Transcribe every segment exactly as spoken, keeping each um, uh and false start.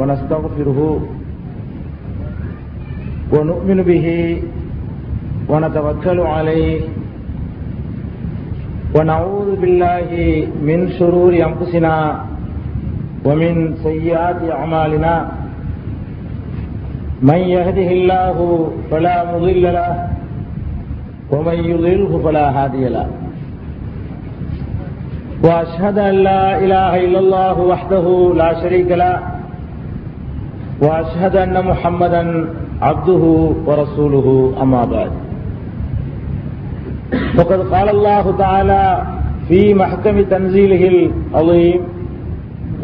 ونستغفره ونؤمن به ونتوكل عليه ونعوذ بالله من شرور أنفسنا ومن سيئات أعمالنا من يهده الله فلا مضل له ومن يضلله فلا هادي له وأشهد أن لا إله إلا الله وحده لا شريك له وأشهد أن محمدا عبده ورسوله أما بعد فقد قال الله تعالى في محكم تنزيله العظيم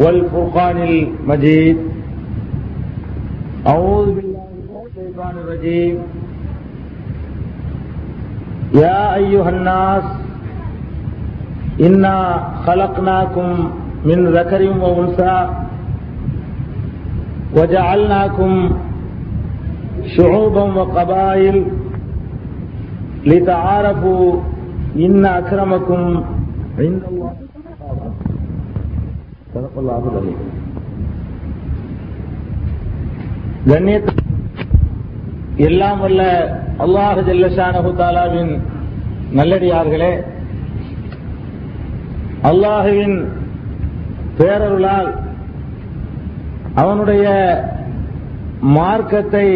والفرقان المجيد أعوذ بالله من الشيطان الرجيم يا أيها الناس إنا خلقناكم من ذكر وأنثى وجعلناكم شعوبا وقبائل لتعارفوا إن أكرمكم عند الله صدق الله العظيم. கண்ணியத் எல்லாம் வல்ல அல்லாஹ் ஜல்ல ஷானஹு தஆலாவின் நல்லடியார்களே, அல்லாஹுவின் பேரருளால் அவனுடைய மார்க்கத்தை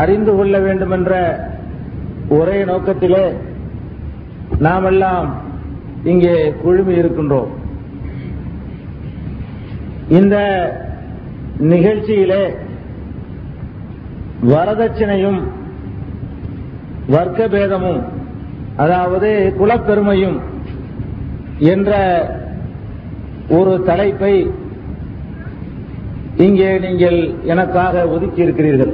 அறிந்து கொள்ள வேண்டும் என்ற ஒரே நோக்கத்திலே நாமெல்லாம் இங்கே குழுமி இருக்கின்றோம். இந்த நிகழ்ச்சியிலே வரதட்சணையும் வர்க்க பேதமும், அதாவது குலப்பெருமையும் என்ற ஒரு தலைப்பை இங்கே நீங்கள் எனக்காக ஒதுக்கி இருக்கிறீர்கள்.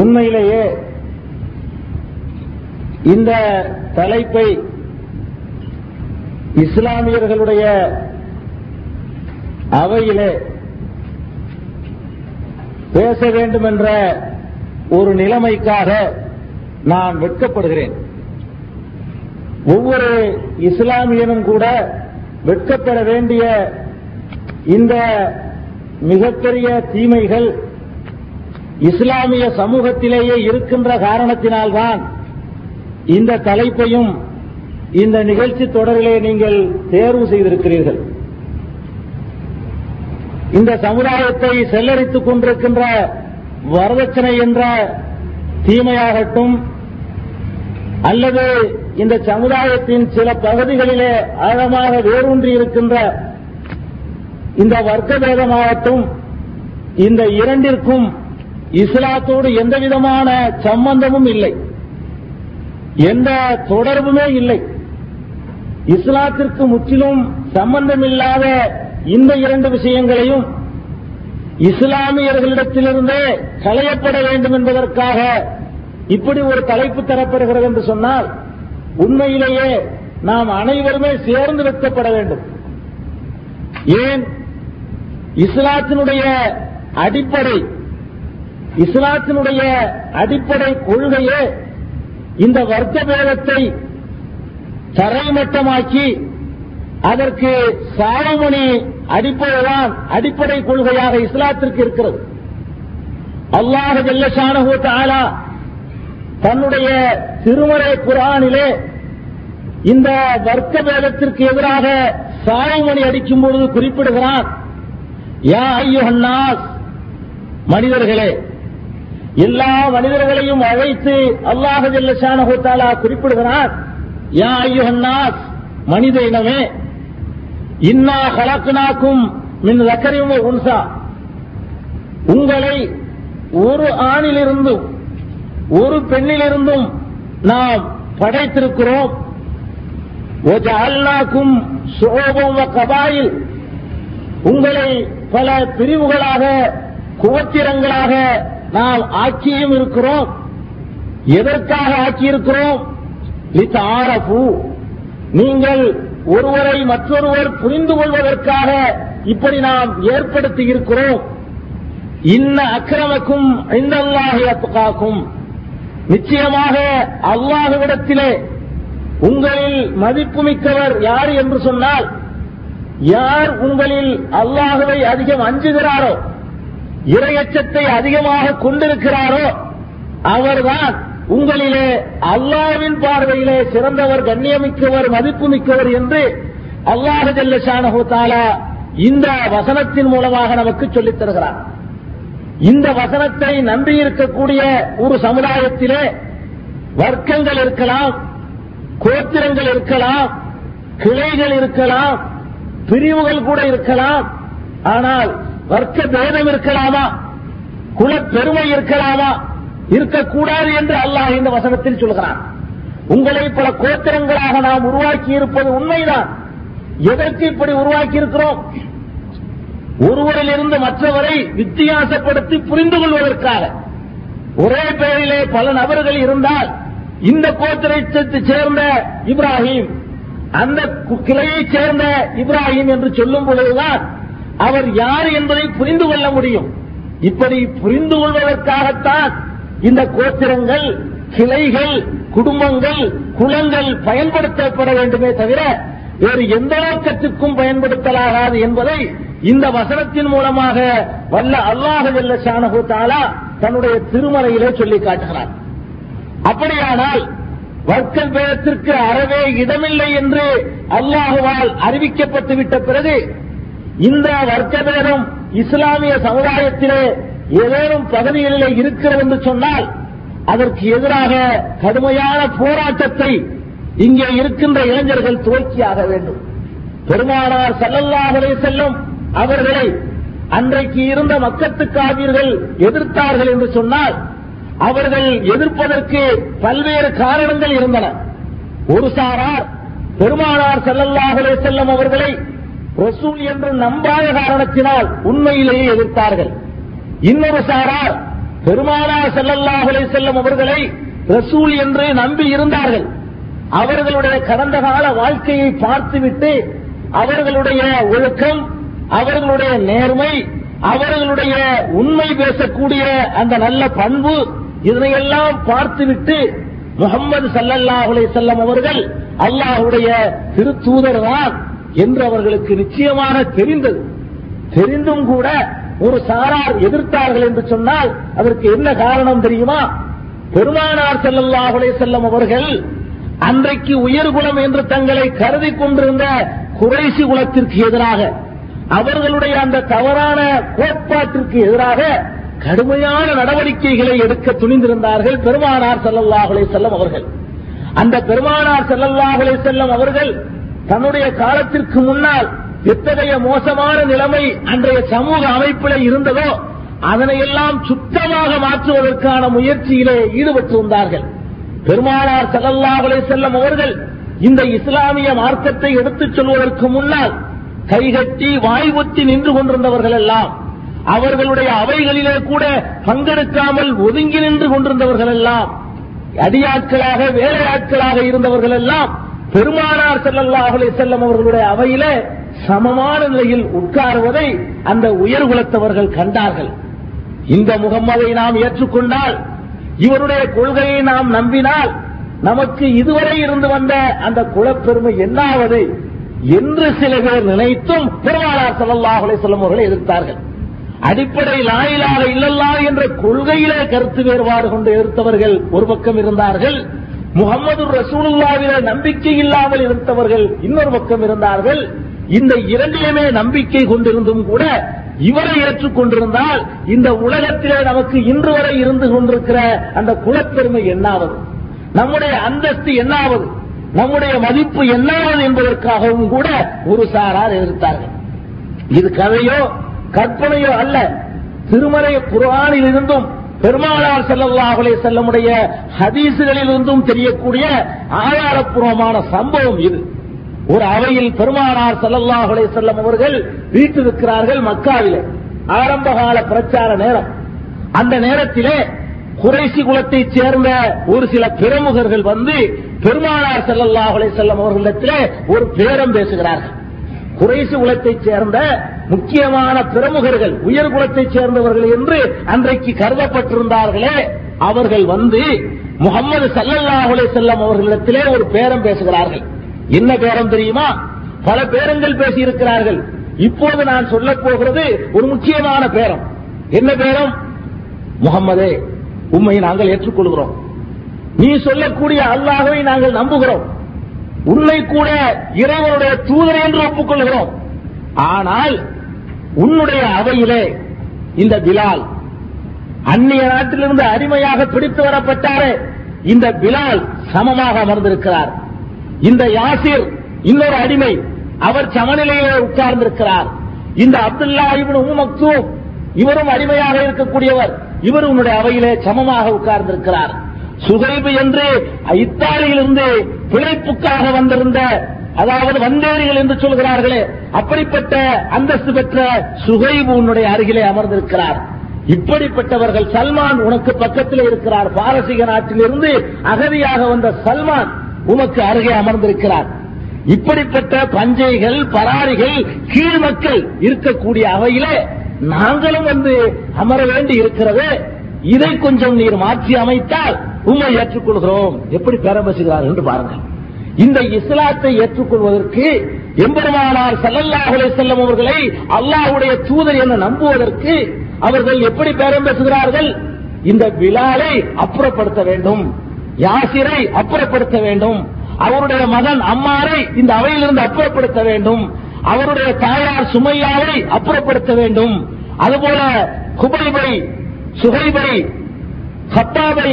உண்மையிலேயே இந்த தலைப்பை இஸ்லாமியர்களுடைய அவையிலே பேச வேண்டும் என்ற ஒரு நிலைமைக்காக நான் வெட்கப்படுகிறேன். ஒவ்வொரு இஸ்லாமியனும் கூட வெட்கப்பட வேண்டிய இந்த மிகப்பெரிய தீமைகள் இஸ்லாமிய சமூகத்திலேயே இருக்கின்ற காரணத்தினால்தான் இந்த தலைப்பையும் இந்த நிகழ்ச்சி தொடரிலே நீங்கள் தேர்வு செய்திருக்கிறீர்கள். இந்த சமுதாயத்தை செல்லரித்துக் கொண்டிருக்கின்ற வரதட்சணை என்ற தீமையாகட்டும், அல்லது இந்த சமுதாயத்தின் சில பகுதிகளிலே ஆழமாக வேரூன்றி இருக்கின்ற இந்த வர்க்க பேதமாகட்டும், இந்த இரண்டிற்கும் இஸ்லாத்தோடு எந்தவிதமான சம்பந்தமும் இல்லை, எந்த தொடர்புமே இல்லை. இஸ்லாத்திற்கு முற்றிலும் சம்பந்தமில்லாத இந்த இரண்டு விஷயங்களையும் இஸ்லாமியர்களிடத்திலிருந்தே களையப்பட வேண்டும் என்பதற்காக இப்படி ஒரு தலைப்பு தரப்படுகிறது என்று சொன்னால் உண்மையிலேயே நாம் அனைவருமே சேர்ந்து வைக்கப்பட வேண்டும். ஏன், இஸ்லாத்தினுடைய அடிப்படை இஸ்லாத்தினுடைய அடிப்படை கொள்கையே இந்த வர்க்க பேதத்தை தரைமட்டமாக்கி அதற்கு சாரமணி அடிப்படைதான் அடிப்படை கொள்கையாக இஸ்லாத்திற்கு இருக்கிறது. அல்லாஹ் ஜல்ல ஷானஹு தஆலா தன்னுடைய திருமறை குர்ஆனிலே இந்த வர்க்க பேதத்திற்கு எதிராக சாரமணி அடிக்கும் பொழுது குறிப்பிடுகிறான், யா அய்யுஹன் நாஸ், மனிதர்களே. எல்லா மனிதர்களையும் அழைத்து அல்லாஹ் ஜல்ல ஷானஹு தஆலா குறிப்பிடுகிறான், யா அய்யுஹன் நாஸ், மனித இனமே. இன்னா கலக்குனாக்கும் மின் லக்கரிம உன்சா, உங்களை ஒரு ஆணிலிருந்தும் ஒரு பெண்ணிலிருந்தும் நாம் படைத்திருக்கிறோம். ஒஜஅல்னாக்கும் ஷுஊபம் வ கபாயில், உங்களை பல பிரிவுகளாக கோத்திரங்களாக நாம் ஆக்கியும் இருக்கிறோம். எதற்காக ஆக்கியிருக்கிறோம்? லிதஆரஃபு, நீங்கள் ஒருவரை மற்றொருவர் புரிந்து கொள்வதற்காக இப்படி நாம் ஏற்படுத்தி இருக்கிறோம். இன்ன அக்ரமக்கும் இந்தல்லாஹி அத்காக்கும், நிச்சயமாக அல்லாஹ்விடத்திலே உங்களில் மதிப்புமிக்கவர் யார் என்று சொன்னால் யார் உங்களில் அல்லாஹுவை அதிகம் அஞ்சுகிறாரோ, இறையச்சத்தை அதிகமாக கொண்டிருக்கிறாரோ அவர்தான் உங்களிலே அல்லாஹ்வின் பார்வையிலே சிறந்தவர், கண்ணியமிக்கவர், மதிப்புமிக்கவர் என்று அல்லாஹ் ஜல்ல ஷானஹு தஆலா இந்த வசனத்தின் மூலமாக நமக்கு சொல்லித் தருகிறார். இந்த வசனத்தை நம்பியிருக்கக்கூடிய ஒரு சமுதாயத்திலே வர்க்கங்கள் இருக்கலாம், கோத்திரங்கள் இருக்கலாம், கிளைகள் இருக்கலாம், பிரிவுகள் கூட இருக்கலாம். ஆனால் வர்க்க பேதம் இருக்கலாமா, குலப்பெருமை இருக்கலாமா? இருக்கக்கூடாது என்று அல்லாஹ் இந்த வசனத்தில் சொல்கிறான். உங்களை பல கோத்திரங்களாக நாம் உருவாக்கி இருப்பது உண்மைதான். எதற்கு இப்படி உருவாக்கி இருக்கிறோம்? ஒருவரில் இருந்து மற்றவரை வித்தியாசப்படுத்தி புரிந்து கொள்வதற்காக. ஒரே பெயரிலே பல நபர்கள் இருந்தால் இந்த கோத்திரத்தை சேர்ந்த இப்ராஹிம், அந்த கிளையைச் சேர்ந்த இப்ராஹிம் என்று சொல்லும் பொழுதுதான் அவர் யார் என்பதை புரிந்து கொள்ள முடியும். இப்படி புரிந்து கொள்வதற்காகத்தான் இந்த கோத்திரங்கள், கிளைகள், குடும்பங்கள், குலங்கள் பயன்படுத்தப்பட வேண்டுமே தவிர வேறு எந்த நோக்கத்துக்கும் பயன்படுத்தலாகாது என்பதை இந்த வசனத்தின் மூலமாக வல்ல அல்லாஹ் ஜல்ல ஷானஹு தஆலா தன்னுடைய திருமறையிலே சொல்லி காட்டுகிறார். அப்படியானால் வர்க்க பேதத்திற்கு அறவே இடமில்லை என்று அல்லாஹுவால் அறிவிக்கப்பட்டு விட்ட பிறகு இந்த வர்க்க பேதம் இஸ்லாமிய சமுதாயத்திலே ஏதேனும் பகுதிகளிலே இருக்கிறது என்று சொன்னால் அதற்கு எதிராக கடுமையான போராட்டத்தை இங்கே இருக்கின்ற இளைஞர்கள் துவக்கியாக வேண்டும். பெருமானார் ஸல்லல்லாஹு அலைஹி வஸல்லம் அவர்களை அன்றைக்கு இருந்த மக்கத்து காபிர்கள் எதிர்த்தார்கள் என்று சொன்னால் அவர்கள் எதிர்ப்பதற்கு பல்வேறு காரணங்கள் இருந்தன. ஒரு சாரார் பெருமானார் ஸல்லல்லாஹு அலைஹி வஸல்லம் அவர்களை ரசூல் என்று நம்பாத காரணத்தினால் உண்மையிலேயே எதிர்த்தார்கள். இன்னொரு சாரார் பெருமானார் ஸல்லல்லாஹு அலைஹி வஸல்லம் அவர்களை ரசூல் என்று நம்பி இருந்தார்கள். அவர்களுடைய கடந்த கால வாழ்க்கையை பார்த்துவிட்டு அவர்களுடைய ஒழுக்கம், அவர்களுடைய நேர்மை, அவர்களுடைய உண்மை பேசக்கூடிய அந்த நல்ல பண்பு, இதனையெல்லாம் பார்த்துவிட்டு முஹம்மது ஸல்லல்லாஹு அலைஹி வஸல்லம் அவர்கள் அல்லாஹ்வுடைய திருத்தூதர் தான் என்று அவர்களுக்கு நிச்சயமான தெரிந்தது. தெரிந்தும் கூட ஒரு சாரார் எதிர்த்தார்கள் என்று சொன்னால் அதற்கு என்ன காரணம் தெரியுமா? பெருமானார் ஸல்லல்லாஹு அலைஹி வஸல்லம் அவர்கள் அன்றைக்கு உயர்குலம் என்று தங்களை கருதி கொண்டிருந்த குறைஷி குலத்திற்கு எதிராக, அவர்களுடைய அந்த தவறான கோட்பாட்டிற்கு எதிராக கடுமையான நடவடிக்கைகளை எடுக்க துணிந்திருந்தார்கள் பெருமானார் ஸல்லல்லாஹு அலைஹி வஸல்லம் அவர்கள். அந்த பெருமானார் ஸல்லல்லாஹு அலைஹி வஸல்லம் அவர்கள் தன்னுடைய காலத்திற்கு முன்னால் எத்தகைய மோசமான நிலைமை அன்றைய சமூக அமைப்பிலே இருந்ததோ அதனையெல்லாம் சுத்தமாக மாற்றுவதற்கான முயற்சியிலே ஈடுபட்டிருந்தார்கள். பெருமானார் ஸல்லல்லாஹு அலைஹி வஸல்லம் அவர்கள் இந்த இஸ்லாமிய மார்க்கத்தை எடுத்துச் சொல்வதற்கு முன்னால் கைகட்டி வாய்வொத்தி நின்று கொண்டிருந்தவர்கள் எல்லாம், அவர்களுடைய அவைகளிலே கூட பங்கெடுக்காமல் ஒதுங்கி நின்று கொண்டிருந்தவர்கள் எல்லாம், அடியாட்களாக வேலையாட்களாக இருந்தவர்கள் எல்லாம் பெருமானார் ஸல்லல்லாஹு அலைஹி வஸல்லம் அவர்களுடைய அவையிலே சமமான நிலையில் உட்காருவதை அந்த உயர்குலத்தவர்கள் கண்டார்கள். இந்த முகம்மதை நாம் ஏற்றுக்கொண்டால், இவருடைய கொள்கையை நாம் நம்பினால் நமக்கு இதுவரை இருந்து வந்த அந்த குலப்பெருமை என்னாவது என்று சில பேர் நினைத்தும் பெருமானார் ஸல்லல்லாஹு அலைஹி வஸல்லம் அவர்களை எதிர்த்தார்கள். அடிப்படை லா இலாஹ இல்லல்லாஹ் என்ற கொள்கையிலே கருத்து வேறுபாடு கொண்டு எதிர்த்தவர்கள் ஒரு பக்கம் இருந்தார்கள், முஹம்மது ரசூலுல்லாஹ்விலே நம்பிக்கை இல்லாமல் இருந்தவர்கள் இன்னொரு பக்கம் இருந்தார்கள். இந்த இரண்டிலுமே நம்பிக்கை கொண்டிருந்தும் கூட இவரை ஏற்றுக்கொண்டிருந்தால் இந்த உலகத்திலே நமக்கு இன்று வரை இருந்து கொண்டிருக்கிற அந்த குலப்பெருமை என்னாவது, நம்முடைய அந்தஸ்து என்னாவது, நம்முடைய மதிப்பு என்னாவது என்பதற்காகவும் கூட ஒரு சாரார் எதிர்த்தார்கள். இது கதையோ கற்பனையோ அல்ல. திருமறை குர்ஆனில் இருந்தும் பெருமானார் ஸல்லல்லாஹு அலைஹி வஸல்லம் உடைய ஹதீஸ்களிலிருந்தும் தெரியக்கூடிய ஆதாரப்பூர்வமான சம்பவம் இது. ஒரு அவையில் பெருமானார் ஸல்லல்லாஹு அலைஹி வஸல்லம் அவர்கள் வீற்றிருக்கிறார்கள். மக்காவிலே ஆரம்பகால பிரச்சார நேரம். அந்த நேரத்திலே குறைஷி குலத்தைச் சேர்ந்த ஒரு சில பிரமுகர்கள் வந்து பெருமானார் ஸல்லல்லாஹு அலைஹி வஸல்லம் அவர்களிடத்திலே ஒரு பேரம் பேசுகிறார்கள். குறைஷி குலத்தைச் சேர்ந்த முக்கியமான பிரமுகர்கள், உயர் குலத்தைச் சேர்ந்தவர்கள் என்று அன்றைக்கு கருதப்பட்டிருந்தார்களே, அவர்கள் வந்து முஹம்மது ஸல்லல்லாஹு அலைஹி வஸல்லம் அவர்களிடத்திலே ஒரு பேரம் பேசுகிறார்கள். என்ன பேரம் தெரியுமா? பல பேரங்கள் பேசியிருக்கிறார்கள். இப்போது நான் சொல்ல போகிறது ஒரு முக்கியமான பேரம். என்ன பேரம்? முஹம்மதே, உம்மை நாங்கள் ஏற்றுக்கொள்கிறோம், நீ சொல்லக்கூடிய அல்லாஹ்வை நாங்கள் நம்புகிறோம், உன்னை கூட இறைவனுடைய தூதர் என்று ஒப்புக்கொள்கிறோம். ஆனால் உன்னுடைய அவையிலே இந்த பிலால், அந்நிய நாட்டிலிருந்து அடிமையாக பிடித்து வரப்பட்டாரே இந்த பிலால் சமமாக அமர்ந்திருக்கிறார், இந்த யாசிர் இன்னொரு அடிமை அவர் சமநிலையிலே உட்கார்ந்திருக்கிறார், இந்த அப்துல்லா இப்னு உம்மு மக்தூம் இவரும் அடிமையாக இருக்கக்கூடியவர், இவர் உன்னுடைய அவையிலே சமமாக உட்கார்ந்திருக்கிறார். சுஹைபு என்று இத்தாலியிலிருந்து பிழைப்புக்காக வந்திருந்த, அதாவது வந்தேரிகள் என்று சொல்கிறார்களே அப்படிப்பட்ட அந்தஸ்து பெற்ற சுஹைபு உன்னுடைய அருகிலே அமர்ந்திருக்கிறார். இப்படிப்பட்டவர்கள் சல்மான் உனக்கு பக்கத்தில் இருக்கிறார், பாரசீக நாட்டிலிருந்து அகதியாக வந்த சல்மான் உனக்கு அருகே அமர்ந்திருக்கிறார். இப்படிப்பட்ட பஞ்சைகள், பராரிகள், கீழ் மக்கள் இருக்கக்கூடிய அவையிலே நாங்களும் வந்து அமர வேண்டி இருக்கிறது, இதை கொஞ்சம் நீர் மாற்றி அமைத்தால் உண்மை ஏற்றுக்கொள்கிறோம். எப்படி பேரம்பசுகிறார்கள் என்று பாருங்கள். இந்த இஸ்லாத்தை ஏற்றுக்கொள்வதற்கு, எம்பெருமானார் ஸல்லல்லாஹு அலைஹி வஸல்லம் அவர்களை அல்லாஹ்வுடைய தூதர் என நம்புவதற்கு அவர்கள் எப்படி பேரம்பசுகிறார்கள்? இந்த பிலாலை அப்புறப்படுத்த வேண்டும், யாசிரை அப்புறப்படுத்த வேண்டும், அவருடைய மகன் அம்மாரை இந்த அவையிலிருந்து அப்புறப்படுத்த வேண்டும், அவருடைய தாயார் சுமையாவை அப்புறப்படுத்த வேண்டும், அதுபோல குபைபை, சுஹைபை, ஹத்தாபை,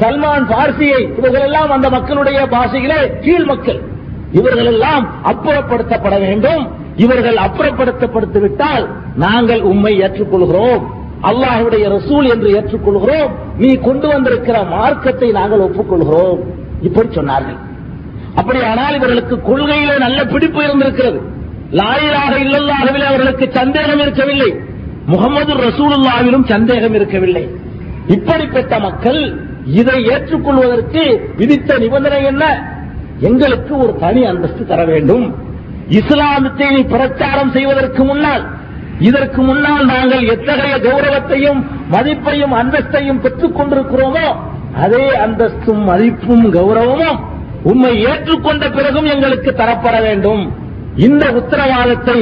சல்மான் பார்சியை இவர்களெல்லாம் அந்த மக்களுடைய பாஷையிலே கீழ் மக்கள், இவர்களெல்லாம் அப்புறப்படுத்தப்பட வேண்டும். இவர்கள் அப்புறப்படுத்தப்பட்டு விட்டால் நாங்கள் உம்மை ஏற்றுக்கொள்கிறோம், அல்லாஹ்வுடைய ரசூல் என்று ஏற்றுக்கொள்கிறோம், நீ கொண்டு வந்திருக்கிற மார்க்கத்தை நாங்கள் ஒப்புக்கொள்கிறோம். இப்படி சொன்னார்கள். அப்படியானால் இவர்களுக்கு கொள்கையிலே நல்ல பிடிப்பு இருந்திருக்கிறது, லா இலாஹ இல்லல்லாஹ்விலே அவர்களுக்கு சந்தேகம் இருக்கவில்லை, முஹம்மது ரசூலுல்லாஹ்விலும் சந்தேகம் இருக்கவில்லை. இப்படிப்பட்ட மக்கள் இதை ஏற்றுக்கொள்வதற்கு விதித்த நிபந்தனை என்ன? எங்களுக்கு ஒரு தனி அந்தஸ்து தர வேண்டும், இஸ்லாமத்தை பிரச்சாரம் செய்வதற்கு முன்னால், இதற்கு முன்னால் நாங்கள் எத்தகைய கௌரவத்தையும் மதிப்பையும் அந்தஸ்தையும் பெற்றுக் கொண்டிருக்கிறோமோ அதே அந்தஸ்தும் மதிப்பும் கௌரவமும் உம்மை ஏற்றுக்கொண்ட பிறகும் எங்களுக்கு தரப்பட வேண்டும். இந்த உத்தரவாதத்தை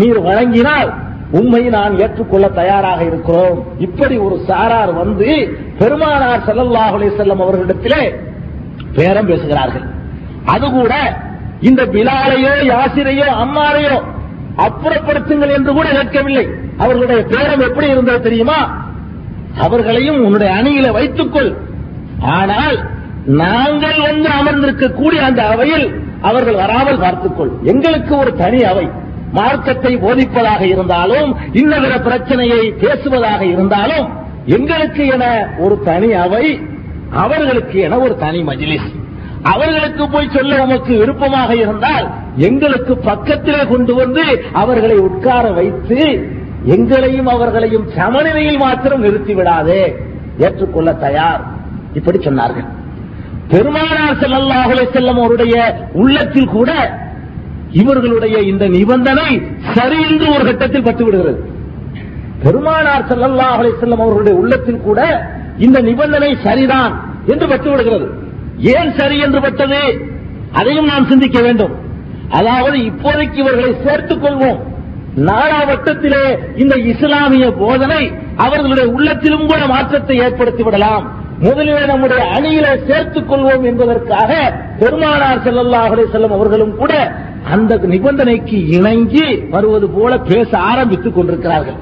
நீர் வழங்கினால் உம்மை நான் ஏற்றுக்கொள்ள தயாராக இருக்கிறோம். இப்படி ஒரு சாரார் வந்து பெருமானார் ஸல்லல்லாஹு அலைஹி வஸல்லம் அவர்களிடத்திலே பேரம் பேசுகிறார்கள். அதுகூட இந்த பிலாலையோ, யாசிரையோ, அம்மாரையோ அப்புறப்படுத்துங்கள் என்று கூட கேட்கவில்லை. அவர்களுடைய பேரம் எப்படி இருந்தது தெரியுமா? அவர்களையும் உன்னுடைய அணியில வைத்துக்கொள், ஆனால் நாங்கள் வந்து அமர்ந்திருக்கக்கூடிய அந்த அவையில் அவர்கள் வராமல் பார்த்துக்கொள், எங்களுக்கு ஒரு தனி அவை, மார்க்கத்தை போதிப்பதாக இருந்தாலும் இன்னொரு பிரச்சனையை பேசுவதாக இருந்தாலும் எங்களுக்கு என ஒரு தனி அவை, அவர்களுக்கு என ஒரு தனி மஜ்லிஸ். அவர்களுக்கு போய் சொல்ல நமக்கு விருப்பமாக இருந்தால் எங்களுக்கு பக்கத்திலே கொண்டு வந்து அவர்களை உட்கார வைத்து எங்களையும் அவர்களையும் சமநிலையில் மாத்திரம் நிறுத்திவிடாதே, ஏற்றுக்கொள்ள தயார். இப்படி சொன்னார்கள். பெருமானார் ஸல்லல்லாஹு அலைஹி வஸல்லம் அவருடைய உள்ளத்தில் கூட இவர்களுடைய இந்த நிபந்தனை சரி என்று ஒரு கட்டத்தில் பட்டு விடுகிறது. பெருமானார் ஸல்லல்லாஹு அலைஹி வஸல்லம் அவர்களுடைய உள்ளத்தில் கூட இந்த நிபந்தனை சரிதான் என்று பட்டு விடுகிறது. ஏன் சரி என்று பட்டது? அதையும் நாம் சிந்திக்க வேண்டும். அதாவது இப்போதைக்கு இவர்களை சேர்த்துக் கொள்வோம், நாலாவட்டத்திலே இந்த இஸ்லாமிய போதனை அவர்களுடைய உள்ளத்திலும் கூட மாற்றத்தை ஏற்படுத்திவிடலாம், முதலிலே நம்முடைய அணியிலே சேர்த்துக் கொள்வோம் என்பதற்காக பெருமானார் ஸல்லல்லாஹு அலைஹி வஸல்லம் அவர்களும் கூட அந்த நிபந்தனைக்கு இணங்கி வருவது போல பேச ஆரம்பித்துக் கொண்டிருக்கிறார்கள்.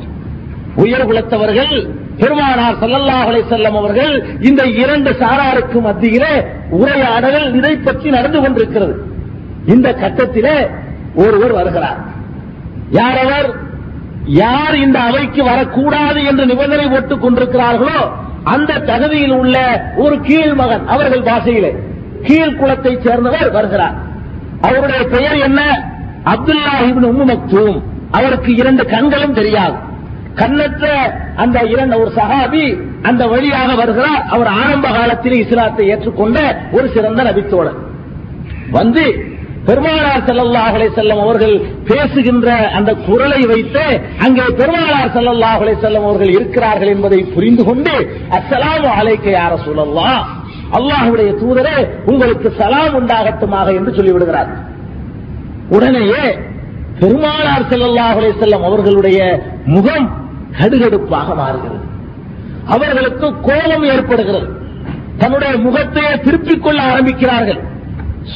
உயர்குலத்தவர்கள் பெருமானார் ஸல்லல்லாஹு அலைஹி வஸல்லம் அவர்கள் இந்த இரண்டு சாராருக்கு மத்தியிலே உரையாடல் இதை பற்றி நடந்து கொண்டிருக்கிறது. இந்த கட்டத்திலே ஒருவர் வருகிறார். யார் அவர்? யார் இந்த அவைக்கு வரக்கூடாது என்று நிபந்தனை போட்டுக் கொண்டிருக்கிறார்களோ அந்த தகுதியில் உள்ள ஒரு கீழ் மகன், அவர்கள் பாஷையிலே கீழ்குலத்தை சேர்ந்தவர் வருகிறார். அவருடைய பெயர் என்ன? அப்துல்லா இப்னு உம்மு மக்தூம். அவருக்கு இரண்டு கண்களும் தெரியாது, கண்ணற்ற அந்த இரண்டு ஒரு சஹாபி அந்த வழியாக வருகிறார். அவர் ஆரம்ப காலத்தில் இஸ்லாத்தை ஏற்றுக்கொண்ட ஒரு சிறந்த நபித்தோழர் வந்து பெருமானார் ஸல்லல்லாஹு அலைஹி வஸல்லம் அவர்கள் பேசுகின்ற அந்த குரலை வைத்து அங்கே பெருமானார் ஸல்லல்லாஹு அலைஹி வஸல்லம் அவர்கள் இருக்கிறார்கள் என்பதை புரிந்து கொண்டு, அஸ்ஸலாமு அலைக்க யா ரசூலல்லாஹ், அல்லாஹ்வுடைய தூதரே உங்களுக்கு சலாம் உண்டாகட்டுமாக என்று சொல்லிவிடுகிறார். உடனேயே பெருமானார் ஸல்லல்லாஹு அலைஹி வஸல்லம் அவர்களுடைய முகம் கடுகடுப்பாக மாறுகிறது. அவர்களுக்கு கோபம் ஏற்படுகிறது. தன்னுடைய முகத்தையே திருப்பிக் கொள்ள ஆரம்பிக்கிறார்கள்.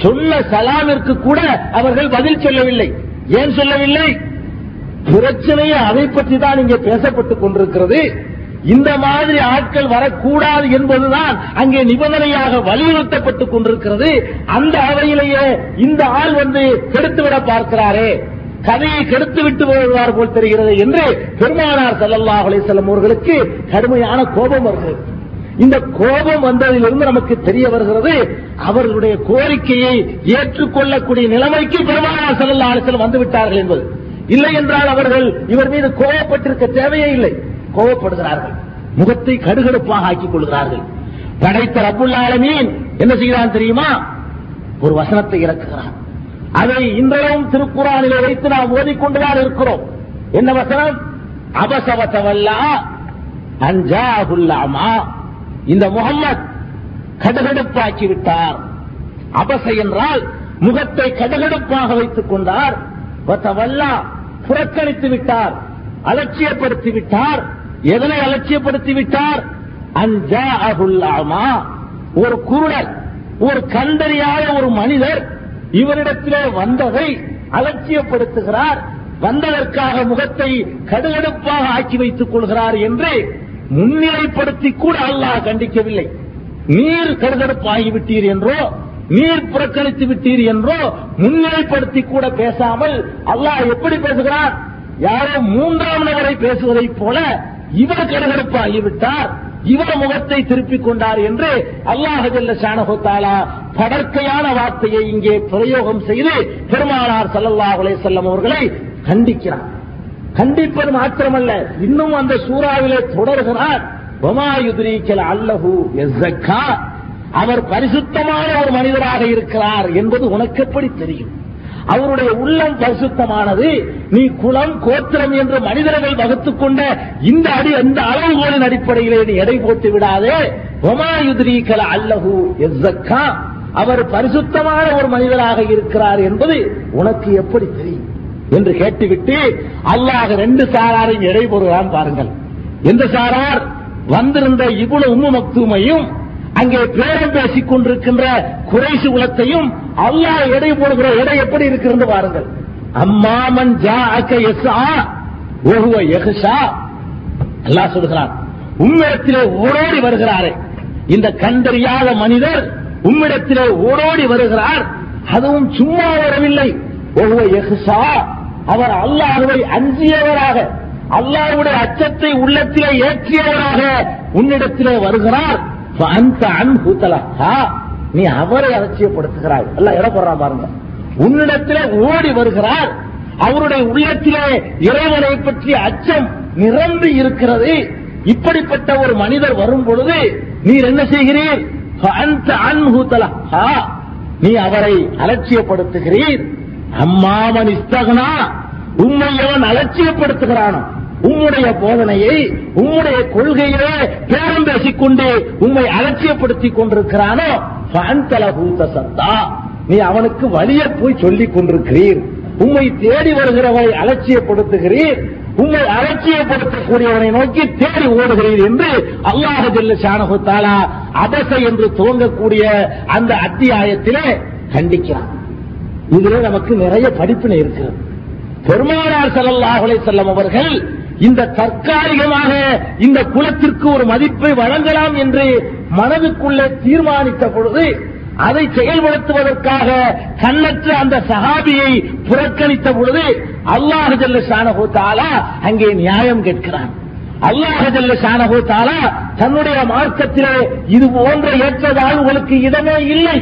சொன்ன சலாமிற்கு கூட அவர்கள் பதில் சொல்லவில்லை. ஏன் சொல்லவில்லை? பிரச்சனையை அதை பற்றி தான் இங்கே பேசப்பட்டுக் கொண்டிருக்கிறது. இந்த மாதிரி ஆட்கள் வரக்கூடாது என்பதுதான் அங்கே நிபந்தனையாக வலியுறுத்தப்பட்டுக் கொண்டிருக்கிறது. அந்த அவையிலேயே இந்த ஆள் வந்து கெடுத்துவிட பார்க்கிறாரே, கதையை கெடுத்து விட்டு வருவார் போல் தெரிகிறது என்று பெருமானார் ஸல்லல்லாஹு அலைஹி வஸல்லம் அவர்களுக்கு கடுமையான கோபம் வருகிறது. இந்த கோபம் வந்ததிலிருந்து நமக்கு தெரிய வருகிறது, அவர்களுடைய கோரிக்கையை ஏற்றுக்கொள்ளக்கூடிய நிலைமைக்கு பெருமானார் ஸல்லல்லாஹு அலைஹி வஸல்லம் வந்துவிட்டார்கள் என்பது. இல்லை என்றால் அவர்கள் இவர் மீது கோபப்பட்டிருக்க தேவையே இல்லை. கோபப்படுகிறார்கள், முகத்தை கடுகடுப்பாக ஆக்கிக் கொள்கிறார்கள். படைத்த ரப்புல் ஆலமீன் என்ன செய்கிறான் தெரியுமா? ஒரு வசனத்தை இறக்குகிறான். அதை இன்றையும் திருக்குறானில் வைத்து நாம் ஓதிக்கொண்டுதான் இருக்கிறோம். என்ன வசனம்? அபசவத்தவல்லா அஞ்சாகுல்லாமா, இந்த முகம்மது கடுகடுப்பாக்கி விட்டார். அபச என்றால் முகத்தை கடுகடுப்பாக வைத்துக் கொண்டார். வத்தவல்லா புறக்கணித்து விட்டார், அலட்சியப்படுத்திவிட்டார். எதனை அலட்சியப்படுத்திவிட்டார்? அஞ்சா அகுல்லாமா, ஒரு குருடர், ஒரு கண்டறியாத ஒரு மனிதர் இவரிடத்திலே வந்ததை அலட்சியப்படுத்துகிறார். வந்ததற்காக முகத்தை கடுகடுப்பாக ஆக்கி வைத்துக் கொள்கிறார் என்று முன்னிலைப்படுத்தி கூட அல்லாஹ் கண்டிக்கவில்லை. நீர் கடுகடுப்பாகிவிட்டீர் என்றோ, நீர் புறக்கணித்து விட்டீர் என்றோ முன்னிலைப்படுத்தி கூட பேசாமல் அல்லாஹ் எப்படி பேசுகிறார்? யாரோ மூன்றாம் நபரை பேசுவதைப் போல இவர் கடுகடுப்பாகிவிட்டார், இவர் முகத்தை திருப்பிக் கொண்டார் என்று அல்லாஹ் ஜல்ல ஷானஹு தஆலா படர்க்கையான வார்த்தையை இங்கே பிரயோகம் செய்து பெருமானார் ஸல்லல்லாஹு அலைஹி வஸல்லம் அவர்களை கண்டிக்கிறார். கண்டிப்பது மாத்திரமல்ல, இன்னும் அந்த சூறாவிலே தொடர்கிறார். வமா யுத்ரீக லஅல்லஹு யஸக்கா, அவர் பரிசுத்தமான ஒரு மனிதராக இருக்கிறார் என்பது உனக்கு எப்படி தெரியும்? அவருடைய உள்ளம் பரிசுத்தமானது. நீ குலம் கோத்திரம் என்று மனிதர்கள் வகுத்துக் கொண்ட இந்த அடி அந்த அளவுகோலின் அடிப்படையிலே நீ எடை போட்டு விடாதே. வமா யுத்ரீக லஅல்லஹு யஸக்கா, அவர் பரிசுத்தமான ஒரு மனிதராக இருக்கிறார் என்பது உனக்கு எப்படி தெரியும் என்று கேட்டுவிட்டு அல்லாஹ் ரெண்டு சாராரையும் எடை போடுகிறான் பாருங்கள். எந்த சாரார்? வந்திருந்த இப்னு உம்மு மக்தூமையும் அங்கே பேரம் பேசிக் கொண்டிருக்கின்ற குறைஷ் குலத்தையும் அல்லாஹ் எடை போடுகிற எடை எப்படி இருக்கிறது பாருங்கள். அம்மாமன் ஜாஅக யஸ்ஆ வஹுவ யஹ்ஷா, அல்லாஹ் சொல்கிறான் உம்மிடத்திலே ஓடோடி வருகிறாரே, இந்த கண்டறியாத மனிதர் உம்மிடத்திலே ஓடோடி வருகிறார், அதுவும் சும்மா வரவில்லை. வஹுவ யஹ்ஷா, அவர் அல்லாஹ்வை அஞ்சியவராக, அல்லாஹ்வுடைய அச்சத்தை உள்ளத்திலே ஏற்றியவராக உன்னிடத்திலே வருகிறார். நீ அவரை அலட்சியப்படுத்துகிறாய். அல்லாஹ் எடை போடுறான் பாருங்க. உன்னிடத்திலே ஓடி வருகிறார், அவருடைய உள்ளத்திலே இறைவனை பற்றிய அச்சம் நிரம்பி இருக்கிறது. இப்படிப்பட்ட ஒரு மனிதர் வரும் பொழுது நீர் என்ன செய்கிறீர்? நீ அவரை அலட்சியப்படுத்துகிறீர். அம்மாமன் இஸ்தக்னா, உம்மை எவன் அலட்சியப்படுத்துகிறானோ, உம்முடைய போதனையை உம்முடைய கொள்கையிலே பேரம் பேசிக் கொண்டு உம்மை அலட்சியப்படுத்திக் கொண்டிருக்கிறானோ ஃபஅன்தலஹூத சத்தா, நீ அவனுக்கு வலியை போய் சொல்லிக் கொண்டிருக்கிறீர். உம்மை தேடி வருகிறவரை அலட்சியப்படுத்துகிறீர், உம்மை அலட்சியப்படுத்தக்கூடியவனை நோக்கி தேடி ஓடுகிறீர் என்று அல்லாஹ் ஜல்ல ஷானஹு தஆலா அபச என்று துவங்கக்கூடிய அந்த அத்தியாயத்திலே கண்டிக்கிறான். இதுல நமக்கு நிறைய படிப்பினை இருக்கிறது. பெருமானார் ஸல்லல்லாஹு அலைஹி வஸல்லம் அவர்கள் இந்த தற்காலிகமாக இந்த குலத்திற்கு ஒரு மதிப்பை வழங்கலாம் என்று மனதுக்குள்ளே தீர்மானித்த பொழுது அதை செயல்படுத்துவதற்காக கண்ணற்ற அந்த சஹாபியை புறக்கணித்த பொழுது அல்லாஹ் ஜல்ல ஷானஹு தஆலா அங்கே நியாயம் கேட்கிறான். அல்லாஹ் ஜல்ல ஷானஹு தஆலா தன்னுடைய மார்க்கத்திலே இது போன்ற ஏற்றதால் உங்களுக்கு இடமே இல்லை,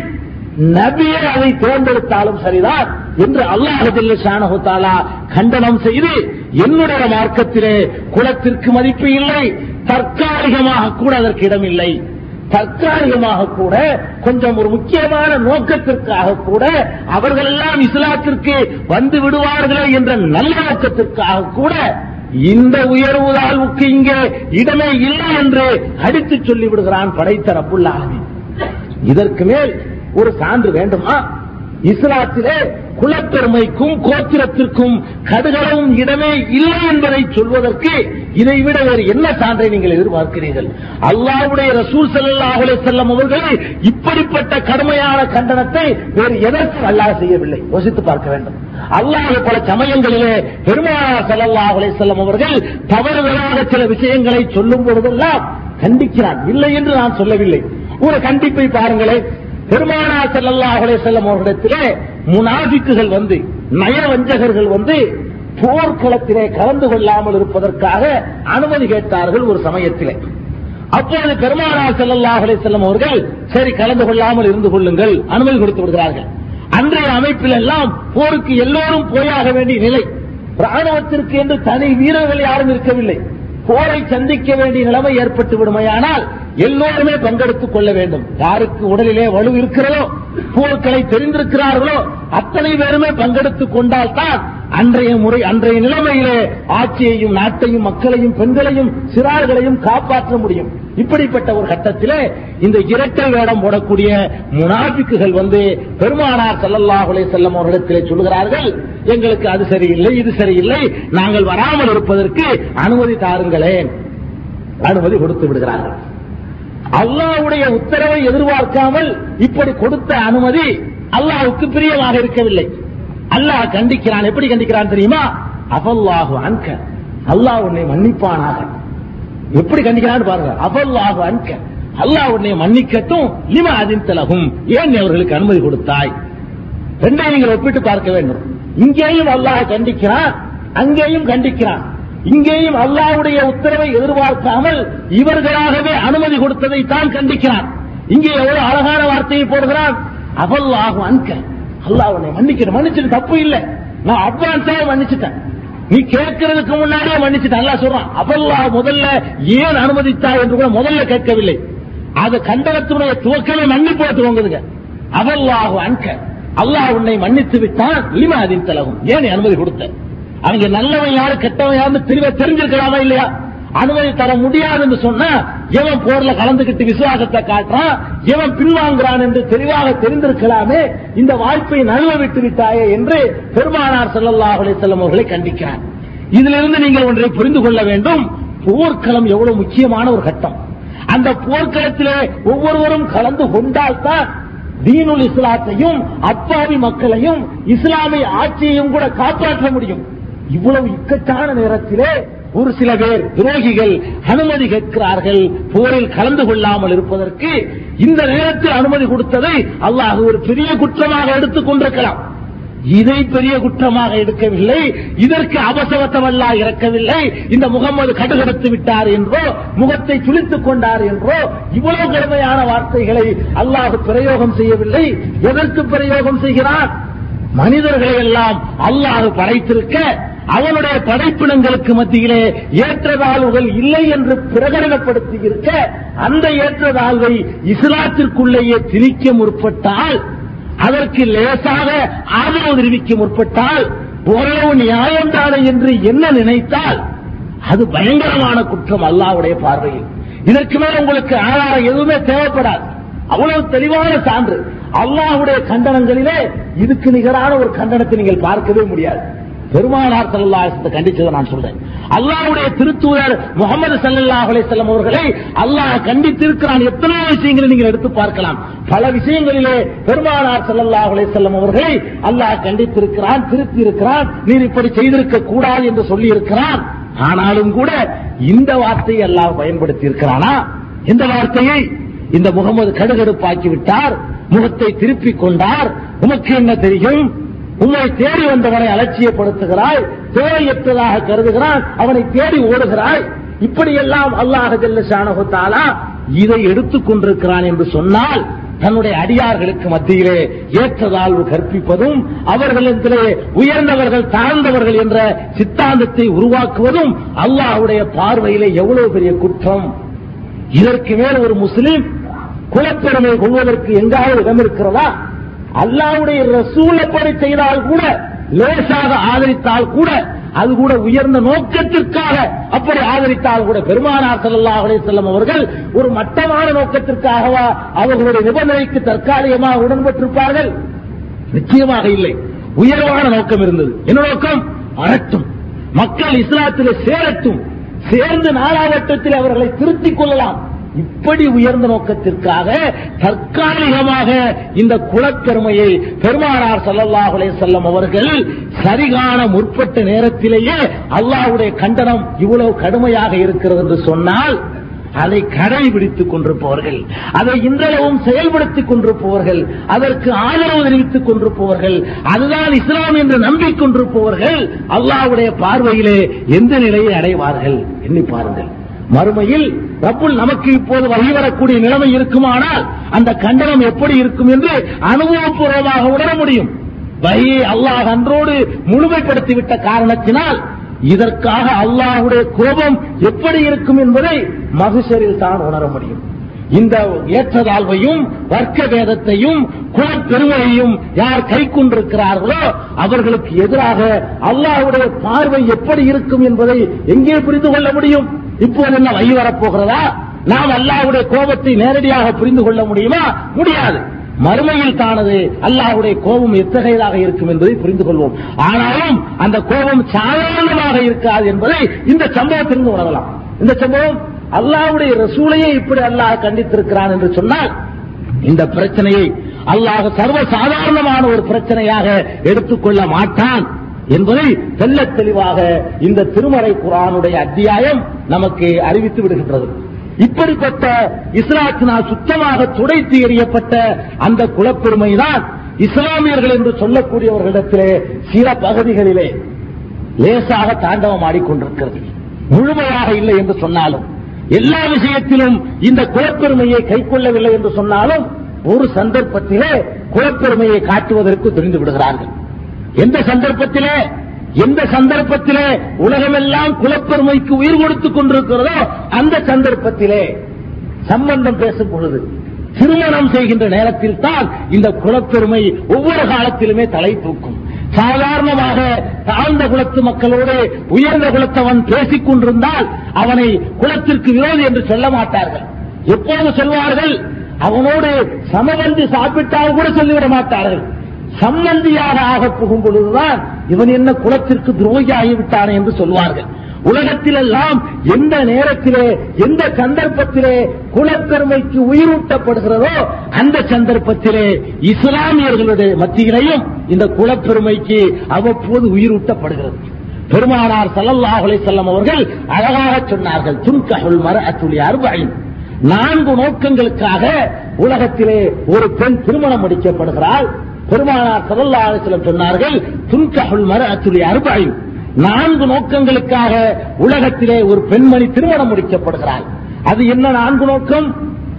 நபியை அதை தேர்ந்தெடுத்தாலும் சரிதான் என்று அல்லாஹ் ஜல்ல ஷானஹு தஆலா கண்டனம் செய்து, என்னுடைய மார்க்கத்திலே குலத்திற்கு மதிப்பு இல்லை, தற்காலிகமாக கூட அதற்கு இடமில்லை, தற்காலிகமாக கூட கொஞ்சம் ஒரு முக்கியமான நோக்கத்திற்காக கூட அவர்கள் எல்லாம் இஸ்லாத்திற்கு வந்து விடுவார்களே என்ற நல்ல நோக்கத்திற்காக கூட இந்த உயர்வு தாழ்வுக்கு இங்கே இடமே இல்லை என்று அடித்து சொல்லிவிடுகிறான் படைத்த ரப்புல் ஆலமீன். இதற்கு மேல் ஒரு சான்று வேண்டுமா? இஸ்லாத்திலே குலக்கர்மைக்கும் கோத்திரத்திற்கும் கடுகளவும் இடமே இல்லை என்பதை சொல்வதற்கு இதைவிட வேறு என்ன சான்றை நீங்கள் எதிர்பார்க்கிறீர்கள்? அல்லாஹ்வுடைய ரசூல் ஸல்லல்லாஹு அலைஹி வஸல்லம் அவர்கள் இப்படிப்பட்ட கடுமையான கண்டனத்தை வேறு எதற்கு அல்லாஹ் செய்யவில்லை? யோசித்து பார்க்க வேண்டும். அல்லாஹ் பல சமயங்களிலே பெருமானார் ஸல்லல்லாஹு அலைஹி வஸல்லம் அவர்கள் தவறுதலாக சில விஷயங்களை சொல்லும் பொழுதெல்லாம் கண்டிக்கிறான். இல்லை என்று நான் சொல்லவில்லை. ஒரு கண்டிப்பை பாருங்களேன். பெருமானார் ஸல்லல்லாஹு அலைஹி வஸல்லம் அவர்களிடத்திலே முனாஃபிக்குகள் வந்து, நயவஞ்சகர்கள் வந்து போர்க்களத்திலே கலந்து கொள்ளாமல் இருப்பதற்காக அனுமதி கேட்டார்கள் ஒரு சமயத்திலே. அப்பொழுது பெருமானார் ஸல்லல்லாஹு அலைஹி வஸல்லம் அவர்கள் சரி கலந்து கொள்ளாமல் இருந்து கொள்ளுங்கள் அனுமதி கொடுத்து விடுகிறார்கள். அன்றைய அமைப்பில் எல்லாம் போருக்கு எல்லோரும் போயாக வேண்டிய நிலை. ராணுவத்திற்கு என்று தனி வீரர்கள் யாரும் இருக்கவில்லை. போரை சந்திக்க வேண்டிய நிலைமை ஏற்பட்டு விடுமையானால் எல்லோருமே பங்கெடுத்துக் கொள்ள வேண்டும். யாருக்கு உடலிலே வலு இருக்கிறதோ, போர்க்களை தெரிந்திருக்கிறார்களோ அத்தனை பேருமே பங்கெடுத்துக் கொண்டால் தான் அன்றைய முறை அன்றைய நிலைமையிலே ஆட்சியையும் நாட்டையும் மக்களையும் பெண்களையும் சிறார்களையும் காப்பாற்ற முடியும். இப்படிப்பட்ட ஒரு கட்டத்திலே இந்த இரட்டை வேடம் போடக்கூடிய முனாஃபிக்குகள் வந்து பெருமானார் ஸல்லல்லாஹு அலைஹி வஸல்லம் அவர்களிடத்திலே சொல்கிறார்கள், எங்களுக்கு அது சரியில்லை இது சரியில்லை, நாங்கள் வராமல் இருப்பதற்கு அனுமதி தாருங்களேன். அனுமதி கொடுத்து விடுகிறார்கள். அல்லாஹ்வுடைய உத்தரவை எதிர்பார்க்காமல் இப்படி கொடுத்த அனுமதி அல்லாஹ்வுக்கு பிரியமாக இருக்கவில்லை. அல்லாஹ் கண்டிக்கிறான். எப்படி கண்டிக்கிறான் தெரியுமா? அஃபல்லாஹு அன்க, அல்லாஹ் உன்னை மன்னிப்பானாக. எப்படி கண்டிக்கிறான்னு பாருங்க. அஃபல்லாஹு அன்க, அல்லாஹ் உன்னை மன்னிக்கட்டும். லிமா அதின்தலஹும், ஏன் அவர்களுக்கு அனுமதி கொடுத்தாய்? ரெண்டை நீங்கள் ஒப்பிட்டு பார்க்க வேண்டும். இங்கேயும் அல்லாஹ் கண்டிக்கிறான், அங்கேயும் கண்டிக்கிறான். இங்கேயும் அல்லாஹ்வுடைய உத்தரவை எதிர்பார்க்காமல் இவர்களாகவே அனுமதி கொடுத்ததை தான் கண்டிக்கிறான். இங்கே ஒரு அழகான வார்த்தையை போடுகிறான், அஃபல்லாஹு அன்க, அல்லாஹ் உன்னை மன்னிக்கணும். மன்னிச்சுட்டு தப்பு இல்லை, நான் அட்வான்ஸாக மன்னிச்சுட்டேன், நீ கேட்கறதுக்கு முன்னாடியே மன்னிச்சுட்டேன். அல்லாஹ் சொல்றான் அஃபல்லாஹ், முதல்ல ஏன் அனுமதித்தாய் என்று கூட முதல்ல கேட்கவில்லை. அது கண்டனத்துடைய துவக்கமே மன்னிப்போ துவங்குதுங்க. அஃபல்லாஹு அன்க, அல்லாஹ் உன்னை மன்னித்து விட்டான். லிமா அதின்தலஹும், ஏன் அனுமதி கொடுத்த? அவங்க நல்லவன் யாரு கெட்டவன் யாருன்னு தெளிவா தெரிஞ்சிருக்கிறானா இல்லையா? அனுமதி தர முடியாதுன்னு சொன்னா எவன் போர்ல கலந்துகிட்டு விசுவாசத்தை காட்டுறான், எவன் பின்வாங்குறான் என்று தெளிவாக தெரிந்திருக்கலாமே. இந்த வாய்ப்பை நழுவ விட்டு விட்டாயே என்று பெருமானார் ஸல்லல்லாஹு அலைஹி வஸல்லம் அவர்களை கண்டிக்கிறார். இதிலிருந்து நீங்கள் ஒன்றை புரிந்து கொள்ள வேண்டும். போர்க்களம் எவ்வளவு முக்கியமான ஒரு கட்டம். அந்த போர்க்களத்திலே ஒவ்வொருவரும் கலந்து கொண்டால்தான் தீனுல் இஸ்லாத்தையும் அப்பாவி மக்களையும் இஸ்லாமிய ஆட்சியையும் கூட காப்பாற்ற முடியும். இவ்வளவு இக்கட்டான நேரத்திலே ஒரு சில பேர் துரோகிகள் அனுமதி கேட்கிறார்கள் போரில் கலந்து கொள்ளாமல் இருப்பதற்கு. இந்த நேரத்தில் அனுமதி கொடுத்ததை அல்லாஹ் ஒரு பெரிய குற்றமாக எடுத்துக் கொண்டிருக்கலாம். இதை பெரிய குற்றமாக எடுக்கவில்லை, இதற்கு அபசவத்தவல்லா இறக்கவில்லை. இந்த முகம்மது கடுகடுத்து விட்டார் என்றோ, முகத்தை சுளித்துக் கொண்டார் என்றோ இவ்வளவு கடுமையான வார்த்தைகளை அல்லாஹ் பிரயோகம் செய்யவில்லை. எதற்கு பிரயோகம் செய்கிறார்? மனிதர்களை எல்லாம் அல்லாஹ் படைத்திருக்க அவனுடைய படைப்பினங்களுக்கு மத்தியிலே ஏற்றதாழ்வுகள் இல்லை என்று பிரகடனப்படுத்தி இருக்க, அந்த ஏற்றதாழ்வை இஸ்லாத்திற்குள்ளேயே திணிக்க முற்பட்டால், அதற்கு லேசாக ஆதரவு தெரிவிக்க முற்பட்டால், ஓரளவு நியாயம்தானே என்று என்ன நினைத்தால் அது பயங்கரமான குற்றம் அல்லாஹ்வுடைய பார்வையில். இதற்கு மேல உங்களுக்கு ஆதாரம் எதுவுமே தேவைப்படாது. அவ்வளவு தெளிவான சான்று. அல்லாஹ்வுடைய கண்டனங்களிலே இதுக்கு நிகரான ஒரு கண்டனத்தை நீங்கள் பார்க்கவே முடியாது. பெருமானார் ஸல்லல்லாஹு அலைஹி வஸல்லம் கண்டிச்சதை நான் சொல்றேன். அல்லாஹ்வுடைய திருத்தூதர் முஹம்மது ஸல்லல்லாஹு அலைஹி வஸல்லம் அவர்களை அல்லாஹ் கண்டித்திருக்கிறான். எத்தனையோ விஷயங்களை நீங்கள் எடுத்து பார்க்கலாம். பல விஷயங்களிலே பெருமானார் ஸல்லல்லாஹு அலைஹி வஸல்லம் அவர்களை அல்லாஹ் கண்டித்திருக்கிறான், திருத்தி இருக்கிறான், நீர் இப்படி செய்திருக்க கூடாது என்று சொல்லி இருக்கிறான். ஆனாலும் கூட இந்த வார்த்தையை அல்லாஹ் பயன்படுத்தி இருக்கிறானா? இந்த வார்த்தையை இந்த முகமது கடுகடுப்பாக்கிவிட்டார், முகத்தை திருப்பிக் கொண்டார், உமக்கு என்ன தெரியும், உங்களை தேடி வந்தவனை அலட்சியப்படுத்துகிறாய், தேவையற்றதாக கருதுகிறான், அவனை தேடி ஓடுகிறாய், இப்படியெல்லாம் அல்லாஹ் ஜல்ல ஷானஹு தஆலா இதை எடுத்துக் கொண்டிருக்கிறான் என்று சொன்னால் தன்னுடைய அடியார்களுக்கு மத்தியிலே ஏற்றதாழ்வு கற்பிப்பதும், அவர்களிடத்திலே உயர்ந்தவர்கள் தாழ்ந்தவர்கள் என்ற சித்தாந்தத்தை உருவாக்குவதும் அல்லாஹ்வுடைய பார்வையிலே எவ்வளவு பெரிய குற்றம். இதற்கு மேல் ஒரு முஸ்லீம் குலப்பெருமை கொள்வதற்கு எங்காவது இடம் இருக்கிறதா? அல்லாஹ்வுடைய ரசூல் அப்படி செய்தால் கூட, லேசாக ஆதரித்தால் கூட, அது கூட உயர்ந்த நோக்கத்திற்காக அப்படி ஆதரித்தால் கூட, பெருமானார் ஸல்லல்லாஹு அலைஹி வஸல்லம் அவர்கள் ஒரு மட்டமான நோக்கத்திற்காகவா அவர்களுடைய நிபந்தனைக்கு தற்காலிகமாக உடன்பட்டிருப்பார்கள்? நிச்சயமாக இல்லை. உயர்வான நோக்கம் இருந்தது. என்ன நோக்கம்? அறட்டும், மக்கள் இஸ்லாத்திலே சேரட்டும், சேர்ந்து நாலாவட்டத்தில் அவர்களை திருத்திக் கொள்ளலாம். இப்படி உயர்ந்த நோக்கத்திற்காக தற்காலிகமாக இந்த குலக்கருமையை பெருமானார் ஸல்லல்லாஹு அலைஹி வஸல்லம் அவர்கள் சரிகாண முற்பட்ட நேரத்திலேயே அல்லாஹ்வுடைய கண்டனம் இவ்வளவு கடுமையாக இருக்கிறது என்று சொன்னால் அதை கடைபிடித்துக் கொண்டிருப்பவர்கள், அதை இன்றளவும் செயல்படுத்திக் கொண்டிருப்பவர்கள், அதற்கு ஆதரவு தெரிவித்துக் கொண்டிருப்பவர்கள், அதுதான் இஸ்லாம் என்று நம்பிக்கொண்டிருப்பவர்கள் அல்லாஹ்வுடைய பார்வையிலே எந்த நிலையை அடைவார்கள் எண்ணி பாருங்கள். மறுமையில் ரப்புல் நமக்கு இப்போது வழிவரக்கூடிய நிலைமை இருக்குமானால் அந்த கண்டனம் எப்படி இருக்கும் என்று அனுபவபூர்வமாக உணர முடியும். வழியை அல்லாஹ் அன்றோடு முழுமைப்படுத்திவிட்ட காரணத்தினால் இதற்காக அல்லாஹ்வுடைய கோபம் எப்படி இருக்கும் என்பதை மஹ்ஷரில் தான் உணர முடியும். இந்த ஏற்றதாழ்வையும் வர்க்க வேதத்தையும் குலப்பெருமையையும் யார் கை கொண்டிருக்கிறார்களோ அவர்களுக்கு எதிராக அல்லாஹ்வுடைய பார்வை எப்படி இருக்கும் என்பதை எங்கே புரிந்து கொள்ள முடியும்? இப்போது என்ன வழி வரப்போகிறதா? நாம் அல்லாஹ்வுடைய கோபத்தை நேரடியாக புரிந்து கொள்ள முடியுமா? முடியாது. மறுமையில் தானது அல்லாஹ்வுடைய கோபம் எத்தகையதாக இருக்கும் என்பதை புரிந்து கொள்வோம். ஆனாலும் அந்த கோபம் சாதாரணமாக இருக்காது என்பதை இந்த சம்பவத்திலிருந்து உணரலாம். இந்த சம்பவம் அல்லாஹ்வுடைய ரசூலையே இப்படி அல்லாஹ் கண்டித்திருக்கிறான் என்று சொன்னால் இந்த பிரச்சனையை அல்லாஹ் சர்வ சாதாரணமான ஒரு பிரச்சனையாக எடுத்துக்கொள்ள மாட்டான் என்பதை தெல்ல தெளிவாக இந்த திருமறை குர்ஆனுடைய அத்தியாயம் நமக்கு அறிவித்து விடுகின்றது. இப்படிப்பட்ட இஸ்லாத்தினால் சுத்தமாக துடைத்து எறியப்பட்ட அந்த குலப்பெருமைதான் இஸ்லாமியர்கள் என்று சொல்லக்கூடியவர்களிடத்திலே சில பகுதிகளிலே லேசாக தாண்டவம் ஆடிக்கொண்டிருக்கிறது. முழுமையாக இல்லை என்று சொன்னாலும், எல்லா விஷயத்திலும் இந்த குலப்பெருமையை கை கொள்ளவில்லை என்று சொன்னாலும், ஒரு சந்தர்ப்பத்திலே குலப்பெருமையை காட்டுவதற்கு துணிந்து விடுகிறார்கள். எந்த சந்தர்ப்பத்திலே எந்த சந்தர்ப்பத்திலே உலகமெல்லாம் குலப்பெருமைக்கு உயிர் கொடுத்துக் கொண்டிருக்கிறதோ அந்த சந்தர்ப்பத்திலே சம்பந்தம் பேசும் பொழுது, திருமணம் செய்கின்ற நேரத்தில் தான் இந்த குலப்பெருமை ஒவ்வொரு காலத்திலுமே தலை தூக்கும். சாதாரணமாக தாழ்ந்த குலத்து மக்களோடு உயர்ந்த குலத்தவன் பேசிக் கொண்டிருந்தால் அவனை குலத்திற்கு விரோதி என்று சொல்ல மாட்டார்கள். எப்போது சொல்வார்கள்? அவனோடு சமவந்தி சாப்பிட்டால் கூட சொல்லிவிட மாட்டார்கள். சம்பந்தியாக ஆக புகும் பொழுதுதான் இவன் என்ன குலத்திற்கு துரோகி ஆகிவிட்டானே என்று சொல்வார்கள். உலகத்திலெல்லாம் எந்த நேரத்திலே எந்த சந்தர்ப்பத்திலே குலப்பெருமைக்கு உயிரூட்டப்படுகிறதோ அந்த சந்தர்ப்பத்திலே இஸ்லாமியர்களுடைய மத்தியிலையும் இந்த குலப்பெருமைக்கு அவ்வப்போது உயிரூட்டப்படுகிறது. பெருமானார் ஸல்லல்லாஹு அலைஹி வஸல்லம் அவர்கள் அழகாக சொன்னார்கள், துன்கஹுல் மர்அத்து லி அர்பஇன், நான்கு நோக்கங்களுக்காக உலகத்திலே ஒரு பெண் திருமணம் முடிக்கப்படுகிறாள். பெருமானார் ஸல்லல்லாஹு அலைஹி வஸல்லம் சொன்னார்கள், துன்கஹுல் மர்அத்து லி அர்பஇன், நான்கு நோக்கங்களுக்காக உலகத்திலே ஒரு பெண்மணி திருமணம் முடிக்கப்படுகிறாள். அது என்ன நான்கு நோக்கம்?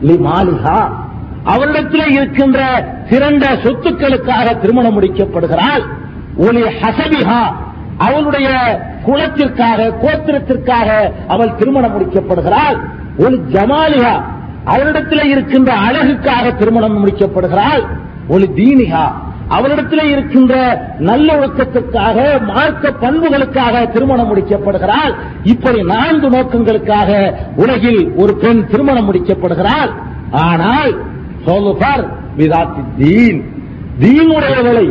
லிமாலிஹா, அவரிடத்திலே இருக்கின்ற திரண்ட சொத்துக்களுக்காக திருமணம் முடிக்கப்படுகிறாள். ஒலி ஹசபிஹா, அவளுடைய குலத்திற்காக கோத்திரத்திற்காக அவள் திருமணம் முடிக்கப்படுகிறாள். ஒலி ஜமாலிஹா, அவரிடத்திலே இருக்கின்ற அழகுக்காக திருமணம் முடிக்கப்படுகிறாள். ஒலி தீனிஹா, அவரிடத்திலே இருக்கின்ற நல்ல ஒழுக்கத்திற்காக மார்க்க பண்புகளுக்காக திருமணம் முடிக்கப்படுகிறாள். இப்படி நான்கு நோக்கங்களுக்காக உலகில் ஒரு பெண் திருமணம் முடிக்கப்படுகிறாள். ஆனால் தீனுடையவளை,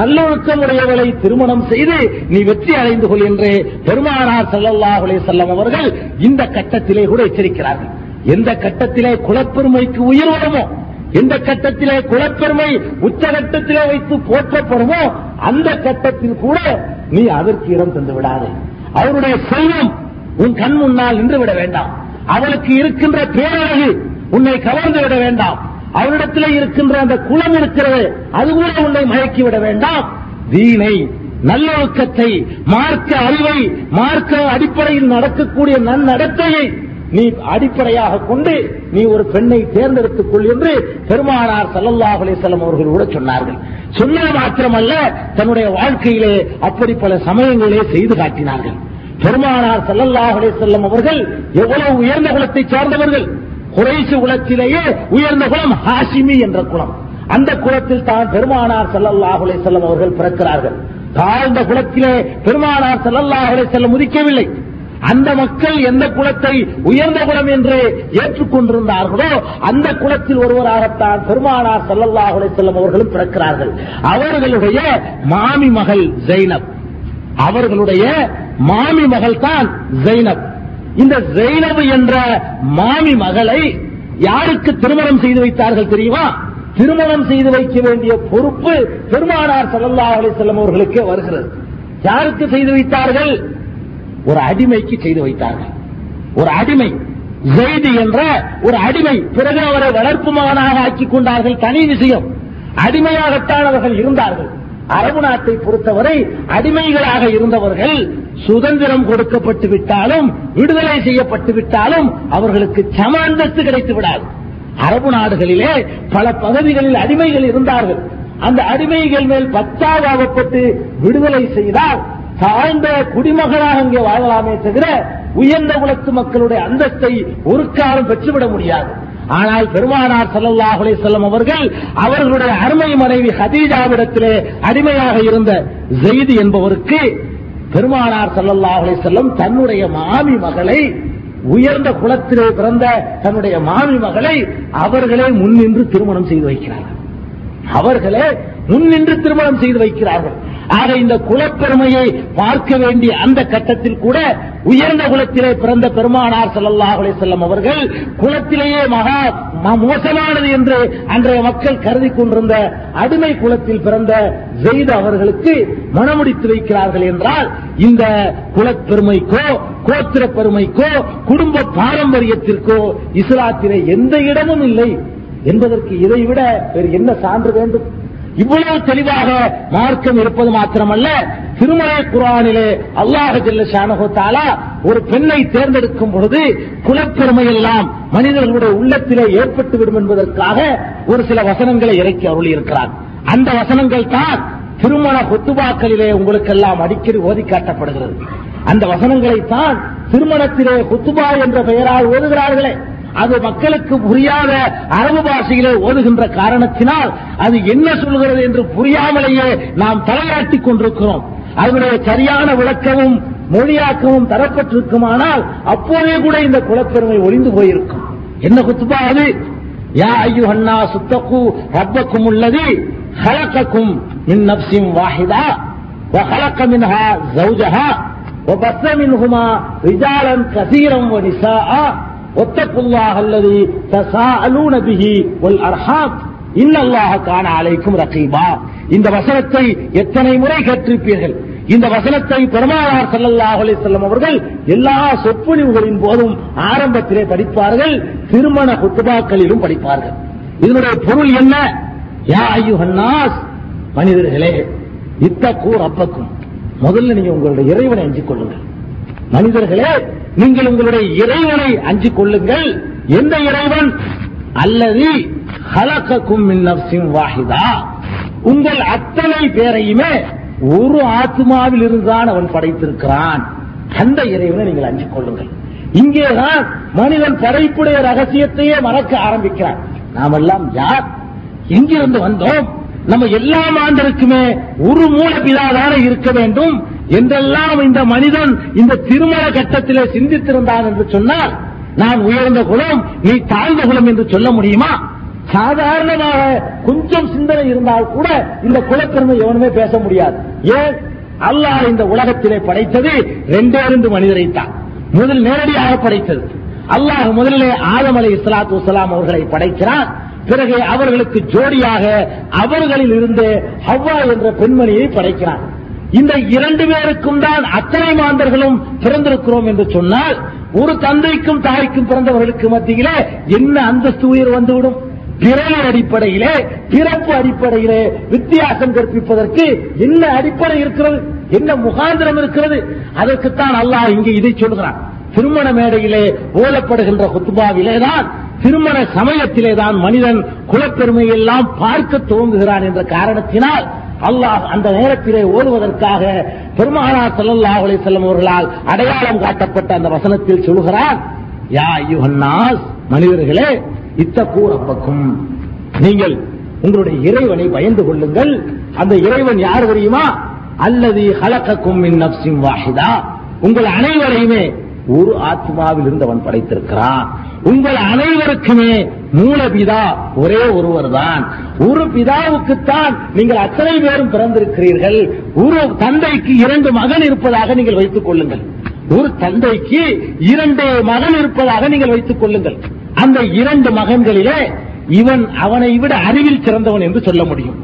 நல்லொழுக்கமுடையவளை திருமணம் செய்து நீ வெற்றி அடைந்து கொள் என்று பெருமானார் ஸல்லல்லாஹு அலைஹி வஸல்லம் அவர்கள் இந்த கட்டத்திலே கூட எச்சரிக்கிறார்கள். எந்த கட்டத்திலே குலப்பெருமைக்கு உயிர் வருமோ, எந்த கட்டத்திலே குலப்பெருமை உச்சகட்டத்திலே வைத்து போற்றப்படுமோ அந்த கட்டத்தில் கூட நீ அதற்கு இடம் தந்து விடாதே. அவருடைய செல்வம் உன் கண் முன்னால் நின்று விட வேண்டாம். அவளுக்கு இருக்கின்ற பேரழகு உன்னை கவர்ந்து விட வேண்டாம். அவரிடத்திலே இருக்கின்ற அந்த குலம் இருக்கிறது அது கூட உன்னை மயக்கிவிட வேண்டாம். தீனை, நல்லொழுக்கத்தை, மார்க்க அறிவை, மார்க்க அடிப்படையில் நடக்கக்கூடிய நன்னடத்தையை நீ அடிப்படையாக கொண்டு நீ ஒரு பெண்ணை தேர்ந்தெடுத்துக் கொள் என்று பெருமானார் ஸல்லல்லாஹு அலைஹி வஸல்லம் அவர்கள் கூட சொன்னார்கள். சொன்ன மாத்திரமல்ல, தன்னுடைய வாழ்க்கையிலே அப்படி பல சமயங்களே செய்து காட்டினார்கள். பெருமானார் ஸல்லல்லாஹு அலைஹி வஸல்லம் அவர்கள் எவ்வளவு உயர்ந்த குலத்தை சார்ந்தவர்கள்! குறைஷ் குலத்திலேயே உயர்ந்த குலம் ஹாஷிமி என்ற குலம். அந்த குலத்தில் தான் பெருமானார் ஸல்லல்லாஹு அலைஹி வஸல்லம் அவர்கள் பிறக்கிறார்கள். தாழ்ந்த குலத்திலே பெருமானார் ஸல்லல்லாஹு அலைஹி வஸல்லம் உதிக்கவில்லை. அந்த மக்கள் எந்த குலத்தை உயர்ந்த குலம் என்று ஏற்றுக்கொண்டிருந்தார்களோ அந்த குலத்தில் ஒருவராகத்தான் பெருமானார் ஸல்லல்லாஹு அலைஹி வஸல்லம் அவர்களும் பிறக்கிறார்கள். அவர்களுடைய மாமி மகள் ஜைனப், அவர்களுடைய மாமி மகள் தான் ஜைனப். இந்த ஜைனப் என்ற மாமி மகளை யாருக்கு திருமணம் செய்து வைத்தார்கள் தெரியுமா? திருமணம் செய்து வைக்க வேண்டிய பொறுப்பு பெருமானார் ஸல்லல்லாஹு அலைஹி வஸல்லம் அவர்களுக்கு வருகிறது. யாருக்கு செய்து வைத்தார்கள்? ஒரு அடிமைக்கு செய்து வைத்தார்கள். ஒரு அடிமை, ஜெய்து என்ற ஒரு அடிமை. பிறகு அவரை வளர்ப்பு மகனாக ஆக்கிக் கொண்டார்கள். தனி விஷயம், அடிமையாகத்தான் அவர்கள் இருந்தார்கள். அரபு நாட்டை பொறுத்தவரை அடிமைகளாக இருந்தவர்கள் சுதந்திரம் கொடுக்கப்பட்டு விட்டாலும் விடுதலை செய்யப்பட்டு விட்டாலும் அவர்களுக்கு சம அந்தஸ்து கிடைத்து விடாது. அரபு நாடுகளிலே பல பகுதிகளில் அடிமைகள் இருந்தார்கள். அந்த அடிமைகள் மேல் பச்சாதாபப்பட்டு விடுதலை செய்தால் தாழ்ந்த குடிமகளாக இங்கே வாழலாமே தவிர உயர்ந்த குலத்து மக்களுடைய அந்தஸ்தை ஒரு காலம் பெற்றுவிட முடியாது. ஆனால் பெருமானார் ஸல்லல்லாஹு அலைஹி வஸல்லம் அவர்கள் அவர்களுடைய அருமை மனைவி ஹதீஜாவிடத்திலே அடிமையாக இருந்த ஜெயித் என்பவருக்கு பெருமானார் ஸல்லல்லாஹு அலைஹி வஸல்லம் தன்னுடைய மாமி மகளை, உயர்ந்த குலத்திலே பிறந்த தன்னுடைய மாமி மகளை அவர்களே முன்னின்று திருமணம் செய்து வைக்கிறார்கள். அவர்களே முன்னின்று திருமணம் செய்து வைக்கிறார்கள். ஆக இந்த குலப்பெருமையை பார்க்க வேண்டிய அந்த கட்டத்தில் கூட உயர்ந்த குலத்திலே பிறந்த பெருமானார் ஸல்லல்லாஹு அலைஹி வஸல்லம் அவர்கள் குலத்திலேயே மகா மோசமானது என்று அன்றைய மக்கள் கருதி கொண்டிருந்த அடிமை குலத்தில் பிறந்த ஜெயித் அவர்களுக்கு மணமுடித்து வைக்கிறார்கள் என்றால் இந்த குலப்பெருமைக்கோ கோத்திர பெருமைக்கோ குடும்ப பாரம்பரியத்திற்கோ இஸ்லாத்திலே எந்த இடமும் இல்லை என்பதற்கு இதைவிட வேறு என்ன சான்று வேண்டும்? இவ்வளவு தெளிவாக மார்க்கம் இருப்பது மாத்திரமல்ல, திருமறை குர்ஆனிலே அல்லாஹ் ஜல்ல ஷானஹு தஆலா ஒரு பெண்ணை தேர்ந்தெடுக்கும் பொழுது குலப்பெருமையெல்லாம் மனிதர்களுடைய உள்ளத்திலே ஏற்பட்டுவிடும் என்பதற்காக ஒரு சில வசனங்களை இறக்கி அருளியிருக்கிறார். அந்த வசனங்கள் தான் திருமண ஹுத்துபாக்களிலே உங்களுக்கெல்லாம் அடிக்கடி ஓதி காட்டப்படுகிறது. அந்த வசனங்களைத்தான் திருமணத்திலே ஹுத்துபா என்ற பெயரால் ஓதுகிறார்களே, அது மக்களுக்கு புரியாத அரபு பாஷையிலே ஓதுகின்ற காரணத்தினால் அது என்ன சொல்கிறது என்று புரியாமலேயே நாம் தலையாட்டிக் கொண்டிருக்கிறோம். அதனுடைய சரியான விளக்கமும் மொழியாக்கமும் தரப்பட்டிருக்குமானால் அப்போதே கூட இந்த குலப்பெருமை ஒளிந்து போயிருக்கும். என்ன குத்துபா அது? யா ஐயுஹன்னா சுத்தகு ரப்பக்கும் உள்ளதி ஹலக்கக்கும் மின் நஃப்ஸின் வாஹிதா வ ஹலக்க மின்ஹா ஸௌஜஹா வ பஸ்ஸ மின்ஹுமா ரிஜாலன் கஸீரன் வ நிஸாஆ واتقوا الله الذي تساءلون به والارحام ان الله كان عليكم رقيبا. இந்த வசனத்தை எத்தனை முறை கேட்டிருப்பீர்கள்? இந்த வசனத்தை பெருமானார் ஸல்லல்லாஹு அலைஹி வஸல்லம் அவர்கள் எல்லா சொற்பொழிவுகளின் போதும் ஆரம்பத்திலே படிப்பார்கள், திருமண குத்துபாக்களிலும் படிப்பார்கள். இதனுடைய பொருள் என்ன? யா ஐயுஹன்னாஸ், மனிதர்களே, இத்தகு ரப்பக்கும், முதல்ல நீங்க உங்களுடைய இறைவனை அஞ்சிக் கொள்ளுங்கள். மனிதர்களே, நீங்கள் உங்களுடைய இறைவனை அஞ்சிக் கொள்ளுங்கள். எந்த இறைவன்? அல்லது ஹலக்கக்கும் மின் நஃப்ஸின் வாஹிதா, உங்கள் அத்தனை பேரையுமே ஒரு ஆத்மாவில் இருந்துதான் அவன் படைத்திருக்கிறான். அந்த இறைவனை நீங்கள் அஞ்சிக் கொள்ளுங்கள். இங்கேதான் மனிதன் படைப்புடைய ரகசியத்தையே மறக்க ஆரம்பிக்கிறான். நாம் எல்லாம் யார், எங்கிருந்து வந்தோம், நம்ம எல்லா மாந்தருக்குமே ஒரு மூல பிதாதான இருக்க வேண்டும் என்றெல்லாம் இந்த மனிதன் இந்த திருமண கட்டத்திலே சிந்தித்திருந்தான் என்று சொன்னால் நான் உயர்ந்த குலம், நீ தாழ்ந்த குலம் என்று சொல்ல முடியுமா? சாதாரணமாக கொஞ்சம் சிந்தனை இருந்தால் கூட இந்த குலப்பெருமை எவனுமே பேச முடியாது. ஏன்? அல்லாஹ் இந்த உலகத்திலே படைத்தது ரெண்டே ரெண்டு மனிதரைத்தான். முதல் நேரடியாக படைத்தது அல்லாஹ் முதலிலே ஆதம் அலைஹிஸ்ஸலாத்து வஸ்ஸலாம் அவர்களை படைக்கிறான். பிறகு அவர்களுக்கு ஜோடியாக அவர்களில் இருந்து ஹவ்வா என்ற பெண்மணியை படைக்கிறான். இந்த இரண்டு பேருக்கும் தான் அத்தனை மாந்தர்களும் பிறந்திருக்கிறோம் என்று சொன்னால் ஒரு தந்தைக்கும் தாய்க்கும் பிறந்தவர்களுக்கு மத்தியிலே என்ன அந்தஸ்து உயர் வந்துவிடும்? பிறவி அடிப்படையிலே, பிறப்பு அடிப்படையிலே வித்தியாசம் கற்பிப்பதற்கு என்ன அடிப்படை இருக்கிறது? என்ன முகாந்திரம் இருக்கிறது? அதற்குத்தான் அல்லாஹ் இங்கே இதை சொல்கிறான். திருமண மேடையிலே ஓதப்படுகின்ற குத்துபாவிலேதான், திருமண சமயத்திலேதான் மனிதன் குலப்பெருமையெல்லாம் பார்க்க துவங்குகிறான் என்ற காரணத்தினால் அல்லாஹ் அந்த நேரத்திலே ஓடுவதற்காக பெருமானார் ஸல்லல்லாஹு அலைஹி வஸல்லம் அவர்களால் அடையாளம் காட்டப்பட்ட அந்த வசனத்தில் சொல்கிறார், யா ஐயுஹன்னாஸ், மனிதர்களே, இத்தகு ரப்பக்கும், நீங்கள் உங்களுடைய இறைவனை பயந்து கொள்ளுங்கள். அந்த இறைவன் யார் தெரியுமா? அல்லதி ஹலக்கக்கும் மின் நஃப்ஸின் வாஹிதா, உங்கள் அனைவரையுமே ஒரு ஆத்மாவில் இருந்து அவன் படைத்திருக்கிறான். உங்கள் அனைவருக்குமே மூல பிதா ஒரே ஒருவர் தான். ஒரு பிதாவுக்குத்தான் நீங்கள் அத்தனை பேரும் பிறந்திருக்கிறீர்கள். ஒரு தந்தைக்கு இரண்டு மகன் இருப்பதாக நீங்கள் வைத்துக் கொள்ளுங்கள். ஒரு தந்தைக்கு இரண்டு மகன் இருப்பதாக நீங்கள் வைத்துக் கொள்ளுங்கள். அந்த இரண்டு மகன்களிலே இவன் அவனை விட அறிவில் சிறந்தவன் என்று சொல்ல முடியும்,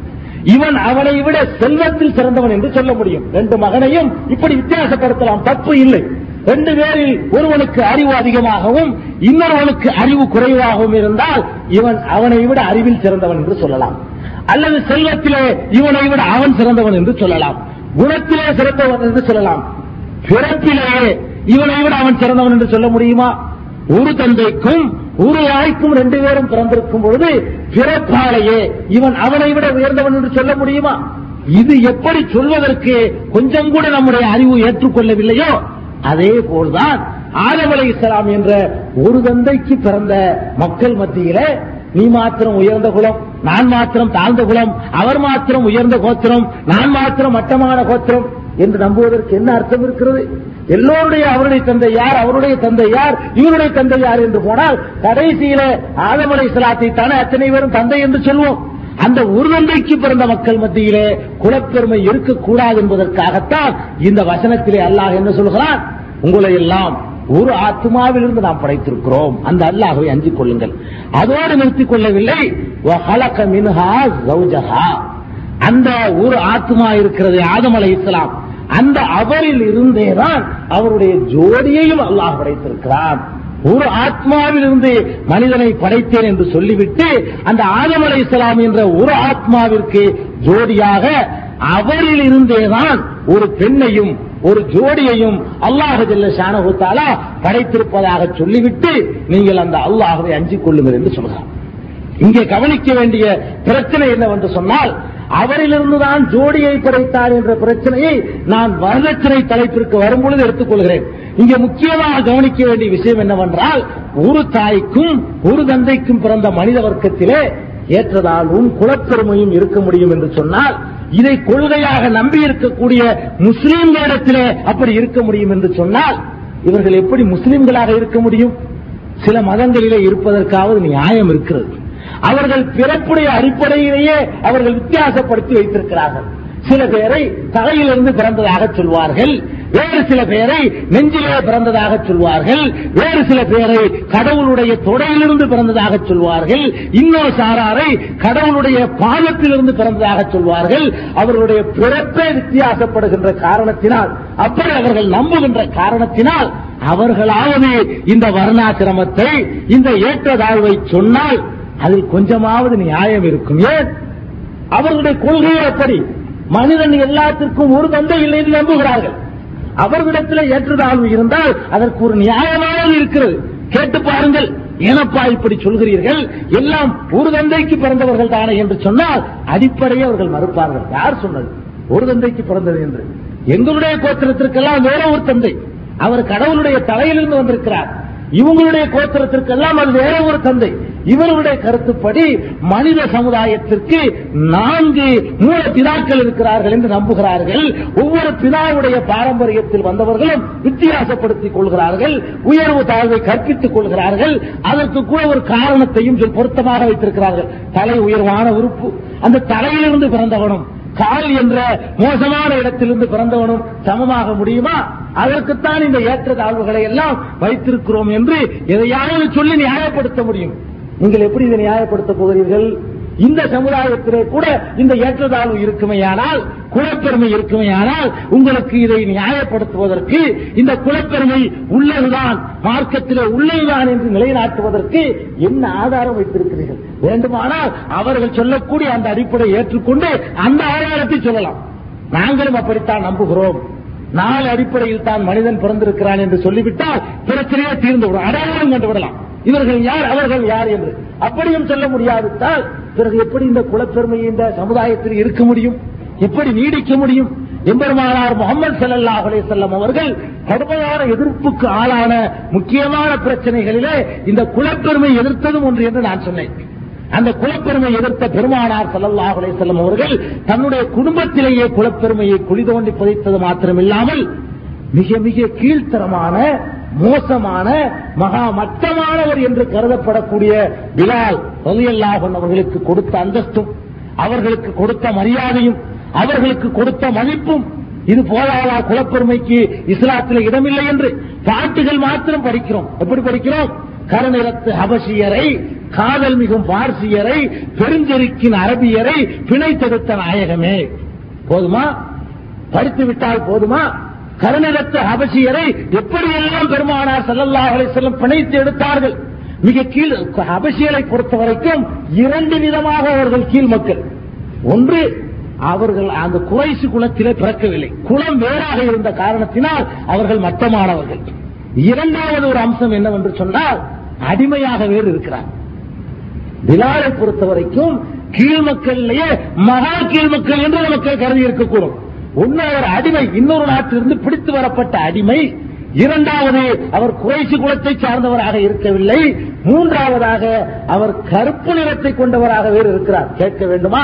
இவன் அவனை விட செல்வத்தில் சிறந்தவன் என்று சொல்ல முடியும். ரெண்டு மகனையும் இப்படி வித்தியாசப்படுத்தலாம், தப்பு இல்லை. ரெண்டு பேரில் ஒருவனுக்கு அறிவு அதிகமாகவும் இன்னொருவனுக்கு அறிவு குறைவாகவும் இருந்தால் இவன் அவனை விட அறிவில் சிறந்தவன் என்று சொல்லலாம், அல்லது செல்வத்திலே இவனை விட அவன் சிறந்தவன் என்று சொல்லலாம், குணத்திலே சிறந்தவன் என்று சொல்லலாம், பிறப்பிலேயே இவனை விட அவன் சிறந்தவன் என்று சொல்ல முடியுமா? ஒரு தந்தைக்கும் ஒரு தாய்க்கும் ரெண்டு பேரும் பிறந்திருக்கும் பொழுது பிறப்பாலேயே இவன் அவனை விட உயர்ந்தவன் என்று சொல்ல முடியுமா? இது எப்படி சொல்வதற்கு கொஞ்சம் கூட நம்முடைய அறிவு ஏற்றுக்கொள்ளவில்லையோ அதே போல்தான் ஆதம் அலைஹிஸ்ஸலாம் என்ற ஒரு தந்தைக்கு பிறந்த மக்கள் மத்தியிலே நீ மாத்திரம் உயர்ந்த குலம், நான் மாத்திரம் தாழ்ந்த குலம், அவர் மாத்திரம் உயர்ந்த கோத்திரம், நான் மாத்திரம் மட்டமான கோத்திரம் என்று நம்புவதற்கு என்ன அர்த்தம் இருக்கிறது? எல்லோருடைய அவருடைய தந்தை யார், அவருடைய தந்தை யார், இவருடைய தந்தை யார் என்று போனால் கடைசியில ஆதம் அலைஹிஸ்ஸலாத்தை தானே அத்தனை பேரும் தந்தை என்று சொல்வோம். அந்த ஒரு தந்தைக்கு பிறந்த மக்கள் மத்தியிலே குலப்பெருமை இருக்கக்கூடாது என்பதற்காகத்தான் இந்த வசனத்திலே அல்லாஹ் என்ன சொல்கிறான்? உங்களை எல்லாம் ஒரு ஆத்மாவில் இருந்து நாம் படைத்திருக்கிறோம், அந்த அல்லாஹ்வை அஞ்சிக் கொள்ளுங்கள். அதோடு நிறுத்திக் கொள்ளவில்லை, அந்த ஒரு ஆத்மா இருக்கிறது ஆதம் அலைஹிஸ்ஸலாம், அந்த அவரில் இருந்தேதான் அவருடைய ஜோடியையும் அல்லாஹ் படைத்திருக்கிறான். ஒரு ஆத்மாவில் இருந்து மனிதனை படைத்தேன் என்று சொல்லிவிட்டு அந்த ஆதம் அலைஹிஸ்ஸலாம் என்ற ஒரு ஆத்மாவிற்கு ஜோடியாக அவரில் இருந்தேதான் ஒரு பெண்ணையும் ஒரு ஜோடியையும் அல்லாஹ் ஜல்ல ஷானஹு தஆலா படைத்திருப்பதாக சொல்லிவிட்டு நீங்கள் அந்த அல்லாஹ்வை அஞ்சிக் கொள்ளுங்கள் என்று சொல்கிறார். இங்கே கவனிக்க வேண்டிய பிரச்சனை என்னவென்று சொன்னால், அவரிலிருந்துதான் ஜோடியை படைத்தார் என்ற பிரச்சனையை நான் வரதட்சணை தலைப்பிற்கு வரும்பொழுது எடுத்துக்கொள்கிறேன். இங்கே முக்கியமாக கவனிக்க வேண்டிய விஷயம் என்னவென்றால், ஒரு தாய்க்கும் ஒரு தந்தைக்கும் பிறந்த மனித வர்க்கத்திலே ஏற்றதாலும் குலப்பெருமையும் இருக்க முடியும் என்று சொன்னால், இதை கொள்கையாக நம்பி இருக்கக்கூடிய முஸ்லிம்களிடத்திலே அப்படி இருக்க முடியும் என்று சொன்னால், இவர்கள் எப்படி முஸ்லிம்களாக இருக்க முடியும்? சில மதங்களிலே இருப்பதற்காவது நியாயம் இருக்கிறது. அவர்கள் பிறப்புடைய அடிப்படையிலேயே அவர்கள் வித்தியாசப்படுத்தி வைத்திருக்கிறார்கள். சில பேரை தலையிலிருந்து பிறந்ததாக சொல்வார்கள், வேறு சில பேரை நெஞ்சிலே பிறந்ததாக சொல்வார்கள், வேறு சில பேரை கடவுளுடைய தொடையிலிருந்து பிறந்ததாக சொல்வார்கள், இன்னொரு சாராரை கடவுளுடைய பாதத்திலிருந்து பிறந்ததாக சொல்வார்கள். அவர்களுடைய பிறப்பே வித்தியாசப்படுகின்ற காரணத்தினால், அப்படி அவர்கள் நம்புகின்ற காரணத்தினால், அவர்களாவது இந்த வர்ணாசிரமத்தை இந்த ஏற்றதாழ்வை சொன்னால் அதில் கொஞ்சமாவது நியாயம் இருக்கும். ஏன்? அவர்களுடைய கொள்கையை எப்படி மனிதன் எல்லாத்திற்கும் ஒரு தந்தை இல்லை என்று நம்புகிறார்கள். அவர்களிடத்தில் ஏற்றதாழ்வு இருந்தால் அதற்கு ஒரு நியாயமானது இருக்கிறது. கேட்டு பாருங்கள், ஏனப்பா இப்படி சொல்கிறீர்கள், எல்லாம் ஒரு தந்தைக்கு பிறந்தவர்கள் தானே என்று சொன்னால் அடிப்படையை அவர்கள் மறுப்பார்கள். யார் சொன்னது ஒரு தந்தைக்கு பிறந்தது என்று? எங்களுடைய கோத்திரத்திற்கெல்லாம் வேற ஒரு தந்தை, அவர் கடவுளுடைய தலையிலிருந்து வந்திருக்கிறார். இவங்களுடைய கோத்திரத்திற்கெல்லாம் அது வேற ஒரு தந்தை. இவர்களுடைய கருத்துப்படி மனித சமுதாயத்திற்கு நான்கு மூல பிதாக்கள் இருக்கிறார்கள் என்று நம்புகிறார்கள். ஒவ்வொரு பிதாவுடைய பாரம்பரியத்தில் வந்தவர்களும் வித்தியாசப்படுத்திக் கொள்கிறார்கள், உயர்வு தாழ்வை கற்பித்துக் கொள்கிறார்கள். அதற்கு கூட ஒரு காரணத்தையும் பொருத்தமாக வைத்திருக்கிறார்கள். தலை உயர்வான உறுப்பு, அந்த தலையிலிருந்து பிறந்தவனும் கால் என்ற மோசமான இடத்திலிருந்து பிறந்தவனும் சமமாக முடியுமா? அதற்குத்தான் இந்த ஏற்றத்தாழ்வுகளை எல்லாம் வைத்திருக்கிறோம் என்று எதையாவது சொல்லி நியாயப்படுத்த முடியும். நீங்கள் எப்படி இதை நியாயப்படுத்தப் போகிறீர்கள்? இந்த சமுதாயத்திலே கூட இந்த ஏற்றத்தாழ்வு இருக்குமையானால், குலப்பெருமை இருக்குமையானால், உங்களுக்கு இதை நியாயப்படுத்துவதற்கு, இந்த குலப்பெருமை உள்ளதுதான், மார்க்கத்திலே உள்ளதுதான் என்று நிலைநாட்டுவதற்கு என்ன ஆதாரம் வைத்திருக்கிறீர்கள்? வேண்டுமானால் அவர்கள் சொல்லக்கூடிய அந்த அடிப்படையை ஏற்றுக்கொண்டு அந்த ஆதாரத்தை சொல்லலாம். நாங்களும் அப்படித்தான் நம்புகிறோம், நாலு அடிப்படையில் தான் மனிதன் பிறந்திருக்கிறான் என்று சொல்லிவிட்டால் பிரச்சனையே தீர்ந்துவிடும், அடையாளம் கண்டுவிடலாம். இவர்கள் யார், அவர்கள் யார் என்று அப்படியும் சொல்ல முடியாவிட்டால் பிறகு எப்படி இந்த குலப்பெருமை இந்த சமுதாயத்தில் இருக்க முடியும், எப்படி நீடிக்க முடியும்? எம்பெருமானார் முஹம்மது ஸல்லல்லாஹு அலைஹி வஸல்லம் அவர்கள் கடுமையான எதிர்ப்புக்கு ஆளான முக்கியமான பிரச்சனைகளிலே இந்த குலப்பெருமை எதிர்த்ததும் ஒன்று என்று நான் சொன்னேன். அந்த குலப்பெருமை எதிர்த்த பெருமானார் ஸல்லல்லாஹு அலைஹி வஸல்லம் அவர்கள் தன்னுடைய குடும்பத்திலேயே குலப்பெருமையை குழி தோண்டி புதைத்தது மாத்திரமில்லாமல் மிக மிக கீழ்த்தரமான மோசமான மகா மட்டமானவர் என்று கருதப்படக்கூடிய பிலால் ரலியல்லாஹு அன்ஹு அவர்களுக்கு கொடுத்த அந்தஸ்தும் அவர்களுக்கு கொடுத்த மரியாதையும் அவர்களுக்கு கொடுத்த மதிப்பும் இது போதாதா? குலப்பெருமைக்கு இஸ்லாத்தில் இடமில்லை என்று பாட்டுகள் மாத்திரம் படிக்கிறோம். எப்படி படிக்கிறோம்? கருநிறத்து ஹபஷியரை, காதல் மிகும் பார்சியரை, பெருஞ்செருக்கின் அரபியரை பிணை தடுத்த நாயகமே. போதுமா? படித்து விட்டால் போதுமா? கருநிறத்து ஹபஷியரை எப்படியெல்லாம் பெருமானார் ஸல்லல்லாஹு அலைஹி வஸல்லம் பிணைத்து எடுத்தார்கள். மிக கீழ் ஹபஷியரை பொறுத்த வரைக்கும் இரண்டு விதமாக அவர்கள் கீழ் மக்கள். ஒன்று, அவர்கள் அந்த குறைஷ் குலத்திலே பிறக்கவில்லை, குலம் வேறாக இருந்த காரணத்தினால் அவர்கள் மட்டமானவர்கள். இரண்டாவது ஒரு அம்சம் என்னவென்று சொன்னால் அடிமையாக வேறு இருக்கிறார். பிலாலை பொறுத்த வரைக்கும் கீழ்மக்களிலேயே மகா கீழ்மக்கள் என்று நமக்கு கருதி இருக்கக்கூடும். ஒன்று, அவர் அடிமை, இன்னொரு நாட்டிலிருந்து பிடித்து வரப்பட்ட அடிமை. இரண்டாவது, அவர் குறைஷ் குலத்தை சார்ந்தவராக இருக்கவில்லை. மூன்றாவதாக, அவர் கருப்பு நிறத்தை கொண்டவராக வேறு இருக்கிறார். கேட்க வேண்டுமா?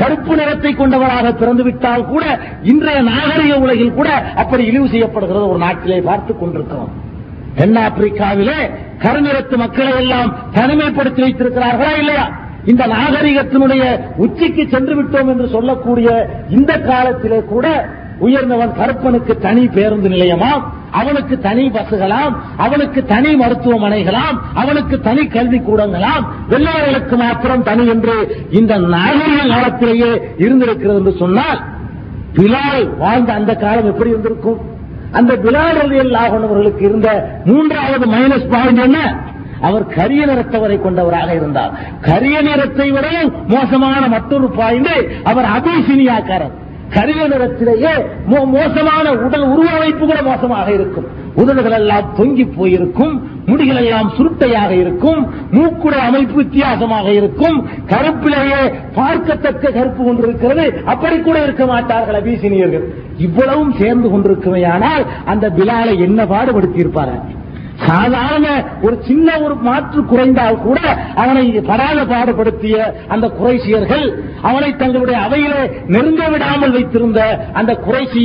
கருப்பு நிறத்தை கொண்டவராக பிறந்துவிட்டால் கூட இன்றைய நாகரிக உலகில் கூட அப்படி இழிவு செய்யப்படுகிறது ஒரு நாட்டிலே பார்த்துக் கொண்டிருக்கிறோம். தென்னாப்பிரிக்காவிலே கருநிறத்து மக்களை எல்லாம் தனிமைப்படுத்தி வைத்திருக்கிறார்களா இல்லையா? இந்த நாகரிகத்தினுடைய உச்சிக்கு சென்று விட்டோம் என்று சொல்லக்கூடிய இந்த காலத்திலே கூட உயர்ந்தவன் கருப்பனுக்கு தனி பேருந்து நிலையமாம், அவனுக்கு தனி பஸ்ஸுகளாம், அவனுக்கு தனி மருத்துவமனைகளாம், அவனுக்கு தனி கல்விக்கூடங்களாம், வெள்ளையர்களுக்கு மாத்திரம் தனி என்று இந்த நாகரிக காலத்திலேயே இருந்திருக்கிறது என்று சொன்னால் பிலால் வாழ்ந்த அந்த காலம் எப்படி இருந்திருக்கும்? அந்த பிலால் ரலியல்லாஹு அன்ஹு அவர்களுக்கு இருந்த மூன்றாவது மைனஸ் பாயிண்ட் என்ன? அவர் கரிய நிறத்தவரை கொண்டவராக இருந்தார். கரிய நிறத்தை விட மோசமான மற்றொரு பாயிண்ட், அவர் அபிசினியாக்காரர். கரிய நிறத்திலேயே மோசமான உடல் உருவமைப்பு கூட மோசமாக இருக்கும். உதடுகள் எல்லாம் தொங்கி போயிருக்கும், முடிகள் எல்லாம் சுருட்டையாக இருக்கும், மூக்குடைய அமைப்பு வித்தியாசமாக இருக்கும், கருப்பிலேயே பார்க்கத்தக்க கருப்பு கொண்டிருக்கிறது. அப்படி கூட இருக்க மாட்டார்கள் அபிசீனியர்கள். இவ்வளவும் சேர்ந்து கொண்டிருக்குமையானால் அந்த பிலாலை என்ன பாடுபடுத்தியிருப்பார்கள். சாதாரண ஒரு சின்ன ஒரு மாற்று குறைந்தால் கூட அவனை படாத பாடுபடுத்திய அந்த குறைஷியர்கள், அவனை தங்களுடைய அவையிலே நெருங்க விடாமல் வைத்திருந்த அந்த குறைஷி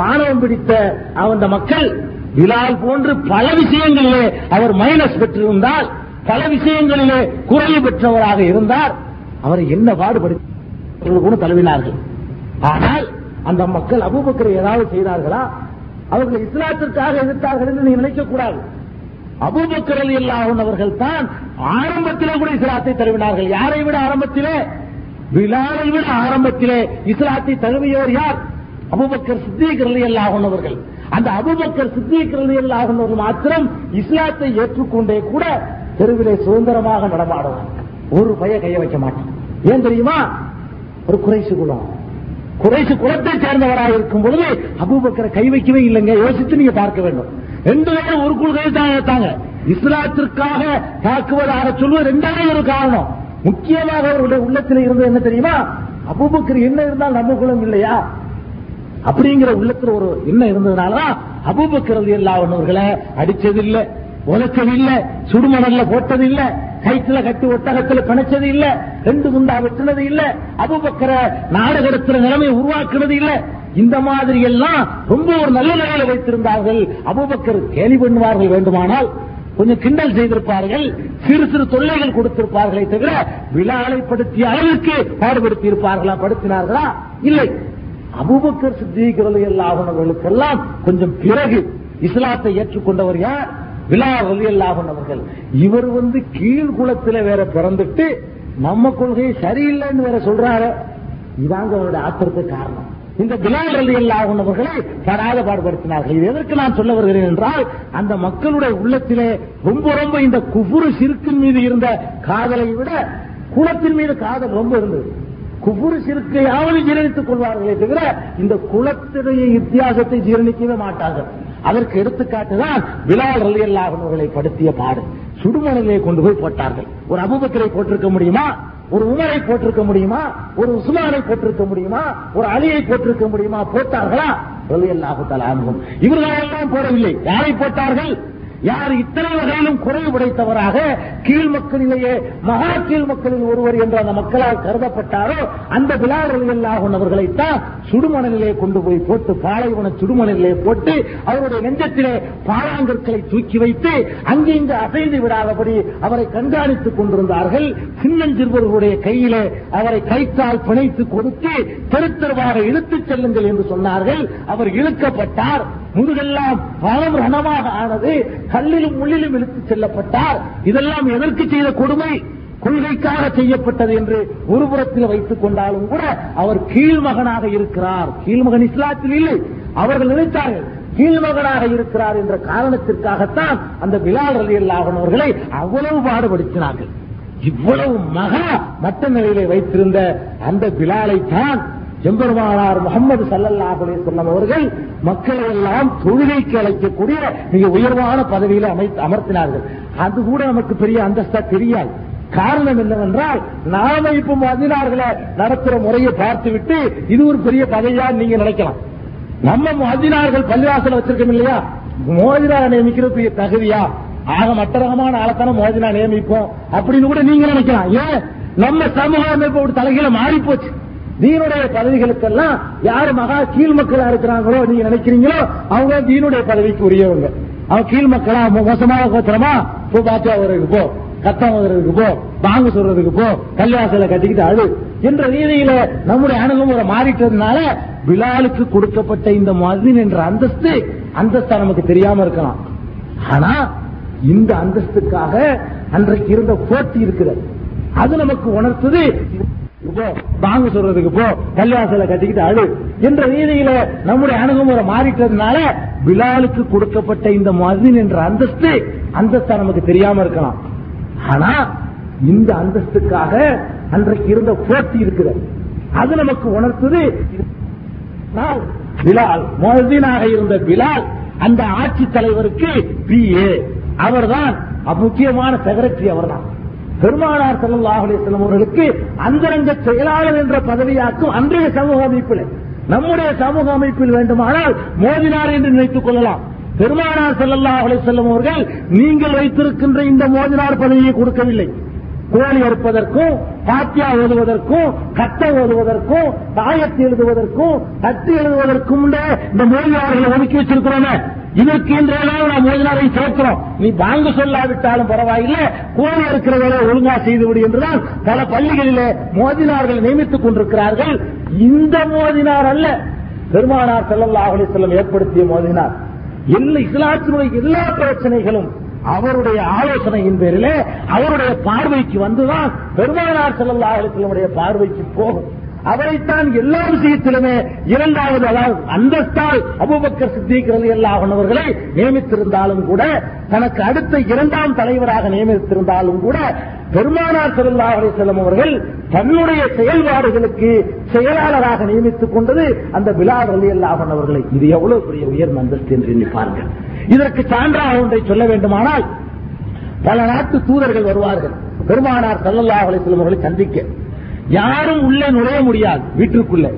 வானவம் பிடித்த அந்த மக்கள், பிலால் போன்று பல விஷயங்களிலே அவர் மைனஸ் பெற்றிருந்தால், பல விஷயங்களிலே குறைவு பெற்றவராக இருந்தார். அவரை என்ன பாடுபடுத்த தழுவினார்கள். ஆனால் அந்த மக்கள் அபூபக்கர் ஏதாவது செய்தார்களா? அவர்கள் இஸ்லாத்திற்காக எதிர்த்தார்கள் என்று நீ நினைக்கக்கூடாது. அபூபக்கர் ரலியல்லாஹு அன்ஹு அவர்கள் தான் ஆரம்பத்திலே கூட இஸ்லாத்தை தழுவினார்கள். யாரை விட ஆரம்பத்திலே? பிலாலை விட ஆரம்பத்திலே இஸ்லாத்தை தழுவியவர் யார்? அபூபக்கர் சித்தீக் ரலியல்லாஹு அன்ஹு அவர்கள். அந்த அபூபக்கர் சித்தீக் ரலியல்லாஹு அன்ஹு அவர்கள் மாத்திரம் இஸ்லாத்தை ஏற்றுக்கொண்டே கூட தெருவிலே சுதந்திரமாக நடமாடுவார். ஒரு பய கைய வைக்க மாட்டார். ஏன் தெரியுமா? ஒரு குறைஷ் குலம், குறைஷ் குலத்தை சேர்ந்தவராக இருக்கும் பொழுது அபூபக்கரை கை வைக்கவே இல்லைங்க. யோசித்து நீங்க பார்க்க வேண்டும். ரெண்டு பேரும் ஒரு கொள்கையை தான் ஏற்றாங்க. இஸ்லாத்திற்காக தாக்குவதாக சொல்வது ரெண்டாவது ஒரு காரணம். முக்கியமாக அவருடைய உள்ளத்தில் இருந்தது என்ன தெரியுமா? அபூபக்கர் என்ன இருந்தால் நம்ம குலம் இல்லையா அப்படிங்கிற உள்ளத்தில் ஒரு என்ன இருந்ததுனாலதான் அபூபக்கர் ரலியல்லாஹு அன்ஹு அவர்களை அடிச்சதில்லை, உழைச்சதில்லை, சுடுமணல்ல போட்டதில்லை, கைத்துல கட்டி ஒட்டகத்துல பிணைச்சது இல்ல, ரெண்டு குண்டா வெட்டினது இல்ல, அபூபக்கரை நாடகத்துல நிலைமையை உருவாக்குறது இல்ல. இந்த மாதிரி எல்லாம் ரொம்ப ஒரு நல்ல நிலையில வைத்திருந்தார்கள். அபூபக்கர் கேலி பண்ணுவார்கள், வேண்டுமானால் கொஞ்சம் கிண்டல் செய்திருப்பார்கள், சிறு சிறு தொல்லைகள் கொடுத்திருப்பார்களே தவிர பிலாலை படுத்திய அளவிற்கு பாடுபடுத்தி இருப்பார்களா? படுத்தினார்களா? இல்லை. அபூபக்கர் சித்தீக் ரலியல்லாஹு அன்ஹு அவர்களுக்கெல்லாம் கொஞ்சம் பிறகு இஸ்லாத்தை ஏற்றுக்கொண்டவர் யார்? பிலால் ரலியல்லாஹு அன்ஹு அவர்கள். இவர் வந்து கீழ் குலத்தில வேற பிறந்துட்டு நம்ம கொள்கை சரியில்லைன்னு வேற சொல்றாரு. இதாங்க அவருடைய ஆத்திரத்துக்கு காரணம். இந்த பிலால் ரலியல்லாஹு அன்ஹு அவர்களை படாத பாடுபடுத்தினார்கள். இது எதற்கு நான் சொல்ல வருகிறேன் என்றால், அந்த மக்களுடைய உள்ளத்திலே ரொம்ப ரொம்ப இந்த குஃபுரு சிறுக்கின் மீது இருந்த காதலை விட குலத்தின் மீது காதல் ரொம்ப இருந்தது. குஃபுரு சிறுக்கையாவது ஜீரணித்துக் கொள்வார்களே தவிர இந்த குலத்தினுடைய வித்தியாசத்தை ஜீரணிக்கவே மாட்டார்கள். அதற்கு எடுத்துக்காட்டுதான் பிலால் ரலியல்லாஹு அன்ஹு அவர்களை படுத்திய பாடு. சுடுமணலை கொண்டு போய் போட்டார்கள். ஒரு அபூபக்கரை போட்டிருக்க முடியுமா? ஒரு உமரை போட்டிருக்க முடியுமா? ஒரு உஸ்மானை போட்டிருக்க முடியுமா? ஒரு அலியை போட்டிருக்க முடியுமா? போட்டார்களா? ரலியல்லாஹு தஆலா அன்ஹும். இவர்களெல்லாம் போடவில்லை. யாரை போட்டார்கள்? யார் இத்தனை வகையிலும் குறைவு படைத்தவராக கீழ் மக்களிலேயே மகா கீழ் மக்களில் ஒருவர் என்று அந்த மக்களால் கருதப்பட்டாரோ அந்த பிலால் ரலியல்லாஹு அன்ஹு அவர்களைத்தான் சுடுமணலிலே கொண்டு போய் போட்டு பாலைவன சுடுமணலிலே போட்டு அவருடைய நெஞ்சத்திலே பாலாங்கற்களை தூக்கி வைத்து அங்கே இங்கு அசைந்து விடாதபடி அவரை கண்காணித்துக் கொண்டிருந்தார்கள். சின்னஞ்சிறுவர்களுடைய கையிலே அவரை கைத்தால் பிணைத்து கொடுத்து திருத்தருவாக இழுத்துச் செல்லுங்கள் என்று சொன்னார்கள். அவர் இழுக்கப்பட்டார். முதுகெல்லாம் பலம் ரணமாக ஆனது. கல்லிலும் முள்ளிலும் இழுத்துச் செல்லப்பட்டார். இதெல்லாம் எதற்கு செய்த கொடுமை? கொள்கைக்காக செய்யப்பட்டது என்று ஒரு புறத்தில் வைத்துக் கொண்டாலும் கூட அவர் கீழ்மகனாக இருக்கிறார். கீழ்மகன் இஸ்லாத்தில் இல்லை. அவர்கள் நினைத்தார்கள் கீழ்மகனாக இருக்கிறார் என்ற காரணத்திற்காகத்தான் அந்த பிலால் ரலியல்லாஹு அன்ஹு அவர்களை அவ்வளவு பாடுபடுத்தினார்கள். இவ்வளவு மகா மட்ட நிலையிலே வைத்திருந்த அந்த பிலாலை தான் எம்பெருமானார் முகமது ஸல்லல்லாஹு அலைஹி வஸல்லம் அவர்கள் மக்களை எல்லாம் தொழுகைக்கு அழைக்கக்கூடிய மிக உயர்வான பதவியில அமர்த்தினார்கள். அது கூட நமக்கு பெரிய அந்தஸ்தா தெரியாது. காரணம் என்னவென்றால் நாம இப்ப முஅதினார்களை நடத்துற முறையை பார்த்துவிட்டு இது ஒரு பெரிய பதவியா நீங்க நினைக்கலாம். நம்ம முஅதினார்கள் பள்ளிவாசல் வச்சிருக்கோம் இல்லையா, முஅதினாரை நியமிக்கிறது பெரிய தகுதியா, ஆக மட்டரகமான ஆளத்தான முஅதினா நியமிப்போம் அப்படின்னு கூட நீங்க நினைக்கலாம். ஏன் நம்ம சமூக அமைப்பு ஒரு தலைகீழ மாறிப்போச்சு. தீனுடைய பதவிகளுக்கெல்லாம் யாரு மகா கீழ் மக்களா இருக்கிறாங்களோ நீங்க நினைக்கிறீங்களோ அவங்க தீனுடைய பதவிக்கு உரியவங்க. அவங்க கீழ் மக்களா மோசமாக கோத்திரமா போ, பாத்தியா வர்றதுக்கு போ, கத்தம் வர்றதுக்கு போ, பாங்கு சொல்றதுக்கு போ, கல்யாசல கட்டிக்கிட்டு அழு என்ற ரீதியில நம்முடைய அணுகுமுறை மாறிட்டதுனால பிலாலுக்கு கொடுக்கப்பட்ட இந்த முஅதின் என்ற அந்தஸ்து அந்தஸ்தா நமக்கு தெரியாம இருக்கலாம். ஆனா இந்த அந்தஸ்துக்காக அன்றைக்கு இருந்த போட்டி இருக்கிறது. அது நமக்கு உணர்த்தது பாங்கு சொல்றதுக்கு போ, கல்யாசல கட்டிக்கிட்டு அழு என்ற ரீதியில நம்முடைய அணுகுமுறை மாறிட்டதுனால பிலாலுக்கு கொடுக்கப்பட்ட இந்த முஅதின் என்ற அந்தஸ்து அந்தஸ்தா நமக்கு தெரியாம இருக்கலாம். ஆனா இந்த அந்தஸ்துக்காக அன்றைக்கு இருந்த போட்டி இருக்கிறது. அது நமக்கு உணர்த்தது பிலால், முஅதினாக இருந்த பிலால் அந்த ஆட்சி தலைவருக்கு பி ஏ, அவர்தான் முக்கியமான செக்ரட்டரி, அவர்தான் பெருமானார் ஸல்லல்லாஹு அலைஹி வஸல்லம் அவர்களுக்கு அந்தரங்க செயலாளர் என்ற பதவியாக்கும் அன்றைய சமூக அமைப்பில். நம்முடைய சமூக அமைப்பில் வேண்டுமானால் மோதினார் என்று நினைத்துக் கொள்ளலாம். பெருமானார் ஸல்லல்லாஹு அலைஹி வஸல்லம் அவர்கள் நீங்கள் வைத்திருக்கின்ற இந்த மோதினார் பதவியை கொடுக்கவில்லை. கோழி அறுப்பதற்கும், பாத்தியா ஓதுவதற்கும், கட்டை ஓதுவதற்கும், தாயத்து எழுதுவதற்கும், தட்டு எழுதுவதற்கும் இந்த மோதினார்களை ஒதுக்கி வச்சிருக்கிறோமே, இதற்கு என்றாலும் நான் மோதினாரை சேர்க்கிறோம், நீ பாங்கு சொல்லாவிட்டாலும் பரவாயில்லை, கோழி இருக்கிறவரை ஒழுங்கா செய்துவிடு என்றுதான் பல பள்ளிகளிலே மோதினார்கள் நியமித்துக் கொண்டிருக்கிறார்கள். இந்த மோதினார் அல்ல பெருமானார் ஸல்லல்லாஹு அலைஹி வஸல்லம் ஏற்படுத்திய மோதினார். எல்லா இஸ்லாத்தினுடைய எல்லா பிரச்சனைகளும் அவருடைய ஆலோசனையின் பேரிலே அவருடைய பார்வைக்கு வந்துதான் பெருமானார் ஸல்லல்லாஹு அலைஹி வஸல்லம் பார்வைக்கு போகும். அவரைத்தான் எல்லா விஷயத்திலுமே இரண்டாவது அதாவது அந்தஸ்தால் அபூபக்கர் சித்திக் ரலியல்லாஹு அன்ஹு அவர்களை நியமித்திருந்தாலும் கூட, தனக்கு அடுத்த இரண்டாம் தலைவராக நியமித்திருந்தாலும் கூட, பெருமானார் ஸல்லல்லாஹு அலைஹி வஸல்லம் அவர்கள் தன்னுடைய செயல்பாடுகளுக்கு செயலாளராக நியமித்துக் கொண்டது அந்த பிலால் ரலியல்லாஹு அன்ஹு அவர்களை. இது எவ்வளவு பெரிய உயர் அந்தஸ்து என்று நினைப்பார்கள். இதற்கு சான்றாக ஒன்றை சொல்ல வேண்டுமானால், பல நாட்டு தூதர்கள் வருவார்கள் பெருமானார் ஸல்லல்லாஹு அலைஹி வஸல்லம் அவர்களை சந்திக்க. யாரும் உள்ளே நுழைய முடியாது. வீட்டிற்குள்ளே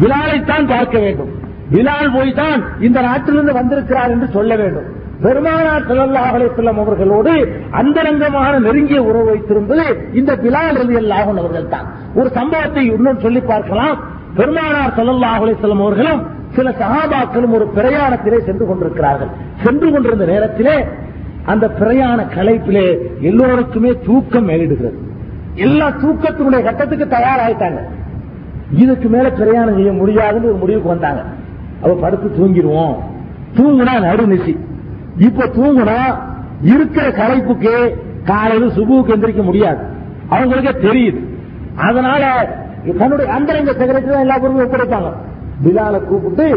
பிலாலைத்தான் பார்க்க வேண்டும். பிலால் போய் தான் இந்த நாட்டிலிருந்து வந்திருக்கிறார் என்று சொல்ல வேண்டும். பெருமானார் ஸல்லல்லாஹு அலைஹி வஸல்லம் அவர்களோடு அந்தரங்கமான நெருங்கிய உறவு வைத்திருந்தது இந்த பிலால் ரலியல்லாஹு அன்ஹு அவர்கள் தான். ஒரு சம்பவத்தை இன்னும் சொல்லி பார்க்கலாம். பெருமானார் ஸல்லல்லாஹு அலைஹி வஸல்லம் அவர்களும் சில சஹாபாக்களும் ஒரு பிரயாணத்திலே சென்று கொண்டிருக்கிறார்கள். சென்று கொண்டிருந்த நேரத்திலே அந்த பிரயாண களைப்பிலே எல்லோருக்குமே தூக்கம் மேலிடுகிறது. எல்லா தூக்கத்தினுடைய கட்டத்துக்கு தயாராயிட்டாங்க. இதுக்கு மேல பிரயாணம் செய்ய முடியாதுன்னு ஒரு முடிவுக்கு வந்தாங்க. அப்ப படுத்து தூங்கிடுவோம், தூங்குனா நடுநிசி, இப்ப தூங்குனா இருக்கிற களைப்புக்கு காலையில சுபுக்கு எந்திரிக்க முடியாது, அவங்களுக்கே தெரியுது. அதனால தன்னுடைய அந்தரங்க செக்ரட்டரி தான் எல்லா பொருளும் ஒப்படைப்பாங்க. பிலாலை கூப்பிட்டு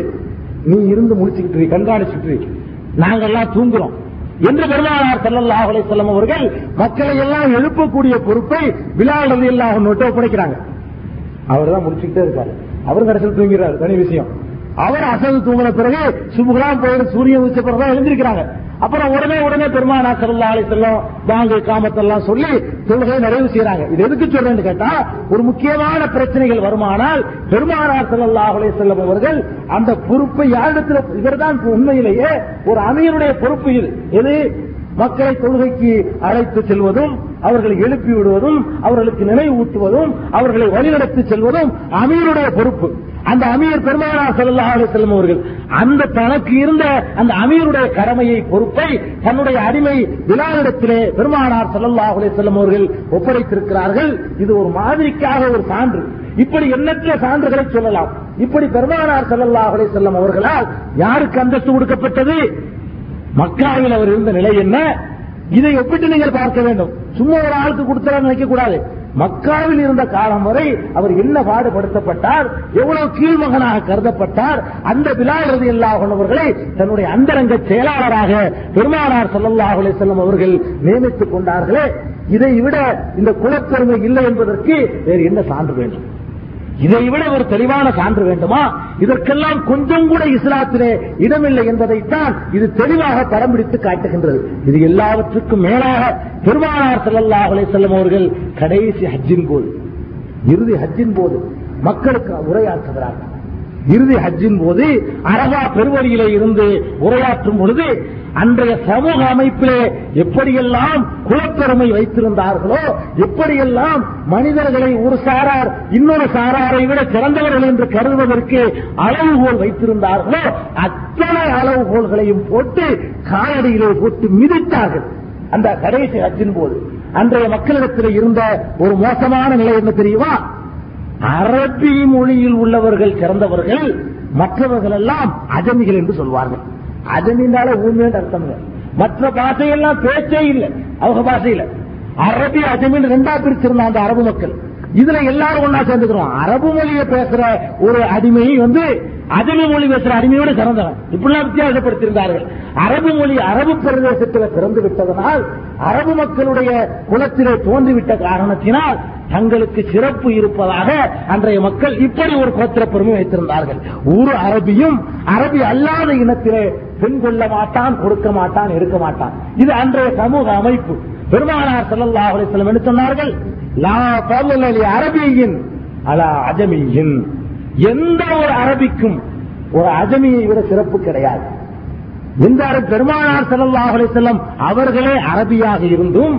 நீ இருந்து முடிச்சுக்கிட்டு கண்காணிச்சுட்டு நாங்கெல்லாம் தூங்குறோம் என்று பெருமானார் ஸல்லல்லாஹு அலைஹி வஸல்லம் அவர்கள் மக்களை எல்லாம் எழுப்பக்கூடிய பொறுப்பை பிலால் ரலியல்லாஹு அன்ஹு ஒப்படைக்கிறாங்க. அவர் தான் முடிச்சுக்கிட்டே இருக்காரு. அவர் கடைசியில் தூங்கிறார். தனி விஷயம். அவர் அசல் தூங்கின பிறகு சுபுகலாம் போயிட்டு சூரியன் உச்ச பிறகுதான் எழுந்திருக்கிறாங்க. அப்புறம் உடனே உடனே பெருமானா ஸல்லல்லாஹு அலைஹி வஸல்லம் தாங்கள் காமத்தெல்லாம் சொல்லி தொழுகையை நிறைவு செய்யறாங்க. இது எதுக்கு சொல்றேன்னு கேட்டா, ஒரு முக்கியமான பிரச்சனைகள் வருமானால் பெருமானார் ஸல்லல்லாஹு அலைஹி வஸல்லம் அவர்கள் அந்த பொறுப்பை யாரிடத்தில், இவர்தான் உண்மையிலேயே ஒரு அமீருடைய பொறுப்பு இது. எது? மக்களை தொழுகைக்கு அழைத்து செல்வதும், அவர்களை எழுப்பி விடுவதும், அவர்களுக்கு நினைவூட்டுவதும், அவர்களை வழிநடத்தி செல்வதும் அமீருடைய பொறுப்பு. அந்த அமீர் பெருமானார் ஸல்லல்லாஹு அலைஹி வஸல்லம் அவர்கள் அந்த தனக்கு இருந்த அந்த அமீருடைய கடமையை, பொறுப்பை தன்னுடைய அடிமை விலாலிடத்திலே பெருமானார் ஸல்லல்லாஹு அலைஹி வஸல்லம் அவர்கள் ஒப்படைத்திருக்கிறார்கள். இது ஒரு மாதிரிக்காக ஒரு சான்று. இப்படி எண்ணற்ற சான்றுகளை சொல்லலாம். இப்படி பெருமானார் ஸல்லல்லாஹு அலைஹி வஸல்லம் அவர்களால் யாருக்கு அந்தஸ்து கொடுக்கப்பட்டது, மக்காவில் அவர் இருந்த நிலை என்ன, இதை ஒப்பிட்டு நீங்கள் பார்க்க வேண்டும். சும்மா ஒரு ஆளுக்கு கொடுத்தா நினைக்கக்கூடாது. மக்காவில் இருந்த காலம் வரை அவர் என்ன பாடுபடுத்தப்பட்டார், எவ்வளவு கீழ்மகனாக கருதப்பட்டார். அந்த பிலால் ரலியல்லாஹு அன்ஹு அவர்களை தன்னுடைய அந்தரங்க செயலாளராக பெருமானார் ஸல்லல்லாஹு அலைஹி வஸல்லம் அவர்கள் நியமித்துக் கொண்டார்களே, இதை விட இந்த குலப்பெருமை இல்லை என்பதற்கு வேறு என்ன சான்று வேண்டும்? இதை விட ஒரு தெளிவான சான்று வேண்டுமா? இதற்கெல்லாம் கொஞ்சம் கூட இஸ்லாத்திலே இடமில்லை என்பதைத்தான் இது தெளிவாக தரம் பிடித்து காட்டுகின்றது. இது எல்லாவற்றுக்கும் மேலாக பெருமானார் ஸல்லல்லாஹு அலைஹி வஸல்லம் அவர்கள் கடைசி ஹஜ்ஜின் போது, இறுதி ஹஜ்ஜின் போது மக்களுக்கு உரையாற்றுகிறார்கள். இறுதி ஹஜ்ஜின் போது அரபா பெருவழியிலே இருந்து உரையாற்றும் பொழுது அன்றைய சமூக அமைப்பிலே எப்படியெல்லாம் குலப்பெருமை வைத்திருந்தார்களோ, எப்படியெல்லாம் மனிதர்களை ஒரு சாரார் இன்னொரு சாராரை விட சிறந்தவர்கள் என்று கருதுவதற்கு அளவுகோல் வைத்திருந்தார்களோ, அத்தனை அளவுகோல்களையும் போட்டு காலடியிலே போட்டு மிதித்தார்கள். அந்த கடைசி ஹஜ்ஜின் போது அன்றைய மக்களிடத்திலே இருந்த ஒரு மோசமான நிலை என்ன தெரியுமா? அரபி மொழியில் உள்ளவர்கள் சிறந்தவர்கள், மற்றவர்கள் எல்லாம் அஜமிகள் என்று சொல்வார்கள். அஜமினால ஊமை அர்த்தம். மற்ற பாஷையெல்லாம் பேச்சே இல்லை, அவங்க பாஷையில அரபி அஜமின் ரெண்டா பிரிச்சிருந்தாங்க அந்த அரபு மக்கள். இதுல எல்லாரும் ஒன்னா சேர்ந்துக்கிறோம். அரபு மொழியை பேசுற ஒரு அடிமையை வந்து அஜமி மொழி பேசுற அடிமையோடு சிறந்தவன், இப்படிலாம் வித்தியாசப்படுத்தியிருந்தார்கள். அரபு மொழி அரபு பிரதேசத்தில் பிறந்து விட்டதனால், அரபு மக்களுடைய குலத்திலே தோன்றிவிட்ட காரணத்தினால் தங்களுக்கு சிறப்பு இருப்பதாக அன்றைய மக்கள் இப்படி ஒரு கோத்திர பெருமை வைத்திருந்தார்கள். ஒரு அரபியும் அரபி அல்லாத இனத்திலே பெண் கொள்ள மாட்டான், கொடுக்க மாட்டான், இருக்க மாட்டான். இது அன்றைய சமூக அமைப்பு. பெருமானார் ஸல்லல்லாஹு அலைஹி வஸல்லம் என்ன சொன்னார்கள்? லா ஃபதல லி அரபியின் அலா அஜமியின். எந்த ஒரு அரபிக்கும் ஒரு அஜமியை விட சிறப்பு கிடையாது. பெருமானார் ஸல்லல்லாஹு அலைஹி வஸல்லம் அவர்களே அரபியாக இருந்தும்,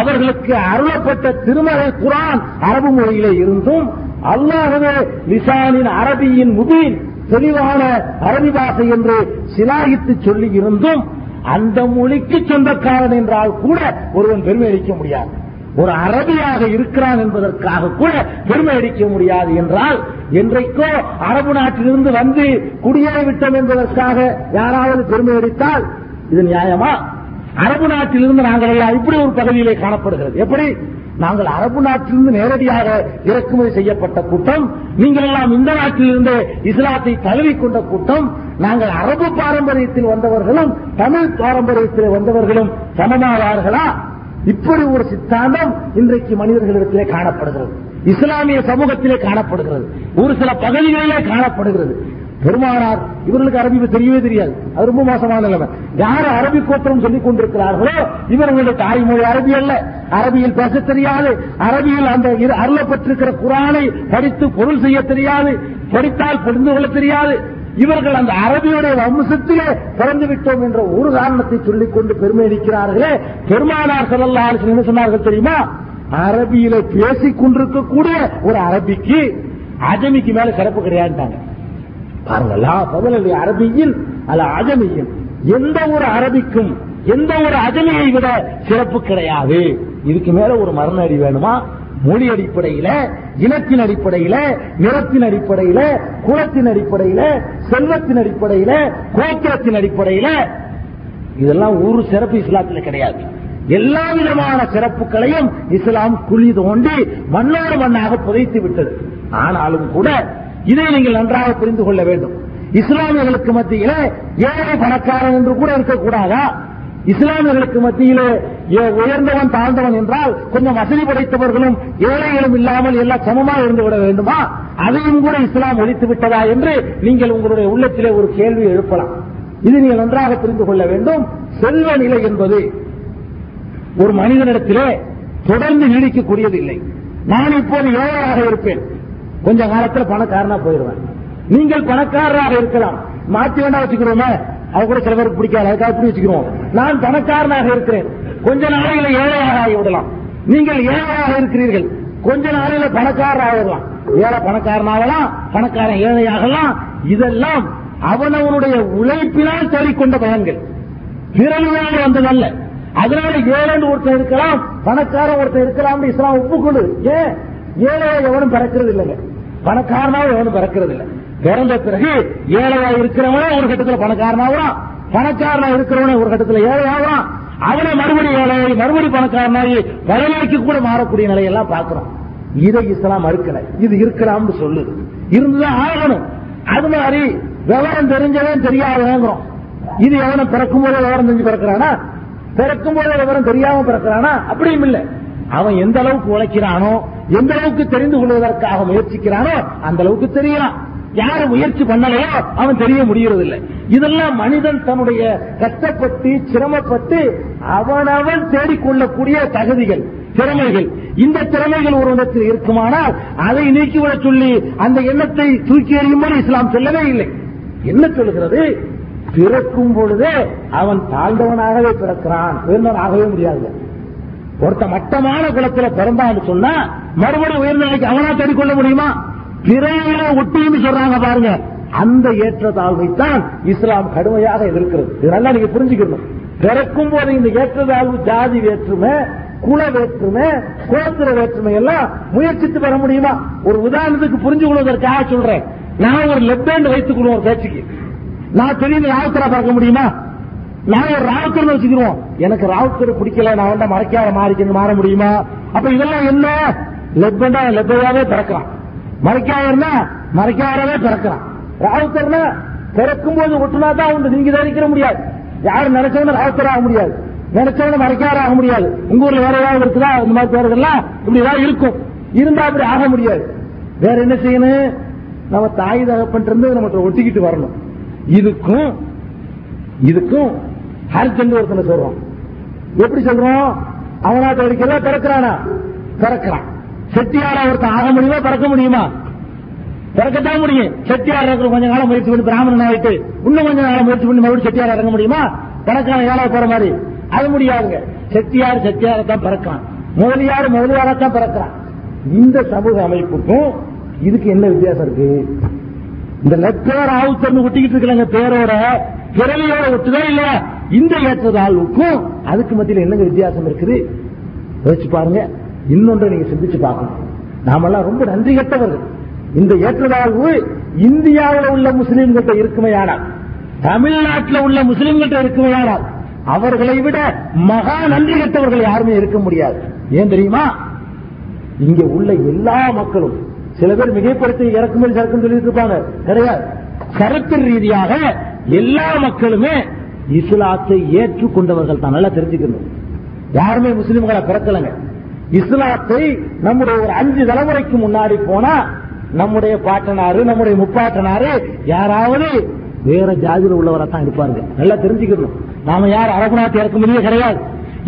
அவர்களுக்கு அருளப்பட்ட திருமறை குர்ஆன் அரபு மொழியிலே இருந்தும், அல்லாஹ்வே லிசானின் அரபியின் முபீன், தெளிவான அரபி பாஷை என்று சிலாகித்து சொல்லி இருந்தும், அந்த மொழிக்கு சொந்தக்காரன் என்றால் கூட ஒருவன் பெருமை அளிக்க முடியாது. ஒரு அரபியாக இருக்கிறான் என்பதற்காக கூட பெருமை அளிக்க முடியாது என்றால், என்றைக்கோ அரபு நாட்டிலிருந்து வந்து குடியேறிவிட்டோம் என்பதற்காக யாராவது பெருமை அளித்தால் இது நியாயமா? அரபு நாட்டிலிருந்து நாங்கள் எல்லாம் இப்படி ஒரு பகுதியிலே காணப்படுகிறது. எப்படி நாங்கள் அரபு நாட்டிலிருந்து நேரடியாக இறக்குமதி செய்யப்பட்ட கூட்டம், நீங்கள் எல்லாம் இந்த நாட்டிலிருந்து இஸ்லாத்தை தழுவிக்கொண்ட கூட்டம், நாங்கள் அரபு பாரம்பரியத்தில் வந்தவர்களும் தமிழ் பாரம்பரியத்தில் வந்தவர்களும் சமமாவார்களா? இப்படி ஒரு சித்தாந்தம் இன்றைக்கு மனிதர்களிடத்திலே காணப்படுகிறது, இஸ்லாமிய சமூகத்திலே காணப்படுகிறது, ஒரு சில பகுதிகளிலே காணப்படுகிறது. பெருமானார் இவர்களுக்கு அரபி தெரியவே தெரியாது, அது ரொம்ப மோசமான நிலைமை. யார் அரபி கோத்திரம் சொல்லிக் கொண்டிருக்கிறார்களோ இவர்களுடைய தாய்மொழி அரபி அல்ல, அரபியில் பேச தெரியாது, அரபியில் அந்த அருளப்பட்டிருக்கிற குர்ஆனை படித்து பொருள் செய்ய தெரியாது, படித்தால் புரிந்து கொள்ள தெரியாது. இவர்கள் அந்த அரபியுடைய வம்சத்திலே பிறந்து விட்டோம் என்ற ஒரு காரணத்தை சொல்லிக் கொண்டு பெருமை அளிக்கிறார்களே. பெருமானார் ஸல்லல்லாஹு அலைஹி வஸல்லம் என்ன சொன்னார்கள் தெரியுமா? அரபியில பேசிக் கொண்டிருக்கக்கூடிய ஒரு அரபிக்கு அஜமிக்கு மேல சிறப்பு கிடையாதுட்டாங்க. பாருங்கள், அரபியில் அல்ல அஜமியில், எந்த ஒரு அரபிக்கும் எந்த ஒரு அஜமியை விட சிறப்பு கிடையாது. இதுக்கு மேல ஒரு மரண அடி வேணுமா? மொழி அடிப்படையில, இனத்தின் அடிப்படையில, நிறத்தின் அடிப்படையில, குலத்தின் அடிப்படையில, செல்வத்தின் அடிப்படையில, கோத்திரத்தின் அடிப்படையில, இதெல்லாம் ஒரு சிறப்பு இஸ்லாத்தில் கிடையாது. எல்லா விதமான சிறப்புகளையும் இஸ்லாம் குழி தோண்டி மண்ணோடு மண்ணாக புதைத்து விட்டது. ஆனாலும் கூட இதை நீங்கள் நன்றாக புரிந்து கொள்ள வேண்டும். இஸ்லாமியர்களுக்கு மத்தியிலே ஏழை பணக்காரன் என்று கூட இருக்கக்கூடாதா? இஸ்லாமியர்களுக்கு மத்தியிலே உயர்ந்தவன் தாழ்ந்தவன் என்றால் கொஞ்சம் வசதி படைத்தவர்களும் ஏழைகளும் இல்லாமல் எல்லாம் சமமாக இருந்து விட வேண்டுமா? அதையும் கூட இஸ்லாம் ஒழித்து விட்டதா என்று நீங்கள் உங்களுடைய உள்ளத்திலே ஒரு கேள்வி எழுப்பலாம். இது நீங்கள் நன்றாக புரிந்து கொள்ள வேண்டும். செல்வ நிலை என்பது ஒரு மனிதனிடத்திலே தொடர்ந்து நீடிக்கக்கூடியதில்லை. நான் இப்போது ஏழையாக இருப்பேன், கொஞ்ச காலத்தில் பணக்காரனா போயிடுவேன். நீங்கள் பணக்காரராக இருக்கலாம், மாற்றி வேண்டா வச்சுக்கிறோமே, அவங்க கூட சில பேருக்கு பிடிக்காது, அதுக்காக எப்படி வச்சுக்கிறோம். நான் பணக்காரனாக இருக்கிறேன், கொஞ்ச நாளையில ஏழையாக ஆகிவிடலாம். நீங்கள் ஏழையாக இருக்கிறீர்கள், கொஞ்ச நாளையில பணக்காரராகலாம். ஏழை பணக்காரனாகலாம், பணக்காரன் ஏழையாகலாம். இதெல்லாம் அவனவனுடைய உழைப்பினால் தேடிக்கொண்ட பயன்கள், பிறகு வந்ததல்ல. அதனால ஏழன் ஒருத்தர் இருக்கலாம், பணக்காரன் ஒருத்தர் இருக்கலாம். இஸ்லாம் ஒப்புக்கொண்டு ஏன் ஏழையை எவனும் பிறக்கிறது இல்லைங்க, பணக்காரனாவும் எவனும் பிறக்கிறது இல்லை. பிறந்த பிறகு ஏழையா இருக்கிறவனே ஒரு கட்டத்தில் பணக்காரனாகலாம், பணக்காரனா இருக்கிறவனே ஒரு கட்டத்தில் ஏழையாகலாம். அவனை மறுபடி ஏழையாகி மறுபடி பணக்காரனாகி வயலாக்கி கூட மாறக்கூடிய நிலையெல்லாம் பார்க்கிறோம். இதை இஸ்லாம் மறுக்கல, இது இருக்கலாம்னு சொல்லுது, இருந்துதான் ஆகணும். அது மாதிரி விவரம் தெரிஞ்சவன் தெரியாதவங்கிறோம். இது எவனை பிறக்கும் போதே விவரம் தெரிஞ்சு பிறக்கிறானா, பிறக்கும் போதே விவரம் தெரியாம பிறக்கிறானா? அப்படியும் இல்லை. அவன் எந்த அளவுக்கு உழைக்கிறானோ, எந்த அளவுக்கு தெரிந்து கொள்வதற்காக முயற்சிக்கிறானோ அந்த அளவுக்கு தெரியலாம். யாரு முயற்சி பண்ணலையோ அவன் தெரிய முடியறதில்லை. இதெல்லாம் மனிதன் தன்னுடைய கஷ்டப்பட்டு சிரமப்பட்டு அவனவன் தேடிக்கொள்ளக்கூடிய தகுதிகள், திறமைகள். இந்த திறமைகள் ஒரு இடத்தில் இருக்குமானால் அதை நீக்கிவிட சொல்லி அந்த எண்ணத்தை தூக்கி எறியும்போது இஸ்லாம் சொல்லவே இல்லை. என்ன சொல்லுகிறது? பிறக்கும் பொழுதே அவன் தாழ்ந்தவனாகவே பிறக்கிறான், உயர்ந்தவனாகவே முடியாது. ஒருத்த மட்டமான குலத்துல பிறந்தான்னு சொன்னா மறுபடியும் உயர்ந்தவனுக்கு அவனா தேடிக்கொள்ள முடியுமா? பிறவில ஒட்டின்னு சொல்றாங்க பாருங்க, அந்த ஏற்றத்தாழ்வைத்தான் இஸ்லாம் கடுமையாக எதிர்க்கிறது. இதெல்லாம் நீங்க புரிஞ்சுக்கணும். பிறக்கும் போது இந்த ஏற்றத்தாழ்வு, ஜாதி வேற்றுமை, குல வேற்றுமை, கோத்திர வேற்றுமை எல்லாம் முயற்சித்து பெற முடியுமா? ஒரு உதாரணத்துக்கு புரிஞ்சு கொள்வதற்காக சொல்றேன். நான் ஒரு லெப்ட் ஹேண்ட் வைத்துக்கொள்வோம், ஒரு பேச்சுக்கு நான் தெரியுது ராவுத்தரா பார்க்க முடியுமா? நான் ஒரு ராவுத்தர் வச்சுக்கிறோம், எனக்கு ராவுத்தர் பிடிக்கல, நான் வேண்டாம் மறைக்காத மாறிக்கணும், மாற முடியுமா? அப்ப இதெல்லாம் என்ன? லெப்ட் ஹேண்டா லெப்டாவே பிறக்கிறான், மறைக்காயர்னா மறைக்காயவே பிறக்கிறான். ராவுத்தர்னா பிறக்கும் போது ஒட்டுனாதான் உண்டு, நீங்க தரிக்க முடியாது. யாரும் நினைச்சவன ராவுத்தர் ஆக முடியாது, நினைச்சவன மறைக்கார ஆக முடியாது. உங்க ஊர்ல வேற ஏதாவது இருக்குதா இந்த மாதிரி பேருதெல்லாம்? இப்படி ஏதாவது இருக்கும், இருந்தா அப்படி ஆக முடியாது. வேற என்ன செய்யணும்? நம்ம தாய் தகப்பன் இருந்து நம்ம ஒட்டிக்கிட்டு வரணும். இதுக்கும் இதுக்கும் ஹர்ஜெண்ட் ஒருத்தனை சொல்றோம். எப்படி சொல்றோம்? அவனா தடிக்கல, பிறக்கிறானா? பிறக்கிறான். செட்டியாரா ஒருத்தன் ஆக முடியுமா? பிறக்க முடியுமா? பிறக்கத்தான் முடியும். செட்டியார் இருக்கிற கொஞ்ச நாள முயற்சி பண்ணி பிராமணன் ஆயிட்டு இன்னும் கொஞ்ச நாள முயற்சி பண்ணி மறுபடியும் செட்டியார் இறங்க முடியுமா? பணக்கான ஏழா போற மாதிரி அது முடியாதுங்க. செட்டியார் செட்டியாரத்தான் பிறக்கிறான், முதலியார் முதலியாரத்தான் பிறக்கிறான். இந்த சமூக அமைப்புக்கும் இதுக்கு என்ன வித்தியாசம் இருக்கு? இந்த லெப்டர் ஆவுத்தர்னு ஒட்டிக்கிட்டு இருக்கிறாங்க பேரோட, பிறவியோட ஒட்டுதான் இல்லையா? இந்த ஏற்றதாழ்வுக்கும் அதுக்கு மத்தியில் என்னங்க வித்தியாசம் இருக்குது? யோசிச்சு பாருங்க. இன்னொன்றை நீங்க சிந்திச்சு பார்க்கணும். நாமெல்லாம் ரொம்ப நன்றி கட்டவர்கள். இந்த ஏற்றதாழ்வு இந்தியாவில் உள்ள முஸ்லீம்கிட்ட இருக்குமையானால், தமிழ்நாட்டில் உள்ள முஸ்லீம்கிட்ட இருக்குமையானால் அவர்களை விட மகா நன்றி கட்டவர்கள் யாருமே இருக்க முடியாது. ஏன் தெரியுமா? இங்க உள்ள எல்லா மக்களும், சில பேர் மிகைப்படுத்தி இறக்குமதி சரக்குன்னு சொல்லி இருப்பாங்க, கிடையாது. சரத்து ரீதியாக எல்லா மக்களுமே இஸ்லாத்தை ஏற்றுக் கொண்டவர்கள் தான். நல்லா தெரிஞ்சுக்கணும். யாருமே முஸ்லீம்களை பிறக்கலங்க. இஸ்லாத்தை நம்முடைய ஒரு அஞ்சு தலைமுறைக்கு முன்னாடி போனா நம்முடைய பாட்டனாரு, நம்முடைய முப்பாட்டனாரு யாராவது வேற ஜாதியில் உள்ளவரை தான் இருப்பாங்க. நல்லா தெரிஞ்சுக்கணும். நாம யார் அரபுநாட்டு இறக்குமதியே கிடையாது.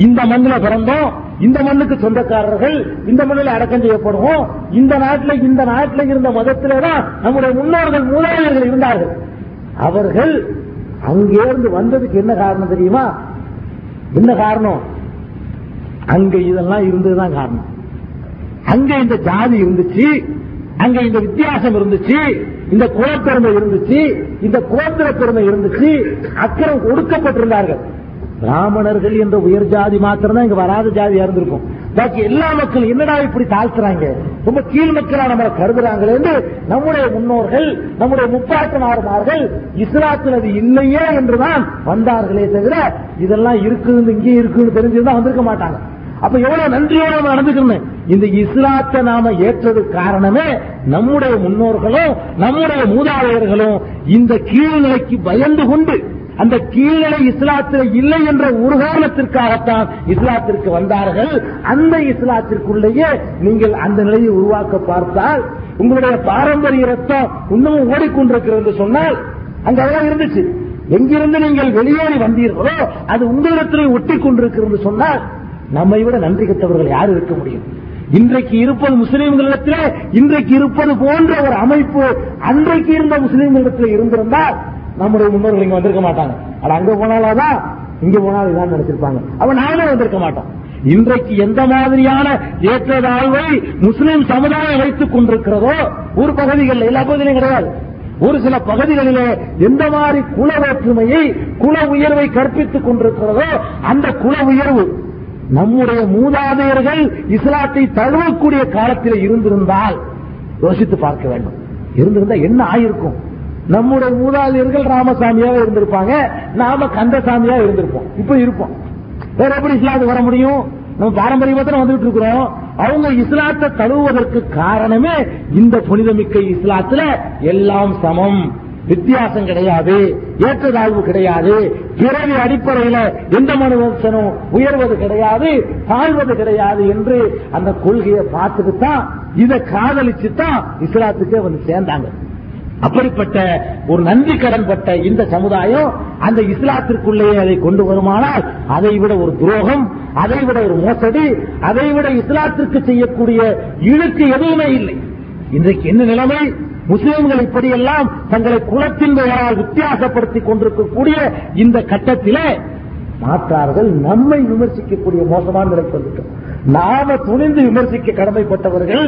இந்த மண்ணில பிறந்தோம், இந்த மண்ணுக்கு சொந்தக்காரர்கள், இந்த மண்ணில் அடக்கம் செய்யப்படுவோம். இந்த நாட்டில் இந்த நாட்டில் இருந்த மதத்தில்தான் நம்முடைய முன்னோர்கள் மூதாதையர்கள் இருந்தார்கள். அவர்கள் அங்கிருந்து வந்ததுக்கு என்ன காரணம் தெரியுமா? என்ன காரணம்? அங்க இதெல்லாம் இருந்ததுதான் காரணம். அங்க இந்த ஜாதி இருந்துச்சு, அங்க இந்த வித்தியாசம் இருந்துச்சு, இந்த குலப்பெருமை இருந்துச்சு, இந்த கோத்திர பெருமை இருந்துச்சு, அக்கறம் ஒடுக்கப்பட்டிருந்தார்கள். பிராமணர்கள் என்ற உயர் ஜாதி மாத்திரம் தான் இங்க வராத ஜாதியா இருந்திருக்கும். பாக்கி எல்லா மக்கள் என்னடா இப்படி தாழ்த்துறாங்க, ரொம்ப கீழ் மக்களா நம்மளை கருதுறாங்களே என்று நம்முடைய முன்னோர்கள், நம்முடைய முப்பாட்டனார்கள் இஸ்லாத்தில் அது இல்லையே என்றுதான் வந்தார்களே தவிர இதெல்லாம் இருக்குது இங்கே இருக்குன்னு தெரிஞ்சுதான் வந்திருக்க மாட்டாங்க. அப்ப எவ்வளவு நன்றியோடு நம்ம நடந்துக்கணும். இந்த இஸ்லாத்தை நாம ஏற்றது காரணமே நம்முடைய முன்னோர்களும் நம்முடைய மூதாதையர்களும் இந்த கீழ்நிலைக்கு பயந்து கொண்டு, அந்த கீழ்நிலை இஸ்லாத்தில் இல்லை என்ற ஒரு காரணத்திற்காகத்தான் இஸ்லாத்திற்கு வந்தார்கள். அந்த இஸ்லாத்திற்குள்ளேயே நீங்கள் அந்த நிலையை உருவாக்க பார்த்தால் உங்களுடைய பாரம்பரிய ரத்தம் இன்னமும் ஓடிக்கொண்டிருக்கிறது சொன்னால் அங்க அதெல்லாம் இருந்துச்சு. எங்கிருந்து நீங்கள் வெளியேறி வந்தீர்களோ அது உங்களிடத்திலே ஒட்டி கொண்டிருக்கிறது சொன்னால் நம்மை விட நன்றி கெட்டவர்கள் யாரும் இருக்க முடியும். இன்றைக்கு இருப்பது முஸ்லீம்களிடத்திலே இன்றைக்கு இருப்பது போன்ற ஒரு அமைப்பு அன்றைக்கு இருந்த முஸ்லீம்களிடத்தில் இருந்திருந்தால் நம்முடைய முன்னோர்கள் இங்க வந்திருக்க மாட்டாங்க. அது அங்க போனாலதான் இங்க போனாலும் இதான் நினைச்சிருப்பாங்க, அவன் நானும் வந்திருக்க மாட்டான். இன்றைக்கு எந்த மாதிரியான ஏற்றதாழ்வை முஸ்லீம் சமுதாயம் வைத்துக் கொண்டிருக்கிறதோ ஒரு பகுதிகளில், எல்லா பகுதியிலும் கிடையாது, ஒரு சில பகுதிகளிலே எந்த மாதிரி குல வேற்றுமையை குல உயர்வை கற்பித்துக் கொண்டிருக்கிறதோ அந்த குல உயர்வு நம்முடைய மூதாதையர்கள் இஸ்லாத்தை தழுவக்கூடிய காலத்தில் இருந்திருந்தால் யோசித்து பார்க்க வேண்டும். இருந்திருந்தா என்ன ஆயிருக்கும்? நம்முடைய மூதாதையர்கள் ராமசாமியாக இருந்திருப்பாங்க, நாம கந்தசாமியா இருந்திருப்போம், இப்ப இருப்போம். வேற எப்படி இஸ்லாத்துக்கு வர முடியும்? நம்ம பாரம்பரியமாக வந்துட்டு இருக்கிறோம். அவங்க இஸ்லாத்தை தழுவுவதற்கு காரணமே இந்த புனிதமிக்க இஸ்லாத்துல எல்லாம் சமம், வித்தியாசம் கிடையாது, ஏற்றதாழ்வு கிடையாது, பிறவி அடிப்படையில எந்த மனுஷனும் உயர்வது கிடையாது, தாழ்வது கிடையாது என்று அந்த கொள்கையை பார்த்துட்டு தான் இதை காதலிச்சு தான் இஸ்லாத்துக்கே வந்து சேர்ந்தாங்க. அப்படிப்பட்ட ஒரு நன்றி கடன் பட்ட இந்த சமுதாயம் அந்த இஸ்லாத்திற்குள்ளேயே அதை கொண்டு வருமானால் அதைவிட ஒரு துரோகம், அதைவிட ஒரு மோசடி, அதைவிட இஸ்லாத்திற்கு செய்யக்கூடிய இழுக்கு எதுவுமே இல்லை. இன்றைக்கு என்ன நிலைமை? முஸ்லிம்கள் இப்படியெல்லாம் தங்களை குலத்தின் பெயரால் வித்தியாசப்படுத்திக் கொண்டிருக்கக்கூடிய இந்த கட்டத்திலே மாற்றார்கள் நம்மை விமர்சிக்கக்கூடிய மோசமான நிலைக்கு வந்துட்டோம். நாம துணிந்து விமர்சிக்க கடமைப்பட்டவர்கள்,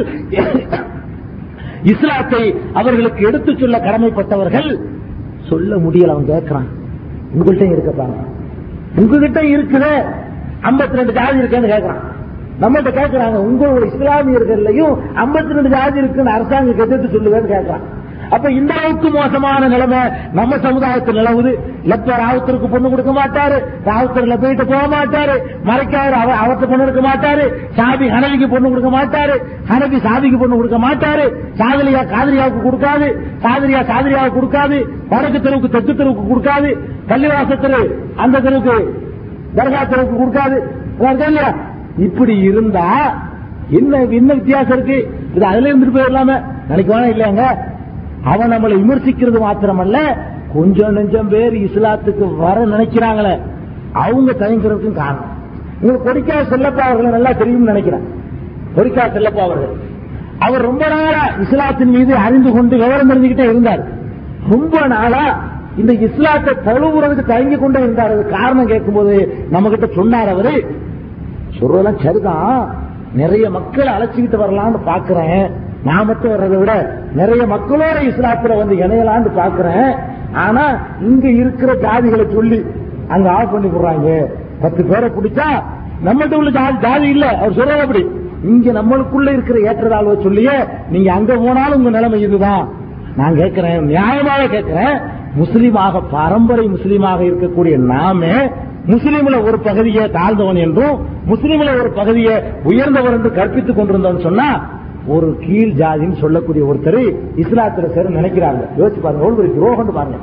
இஸ்லாத்தை அவர்களுக்கு எடுத்துச் சொல்ல கடமைப்பட்டவர்கள், சொல்ல முடியல. அவன் கேட்கிறான், உங்கள்கிட்ட இருக்க பாருங்க, உங்ககிட்ட இருக்கிற ஐம்பத்தி ரெண்டு ஜாதி இருக்குன்னு கேட்கிறான். நம்மகிட்ட கேட்கிறாங்க, உங்களோட இஸ்லாமியர்களையும் ஐம்பத்தி ரெண்டு ஜாதி இருக்குன்னு அரசாங்கம் கேட்டு சொல்லுவேன்னு கேட்கிறான். அப்ப இந்த அளவுக்கு மோசமான நிலைமை நம்ம சமுதாயத்தில் நிலவுது. லப்பர் ராவுத்தருக்கு பொண்ணு கொடுக்க மாட்டாரு, ராவுத்தர் லப்பர்கிட்ட போக மாட்டாரு, மறைக்காரு அவருக்கு பொண்ணு கொடுக்க மாட்டாரு, சாபி ஹனவிக்கு பொண்ணு கொடுக்க மாட்டாரு, ஹனவி சாபிக்கு பொண்ணு கொடுக்க மாட்டாரு, சாதிரியா காதிரியாவுக்கு கொடுக்காது, சாதிரியா சாதிரியாவுக்கு கொடுக்காது, வடக்கு தெருவுக்கு தெற்கு தெருவுக்கு கொடுக்காது, பள்ளிவாசத்திற்கு அந்த தெருவுக்கு தர்கா தெருவுக்கு கொடுக்காது. இப்படி இருந்தா என்ன என்ன வித்தியாசம் இருக்கு? இது அதுல இருந்துட்டு போயிடலாம நினைக்குவானா? இல்லையாங்க, அவன் நம்மளை விமர்சிக்கிறது மாத்திரமல்ல, கொஞ்சம் நெஞ்சம் பேர் இஸ்லாத்துக்கு வர நினைக்கிறாங்களே அவங்க தயங்குறதுக்கும் காரணம். உங்களுக்கு பொறிக்கா செல்லப்பா அவர்களை நல்லா தெரியும் நினைக்கிறேன். பொறிக்கா செல்லப்பா அவர்கள் அவர் ரொம்ப நாளா இஸ்லாத்தின் மீது அறிந்து கொண்டு விவரம் தெரிஞ்சுக்கிட்டே இருந்தார். ரொம்ப நாளா இந்த இஸ்லாத்தை தழுவுறதுக்கு தயங்கி கொண்டே இருந்தார். காரணம் கேட்கும்போது நம்ம கிட்ட சொன்னார். அவரு சொல்றதெல்லாம் சரிதான், நிறைய மக்களை அழைச்சிக்கிட்டு வரலான்னு பாக்குறேன், நான் மட்டும் வர்றதை விட நிறைய மக்களோட இஸ்லாத்துல வந்து இணையலான்னு பாக்குறேன். ஆனா இங்க இருக்கிற ஜாதிகளை சொல்லி அங்க ஆஃப் பண்ணி போடுறாங்க. பத்து பேரை பிடிச்சா நம்மகிட்ட உள்ள ஜாதி இல்ல. அவர் சொல்ற அப்படி இங்க நம்மளுக்குள்ள இருக்கிற ஏற்றதாழ்வை சொல்லியே நீங்க அங்க போனாலும் உங்க நிலைமை இதுதான். நான் கேட்கிறேன், நியாயமாக கேட்கிறேன், முஸ்லீமாக பாரம்பரிய முஸ்லீமாக இருக்கக்கூடிய நாமே முஸ்லீம்ல ஒரு பகுதியை தாழ்ந்தவன் என்றும் முஸ்லீம்ல ஒரு பகுதியை உயர்ந்தவன் என்று கற்பித்துக் கொண்டிருந்தவன் சொன்னா ஒரு கீழ் ஜாதின்னு சொல்லக்கூடிய ஒருத்தர் இஸ்லாத்துல சேர நினைக்கிறாங்க. யோசிச்சு பாருங்க, ஒரு துரோகம் பாருங்க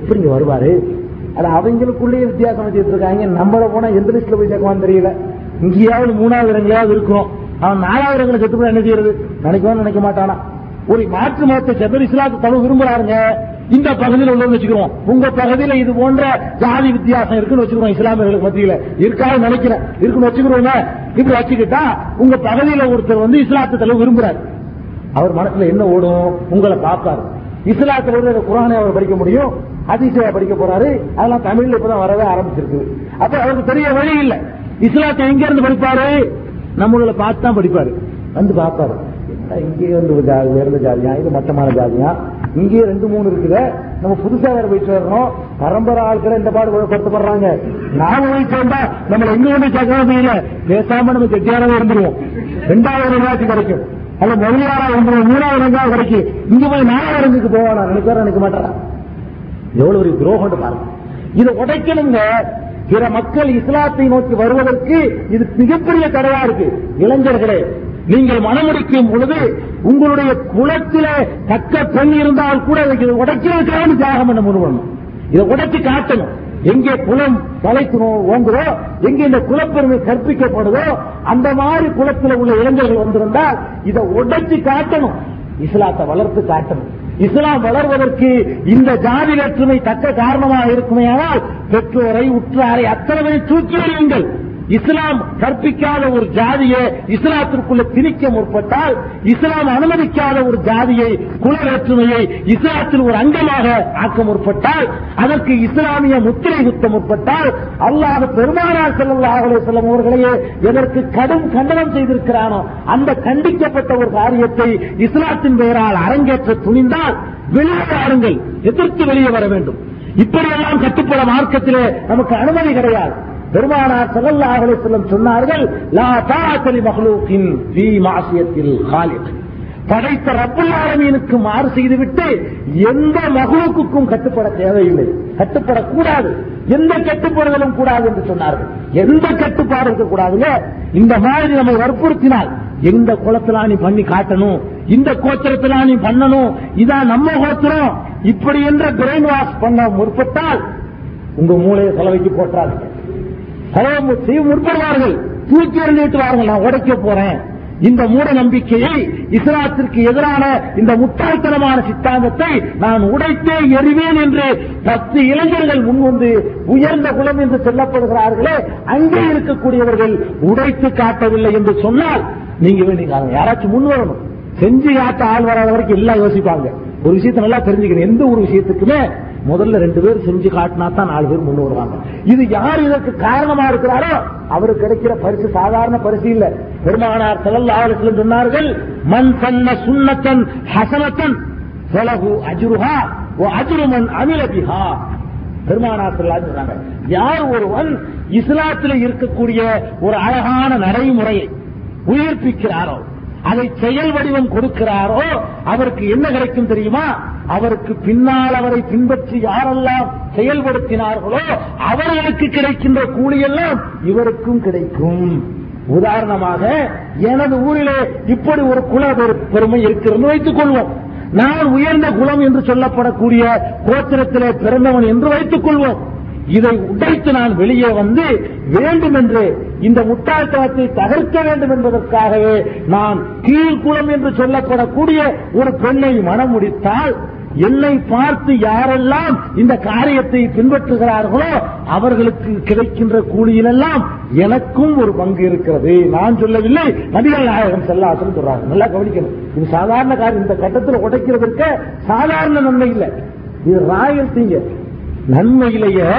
எப்படிங்க வருவாரு. அது அவங்களுக்குள்ளேயே வித்தியாசம் வச்சுட்டு இருக்காங்க. நம்மள போனா எந்த லிஸ்ட்ல போய் சேர்க்குவான்னு தெரியல. இங்கேயாவது மூணாவது இடங்களையாவது இருக்கும், அவன் நாலாவது இடங்களை செத்து போய் என்ன செய்யறது? நினைக்கவான்னு நினைக்க மாட்டானா? ஒரு மாற்று மதத்தை சேர்ந்து இஸ்லாத்து தழுவ விரும்புறாருங்க. இந்த பகுதியில் உள்ளவங்க வச்சுக்கிறோம், உங்க பகுதியில இது போன்ற ஜாதி வித்தியாசம் இருக்குன்னு வச்சுக்கிறோம், இஸ்லாமியர்களுக்கு மத்தியில இருக்காது நினைக்கிறேன் இருக்குன்னு வச்சுக்கிறோங்க. இப்படி வச்சுக்கிட்டா உங்க பகுதியில ஒருத்தர் வந்து இஸ்லாத்து தழுவ விரும்புறாரு, அவர் மனசுல என்ன ஓடும்? உங்களை பார்ப்பாரு. இஸ்லாத்துல இருந்து குர்ஆனை அவர் படிக்க முடியும், ஹதீஸை படிக்க போறாரு, அதெல்லாம் தமிழ்ல இப்பதான் வரவே ஆரம்பிச்சிருக்கு. அப்ப அவருக்கு தெரிய வழி இல்ல. இஸ்லாத்தை எங்க இருந்து படிப்பாரு? நம்மள பார்த்து தான் படிப்பாரு. வந்து பார்ப்பாரு, இங்கே வந்து உயர்ந்த ஜாதியா, இது மட்டமான ஜாதியா, இங்கே ரெண்டு மூணு இருக்குது, நம்ம புதுசா வேற போயிட்டு வரணும், பரம்பரை ஆட்களை இந்த பாடு கொடுத்துப்படுறாங்க, நாம போய் சேர்ந்தா நம்ம எங்க கொண்டு சேர்க்க பேசாம நம்ம கெட்டியாரவே இருந்துருவோம், ரெண்டாவது ரூபாய்க்கு கிடைக்கும், அல்ல மொழியாரா இருந்துருவோம், மூணாவது ரங்காவது கிடைக்கும், இங்க போய் நாலாவது ரங்குக்கு போவானா? நினைக்க நினைக்க மாட்டாரா? எவ்வளவு ஒரு துரோகம் பாருங்க. இதை உடைக்கணுங்க. பிற மக்கள் இஸ்லாத்தை நோக்கி வருவதற்கு இது மிகப்பெரிய தடையா இருக்கு. இளைஞர்களே, நீங்கள் மனமுடிக்கும் பொழுது உங்களுடைய குலத்திலே தக்க பெண் இருந்தால் கூட உடைக்கிறதுக்காக தியாகம் பண்ண முன்வரணும். இதை உடைச்சு காட்டணும். எங்கே குலம் தலைக்கணும் ஓங்குதோ, எங்கே இந்த குலப்பெருமை கற்பிக்கப்படுதோ, அந்த மாதிரி குலத்தில் உள்ள இளைஞர்கள் வந்திருந்தால் இதை உடைச்சு காட்டணும். இஸ்லாத்தை வளர்த்து காட்டணும். இஸ்லாம் வளர்வதற்கு இந்த ஜாதி வேற்றுமை தக்க காரணமாக இருக்குமையானால் பெற்றோரை உற்றாரை அத்தனை தூக்கி எறியுங்கள். இஸ்லாம் கற்பிக்காத ஒரு ஜாதியை இஸ்லாத்திற்குள்ள திணிக்க முற்பட்டால், இஸ்லாம் அனுமதிக்காத ஒரு ஜாதியை குல வேற்றுமையை இஸ்லாத்தில் ஒரு அங்கமாக ஆக்க முற்பட்டால், அதற்கு இஸ்லாமிய முத்திரை குத்த முற்பட்டால், அல்லாஹ் பெருமானார் ஸல்லல்லாஹு அலைஹி வஸல்லம் அவர்களையே எதற்கு கடும் கண்டனம் செய்திருக்கிறானோ அந்த கண்டிக்கப்பட்ட ஒரு காரியத்தை இஸ்லாத்தின் பெயரால் அரங்கேற்ற துணிந்தால் வெளியாடுங்கள், எதிர்த்து வெளியே வர வேண்டும். இப்படியெல்லாம் கட்டுப்பட மார்க்கத்திலே நமக்கு அனுமதி கிடையாது. பெருமானார் ஸல்லல்லாஹு அலைஹி வஸல்லம் சொன்னார்கள், லா தாஅத லி மக்லூகின் ஃபீ மஅசியத்தில் காலிக். படைத்த ரப்புல் ஆலமீனுக்கு மாறு செய்துவிட்டு எந்த மக்லூக்குக்கும் கட்டுப்பட தேவையில்லை, கட்டுப்படக்கூடாது, எந்த கட்டுப்படுதலும் கூடாது என்று சொன்னார்கள். எந்த கட்டுப்பாடு இருக்கக்கூடாதுங்க. இந்த மாதிரி நம்மை வற்புறுத்தினால், எந்த குலத்திலாம் நீ பண்ணி காட்டணும், இந்த கோத்திரத்திலாம் நீ பண்ணணும், இதான் நம்ம கோத்திரம், இப்படி என்ற பிரெயின் வாஷ் பண்ண முற்பட்டால் உங்க மூளையை செலவைக்கு போட்டார்கள், முற்படுவார்கள், தூக்கி எறிந்துவிட்டுவார்கள். நான் உடைக்க போறேன் இந்த மூட நம்பிக்கையை, இஸ்லாத்திற்கு எதிரான இந்த முட்டாள்தனமான சித்தாந்தத்தை நான் உடைத்தே எறிவேன் என்று பத்து இளைஞர்கள் முன்வந்து உயர்ந்த குலம் என்று சொல்லப்படுகிறார்களே அங்கே இருக்கக்கூடியவர்கள் உடைத்து காட்டவில்லை என்று சொன்னால் நீங்க வேண்டிக்காங்க, யாராச்சும் முன் வரணும். செஞ்சு காட்ட ஆள் வராத வரைக்கும் எல்லாம் யோசிப்பாங்க. ஒரு விஷயத்தை நல்லா தெரிஞ்சுக்கிறேன், எந்த ஒரு விஷயத்துக்குமே முதல்ல ரெண்டு பேர் செஞ்சு காட்டினா தான் நாலு பேர் முன்னு வருவாங்க. இது யார் இதற்கு காரணமா இருக்கிறாரோ அவருக்கு கிடைக்கிற பரிசு சாதாரண பரிசு இல்ல. பெருமானார் ஸல்லல்லாஹு அலைஹி வஸல்லம் சொன்னார்கள், மன் சன்ன சுன்னத்தன் ஹஸனத்தன் ஃபலஹு அஜ்ருஹா வ அஜ்ரு மன் அமில பிஹா. பெருமானார் ஸல்லல்லாஹு அலைஹி வஸல்லம் சொன்னாங்க, யார் ஒருவன் இஸ்லாத்தில் இருக்கக்கூடிய ஒரு அழகான நடைமுறையை உயிர்ப்பிக்கிறாரோ அதை செயல் வடிவம் கொடுக்கிறாரோ அவருக்கு என்ன கிடைக்கும் தெரியுமா? அவருக்கு பின்னால் அவரை பின்பற்றி யாரெல்லாம் செயல்படுத்தினார்களோ அவர்களுக்கு கிடைக்கின்ற கூலியெல்லாம் இவருக்கும் கிடைக்கும். உதாரணமாக, எனது ஊரிலே இப்படி ஒரு குல பெருமை இருக்கிறது வைத்துக் கொள்வோம். நான் உயர்ந்த குலம் என்று சொல்லப்படக்கூடிய கோத்திரத்திலே பிறந்தவன் என்று வைத்துக் கொள்வோம். இதை உடைத்து நான் வெளியே வந்து வேண்டும் என்று, இந்த முட்டாள்தனத்தை தகர்க்க வேண்டும் என்பதற்காகவே நான் கீழ்குளம் என்று சொல்லப்படக்கூடிய ஒரு பெண்ணை மனம் முடித்தால், என்னை பார்த்து யாரெல்லாம் இந்த காரியத்தை பின்பற்றுகிறார்களோ அவர்களுக்கு கிடைக்கின்ற கூலியிலெல்லாம் எனக்கும் ஒரு பங்கு இருக்கிறது. நான் சொல்லவில்லை, நபிகள் நாயகம் ஸல்லல்லாஹு அலைஹி வஸல்லம் சொல்றாங்க. நல்லா கவனிக்கணும், இது சாதாரண காரியம். இந்த கட்டத்தில் உடைக்கிறதுக்கு சாதாரண நன்மை இல்லை, இது ராயல் தீங்க. நன்மையிலேயே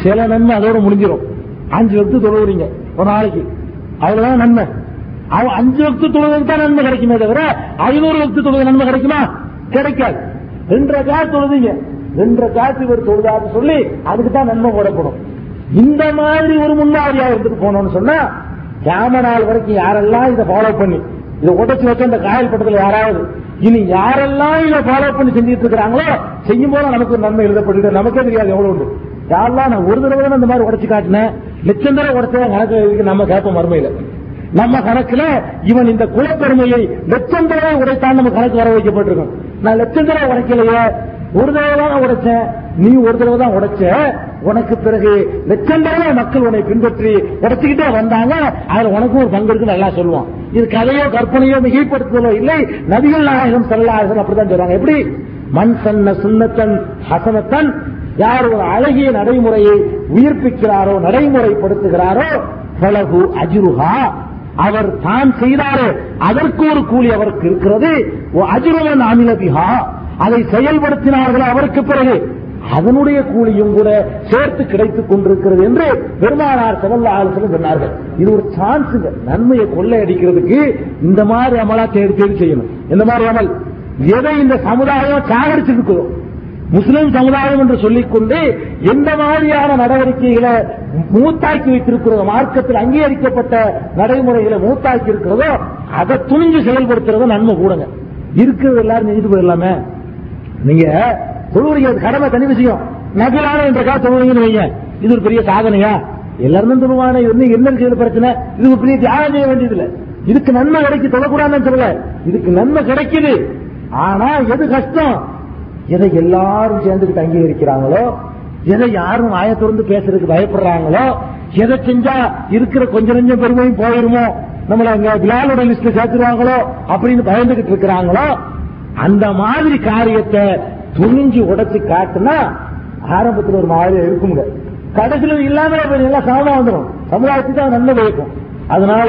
சில நன்மை அதோட முடிஞ்சிடும். அஞ்சு வக்து தொழுவுறீங்க ஒரு நாளைக்கு, அவ்வளவுதான் நன்மை. அஞ்சு வக்து தொழுவதுக்கு தான் நன்மை கிடைக்குமே தவிர ஐநூறு வக்து தொழுவது நன்மை கிடைக்குமா? கிடைக்காது. ரெண்டரை காசு தொழுதுங்க, ரெண்டரை காசு இவர் தொழுதான்னு சொல்லி அதுக்கு தான் நன்மை போடப்படும். இந்த மாதிரி ஒரு முன்னாடியா எடுத்துட்டு போனோம்னு சொன்னா, கியாம நாள் வரைக்கும் யாரெல்லாம் இதை ஃபாலோ பண்ணி இதை உடச்சு வச்ச அந்த காயல் பட்டத்தில் யாராவது இனி யாரெல்லாம் இதை ஃபாலோ பண்ணி செஞ்சுட்டு இருக்கிறாங்களோ, செய்யும் போது நமக்கு நன்மை எழுதப்பட்டு நமக்கே தெரியாது எவ்வளவு உண்டு. யாரெல்லாம் நான் ஒரு தடவை இந்த மாதிரி உடச்சு காட்டினேன், லட்சம் தடவை உடச்சேன் கணக்கு நம்ம கேட்போம். மறுமையில நம்ம கணக்குல இவன் இந்த குலப்பெருமையை லட்சம் தடவை உடைத்தான் நம்ம கணக்கு வர வைக்கப்பட்டிருக்கோம். நான் லட்சம் தடவை உடைக்கலையே, ஒரு தடவை தான் உடைச்சேன். நீ ஒரு தடவை தான் உடைச்ச, உனக்கு பிறகு லட்சம் தடவை மக்கள் உன்னை பின்பற்றி உடைச்சுக்கிட்டே வந்தாங்க, அதுல உனக்கும் ஒரு பங்கு இருக்குன்னு நல்லா சொல்லுவான். இது கதையோ கற்பனையோ மிகைப்படுத்துவதோ இல்லை, நபிகள் நாயகம் ஸல்லல்லாஹு அலைஹி வஸல்லம் அப்படிதான் சொல்றாங்க. எப்படி? மன் சன்ன சுன்னத்தன் ஹஸனத்தன், யார் ஒரு அழகிய நடைமுறையை உயிர்ப்பிக்கிறாரோ நடைமுறைப்படுத்துகிறாரோ ஃபலஹு அஜ்ருஹா, அவர் தான் செய்தாரோ அதற்கு ஒரு கூலி அவருக்கு இருக்கிறது. அஜ்ருமன் அமில பிஹா, அதை செயல்படுத்தினார்களோ அவருக்கு பிறகு அதனுடைய கூலியும் கூட சேர்த்து கிடைத்துக் கொண்டிருக்கிறது என்று பெருமானார் ஸல்லல்லாஹு அலைஹி வஸல்லம் சொன்னார்கள். இது ஒரு சான்ஸுங்க. நன்மையை கொள்ளையடிக்கிறதுக்கு இந்த மாதிரி அமலா தேடி தேடி செய்யணும். இந்த மாதிரி அமல் எதை இந்த சமுதாயம் சாகரிச்சிருக்கிறோம், முஸ்லிம் சமுதாயம் என்று சொல்லிக்கொண்டு எந்த மாதிரியான நடவடிக்கைகளை மூத்தாக்கி வைத்திருக்கிறதோ, மார்க்கத்தில் அங்கீகரிக்கப்பட்ட நடைமுறைகளை மூத்தாக்கி இருக்கிறதோ அதை துணிஞ்சு செயல்படுத்துறதோ நன்மை கூடங்க. இருக்கிறது எல்லாரும் செஞ்சுட்டு போயிடலாமே. நீங்க தொழுவுறீங்க, அது கடமை, தனி விஷயம். நகரான என்றக்கா தொழுவீங்கன்னு வைங்க, இது ஒரு பெரிய சாதனையா? எல்லாருமே தொழுவானே, இது என்ன செய்யற பிரச்சனை? இது ஒரு பெரிய தியாகம் செய்ய வேண்டியதில்லை. இதுக்கு நன்மை கிடைக்கி தொழக்கூடாதுன்னு சொல்லல, இதுக்கு நன்மை கிடைக்குது. ஆனா எது கஷ்டம்? எதை எல்லாரும் சேர்ந்துக்கிட்டு அங்கீகரிக்கிறாங்களோ, எதை யாரும் ஆயத்திலிருந்து பேசுறதுக்கு பயப்படுறாங்களோ, எதை செஞ்சா இருக்கிற கொஞ்ச நெஞ்சம் பெருமையும் போயிருமோ, நம்மள அங்க விழாவோட லிஸ்ட்ல சேர்த்துருவாங்களோ அப்படின்னு பயந்துகிட்டு இருக்கிறாங்களோ, அந்த மாதிரி காரியத்தை துணிஞ்சு உடைச்சு காட்டுனா ஆரம்பத்தில் ஒரு மாதிரி இருக்குங்க, கடைசியில் இல்லாமலே எல்லாம் சமமா வந்துடும், சமுதாயத்துக்கு தான் நன்மை இருக்கும். அதனால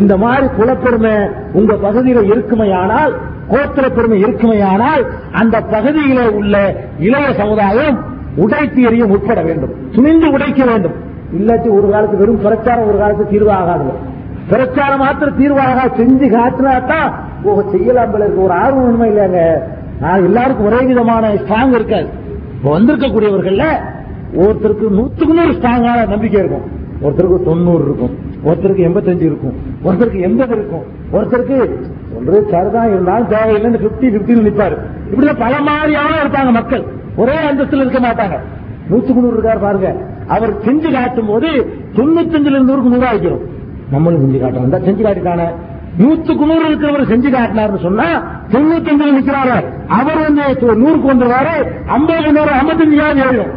இந்த மாதிரி குலப்பெருமை உங்க பகுதியில இருக்குமையானால், கோத்திர பெருமை இருக்குமையானால், அந்த பகுதியில உள்ள இளைய சமுதாயம் உடைத்தியரையும் உட்பட வேண்டும், துணிந்து உடைக்க வேண்டும். இல்லாட்டி ஒரு காலத்து வெறும் பிரச்சாரம் ஒரு காலத்து தீர்வாகாது, பிரச்சாரம் மாத்திர தீர்வாக செஞ்சு காத்தினாத்தான் ஓ செய்யலாம் பிள்ளைக்கு ஒரு ஆர்வம் உண்மை இல்லைங்க. நான் எல்லாருக்கும் ஒரே விதமான ஸ்ட்ராங் இருக்காது. இப்ப வந்திருக்கக்கூடியவர்கள ஒருத்தருக்கு நூத்துக்கு நூறு ஸ்ட்ராங்கான நம்பிக்கை இருக்கும், ஒருத்தருக்கு தொண்ணூறு இருக்கும், ஒருத்தருக்கு எண்பத்தஞ்சு இருக்கும், ஒருத்தருக்கு எண்பது இருக்கும், ஒருத்தருக்கு ஒன்று சரிதான் இருந்தாலும் தேவையில்லைன்னு பிப்டி பிப்டின்னு நினைப்பாரு. இப்படிதான் பல மாதிரியான இருப்பாங்க மக்கள், ஒரே அந்தஸ்தில் இருக்க மாட்டாங்க. நூத்துக்கு நூறு இருக்காரு பாருங்க, அவர் செஞ்சு காட்டும் போது தொண்ணூத்தஞ்சுல இருந்து நூறுக்கு நூறா வைக்கிறோம். நம்மளும் செஞ்சு காட்டுறோம் தான், செஞ்சு காட்டிக்கான நூத்துக்கு நூறு இருக்கிறவர் செஞ்சு காட்டினார்னு சொன்னா தொண்ணூத்தஞ்சுல நிற்கிறாரு, அவர் வந்து நூறுக்கு வந்துருவாரு, ஐம்பது நூறு ஐம்பத்தஞ்சு ஏழும்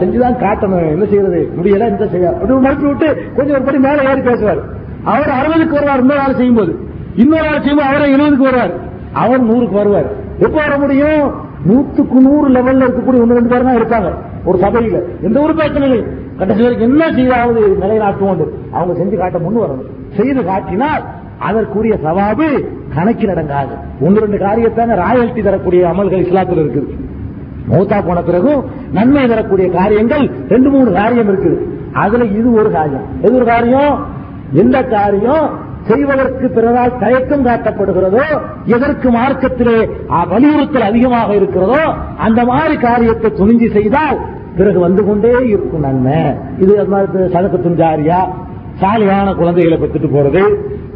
செஞ்சுதான் காட்டணும், என்ன செய்யறது முடியல, என்ன செய்ய மறுத்து விட்டு கொஞ்சம் ஒரு படி மேல ஏறி பேசுவார். அவர் அறுபதுக்கு வருவார், இன்னொரு ஆள் செய்யும் போது இன்னொரு ஆள் செய்யும் போது அவரை எழுபதுக்கு வருவார், அவர் நூறுக்கு வருவார். எப்ப வர முடியும்? நூத்துக்கு நூறு லெவல்ல இருக்கக்கூடிய ஒன்னு ரெண்டு பேர் தான் இருக்காங்க ஒரு சபையில, எந்த ஒரு பிரச்சனையும் கடைசி வரைக்கும் என்ன செய்யாவது நிலைநாட்டுவோம். அவங்க செஞ்சு காட்ட முன்னு வரணும், செய்து காட்டினால் அதற்குரிய சவாபு கணக்கில் அடங்காது. ஒன்று ரெண்டு காரியத்தான ராயல்டி தரக்கூடிய அமல்கள் இஸ்லாத்தில் இருக்குது, மௌத்தா போன பிறகும் நன்மை தரக்கூடிய காரியங்கள் ரெண்டு மூணு காரியம் இருக்குது. அதுல இது ஒரு காரியம். எது ஒரு காரியம்? எந்த காரியம் செய்வதற்கு பிறரால் தயக்கம் காட்டப்படுகிறதோ, எதற்கு மார்க்கத்திலே வலியுறுத்தல் அதிகமாக இருக்கிறதோ, அந்த மாதிரி காரியத்தை துணிஞ்சு செய்தால் பிறகு வந்து கொண்டே இருக்கும் நன்மை. இது சதகத்துன் ஜாரியா, சாலியான குழந்தைகளை பெற்றுட்டு போறது,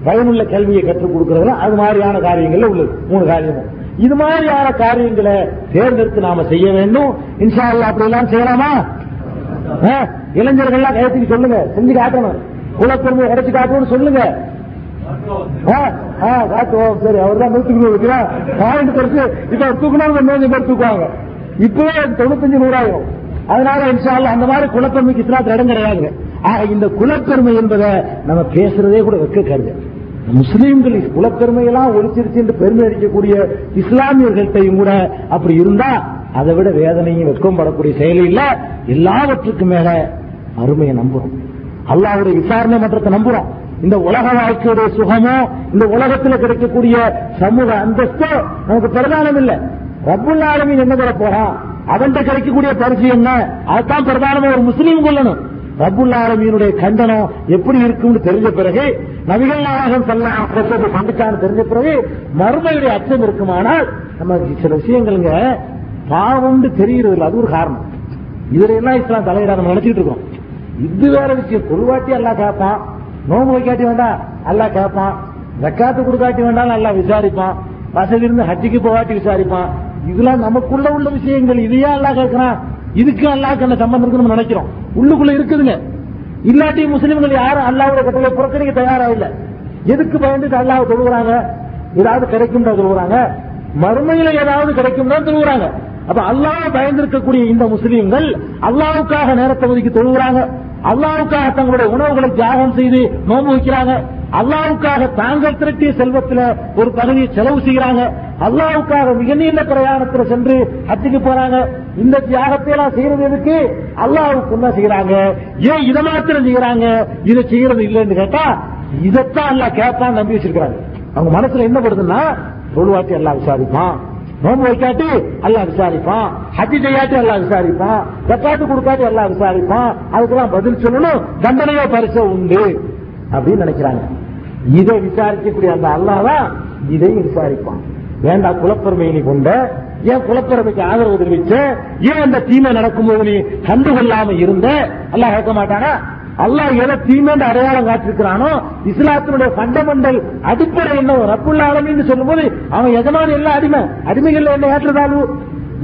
பயனுள்ள கல்வியை கற்றுக் கொடுக்கறது, அது மாதிரியான காரியங்கள்ல உள்ளது மூணு காரியமும். இது மாதிரியான காரியங்களை தேர்ந்தெடுத்து நாம செய்ய வேண்டும். இன்ஷா அல்லாஹ் அப்படி எல்லாம் செய்யலாமா? இளைஞர்கள் எல்லாம் கையெழுத்து சொல்லுங்க, செஞ்சு காட்டணும், குலப்பெருமை உடைச்சு காட்டணும்னு சொல்லுங்க. சரி, அவர் தான் நூற்றுக்கு நூறு இருக்கிறார் பாயிண்ட் கொடுத்து இப்ப தூக்கணும் பேர் தூக்குவாங்க, இப்பவே தொண்ணூத்தஞ்சு நூறாயிரம். அதனால இன்ஷா அல்லாஹ் அந்த மாதிரி குலப்பெருமைக்கு இஸ்லாத்துல இடம் கிடையாது. ஆக இந்த குலப்பெருமை என்பதை நம்ம பேசுறதே கூட வைக்க கருது. முஸ்லீம்கள் குலப்பெருமையெல்லாம் ஒழிச்சிருச்சு என்று பெருமை அடிக்கக்கூடிய இஸ்லாமியர்கள்ட்டையும் கூட அப்படி இருந்தா அதை விட வேதனையும் வெட்கம் படக்கூடிய செயல் இல்ல. எல்லாவற்றுக்கும் மேல அருமையை நம்புறோம், அல்லாஹ்வுடைய விசாரணை மன்றத்தை நம்புறோம். இந்த உலக வாழ்க்கையுடைய சுகமோ, இந்த உலகத்தில் கிடைக்கக்கூடிய சமூக அந்தஸ்தோ நமக்கு பிரதானம் இல்ல. ரப்புல் ஆலமீன் என்ன தர போறான், அவன்கிட்ட கிடைக்கக்கூடிய பரிசு என்ன, அதுதான் பிரதானமா ஒரு முஸ்லீம் கொள்ளணும். ரப்புல் ஆலமீனுடைய கண்டனம் எப்படி இருக்கும்னு தெரிஞ்ச பிறகு, நபிகள் நாயகம் ஸல்லல்லாஹு அலைஹி வஸல்லம் கண்டிச்சான்னு தெரிஞ்ச பிறகு மறுமையுடைய அச்சம் இருக்குமானால் நம்ம சில விஷயங்கள்ங்க பாவம்னு தெரிகிறது இல்லை, அது ஒரு காரணம். இதுல எல்லாம் இஸ்லாம் தலையிட நம்ம நினைச்சிட்டு இருக்கோம். இது வேற விஷயம். தொழுவாட்டி அல்லாஹ் கேட்பான், நோம்பு வைக்காட்டி வேண்டாம் அல்லாஹ் கேட்பான், ஜக்காத்து கொடுக்காட்டி வேண்டாம் அல்லாஹ் விசாரிப்பான், வசதி இருந்து ஹஜ்ஜுக்கு போகாட்டி விசாரிப்பான். இதெல்லாம் நமக்குள்ள உள்ள விஷயங்கள், இதையே அல்லாஹ் கேட்கிறான், இதுக்கு அல்லாஹ்க்கு என்ன சம்பந்தம் இருக்குன்னு நம்ம நினைக்கிறோம். உள்ளுக்குள்ள இருக்குதுங்க. இல்லாட்டி முஸ்லீம்கள் யாரும் அல்லாஹ்வுடைய கட்டளை புறக்கணிக்க தயாரா இல்ல. எதுக்கு பயந்துட்டு அல்லாஹ் தொழுகிறாங்க? ஏதாவது கிடைக்கும் தான் தொழுகிறாங்க, மறுமையில ஏதாவது கிடைக்கும் தான் தொழுகிறாங்க. அப்ப அல்லாஹ் பயந்திருக்கக்கூடிய இந்த முஸ்லீம்கள் அல்லாஹ்வுக்காக நேரத்தை ஒதுக்கி தொழுகிறாங்க, அல்லாஹ்வுக்காக தங்களுடைய உணவுகளை தியாகம் செய்து நோன்பு வைக்கிறாங்க, அல்லாஹ்வுக்காக தாங்கள் திரட்டிய செல்வத்துல ஒரு பகுதியை செலவு செய்கிறாங்க, அல்லாஹ்வுக்காக மிக நீண்ட பிரயாணத்துல சென்று ஹஜ்ஜுக்கு போறாங்க. இந்த தியாகத்தை எல்லாம் செய்யறது எதுக்கு? அல்லாஹ்வுக்கு தான் செய்யறாங்க. ஏன் இதை மாத்திரம் செய்யறாங்க, இதை செய்யறது இல்லைன்னு கேட்டா இதைத்தான் அல்லாஹ் கேட்பான்னு நம்பி வச்சிருக்காங்க. அவங்க மனசுல என்ன படுதுன்னா, தொழுவாட்டி அல்லாஹ் விசாரிப்பான், நோம்பு வைக்காட்டி அல்லாஹ் விசாரிப்பான், ஹஜ்ஜு செய்யாட்டி அல்லாஹ் விசாரிப்பான், ஜக்காத்து கொடுக்காட்டி அல்லாஹ் விசாரிப்பான், அதுக்கெல்லாம் பதில் சொல்லணும், தண்டனையோ பரிசோ உண்டு அப்படின்னு நினைக்கிறாங்க. இதை விசாரிக்கக்கூடிய அந்த அல்லாஹ் தான் இதையும் விசாரிப்பான். வேண்டாம் குலப்பெருமையை கொண்ட, ஏன் குலப்பெருமைக்கு ஆதரவு தெரிவிச்ச, ஏன் அந்த தீமை நடக்கும்போது நீ கண்டுகொள்ளாம இருந்த, அல்லாஹ் கேட்க மாட்டாங்க. அல்லாஹ் எதை தீமைன்ற அடையாளம் காட்டிருக்கிறானோ, இஸ்லாத்தினுடைய ஃபண்டமெண்டல் அடிப்படை என்ன, ரப்புல் ஆலமீன் சொல்லும் போது அவன் எதனால எல்லா அடிமை, அடிமைகள் என்ன ஏற்றதாலும்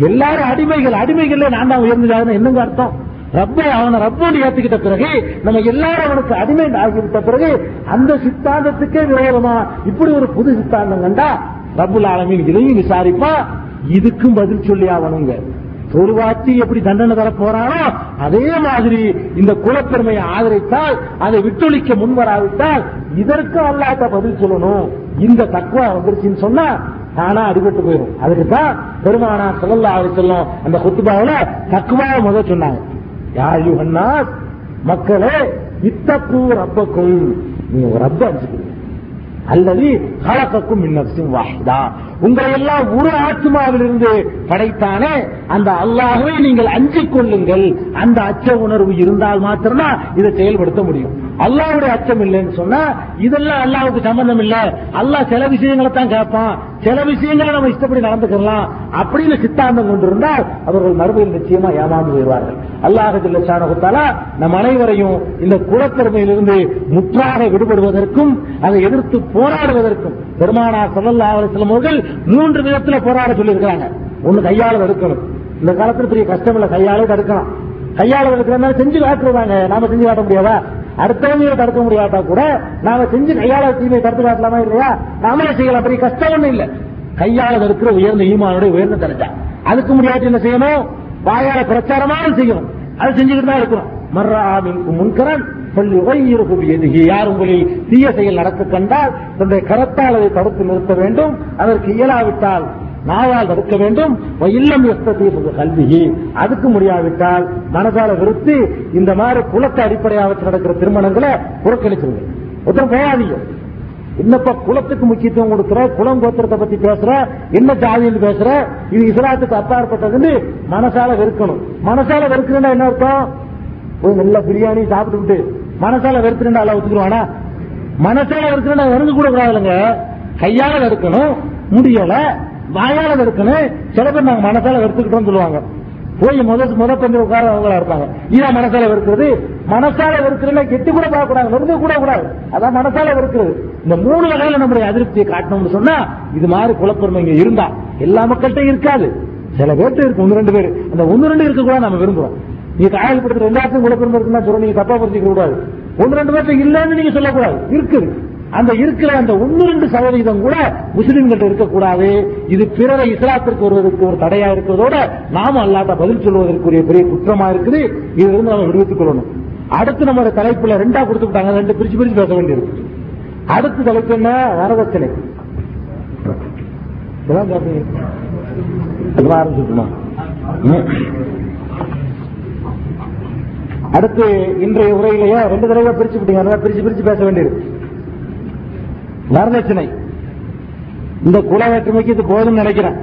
எல்லாரும் அடிமைகள், அடிமைகள் நான் தான் உயர்ந்ததாகனு என்னங்க அர்த்தம்? ரப்பை அவனை ரப்போடு ஏத்துக்கிட்ட பிறகு நம்ம எல்லாரும் அவனுக்கு அடிமை ஆகிவிட்ட பிறகு அந்த சித்தாந்தத்துக்கே விரோதமா இப்படி ஒரு புது சித்தாந்தம் கண்டா ரப்புல் ஆலமீன் இதையும் விசாரிப்பா, இதுக்கும் பதில் சொல்லி ஆகணுங்க. தொழுவாத்தி எப்படி தண்டனை தர போறானோ அதே மாதிரி இந்த குலப்பெருமையை ஆதரித்தால், அதை விட்டொழிக்க முன்வராவிட்டால் இதற்கு அல்லாஹ் பதில் சொல்லணும். இந்த தக்வா வந்துருச்சுன்னு சொன்னா தானா அடிபட்டு போயிடும். அதுக்குதான் பெருமானா ஸல்லல்லாஹு அலைஹி வஸல்லம் அந்த குத்துபாவில தக்வாவை முத சொன்னாங்க. யா அய்யுஹன்னாஸ், மக்களே, இத்தகு ரப்பக்கும், நீ ஒரு ரப்ப அஞ்சுக்கிறீங்க. அல்லது கலக்கக்கும் மின் நஃப்ஸின் வாஹிதா, உங்களை எல்லாம் ஒரு ஆத்மாவிலிருந்து படைத்தானே அந்த அல்லாஹ்வை நீங்கள் அஞ்சிக் கொள்ளுங்கள். அந்த அச்ச உணர்வு இருந்தால் மாத்திரம்தான் இதை செயல்படுத்த முடியும். அல்லாஹ்வுடைய அச்சம் இல்லைன்னு சொன்னா இதெல்லாம் அல்லாஹ்வுக்கு சம்பந்தம் இல்லை, அல்லாஹ் சில விஷயங்களை தான் கேட்பான், சில விஷயங்களை நம்ம இஷ்டப்படி நடந்துக்கலாம் அப்படின்னு சித்தாந்தம் கொண்டிருந்தால் அவர்கள் மறுபடியும் நிச்சயமா ஏமாந்து போயிடுவார்கள். அல்லாஹ் ஜல்ல ஷானஹு தஆலா நம் அனைவரையும் இந்த குலத்திறமையிலிருந்து முற்றாக விடுபடுவதற்கும் அதை எதிர்த்து போராடுவதற்கும் பெருமானார் ஸல்லல்லாஹு அலைஹி வஸல்லம் அவர்கள் மூன்று விதத்தில் போராட சொல்லியிருக்கிறாங்க. ஒன்னு கையால் எடுக்கணும். இந்த காலத்துல பெரிய கஷ்டம் இல்லை, கையாலே தடுக்கலாம். கையால் எடுக்கிறதுனால செஞ்சு காட்டுறாங்க, நாம செஞ்சு காட்ட முடியாதா? அடுத்தவங்க தடுக்க முடியாதா கூட நாம செஞ்சு கையால தீமையை தடுத்து காட்டலாமா இல்லையா? நாமளே செய்யலாம், பெரிய கஷ்டம் ஒண்ணு இல்லை. கையால இருக்கிற உயர்ந்த ஈமானுடைய உயர்ந்த தரச்சா அதுக்கு முடியாது. என்ன செய்யணும்? வாயால பிரச்சாரமான செய்யணும். அது செஞ்சுக்கிட்டு தான் இருக்கிறோம். மர்ராமின்கு முன்கரன் யார் உங்களில் தீய செயல் நடக்க கண்டால் தன்னுடைய கரத்தால் அதை தடுத்து நிறுத்த வேண்டும். அதற்கு இயலாவிட்டால் நாயால் தடுக்க வேண்டும். இல்லம் எத்தீ கல்வி, அதுக்கு முடியாவிட்டால் மனதால விருத்தி இந்த மாதிரி குலத்தை அடிப்படையாக நடக்கிற திருமணங்களை புறக்கணிச்சிருங்க. ஒருத்தர் பேராதிங்க, என்னப்பா குலத்துக்கு முக்கியத்துவம் கொடுக்கிற, குலம் கோத்திரத்தை பத்தி பேசுற, என்ன ஜாதியில் பேசுற, இது இஸ்லாத்துக்கு அப்பாற்பட்டதுன்னு மனசால வெறுக்கணும். மனசால வெறுக்கணும்னா என்ன அர்த்தம்? ஒரு நல்ல பிரியாணி சாப்பிட்டு மனசால வெறுத்துருந்தா அல்ல ஒத்துக்குருவானா? மனசால வெறுத்துருந்தா வெறுங்க கூட கூடாதுங்க. கையால வெறுக்கணும், முடியல வாயால வெறுக்கணும். சில பேர் நாங்க மனசால வெறுத்துக்கிட்டோம்னு சொல்லுவாங்க, போய் முதல் முதல் கொஞ்சம் உட்கார அவங்களா இருப்பாங்க. இதான் மனசால வெறுக்கிறது. மனசால வெறுக்கிறதுனா கெட்டு கூட பார்க்கக்கூடாது, வெறுங்க கூட கூடாது, அதான் மனசால வெறுக்கிறது. இந்த மூணு வகையில நம்முடைய அதிருப்தியை காட்டணும்னு சொன்னா இது மாதிரி குலப்பெருமை இங்க இருந்தா எல்லா மக்கள்கிட்டையும் இருக்காது, சில பேர்கிட்ட இருக்கு. ஒன்று ரெண்டு பேர் அந்த ஒன்று ரெண்டு இருக்க கூட நம்ம விரும்புறோம். நீ காயப்படுத்துற எல்லாத்தையும் குலப்பெருமை இருக்குன்னு சொல்ல நீங்க தப்பா புரிஞ்சுக்க கூடாது. ஒன்று ரெண்டு பேர்த்த இல்லன்னு நீங்க சொல்லக்கூடாது, இருக்குது. அந்த இருக்கிற அந்த ஒன்று ரெண்டு சதவீதம் கூட முஸ்லிம்கிட்ட இருக்கக்கூடாது. இது பிறரை இஸ்லாத்திற்கு வருவதற்கு ஒரு தடையா இருக்கிறதோட நாம அல்லாஹ்ட்ட பதில் சொல்வதற்குரிய பெரிய குற்றமா இருக்குது. இதுல இருந்து நம்ம விடுவித்துக் கொள்ளணும். அடுத்து நம்மளோட தலைப்புல ரெண்டா கொடுத்துட்டாங்க, ரெண்டு பிரிச்சு பிரிச்சு பேச வேண்டியிருக்கு. அடுத்த தலைப்பு என்ன? வரதட்சணை. அடுத்து இன்றைய உரையிலேயே ரெண்டு தடவை பிரிச்சு விட்டீங்க, பிரிச்சு பிரிச்சு பேச வேண்டியிருக்கு. வரதட்சணை, இந்த குல வேற்றுமைக்கு இது போதும் நினைக்கிறேன்.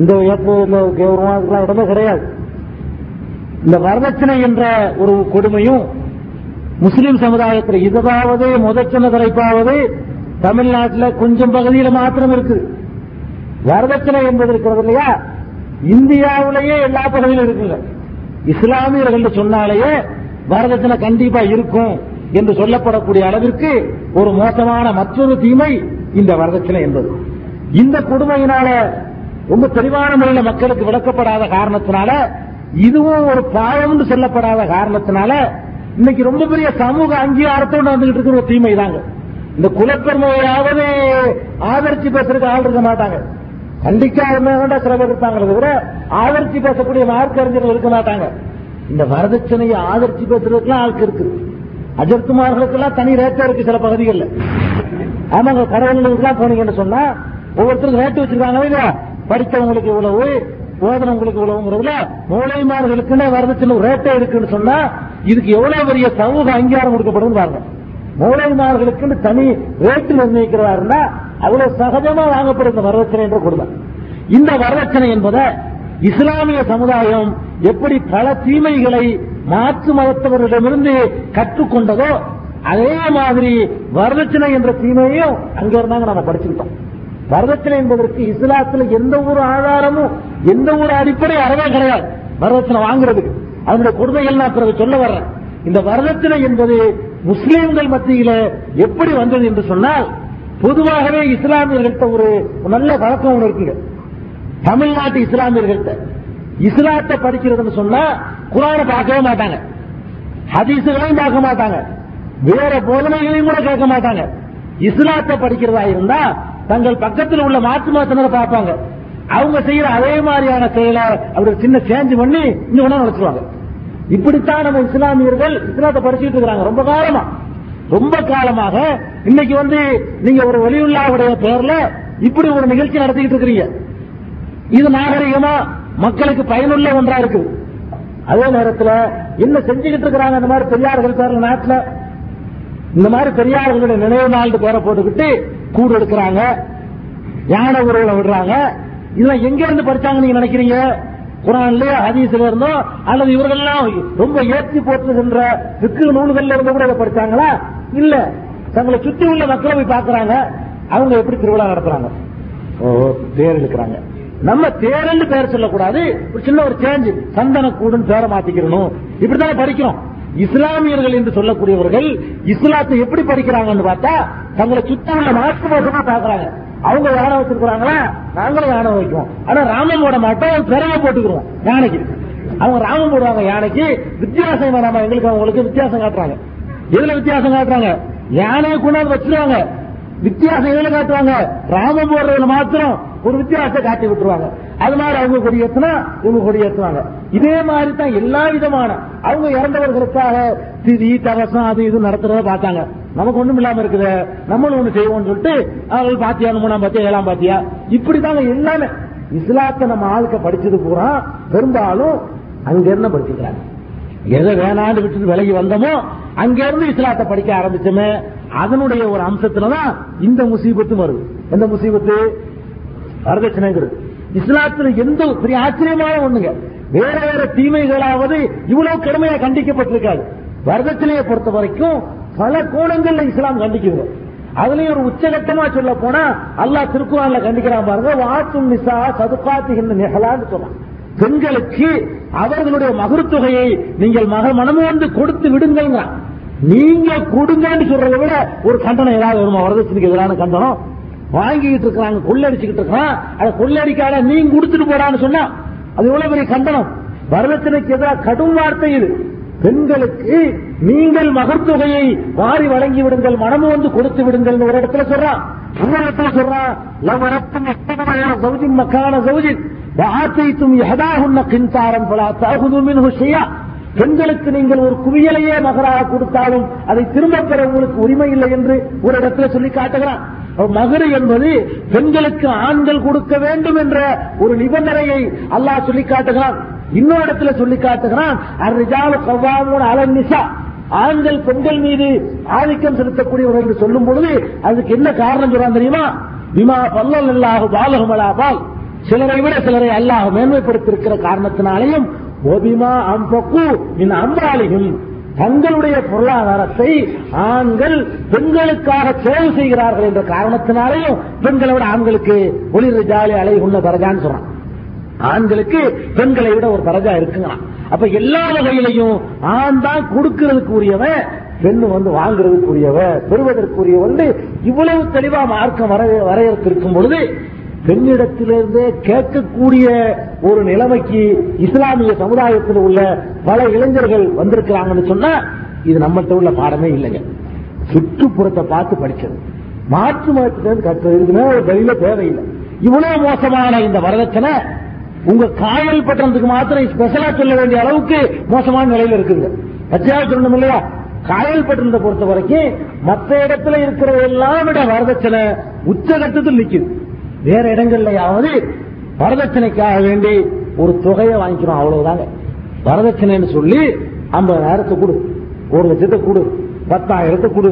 இந்த இடமே கிடையாது. இந்த வரதட்சணை என்ற ஒரு கொடுமையும் முஸ்லிம் சமுதாயத்தில் இதுவாவது முதற்சன தலைப்பாவது தமிழ்நாட்டில் கொஞ்சம் பகுதியில் மாத்திரம் இருக்கு. வரதட்சணை என்பது இருக்கிறது இல்லையா, இந்தியாவிலேயே எல்லா பகுதியிலும் இருக்குங்க. இஸ்லாமியர்கள் சொன்னாலேயே வரதட்சணை கண்டிப்பா இருக்கும் என்று சொல்லப்படக்கூடிய அளவிற்கு ஒரு மோசமான மற்றொரு தீமை இந்த வரதட்சணை என்பது. இந்த கொடுமையினால ரொம்ப தெளிவான முறையில் மக்களுக்கு விளக்கப்படாத காரணத்தினால, இதுவும் ஒரு பாவம் சொல்லப்படாத காரணத்தினால இன்னைக்கு ரொம்ப பெரிய சமூக அங்கீகாரத்தோடு வந்துகிட்டு இருக்கிற ஒரு தீமை தாங்க. இந்த குலப்பெருமையாவது ஆதரிச்சு பேசுறதுக்கு ஆள் இருக்க மாட்டாங்க. கண்டிக்காத சில பேர் இருப்பாங்களே தவிர ஆதரிச்சு பேசக்கூடிய மார்க்கறிஞர்கள் இருக்க மாட்டாங்க. இந்த வரதட்சணையை ஆதரிச்சு பேசுறதுக்குலாம் ஆளுக்கு இருக்கு. அஜர்குமார்களுக்கெல்லாம் தனி ரேட்டா இருக்கு சில பகுதிகளில். ஆமாங்க, கடவுள்களுக்கெல்லாம் போனீங்கன்னு சொன்னா ஒவ்வொருத்தருக்கும் ரேட்டு வச்சிருக்காங்களே இல்லையா, படித்தவங்களுக்கு இவ்வளவு, போதனவங்களுக்கு இவ்வளவுங்கிறதுல மூளைமார்களுக்குன்னே வரதட்சணை ரேட்டா இருக்குன்னு சொன்னா இதுக்கு எவ்வளவு பெரிய சமூக அங்கீகாரம் கொடுக்கப்படும் பாருங்க. மூளைமார்களுக்குன்னு தனி ரேட்டு நிர்ணயிக்கிறதா இருந்தா அவ்வளவு சகஜமா வாங்கப்படும் வரதட்சணை என்று கொடுங்க. இந்த வரதட்சணை என்பதை இஸ்லாமிய சமுதாயம் எப்படி பல தீமைகளை மாற்று மதத்தவர்களிடமிருந்து கற்றுக்கொண்டதோ அதே மாதிரி வரதட்சணை என்ற தீமையையும் அங்கிருந்தாங்க நாம படிச்சுக்கிட்டோம். வரதட்சணை என்பதற்கு இஸ்லாத்துல எந்த ஒரு ஆதாரமும் எந்த ஒரு அடிப்படை அறவே கிடையாது. வரதட்சணை வாங்குறதுக்கு அதனுடைய கொடுமைகள் நான் பிறகு சொல்ல வர்றேன். இந்த வரதட்சணை என்பது முஸ்லீம்கள் மத்தியில எப்படி வந்தது என்று சொன்னால், பொதுவாகவே இஸ்லாமியர்கள்ட்ட ஒரு நல்ல பழக்கம் ஒன்று இருக்குங்க. தமிழ்நாட்டு இஸ்லாமியர்கள்ட்ட இஸ்லாத்தை படிக்கிறதுன்னு சொன்னா குர்ஆனை பார்க்கவே மாட்டாங்க, ஹதீஸுகளையும் பார்க்க மாட்டாங்க, வேற போதனைகளையும் கூட கேட்க மாட்டாங்க. இஸ்லாத்தை படிக்கிறதா இருந்தா தங்கள் பக்கத்தில் உள்ள மாற்று மதத்தினரை பார்ப்பாங்க. அவங்க செய்யற அதே மாதிரியான செயலை அவருக்கு சின்ன சேஞ்ச் பண்ணி இன்னொன்னா நடத்துவாங்க. இப்படித்தான் நம்ம இஸ்லாமியர்கள் இஸ்லாத்தை படிச்சுட்டு இருக்கிறாங்க ரொம்ப காலமா ரொம்ப காலமாக. இன்னைக்கு வந்து நீங்க ஒரு வெளியுள்ளாவுடைய பெயர்ல இப்படி ஒரு நிகழ்ச்சி நடத்திட்டு இருக்கிறீங்க. இது நாகரிகமா மக்களுக்கு பயனுள்ள ஒன்றா இருக்கு. அதே நேரத்தில் என்ன செஞ்சுக்கிட்டு இருக்கிறாங்க இந்த மாதிரி பெரியார்கள் பேர்ல நாட்டில் இந்த மாதிரி பெரியார்களுடைய நினைவு நாள் பேரை போட்டுக்கிட்டு கூடு எடுக்கிறாங்க, யானை உருவலை விடுறாங்க. இதெல்லாம் எங்க இருந்து படிச்சாங்க நீங்க நினைக்கிறீங்க? குரான்லயோ ஹதீஸ்ல இருந்தோ அல்லது இவர்கள்லாம் ரொம்ப ஏற்றி போட்டுகின்ற விக்கு நூல்கள்ல இருந்து கூட படிச்சாங்களா? இல்ல, தங்களை சுற்றி உள்ள மக்களை போய் பாக்குறாங்க, அவங்க எப்படி திருவிழா நடத்துறாங்க, தேர் இழுக்கிறாங்க. நம்ம தேர்ன்னு பேர் சொல்லக்கூடாது, ஒரு சின்ன ஒரு சேஞ்ச், சந்தன கூடுன்னு பேரை மாத்திக்கிறணும். இப்படித்தானே படிக்கிறோம். இஸ்லாமியர்கள் என்று சொல்லக்கூடியவர்கள் இஸ்லாத்தை எப்படி படிக்கிறாங்கன்னு பார்த்தா தங்களை சுற்றி உள்ள மாற்று மோசமா பாக்குறாங்க. அவங்க யானை வச்சிருக்கிறாங்களா, நாங்களும் யானை வைக்கிறோம், ஆனா ராமன் போட மாட்டோம், பெருமை போட்டுக்கிறோம் யானைக்கு. அவங்க ராமன் போடுவாங்க யானைக்கு. வித்தியாசம் வேணாமா எங்களுக்கு? அவங்களுக்கு வித்தியாசம் காட்டுறாங்க. எதுல வித்தியாசம் காட்டுறாங்க? யானையை கொண்டாந்து வச்சிருவாங்க. வித்தியாசம் எதுல காட்டுவாங்க? ராமன் போடுறதுல மாத்திரம் ஒரு வித்தியாசத்தை காட்டி விட்டுருவாங்க. அது மாதிரி அவங்க கொடியேற்றினா இவங்க கொடியேற்றுவாங்க. இதே மாதிரி தான் எல்லா விதமான அவங்க இறந்தவர்களுக்காக திதி தவசம் அது இது நடத்துறத பார்த்தாங்க. நமக்கு ஒண்ணும் இல்லாம இருக்குது, நம்மளும் ஒண்ணு செய்வோம்னு சொல்லிட்டு அவர்கள் பாத்தியா மூணாம் பாத்தியா ஏழாம் பாத்தியா இப்படிதாங்க எல்லாமே. இஸ்லாத்தை நம்ம ஆளுக்க படிச்சது பூரா பெரும்பாலும் அங்க இருந்து படிச்சுக்கிறாங்க. எதை வேணாண்டு விட்டு விலகி வந்தோமோ அங்க இருந்து இஸ்லாத்தை படிக்க ஆரம்பிச்சோமே, அதனுடைய ஒரு அம்சத்துலதான் இந்த முசீபத்தும் வருது. எந்த முசீபத்து? வரதட்சணைங்கிறது இஸ்லாத்துல எந்த பெரிய ஆச்சரியமான ஒண்ணுங்க. வேற வேற தீமைகளாவது இவ்வளவு கடுமையா கண்டிக்கப்பட்டிருக்காது. வரதட்சணையை பொறுத்த வரைக்கும் பல கோணங்கள்ல இஸ்லாம் கண்டிக்குது. அதுலயும் ஒரு உச்சகட்டமா சொல்ல போனா அல்லாஹ் திருக்குர்ஆன்ல கண்டிக்கிறான் பாருங்க, வாத்தும் நிசா சதுகாத்துகின்ன நிஹலான்னு சொன்னான். பெண்களுக்கு அவர்களுடைய மகர் தொகையை நீங்கள் மக மனமுவந்து கொடுத்து விடுங்கள்ங்க. நீங்க கொடுங்கன்னு சொல்றதை விட ஒரு கண்டனம் ஏதாவது வருமா? வரதட்சணைக்கு எதிரான கண்டனம். வாங்கிட்டு இருக்கிறாங்க, கொள்ளடிச்சுக்கிட்டு இருக்கான், அதை கொள்ளடிக்காத நீங்க கொடுத்துட்டு போறான்னு சொன்னா அது எவ்வளவு பெரிய கண்டனம். வரதட்சணைக்கு எதிராக கடும் வார்த்தை இது. பெண்களுக்கு நீங்கள் மகர் தொகையை வாரி வழங்கி விடுங்கள், மனமும் வந்து கொடுத்து விடுங்கள். ஒரு இடத்துல சொல்றான், இன்னொரு இடத்துல சொல்றான், லவரத்தும் சௌஜின் மக்கான சௌஜின் வாத்தைத்தும் எதாகுன்ன கின்சாரம் பல தகுதுமின் ஹுஷையா. பெண்களுக்கு நீங்கள் ஒரு குவியலையே மகராக கொடுத்தாலும் அதை திரும்ப பெற உங்களுக்கு உரிமை இல்லை என்று ஒரு இடத்துல சொல்லி காட்டுகிறான். மகரு என்பது பெண்களுக்கு ஆண்கள் கொடுக்க வேண்டும் என்ற ஒரு நிபந்தனையை அல்லாஹ் சொல்லி காட்டுகிறான். இன்னொரு இடத்துல சொல்லி காட்டுகிறான், அர்ரிஜாலு கவ்வாமூன அலன் நிசா. ஆண்கள் பெண்கள் மீது ஆதிக்கம் செலுத்தக்கூடியவர் என்று சொல்லும் பொழுது அதுக்கு என்ன காரணம் சொல்றான் தெரியுமா? விமா பல்லல்லாஹு பாலகுமலாபால், சிலரை விட சிலரை அல்லாஹ் மேன்மைப்படுத்திருக்கிற காரணத்தினாலேயும், ஒபிமா அம்பக்கு மின் அம்பாலியும், தங்களுடைய பொருளாதாரத்தை ஆண்கள் பெண்களுக்காக சேவை செய்கிறார்கள் என்ற காரணத்தினாலேயும் பெண்களை விட ஆண்களுக்கு ஒளிர் ஜாலி அலை உள்ள பரஜான்னு சொல்றான். ஆண்களுக்கு பெண்களை விட ஒரு பரஜா இருக்குங்களாம். அப்ப எல்லா வகையிலையும் ஆண் தான் கொடுக்கிறதுக்கு உரியவன், பெண் வந்து வாங்குறதுக்கு உரியவன், பெறுவதற்குரிய வந்து இவ்வளவு தெளிவா மார்க்கம் வரையறுத்திருக்கும் பொழுது பெண்ணிடத்திலிருந்து கேட்கக்கூடிய ஒரு நிலைமைக்கு இஸ்லாமிய சமுதாயத்தில் உள்ள பல இளைஞர்கள் வந்திருக்கிறாங்கன்னு சொன்னா இது நம்மகிட்ட உள்ள பாடமே இல்லைங்க. சுற்றுப்புறத்தை பார்த்து படிச்சது, மாற்று மதத்திலிருந்து கற்றது இருக்குன்னா ஒரு வெளியில தேவையில்லை. இவ்வளவு மோசமான இந்த வரதட்சணை உங்க காயல் பட்டணத்துக்கு மாத்திரம் ஸ்பெஷலா சொல்ல வேண்டிய அளவுக்கு மோசமான நிலையில இருக்குங்க. பச்சையா சொல்லணும் இல்லையா? காயல் பட்டணத்தை பொறுத்த வரைக்கும் மற்ற இடத்துல இருக்கிற எல்லாம் விட வரதட்சணை உச்சகட்டத்தில் நிற்குது. வேற இடங்கள்லயாவது வரதட்சணைக்காக வேண்டி ஒரு தொகையை வாங்கிக்கிறோம், அவ்வளவுதாங்க. வரதட்சணைன்னு சொல்லி ஐம்பதாயிரத்தை கொடு, ஒரு லட்சத்தை கொடு, பத்தாயிரத்தை கொடு,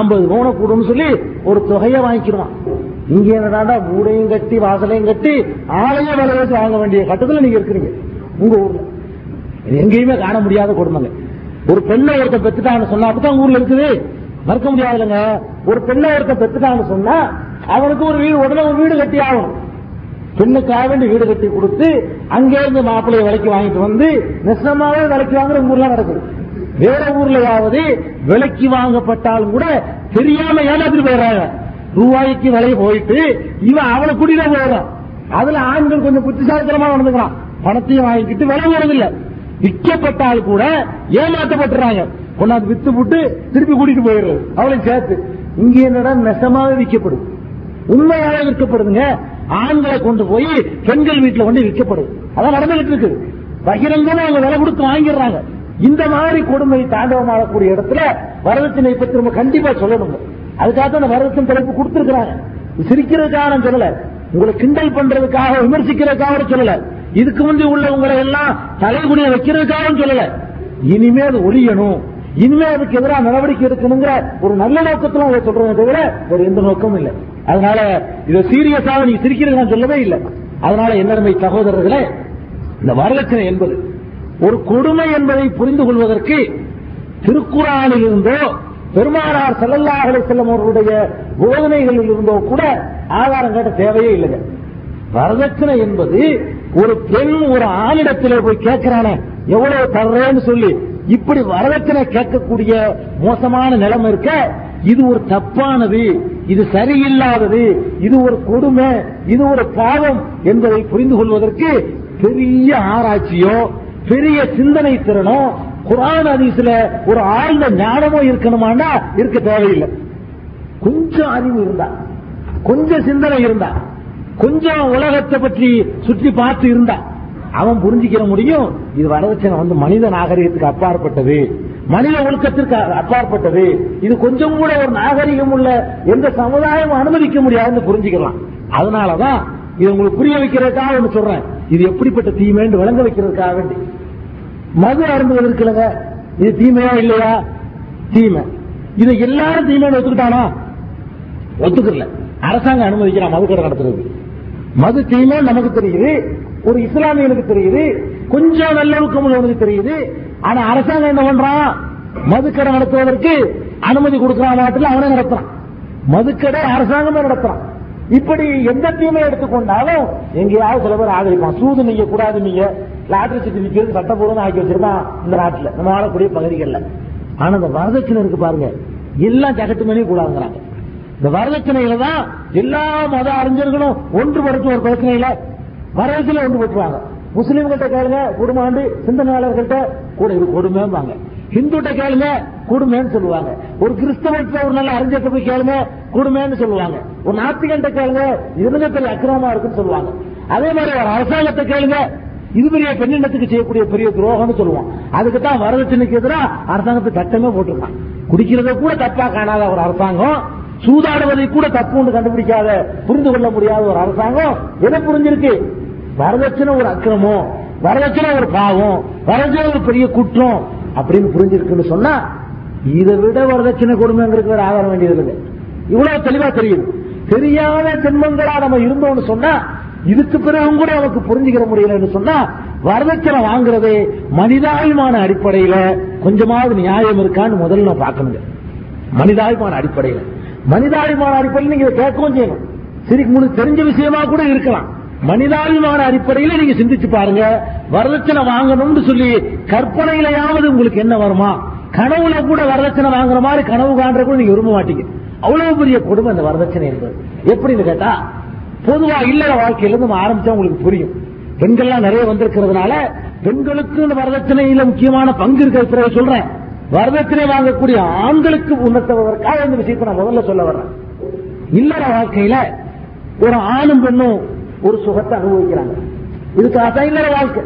ஐம்பது மூணு கொடுன்னு சொல்லி ஒரு தொகையை வாங்கிக்கிறோம். இங்க என்னடா ஊடையும் கட்டி வாசலையும் கட்டி ஆலய விலை வச்சு வாங்க வேண்டிய கட்டத்துல நீங்க இருக்கிறீங்க. உங்க ஊர்ல எங்கேயுமே காண முடியாத கொடுமைங்க. ஒரு பெண்ணை ஒருத்த பெத்துட்டான்னு சொன்னா, அப்பதான் ஊர்ல இருக்குது, மறக்க முடியாதுங்க. ஒரு பெண்ணை ஒருத்த பெத்துட்டான்னு சொன்னா அவனுக்கு ஒரு வீடு, உடனே ஒரு வீடு கட்டி ஆகணும். பெண்ணுக்காக வேண்டி வீடு கட்டி கொடுத்து அங்கிருந்து மாப்பிள்ளைய விலைக்கு வாங்கிட்டு வந்து நெசமாவே விலைக்கு வாங்குற ஊர்ல நடக்குது. வேற ஊர்லயாவது விலைக்கு வாங்கப்பட்டாலும் கூட தெரியாம ஏமாத்திட்டு போயிடறாங்க. ரூபாய்க்கு விலை போயிட்டு இவன் அவளை கூட்டிட்டு போயிடறான். அதுல ஆண்கள் கொஞ்சம் புத்திசாலித்தனமா நடந்துக்கிறான், பணத்தையும் வாங்கிக்கிட்டு விலை போறதில்லை. விற்கப்பட்டால் கூட ஏமாற்றப்பட்டுறாங்க, கொண்டாந்து வித்து போட்டு திருப்பி கூட்டிட்டு போயிடுறது அவளையும் சேர்த்து. இங்க என்னடா நெசமாவே விற்கப்படும், உண்மையாக விற்கப்படுதுங்க. ஆண்களை கொண்டு போய் பெண்கள் வீட்டில் கொண்டு விற்கப்படுது. அதான் நடந்துகிட்டு இருக்கு. பகிரங்கமா அவங்க விலை கொடுத்து வாங்கிடுறாங்க. இந்த மாதிரி கொடுமை தாண்டவமாகக்கூடிய இடத்துல வரதட்சணை பத்தி நம்ம கண்டிப்பா சொல்லணும். அதுக்காக தான் வரதட்சணை தலைப்பு கொடுத்திருக்கிறாங்க. சிரிக்கிறதுக்காக சொல்லல, உங்களை கிண்டல் பண்றதுக்காக விமர்சிக்கிறதுக்காக சொல்லல, இதுக்கு முந்தைய உள்ள உங்களை எல்லாம் தலைகுனிய வைக்கிறதுக்காகவும் சொல்லல. இனிமேல் ஒழியணும், இனிமேல் அதுக்கு எதிராக நடவடிக்கை எடுக்கணுங்கிற ஒரு நல்ல நோக்கத்திலும் சொல்றதை தவிர ஒரு எந்த நோக்கமும் இல்லை. அதனால இதை சீரியஸாக நீங்க சிரிக்கிறீங்க சொல்லவே இல்லை. அதனால என்னருமை சகோதரர்களே, இந்த வரலட்சணை என்பது ஒரு கொடுமை என்பதை புரிந்து கொள்வதற்கு திருக்குறானில் இருந்தோ பெருமானார் ஸல்லல்லாஹு அலைஹி வஸல்லம் அவர்களுடைய போதனைகளில் இருந்தோ கூட ஆதாரம் கேட்ட தேவையே இல்லைங்க. வரதட்சணை என்பது ஒரு பெண் ஒரு ஆளிடத்திலே போய் கேட்கிறானே எவ்வளவு தர்றேன்னு சொல்லி இப்படி வரதட்சணை கேட்கக்கூடிய மோசமான நிலைமை இருக்க, இது ஒரு தப்பானது, இது சரியில்லாதது, இது ஒரு கொடுமை, இது ஒரு பாவம் என்பதை புரிந்து கொள்வதற்கு பெரிய ஆராய்ச்சியோ பெரிய சிந்தனை திறனோ குர்ஆன் ஹதீஸ்ல ஒரு ஆழ்ந்த ஞானமோ இருக்கணுமாண்டா இருக்க தேவையில்லை. கொஞ்சம் அறிவு இருந்தா, கொஞ்சம் சிந்தனை இருந்தா, கொஞ்சம் உலகத்தை பற்றி சுற்றி பார்த்து இருந்தா அவன் புரிஞ்சுக்கிற முடியும். இது வரதட்சணை வந்து மனித நாகரிகத்துக்கு அப்பாற்பட்டது, மனித ஒழுக்கத்திற்கு அப்பாற்பட்டது, இது கொஞ்சம் கூட ஒரு நாகரிகம் உள்ள எந்த சமுதாயம் அனுமதிக்க முடியாதுன்னு புரிஞ்சுக்கலாம். அதனாலதான் இது உங்களுக்கு புரிய வைக்கிறதுக்காக ஒன்று சொல்றேன். இது எப்படிப்பட்ட தீமைன்னு விளங்க வைக்கிறதுக்காக வேண்டி. மது அருந்துவது இருக்குல்லங்க, இது தீமையா இல்லையா? தீமை. இதை எல்லாரும் தீமைன்னு ஒத்துக்கிட்டானா? ஒத்துக்கல. அரசாங்கம் அனுமதிக்கிறான் மது கடை நடத்துறது, மது தீமை நமக்கு தெரியுது, ஒரு இஸ்லாமியனுக்கு தெரியுது, கொஞ்சம் நல்லவனுக்கு தெரியுது. ஆனா அரசாங்கம் என்ன பண்றான்? மதுக்கடை நடத்துவதற்கு அனுமதி கொடுக்கிறான், நாட்டில் அவனே நடத்துறான், மதுக்கடை அரசாங்கமே நடத்துறான். இப்படி எந்த தீமையை எடுத்துக்கொண்டாலும் எங்கேயாவது சில பேர் ஆதரிப்பான். சூது நீங்க கூடாது, நீங்க லாட்டரி சீட்டு விற்கிறது சட்டப்பூர்வம் ஆக்கி வச்சிருக்கான் இந்த நாட்டில், நம்ம ஆளக்கூடிய பகுதிகள்ல. ஆனா இந்த வரதட்சணை இருக்கு பாருங்க, எல்லாம் ஜகட்டு மேலேயும் கூடாதுங்கிறாங்க. இந்த வரதட்சணையில தான் எல்லா மத அறிஞர்களும் ஒன்றுபடுத்த ஒரு பிரச்சனையில வரதட்சணை ஒன்றுபட்டுவாங்க. முஸ்லீம்கிட்ட கேளுங்க குடும்பாண்டு சிந்தனையாளர்கள்ட்ட கூட இது கொடுமைம்பாங்க, ஹிந்துட்ட கேளுங்க கொடுமைன்னு சொல்லுவாங்க, ஒரு கிறிஸ்தவர்கிட்ட ஒரு நல்ல அறிஞர்கிட்ட போய் கேளுங்க கொடுமைன்னு சொல்லுவாங்க, ஒரு நாத்திகன்ட்ட கேளுங்க இதுல பெரிய அக்கிரமமா இருக்குன்னு சொல்லுவாங்க, அதே மாதிரி ஒரு அரசாங்கத்தை கேளுங்க இது பெரிய பெண்ணிடத்துக்கு செய்யக்கூடிய பெரிய துரோகம்னு சொல்லுவோம். அதுக்குதான் வரதட்சணைக்கு எதிராக அரசாங்கத்துக்கு சட்டமே போட்டிருக்காங்க. குடிக்கிறத கூட தப்பா காணாத ஒரு அரசாங்கம், சூதாடுவதை கூட தப்பு ஒன்று கண்டுபிடிக்காத புரிந்து கொள்ள முடியாத ஒரு அரசாங்கம் எதை புரிஞ்சிருக்கு? வரதட்சணை ஒரு அக்கிரமம், வரதட்சணை ஒரு பாவம், வரதட்சணை ஒரு பெரிய குற்றம் அப்படின்னு புரிஞ்சிருக்குன்னு சொன்னா, இதை விட வரதட்சணை கொடுமைங்கிறது ஒரு ஆதாரம் வேண்டியது இல்லை. இவ்வளவு தெளிவா தெரியுது. தெரியாத ஜென்மங்களா நம்ம இருந்தோம்னு சொன்னா, இதுக்கு பிறகும் கூட நமக்கு புரிஞ்சுக்கிற முடியலன்னு சொன்னா, வரதட்சணை வாங்குறதே மனிதாபிமான அடிப்படையில கொஞ்சமாவது நியாயம் இருக்கான்னு முதல்ல நான் பார்க்கணுங்க. மனிதாபிமான அடிப்படையில மனிதாபிமான அடிப்படையில் நீங்க கேட்கவும் செய்யணும். சரி, உங்களுக்கு தெரிஞ்ச விஷயமா கூட இருக்கலாம். மனிதாபிமான அடிப்படையில நீங்க சிந்திச்சு பாருங்க. வரதட்சணை வாங்கணும்னு சொல்லி கற்பனையிலையாவது உங்களுக்கு என்ன வருமா? கனவுல கூட வரதட்சணை வாங்குற மாதிரி கனவு காண்ற கூட நீங்க விரும்ப மாட்டீங்க. அவ்வளவு பெரிய கொடுமை இந்த வரதட்சணை என்பது. எப்படின்னு கேட்டா, பொதுவா இல்லற வாழ்க்கையிலிருந்து நம்ம ஆரம்பிச்சா உங்களுக்கு புரியும். பெண்கள்லாம் நிறைய வந்திருக்கிறதுனால பெண்களுக்கு இந்த வரதட்சணையில முக்கியமான பங்கு இருக்கிறத சொல்றேன். வரதட்சணை வாங்கக்கூடிய ஆண்களுக்கு உணர்த்துவதற்காக இந்த விஷயத்தை நான் முதல்ல சொல்ல வர்றேன். இல்லற வாழ்க்கையில ஒரு ஆணும் பெண்ணும் ஒரு சுகத்தை அனுபவிக்கிறாங்க. இதுக்காக இல்லற வாழ்க்கை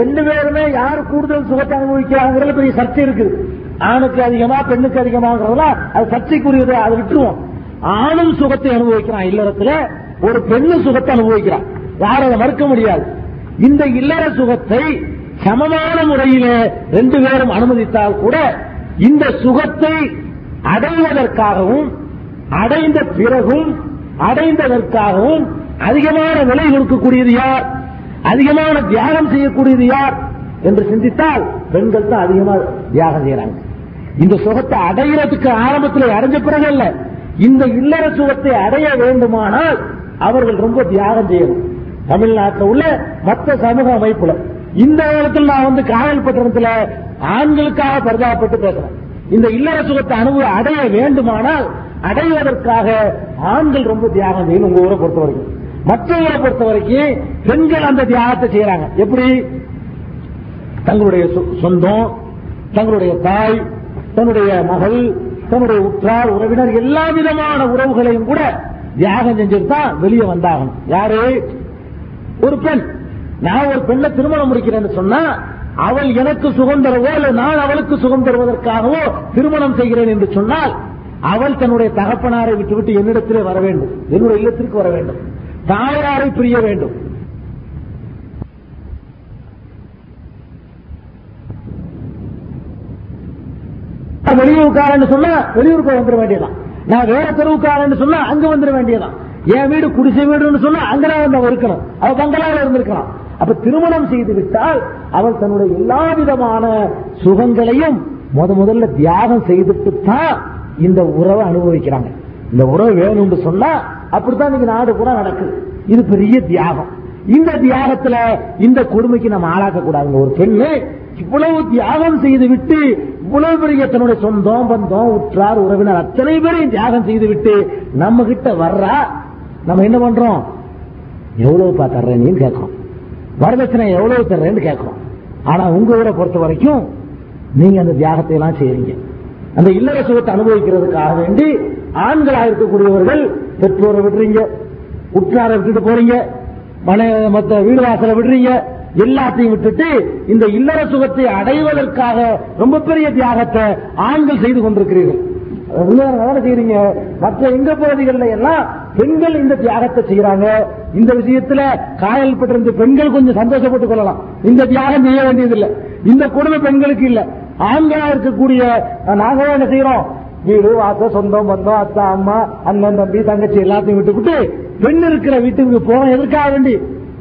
ரெண்டு பேருமே யாரு கூடுதல் சுகத்தை அனுபவிக்கிறாங்கிறது பெரிய சர்ச்சை இருக்குது. ஆணுக்கு அதிகமா பெண்ணுக்கு அதிகமாங்கிறதுல அது சர்ச்சைக்குரியது, அதை விட்டுருவோம். ஆணும் சுகத்தை அனுபவிக்கிறான் இல்லறத்துல, ஒரு பெண்ணு சுகத்தை அனுபவிக்கிறான், யாரும் அதை மறுக்க முடியாது. இந்த இல்லற சுகத்தை சமமான முறையில ரெண்டு பேரும் அனுமதித்தால் கூட இந்த சுகத்தை அடைவதற்காகவும் அடைந்த பிறகும் அடைந்ததற்காகவும் அதிகமான விலை கொடுக்கக்கூடியது யார், அதிகமான தியாகம் செய்யக்கூடியது யார் என்று சிந்தித்தால் பெண்கள் தான் அதிகமாக தியாகம் செய்யறாங்க. இந்த சுகத்தை அடைகிறதுக்கு ஆரம்பத்தில் அடைஞ்ச பிறகு அல்ல, இந்த இல்லற சுகத்தை அடைய வேண்டுமானால் அவர்கள் ரொம்ப தியாகம் செய்யணும். தமிழ்நாட்டில் உள்ள மற்ற சமூக அமைப்புல இந்த நேரத்தில் நான் வந்து காவல் பட்டணத்தில் ஆண்களுக்காக பரிதாபப்பட்டு பேசுறேன். இந்த இல்லற சுகத்தை அனுபவ அடைய வேண்டுமானால் அடைவதற்காக ஆண்கள் ரொம்ப தியாகம் செய்யணும். உங்க ஊரை பொறுத்த வரைக்கும், மற்ற ஊரை பொறுத்த வரைக்கும் பெண்கள் அந்த தியாகத்தை செய்யறாங்க. எப்படி? தங்களுடைய சொந்தம், தங்களுடைய தாய், தன்னுடைய மகள், தன்னுடைய உற்றார் உறவினர் எல்லா விதமான உறவுகளையும் கூட தியாகம் செஞ்சுட்டு தான் வெளியே வந்தாகணும். யாரு? ஒரு பெண். நான் ஒரு பெண்ணை திருமணம் முடிக்கிறேன்னு சொன்னா அவள் எனக்கு சுகம் தருவோ இல்லை நான் அவளுக்கு சுகம் தருவதற்காகவோ திருமணம் செய்கிறேன் என்று சொன்னால் அவள் தன்னுடைய தகப்பனாரை விட்டுவிட்டு என்னிடத்திலே வர வேண்டும், என்னுடைய இல்லத்திற்கு வர வேண்டும், தாயாரை பிரிய வேண்டும். வெளியே உட்காரன்னு சொன்னா வெளியூருக்கு வந்துட வேண்டியதான், நான் வேற தெருவுக்காரன்னு சொன்னா அங்க வந்துட வேண்டியதான், என் வீடு குடிசை வீடுன்னு சொன்னா அங்கதான் வந்து இருக்கணும், அவ பங்களாவில் இருந்திருக்கலாம். அப்ப திருமணம் செய்து விட்டால் அவள் தன்னுடைய எல்லா விதமான சுகங்களையும் முத முதல்ல தியாகம் செய்துட்டு தான் இந்த உறவை அனுபவிக்கிறாங்க. இந்த உறவு வேணும்னு சொன்னா அப்படித்தான் நீங்க நாடு கூட நடக்குது. இது பெரிய தியாகம். இந்த தியாகத்துல இந்த கொடுமைக்கு நம்ம ஆளாக்க கூடாதுங்க. ஒரு பெண்ணு இவ்வளவு தியாகம் செய்து விட்டு, இவ்வளவு பெரிய தன்னுடைய சொந்தம் பந்தம் உற்றார் உறவினர் அத்தனை பேரையும் தியாகம் செய்து விட்டு நம்ம கிட்ட வர்றா, நம்ம என்ன பண்றோம்? எவ்வளவுப்பா தர்றேன்னு கேட்கிறோம், வரதட்சணை எவ்வளவு தர்றேன்னு கேட்கிறோம். ஆனா உங்களோட பொறுத்த வரைக்கும் நீங்க அந்த தியாகத்தை எல்லாம் செய்றீங்க. அந்த இல்லற சுகத்தை அனுபவிக்கிறதுக்காக வேண்டி ஆண்களாக இருக்கக்கூடியவர்கள் பெற்றோரை விடுறீங்க, உற்றார விட்டுட்டு போறீங்க, மனை மற்ற வீடு வாசலை விடுறீங்க, எல்லாத்தையும் விட்டுட்டு இந்த இல்லற சுகத்தை அடைவதற்காக ரொம்ப பெரிய தியாகத்தை ஆண்கள் செய்து கொண்டிருக்கிறீர்கள். செய்யறீங்க. மற்ற எங்க பகுதிகளில் எல்லாம் பெண்கள் இந்த தியாகத்தை செய்யறாங்க. இந்த விஷயத்துல காயல் பெற்றிருந்த பெண்கள் கொஞ்சம் சந்தோஷப்பட்டுக் கொள்ளலாம். இந்த தியாகம் செய்ய வேண்டியதில்லை, இந்த கொடுமை பெண்களுக்கு இல்ல. ஆண்களா இருக்கக்கூடிய நாங்க என்ன செய்யறோம்? வீடு வாச சொந்தம் பந்தம் அத்தா அம்மா அண்ணன் தம்பி தங்கச்சி எல்லாத்தையும் விட்டுக்கிட்டு பெண் இருக்கிற வீட்டுக்கு போன எதற்காக வேண்டி?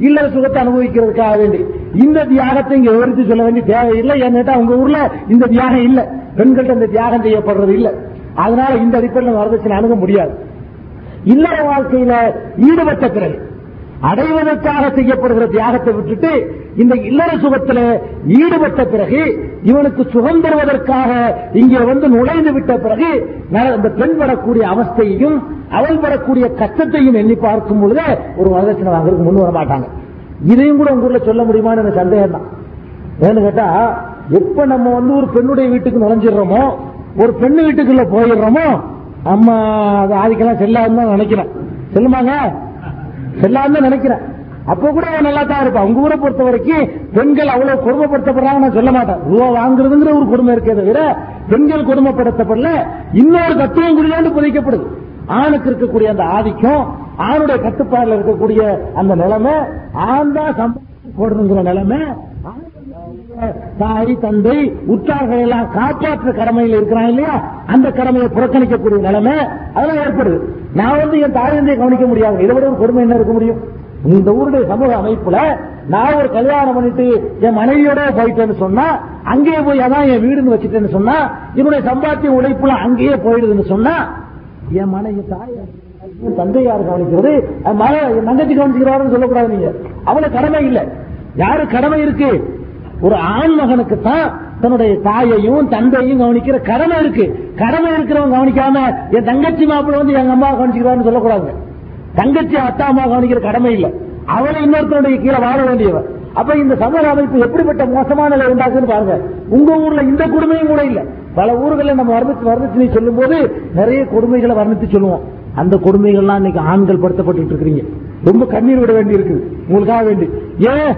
இல்லற சுகத்தை அனுபவிக்கிறதுக்காக வேண்டி. இந்த தியாகத்தை இங்க விவரித்து சொல்ல வேண்டிய தேவையில்லை. ஏன்னா உங்க ஊர்ல இந்த தியாகம் இல்ல, பெண்கள்ட்ட இந்த தியாகம் செய்யப்படுறது இல்ல. அதனால இந்த அடிப்படையில் வரதட்சணை அணுக முடியாது. இல்லற வாழ்க்கையில ஈடுபட்ட பிறகு அடைவதற்காக செய்யப்படுகிற தியாகத்தை விட்டுட்டு இந்த இல்லற சுகத்துல ஈடுபட்ட பிறகு, இவனுக்கு சுகம் தருவதற்காக இங்கே வந்து நுழைந்து விட்ட பிறகு, இந்த பெண் படக்கூடிய அவஸ்தையையும் அவள் படக்கூடிய கஷ்டத்தையும் எண்ணி பார்க்கும் பொழுது ஒரு வரதட்சணை வாங்குறதுக்கு முன் வர மாட்டாங்க. இதையும் கூட உங்க ஊர்ல சொல்ல முடியுமான்னு எனக்கு சந்தேகம் தான். ஏன்னு கேட்டா, எப்ப நம்ம வந்து ஒரு பெண்ணுடைய வீட்டுக்கு நுழைஞ்சிடுறோமோ, ஒரு பெண்ணு வீட்டுக்குள்ள போயிடுறோமோ, அம்மா அது ஆதிக்கெல்லாம் செல்லாதுன்னு தான் நினைக்கிறேன். செல்லுமாங்க, செல்லாதுன்னு தான் நினைக்கிறேன். அப்போ கூட நல்லா தான் இருப்பான். உங்க ஊரை பொறுத்த வரைக்கும் பெண்கள் அவ்வளவு கொடுமைப்படுத்தப்படுறாங்க நான் சொல்ல மாட்டேன். ரூபா வாங்குறதுங்கிற ஒரு கொடுமை இருக்கே தவிர பெண்கள் கொடுமைப்படுத்தப்படல. இன்னொரு தத்துவம் குறியாண்டு புதைக்கப்படுது. ஆணுக்கு இருக்கக்கூடிய அந்த ஆதிக்கம், ஆணுடைய கட்டுப்பாடுல இருக்கக்கூடிய அந்த நிலைமை, ஆண் தான் சம்பாதிச்சு போடுறதுங்கிற நிலைமை, தாய் தந்தை உற்றார்கள் எல்லாம் காப்பாற்ற கடமையில் இருக்கிறாங்க இல்லையா, அந்த கடமையை புறக்கணிக்கக்கூடிய நிலைமை அதெல்லாம் ஏற்படுது. நான் வந்து என் தாய் தந்தையை கவனிக்க முடியாது, இதை விட ஒரு கொடுமை என்ன இருக்க முடியும்? இந்த ஊருடைய சமூக அமைப்புல நான் ஒரு கல்யாணம் பண்ணிட்டு என் மனைவியோட போயிட்டேன்னு சொன்னா, அங்கேயே போய் அதான் என் வீடுன்னு வச்சுட்டேன்னு சொன்னா, இவனுடைய சம்பாத்திய உழைப்புல அங்கேயே போயிடுதுன்னு சொன்னா, என் மனைவி தாய் தந்தை யார் கவனிக்கிறது? தங்கச்சி கவனிச்சுக்கிறாருன்னு சொல்லக்கூடாது. நீங்க அவ்வளவு கடமை இல்லை. யாரு கடமை இருக்கு? ஒரு ஆண் மகனுக்கு தான் தன்னுடைய தாயையும் தந்தையும் கவனிக்கிற கடமை இருக்கு. கடமை இருக்கிறவன் கவனிக்காம என் தங்கச்சி மாப்பிள்ள வந்து எங்க அம்மா கவனிச்சுக்கிறான்னு சொல்லக்கூடாது. தங்கச்சி அத்தா அம்மா கவனிக்கிற கடமை இல்ல, அவளை இன்னொருத்தனுடைய கீழே வாழ வேண்டியவன். அப்ப இந்த சமூக அமைப்பு எப்படிப்பட்ட மோசமான நிலை உண்டாக்குன்னு பாருங்க. உங்க ஊர்ல இந்த கொடுமையும் கூட இல்ல. பல ஊர்களில் நம்ம வர்ணிச்சு வர்ணிச்சு சொல்லும் போது நிறைய கொடுமைகளை வர்ணித்து சொல்லுவோம். அந்த கொடுமைகள்லாம் இன்னைக்கு ஆண்கள் படுத்தப்பட்டு இருக்கிறீங்க. ரொம்ப கண்ணீர் விட வேண்டி இருக்குது உங்களுக்காக வேண்டி. ஏன்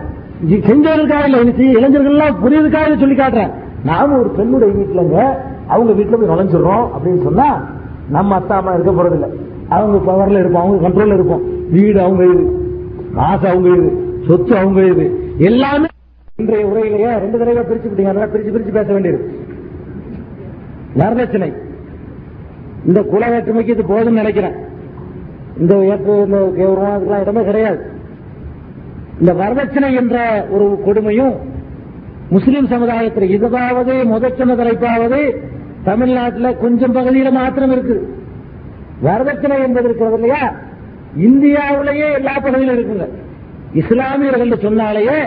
செஞ்சவர்களுக்காக இல்ல, இளைஞர்கள் புரியதுக்காக சொல்லி காட்டுறேன். நாம ஒரு பெண்ணுடைய வீட்டுலங்க அவங்க வீட்டுல போய் நுழைஞ்சிடறோம் அப்படின்னு சொன்னா, நம்ம அத்தா அம்மா இருக்க போறது இல்ல. அவங்க பவர்ல இருப்போம், அவங்க கண்ட்ரோல்ல இருப்போம். வீடு அவங்க இது, காசு அவங்க இது, சொத்து அவங்க இது, எல்லாமே இன்றைய உரையிலேயே ரெண்டு தடவை பிரிச்சுக்கிட்டீங்க. அதனால பிரிச்சு பிரிச்சு பேச வேண்டியது. வரதட்சணை இந்த குல வேற்றுமைக்கு இது போதுன்னு நினைக்கிறேன். இந்த உருவாக்குலாம் இடமே கிடையாது. இந்த வரதட்சணை என்ற ஒரு கொடுமையும் முஸ்லிம் சமுதாயத்தில் இதுவாவது முதற்சன தலைப்பாவது தமிழ்நாட்டில் கொஞ்சம் பகுதியில் மாத்திரம் இருக்கு. வரதட்சணை என்பது இருக்கிறது இல்லையா, இந்தியாவிலேயே எல்லா பகுதியிலும் இருக்குங்க. இஸ்லாமியர்கள் சொன்னாலேயே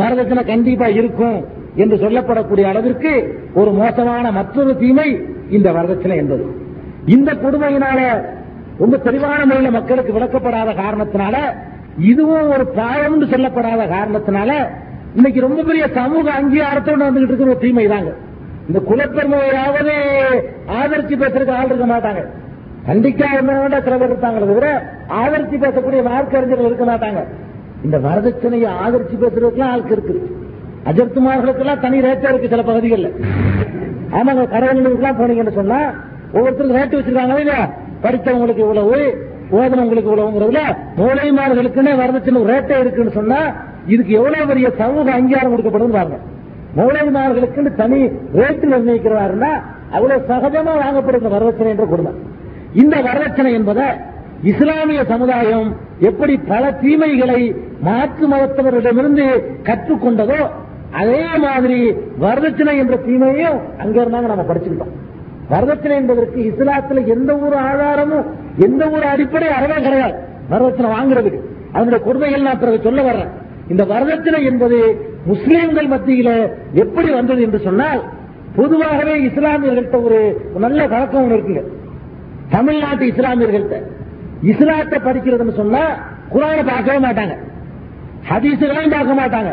வரதட்சணை கண்டிப்பா இருக்கும் என்று சொல்லப்படக்கூடிய அளவிற்கு ஒரு மோசமான மற்றொரு தீமை இந்த வரதட்சணை என்பது. இந்த கொடுமையினால ரொம்ப தெளிவான முறையில் மக்களுக்கு விளக்கப்படாத காரணத்தினால, இதுவும் ஒரு பாவம்னு சொல்லப்படாத காரணத்தினால, இன்னைக்கு ரொம்ப பெரிய சமூக அங்கீகாரத்தோடு வந்துகிட்டு இருக்கிற ஒரு தீமை தாங்க. இந்த குலப்பெருமையாவது ஆதரிச்சு பேசுறதுக்கு ஆள் இருக்க மாட்டாங்க. கண்டிக்கா என்ன சில பேர் இருக்காங்களே தவிர ஆதரிச்சு பேசக்கூடிய வழக்கறிஞர்கள் இருக்க மாட்டாங்க. இந்த வரதட்சணையை ஆதரிச்சு பேசுறதுக்குலாம் ஆளுக்கு இருக்குது. அஜர்த்துமார்களுக்கெல்லாம் தனி ரேட்டா இருக்கு சில பகுதிகளில். ஆனா கடவுளுக்கு எல்லாம் போனீங்கன்னு சொன்னா ஒவ்வொருத்தருக்கு ரேட்டு வச்சிருக்காங்களா இல்லையா? படித்தவங்களுக்கு இவ்வளவு, ஓதனவங்களுக்கு இவ்வளவுங்கிறதுல மூளைமார்களுக்குன்னே வரதட்சணை ரேட்டே இருக்குன்னு சொன்னா இதுக்கு எவ்வளவு பெரிய சமூக அங்கீகாரம் கொடுக்கப்படும் பாருங்க. மூளைமார்களுக்குன்னு தனி ரேட்டு நிர்ணயிக்கிறாருன்னா அவ்வளவு சகஜமா வாங்கப்படுகிற வரதட்சணை என்ற கொடுமை. இந்த வரதட்சணை என்பதை இஸ்லாமிய சமுதாயம் எப்படி பல தீமைகளை மாற்று மதத்தவர்களிடமிருந்து கற்றுக்கொண்டதோ அதே மாதிரி வரதட்சணை என்ற தீமையையும் அங்கிருந்தாங்க நம்ம படிச்சுக்கிட்டோம். வரதட்சணை என்பதற்கு இஸ்லாத்துல எந்த ஒரு ஆதாரமும் எந்த ஒரு அடிப்படை அறவே கிடையாது. வரதட்சணை வாங்குறதுக்கு அதனுடைய கொடுமைகள் நான் பிறகு சொல்ல வர்றேன். இந்த வரதட்சணை என்பது முஸ்லீம்கள் மத்தியில எப்படி வந்தது என்று சொன்னால், பொதுவாகவே இஸ்லாமியர்கள்ட்ட ஒரு நல்ல பழக்கம் இருக்குங்க. தமிழ்நாட்டு இஸ்லாமியர்கள்ட்ட இஸ்லாத்தை படிக்கிறதுன்னு சொன்னா குர்ஆனை பார்க்கவே மாட்டாங்க, ஹதீஸுகளையும் பார்க்க மாட்டாங்க,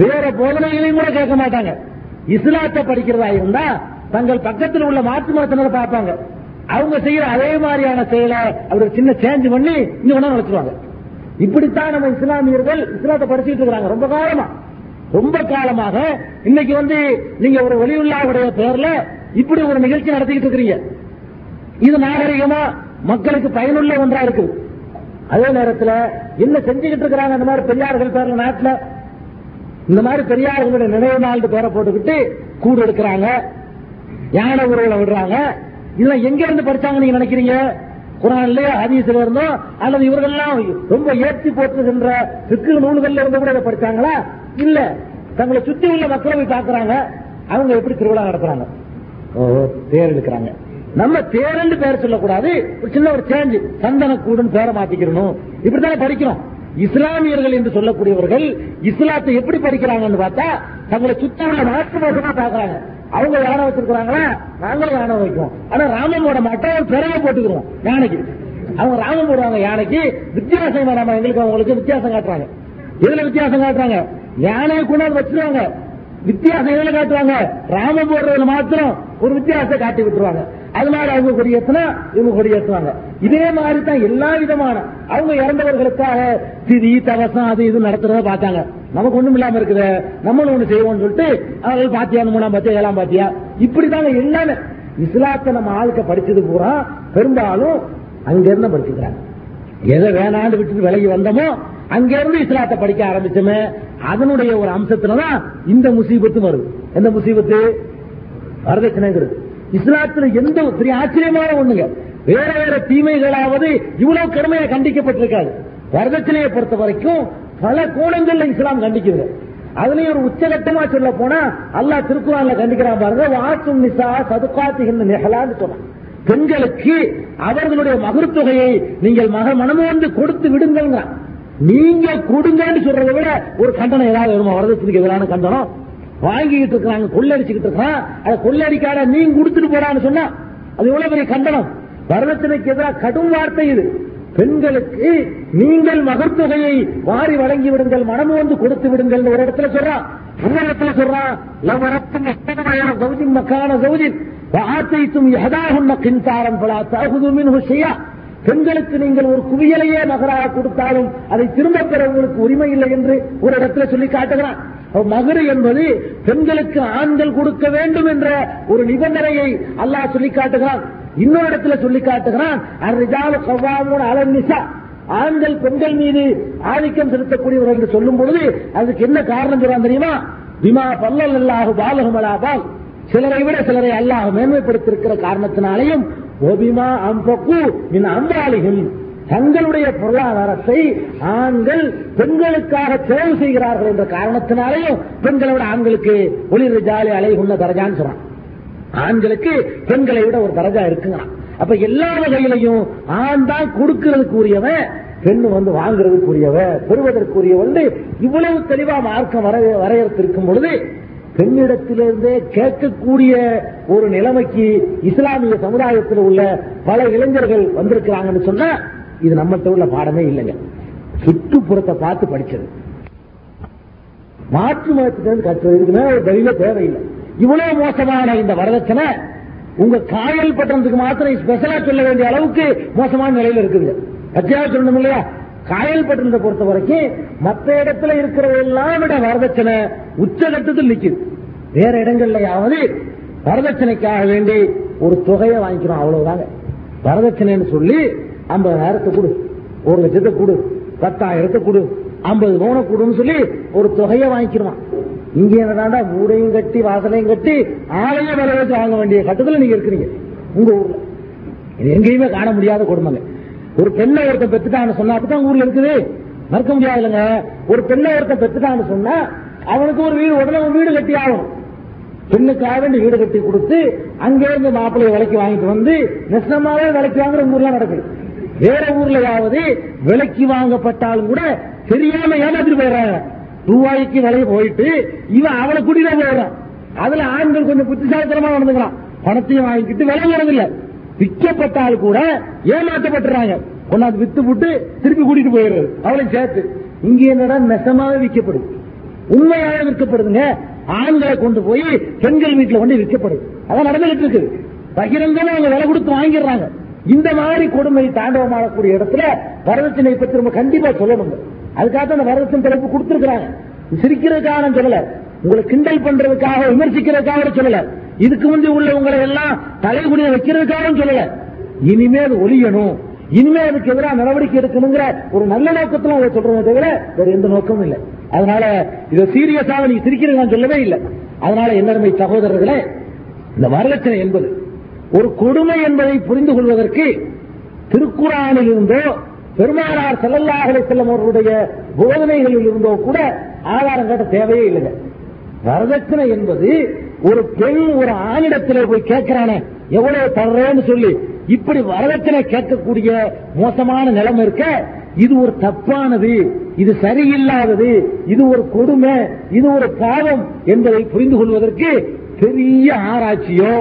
வேற போதனைகளையும் கூட கேட்க மாட்டாங்க. இஸ்லாத்தை படிக்கிறதா இருந்தா தங்கள் பக்கத்தில் உள்ள மாற்று மதத்தினரை பார்ப்பாங்க. அவங்க செய்யற அதே மாதிரியான செயலை அவர் சின்ன சேஞ்ச் பண்ணி இன்னொன்னா நடத்துவாங்க. இப்படித்தான் நம்ம இஸ்லாமியர்கள் இஸ்லாத்தை படிச்சுட்டு இருக்கிறாங்க ரொம்ப காலமா ரொம்ப காலமாக. இன்னைக்கு வந்து நீங்க ஒரு ஒலியுல்லாவுடைய பெயர்ல இப்படி ஒரு நிகழ்ச்சி நடத்திக்கிட்டு இருக்கிறீங்க. இது நாகரிகமா மக்களுக்கு பயனுள்ள ஒன்றா இருக்குது. அதே நேரத்தில் என்ன செஞ்சுக்கிட்டு இருக்கிறாங்க, இந்த மாதிரி பெரியார்கள் பேர்ல நாட்டில் இந்த மாதிரி பெரியார்களுடைய நினைவு நாள் பேரை போட்டுக்கிட்டு கூடு எடுக்கிறாங்க, யானை உருவலை விடுறாங்க. இதெல்லாம் எங்க இருந்து படிச்சாங்க நீங்க நினைக்கிறீங்க? குர்ஆன்லயோ ஹதீஸ்ல இருந்தோ அல்லது இவர்கள் எல்லாம் ரொம்ப ஏற்றி போட்டுகின்ற திக்கு நூல்கள் இருந்து கூட இதை படிச்சாங்களா? இல்ல, தங்களை சுத்தி உள்ள மக்களை போய் பார்க்கறாங்க. அவங்க எப்படி திருவிழா நடத்துறாங்க, தேர் எடுக்கிறாங்க. நம்ம தேரண்டு பேர் சொல்லக்கூடாது, ஒரு சின்ன ஒரு சேஞ்ச், சந்தன கூடுன்னு பேரை மாத்திக்கிறணும். இப்படித்தானே படிக்கிறோம். இஸ்லாமியர்கள் என்று சொல்லக்கூடியவர்கள் இஸ்லாத்தை எப்படி படிக்கிறாங்கன்னு பார்த்தா தங்களை சுத்தமான மாற்று மதமா பாக்குறாங்க. அவங்க யானை வச்சிருக்கிறாங்களா, நாங்களும் யானை வைக்கிறோம். ஆனா ராமனோட மட்டும் பெரிய போட்டுக்கிறோம் யானைக்கு. அவங்க ராமன் போடுவாங்க யானைக்கு. வித்தியாசம் நம்ம எங்களுக்கு அவங்களுக்கு வித்தியாசம் காட்டுறாங்க. எதுல வித்தியாசம் காட்டுறாங்க? யானையை கொண்டாந்து வச்சிருவாங்க. வித்தியாசம் எதுல காட்டுவாங்க? ராமன் போடுறதுல மாத்திரம் ஒரு வித்தியாசத்தை காட்டி விட்டுருவாங்க. அது மாதிரி அவங்க கொடியேற்றினா இவங்க கொடியேற்றுவாங்க. இதே மாதிரி தான் எல்லா விதமான அவங்க இறந்தவர்களுக்காக திதி தவசம் அது இது நடத்துறத பார்த்தாங்க. நமக்கு ஒண்ணும் இல்லாம இருக்குது, நம்மளும் ஒண்ணு செய்வோம்னு சொல்லிட்டு அவர்கள் பாத்தியா மூணாம் பாத்தியா ஏழாம் பாத்தியா இப்படிதாங்க எல்லாமே. இஸ்லாத்தை நம்ம ஆளுக்க படிச்சது பூரா பெரும்பாலும் அங்கிருந்து படிச்சுக்கிறாங்க. எதை வேணாண்டு விட்டு விலகி வந்தோமோ அங்கிருந்து இஸ்லாத்தை படிக்க ஆரம்பிச்சோமே, அதனுடைய ஒரு அம்சத்துலதான் இந்த முசீபத்து வருது. எந்த முசீபத்து? வரதட்சணைங்கிறது. இஸ்லாத்துல எந்த பெரிய ஆச்சரியமான ஒண்ணுங்க, வேற வேற தீமைகளாவது இவ்வளவு கடுமையா கண்டிக்கப்பட்டிருக்காது. வரதட்சணையை பொறுத்த வரைக்கும் பல கோணங்கள்ல இஸ்லாம் கண்டிக்குது. அதுலயும் ஒரு உச்சகட்டமா சொல்ல போனா அல்லாஹ் திருக்குர்ஆன்ல கண்டிக்கிறான் பாருங்க. வாசும் நிசா சதுக்காத்துஹின் நிஹலான்னு சொன்னான். பெண்களுக்கு அவர்களுடைய மகர் தொகையை நீங்கள் மக மனமுவந்து கொடுத்து விடுங்கள்ங்க. நீங்க கொடுங்கன்னு சொல்றதை விட ஒரு கண்டனம் ஏதாவது வருமா? வரதட்சணைக்கு எதிரான கண்டனம். வாங்கிட்டு இருக்காங்க, கொள்ளடிச்சுக்கிட்டு இருக்கான், அதை கொள்ளடிக்காத நீங்க கொடுத்துட்டு போறான்னு சொன்னா அது எவ்வளவு பெரிய கண்டனம். வரதட்சணைக்கு எதிராக கடும் வார்த்தை இது. பெண்களுக்கு நீங்கள் மகர் தொகையை வாரி வழங்கி விடுங்கள், மனம் வந்து கொடுத்து விடுங்கள். ஒரு இடத்துல சொல்றான், இன்னொரு இடத்துல சொல்றான் மக்கான சௌஜின் ஆத்தைத்தும் எதாகுன்ன கின்சாரம் பலா தகுதுமின் ஹுஷையா. பெண்களுக்கு நீங்கள் ஒரு குவியலையே மகராக கொடுத்தாலும் அதை திரும்ப பெற உங்களுக்கு உரிமை இல்லை என்று ஒரு இடத்துல சொல்லி காட்டுகிறான். மகரு என்பது பெண்களுக்கு ஆண்கள் கொடுக்க வேண்டும் என்ற ஒரு நிபந்தனையை அல்லாஹ் சொல்லி காட்டுகிறான். இன்னொரு இடத்துல சொல்லி காட்டுகிறான், அர்ரிஜாலு கவ்வாமூன அலன் நிசா. ஆண்கள் பெண்கள் மீது ஆதிக்கம் செலுத்தக்கூடியவர் என்று சொல்லும் பொழுது அதுக்கு என்ன காரணம் சொல்றான் தெரியுமா? பிமா பல்லல்லாஹு பாலஹும் அலாபால். சிலரை விட சிலரை அல்லாஹ் மேன்மைப்படுத்திருக்கிற காரணத்தினாலேயும் ஒபிமா அம்பக்கு மின் அம்பாலிகள். தங்களுடைய பொருளாதாரத்தை ஆண்கள் பெண்களுக்காக தேர்வு செய்கிறார்கள் என்ற காரணத்தினாலேயும் பெண்களை விட ஆண்களுக்கு ஒளிர் ஜாலி அலை உள்ள தரஜான்னு சொல்றான். ஆண்களுக்கு பெண்களை விட ஒரு தரஜா இருக்குங்கிறான். அப்ப எல்லா வகையிலையும் ஆண் தான் கொடுக்கிறதுக்கு உரியவன், பெண் வந்து வாங்குறதுக்கு உரியவன், பெறுவதற்குரியவன். இவ்வளவு தெளிவா மார்க்கம் வரையறுத்திருக்கும் பொழுது பெண்ணிடத்திலிருந்தே கேட்கக்கூடிய ஒரு நிலைமைக்கு இஸ்லாமிய சமுதாயத்தில் உள்ள பல இளைஞர்கள் வந்திருக்கிறாங்கன்னு சொன்னா இது நம்மகிட்ட உள்ள பாடமே இல்லைங்க. சுற்றுப்புறத்தை பார்த்து படிச்சது, மாற்று மதத்திலிருந்து கற்றுவதற்குமே ஒரு தெளிவ தேவையில்லை. இவ்வளவு மோசமான இந்த வரதட்சணை உங்க காயல் பட்டணத்துக்கு மாத்திரம் ஸ்பெஷலா சொல்ல வேண்டிய அளவுக்கு மோசமான நிலையில இருக்குது. அத்தியாவசியம் சொல்லணும் இல்லையா? காயல் பட்டணத்தை பொறுத்த வரைக்கும் மற்ற இடத்துல இருக்கிறதெல்லாம் விட வரதட்சணை உச்சகட்டத்தில் நிற்குது. வேற இடங்கள்லயாவது வரதட்சணைக்காக வேண்டி ஒரு தொகையை வாங்கிக்கிறோம், அவ்வளவுதாங்க. வரதட்சணைன்னு சொல்லி ஐம்பதாயிரத்தை கொடு, ஒரு லட்சத்தை கொடு, பத்தாயிரத்தை கொடு, ஐம்பது மூணு கொடுன்னு சொல்லி ஒரு தொகையை வாங்கிக்கிறோம். இங்க என்னடா ஊரையும் கட்டி வாசலையும் கட்டி ஆலைய விலை வச்சு வாங்க வேண்டிய கட்டத்தில் நீங்க இருக்கிறீங்க. உங்க ஊர்ல இது எங்கேயுமே காண முடியாத கொடுமைங்க. ஒரு பெண்ணை ஒருத்த பெற்றுட்டான்னு சொன்னா, அப்படித்தான் ஊர்ல இருக்குது, மறக்க முடியாது இல்லைங்க. ஒரு பெண்ணை ஒருத்த பெற்றுட்டான்னு சொன்னா அவனுக்கு ஒரு வீடு, உடனே ஒரு வீடு கட்டி ஆகும். பெண்ணுக்காக வேண்டி வீடு கட்டி கொடுத்து அங்கே இருந்து மாப்பிள்ளைய விலைக்கு வாங்கிட்டு வந்து நெசமாவே விலைக்கு வாங்குற ஊர்லாம் நடக்குது. வேற ஊர்லயாவது விலைக்கு வாங்கப்பட்டாலும் கூட தெரியாம ஏமாத்திட்டு போயிடுறாங்க. ரூபாய்க்கு விலையை போயிட்டு இவன் அவளை கூட்டிதான் போயிடுறான். அதுல ஆண்கள் கொஞ்சம் புத்திசாலித்தனமா நடந்துக்கலாம், பணத்தையும் வாங்கிக்கிட்டு விலை வரதில்லை. விற்கப்பட்டாலும் கூட ஏமாற்றப்பட்டுறாங்க, கொண்டாந்து வித்து போட்டு திருப்பி கூட்டிட்டு போயிடுறது அவளையும் சேர்த்து. இங்க என்னடா நெசமாவே விற்கப்படுது, உண்மையாக விற்கப்படுதுங்க. ஆண்களை கொண்டு போய் பெண்கள் வீட்டில் கொண்டு விற்கப்படுது. அதான் நடந்துகிட்டு இருக்குது, பகிரங்கமா அவங்க விலை கொடுத்து வாங்கிடுறாங்க. இந்த மாதிரி கொடுமை தாண்டவமாகக்கூடிய இடத்துல வரதட்சணை பற்றி நம்ம கண்டிப்பா சொல்லணுங்க. அதுக்காக அந்த வரதட்சணை தலைப்பு கொடுத்திருக்கிறாங்க. சிரிக்கிறதுக்காக சொல்லல, உங்களை கிண்டல் பண்றதுக்காக விமர்சிக்கிறதுக்காக சொல்லல, இதுக்கு முந்தைய உள்ள உங்களை எல்லாம் தலைகுனிய வைக்கிறதுக்காக சொல்லல. இனிமே அது ஒழியணும், இனிமே அதுக்கு எதிராக நடவடிக்கை எடுக்கணுங்கிற ஒரு நல்ல நோக்கத்துல உங்களை சொல்றதை தவிர வேற எந்த நோக்கமும் இல்லை. அதனால இதை சீரியஸாக நீங்க சிரிக்கிறீங்கன்னு சொல்லவே இல்லை. அதனால என்னுடைய சகோதரர்களே, இந்த வரதட்சணை என்பது ஒரு கொடுமை என்பதை புரிந்து கொள்வதற்கு திருக்குரானில் இருந்தோ பெருமானார் ஸல்லல்லாஹு அலைஹி வஸல்லம் அவர்களுடைய போதனைகளில் இருந்தோ கூட ஆதாரம் கேட்ட தேவையே இல்லைங்க. வரதட்சணை என்பது ஒரு பெண் ஒரு ஆணிடத்திலே போய் கேட்கிறானே எவ்வளவு தர்றேன்னு சொல்லி இப்படி வரதட்சணை கேட்கக்கூடிய மோசமான நிலைமை இருக்க, இது ஒரு தப்பானது, இது சரியில்லாதது, இது ஒரு கொடுமை, இது ஒரு பாவம் என்பதை புரிந்து கொள்வதற்கு பெரிய ஆராய்ச்சியோ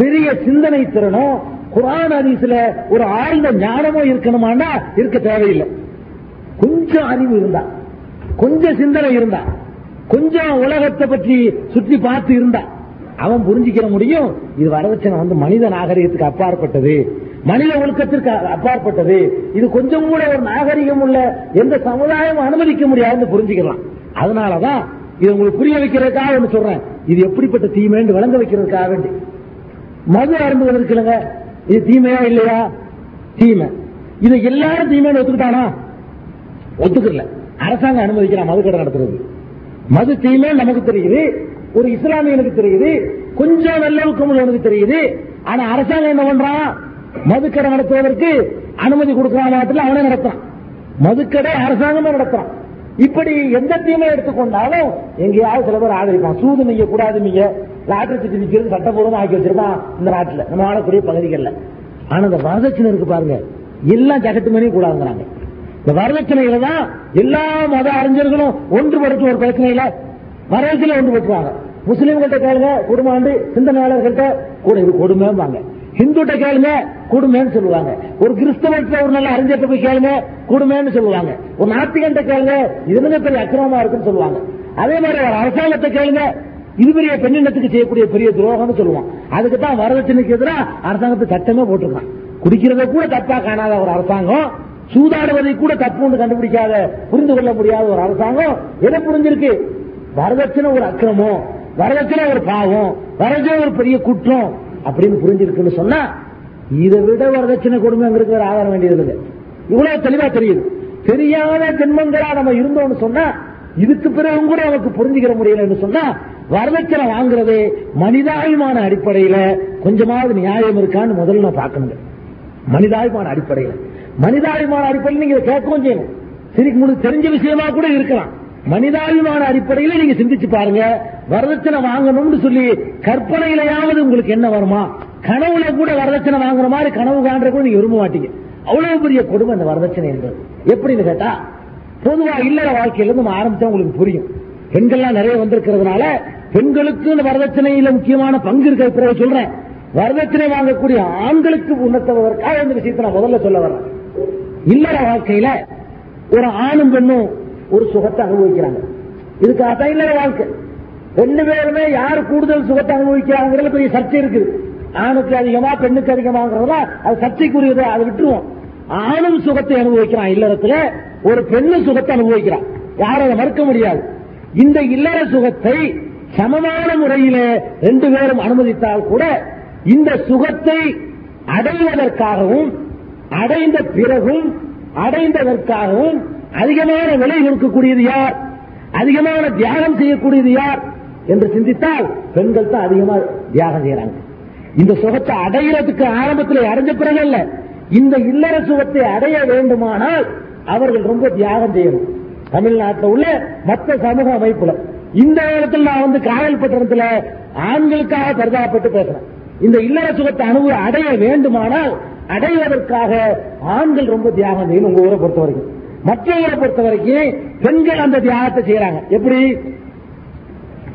பெரிய சிந்தனை திறனோ குர்ஆன் ஹதீஸ்ல ஒரு ஆழ்ந்த ஞானமோ இருக்கணுமானா இருக்க தேவையில்லை. கொஞ்சம் அறிவு இருந்தா, கொஞ்சம் சிந்தனை இருந்தா, கொஞ்சம் உலகத்தை பற்றி சுற்றி பார்த்து இருந்தா அவன் புரிஞ்சுக்கிற முடியும். இது வரதட்சணை வந்து மனித நாகரிகத்துக்கு அப்பாற்பட்டது, மனித ஒழுக்கத்திற்கு அப்பாற்பட்டது. இது கொஞ்சம் கூட ஒரு நாகரிகம் உள்ள எந்த சமுதாயம் அனுமதிக்க முடியாதுன்னு புரிஞ்சுக்கலாம். அதனாலதான் இது உங்களுக்கு புரிய வைக்கிறதுக்காக ஒன்று சொல்றேன். இது எப்படிப்பட்ட தீமைன்னு விளங்க வைக்கிறதுக்காக வேண்டி. மது அரும்புகள் இருக்குல்லங்க, இது தீமையா இல்லையா? தீமை. இதை எல்லாரும் தீமைன்னு ஒத்துக்கிட்டானா? ஒத்துக்கல. அரசாங்கம் அனுமதிக்கிறான் மது கடை நடத்துறது. மது தீமை நமக்கு தெரியுது, ஒரு இஸ்லாமியனுக்கு தெரியுது, கொஞ்சம் நல்லவனுக்கு தெரியுது. ஆனா அரசாங்கம் என்ன பண்றான்? மதுக்கடை நடத்துவதற்கு அனுமதி கொடுக்கிறான், அவனே நடத்துறான். மதுக்கடை அரசாங்கமே நடத்துறான். இப்படி எந்த தீமை எடுத்துக்கொண்டாலும் எங்கேயாவது சில பேர் ஆதரிப்பான். சூது நீங்க கூடாது, நீங்க லாட்டரி சீட்டு நிற்கிறது சட்டபூர்வமா ஆக்கி வச்சிருக்கான் இந்த நாட்டில், நம்ம ஆளக்கூடிய பகுதிகளில். ஆனா இந்த வரதட்சணை இருக்கு பாருங்க, எல்லாம் ஜகட்டு மணியும் கூடாதுங்கிறாங்க. இந்த வரதட்சணையில தான் எல்லா மத அறிஞர்களும் ஒன்றுபடுத்தும். ஒரு பிரச்சனையில வரதட்சணை ஒன்றுபடுத்துவாங்க. முஸ்லீம்கிட்ட கேளுங்க குடும்பாண்டு சிந்தனையாளர்கள்ட்ட கூட இது கொடுமைம்பாங்க, ஹிந்துட்ட கேளுங்க கொடுமைன்னு சொல்லுவாங்க, ஒரு கிறிஸ்தவத்துல ஒரு நல்ல அறிஞர்கிட்ட போய் கேளுங்க கொடுமைன்னு சொல்லுவாங்க, ஒரு நாத்திகன்ட்ட கேளுங்க இதுல பெரிய அக்கிரமமா இருக்குன்னு சொல்லுவாங்க, அதே மாதிரி ஒரு அரசாங்கத்தை கேளுங்க இது பெரிய பெண்ணினத்துக்கு செய்யக்கூடிய பெரிய துரோகம்னு சொல்லுவான். அதுக்குதான் வரதட்சணைக்கு எதிராக அரசாங்கத்தை சட்டமே போட்டிருக்கான். குடிக்கிறத கூட தப்பா காணாத ஒரு அரசாங்கம், சூதாடுவதை கூட தப்பு கண்டுபிடிக்காத புரிந்து கொள்ள முடியாத ஒரு அரசாங்கம் எதை புரிஞ்சிருக்கு? வரதட்சணை ஒரு அக்கிரமம், வரதட்சணை ஒரு பாவம், வரதட்சணை ஒரு பெரிய குற்றம் அப்படின்னு புரிஞ்சிருக்குன்னு சொன்னா, இதை விட வரதட்சணை கொடுமைங்கிறது ஒரு ஆதாரம் வேண்டியது இல்லைங்க. இவ்வளவு தெளிவா தெரியுது. தெரியாத ஜென்மங்களா நம்ம இருந்தோம்னு சொன்னா, இதுக்கு பிறகும் கூட நமக்கு புரிஞ்சுக்கிற முடியலன்னு சொன்னா, வரதட்சணை வாங்குறது மனிதாபிமான அடிப்படையில கொஞ்சமாவது நியாயம் இருக்கான்னு முதல்ல நான் பார்க்கணுங்க. மனிதாபிமான அடிப்படையில மனிதாபிமான அடிப்படையில் நீங்க கேட்கவும் செய்யணும். சரி, உங்களுக்கு தெரிஞ்ச விஷயமா கூட இருக்கலாம். மனிதாபிமான அடிப்படையில நீங்க சிந்திச்சு பாருங்க. வரதட்சணை வாங்கணும்னு சொல்லி கற்பனையிலையாவது உங்களுக்கு என்ன வருமா? கனவுல கூட வரதட்சணை வாங்குற மாதிரி கனவு காண்ற கூட நீங்க விரும்ப மாட்டீங்க. அவ்வளவு பெரிய கொடுமை இந்த வரதட்சணை என்பது. எப்படின்னு கேட்டா, பொதுவா இல்லற வாழ்க்கையிலிருந்து நம்ம ஆரம்பிச்சா உங்களுக்கு புரியும். பெண்கள்லாம் நிறைய வந்திருக்கிறதுனால பெண்களுக்கு இந்த வரதட்சணையில முக்கியமான பங்கு இருக்கிற சொல்றேன். வரதட்சணை வாங்கக்கூடிய ஆண்களுக்கு உணர்த்துவதற்காக இந்த விஷயத்தை நான் முதல்ல சொல்ல வர்றேன். இல்லற வாழ்க்கையில ஒரு ஆணும் பெண்ணும் ஒரு சுகத்தை அனுபவிக்கிறாங்க. இதுக்காகத்தான் இல்லற வாழ்க்கை. ரெண்டு பேருமே யாரு கூடுதல் சுகத்தை அனுபவிக்கிறாங்கிறது பெரிய சர்ச்சை இருக்குது. ஆணுக்கு அதிகமா பெண்ணுக்கு அதிகமாங்கிறதா அது சர்ச்சைக்குரியது, அதை விட்டுருவோம். ஆணும் சுகத்தை அனுபவிக்கிறான் இல்லறத்துல, ஒரு பெண்ணு சுகத்தை அனுபவிக்கிறான், யாரும் அதை மறுக்க முடியாது. இந்த இல்லற சுகத்தை சமமான முறையில ரெண்டு பேரும் அனுமதித்தால் கூட இந்த சுகத்தை அடைவதற்காகவும் அடைந்த பிறகும் அடைந்ததற்காகவும் அதிகமான விலை கொடுக்கக்கூடியது யார், அதிகமான தியாகம் செய்யக்கூடியது யார் என்று சிந்தித்தால் பெண்கள் தான் அதிகமா தியாகம் செய்யறாங்க. இந்த சுகத்தை அடைகிறதுக்கு ஆரம்பத்தில் அடைஞ்ச பிறகு அல்ல, இந்த இல்லற சுகத்தை அடைய வேண்டுமானால் அவர்கள் ரொம்ப தியாகம் செய்யணும். தமிழ்நாட்டில் உள்ள மற்ற சமூக அமைப்புல இந்த நேரத்தில் நான் வந்து காயல்பட்டினத்தில் ஆண்களுக்காக பரிதாபப்பட்டு பேசுறேன். இந்த இல்லற சுகத்தை அனுபவ அடைய வேண்டுமானால் அடைவதற்காக ஆண்கள் ரொம்ப தியாகம் செய்யணும். உங்க ஊரை பொறுத்த வரைக்கும் மற்ற ஊரை பொறுத்த வரைக்கும் பெண்கள் அந்த தியாகத்தை செய்யறாங்க. எப்படி?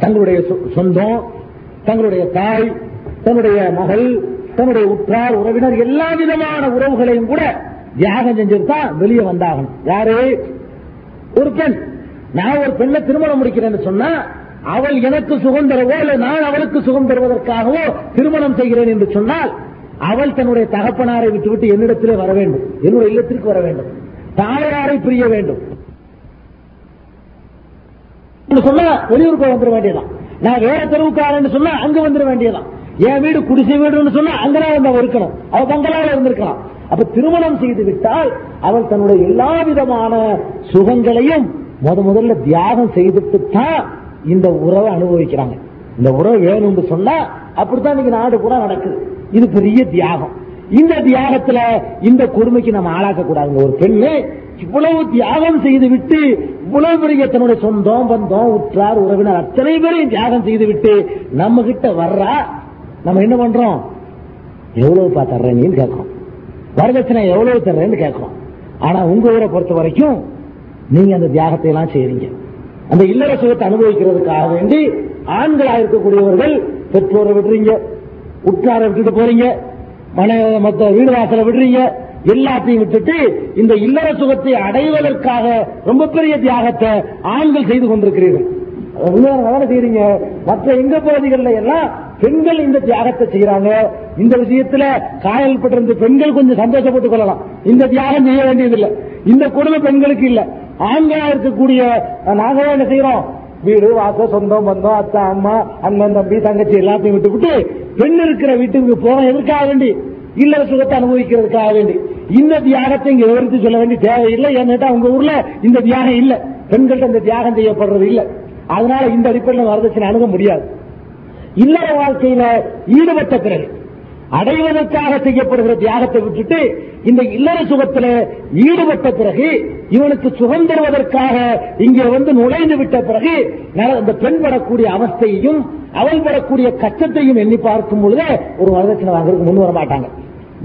தங்களுடைய சொந்தம், தங்களுடைய தாய், தன்னுடைய மகள், தன்னுடைய உற்றார் உறவினர் எல்லா விதமான உறவுகளையும் கூட தியாகம் செஞ்சிருந்தா வெளியே வந்தாகணும். யாரு? ஒரு பெண். நான் ஒரு பெண்ணை திருமணம் முடிக்கிறேன்னு சொன்னா அவள் எனக்கு சுகம் தருவோ இல்லை நான் அவளுக்கு சுகம் தருவதற்காகவோ திருமணம் செய்கிறேன் என்று சொன்னால் அவள் தன்னுடைய தகப்பனாரை விட்டுவிட்டு என்னிடத்திலே வர வேண்டும், என்னுடைய இல்லத்திற்கு வர வேண்டும், தாயாரை பிரிய வேண்டும். வெளியூருக்கு வந்துட வேண்டியதான், நான் வேற தெருவுக்காரன்னு சொன்னா அங்க வந்துட வேண்டியதான், என் வீடு குடிசை வீடுன்னு சொன்னா அங்கதான் வந்து இருக்கணும், அவ பங்களால இருந்திருக்கலாம். அப்ப திருமணம் செய்து விட்டால் அவள் தன்னுடைய எல்லா விதமான சுகங்களையும் முத முதல்ல தியாகம் செய்துட்டு தான் இந்த உறவை அனுபவிக்கிறாங்க. இந்த உறவு வேணும்னு சொன்னா அப்படித்தான் இன்னைக்கு நாடு பூரா நடக்குது. இது பெரிய தியாகம். இந்த தியாகத்துல இந்த கொடுமைக்கு நம்ம ஆளாக்க கூடாதுங்க. ஒரு பெண்ணு இவ்வளவு தியாகம் செய்து விட்டு, இவ்வளவு பெரிய தன்னுடைய சொந்தம் பந்தம் உற்றார் உறவினர் அத்தனை பேரையும் தியாகம் செய்து விட்டு நம்ம கிட்ட வர்றா, நம்ம என்ன பண்றோம்? எவ்வளவு பாத்தர்றேன்னு கேட்கிறோம், வரதட்சணை எவ்வளவு தர்றேன்னு கேட்கிறோம். ஆனா உங்க ஊரை பொறுத்த வரைக்கும் நீங்க அந்த தியாகத்தை எல்லாம் செய்றீங்க. அந்த இல்லற சுகத்தை அனுபவிக்கிறதுக்காக வேண்டி ஆண்களாக இருக்கக்கூடியவர்கள் பெற்றோரை விடுறீங்க, உற்றாரை விட்டுட்டு போறீங்க, மன மொத்த வீடு வாசலை விடுறீங்க, எல்லாத்தையும் விட்டுட்டு இந்த இல்லற சுகத்தை அடைவதற்காக ரொம்ப பெரிய தியாகத்தை ஆண்கள் செய்து கொண்டிருக்கிறீர்கள். செய்றீங்க. மற்ற எங்க பகுதிகளில் எல்லாம் பெண்கள் இந்த தியாகத்தை செய்யறாங்க. இந்த விஷயத்துல காயல்பட்டிருந்து பெண்கள் கொஞ்சம் சந்தோஷப்பட்டுக் கொள்ளலாம். இந்த தியாகம் செய்ய வேண்டியதில்லை, இந்த கொடுமை பெண்களுக்கு இல்ல. ஆண்களா இருக்கக்கூடிய நாங்களே என்ன செய்யறோம்? வீடு வாசல் சொந்தம் பந்தம் அத்தா அம்மா அண்ணன் தம்பி தங்கச்சி எல்லாத்தையும் விட்டுவிட்டு பெண் இருக்கிற வீட்டுக்கு போறோம். எதுக்காக வேண்டி? இல்லற சுகத்தை அனுபவிக்கிறதுக்காக வேண்டி. இந்த தியாகத்தை இங்க விவரித்து சொல்ல வேண்டிய தேவையில்லை. ஏன்னா உங்க ஊர்ல இந்த தியாகம் இல்ல, பெண்கள்ட்ட இந்த தியாகம் செய்யப்படுறது இல்ல. அதனால இந்த அடிப்படையில் வரதட்சணை அணுக முடியாது. இல்லற வாழ்க்கையில ஈடுபட்ட பிறகு அடைவதற்காக செய்யப்படுகிற தியாகத்தை விட்டுட்டு இந்த இல்லற சுகத்தில் ஈடுபட்ட பிறகு, இவனுக்கு சுகம் தருவதற்காக இங்கே வந்து நுழைந்து விட்ட பிறகு இந்த பெண் படக்கூடிய அவஸ்தையையும் அவள் படக்கூடிய கச்சத்தையும் எண்ணி பார்க்கும் பொழுது ஒரு வரதட்சணை வாங்குறதுக்கு முன் வர மாட்டாங்க.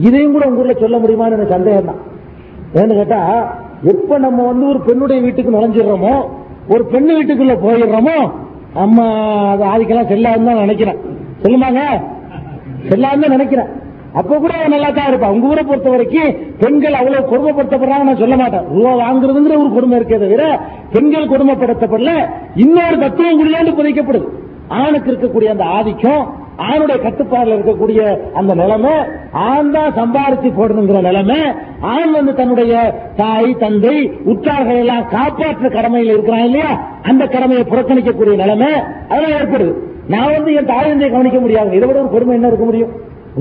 இதையும் கூட உங்க ஊர்ல சொல்ல முடியுமான்னு எனக்கு சந்தேகம் தான். ஏன்னு கேட்டா, எப்ப நம்ம வந்து ஒரு பெண்ணுடைய வீட்டுக்கு நுழைஞ்சிடுறோமோ, ஒரு பெண்ணு வீட்டுக்குள்ள போயிடுறோமோ, அம்மா அது ஆதிக்கெல்லாம் செல்லாதுன்னு தான் நினைக்கிறேன். சொல்லுமாங்க, செல்லாதுன்னு தான் நினைக்கிறேன். அப்ப கூட நல்லா தான் இருப்பா. உங்க ஊரை பொறுத்த வரைக்கும் பெண்கள் அவ்வளவு கொடுமைப்படுத்தப்படுறாங்க நான் சொல்ல மாட்டேன். ரூபா வாங்குறதுங்கிற ஒரு கொடுமை இருக்கே தவிர பெண்கள் கொடுமைப்படுத்தப்படல. இன்னொரு தத்துவம் குடியாண்டு புதைக்கப்படுது. ஆணுக்கு இருக்கக்கூடிய அந்த ஆதிக்கம், ஆணுடைய கட்டுப்பாடுல இருக்கக்கூடிய அந்த நிலைமை, ஆண் தான் சம்பாதிச்சு போடணுங்கிற நிலைமை, ஆண் வந்து தன்னுடைய தாய் தந்தை உற்றார்கள் எல்லாம் காப்பாற்ற கடமையில் இருக்கிறான் இல்லையா, அந்த கடமையை புறக்கணிக்கக்கூடிய நிலைமை அதெல்லாம் ஏற்படுது. நான் வந்து என் தாய் தந்தையை கவனிக்க முடியாது, இதை விட ஒரு கொடுமை என்ன இருக்க முடியும்?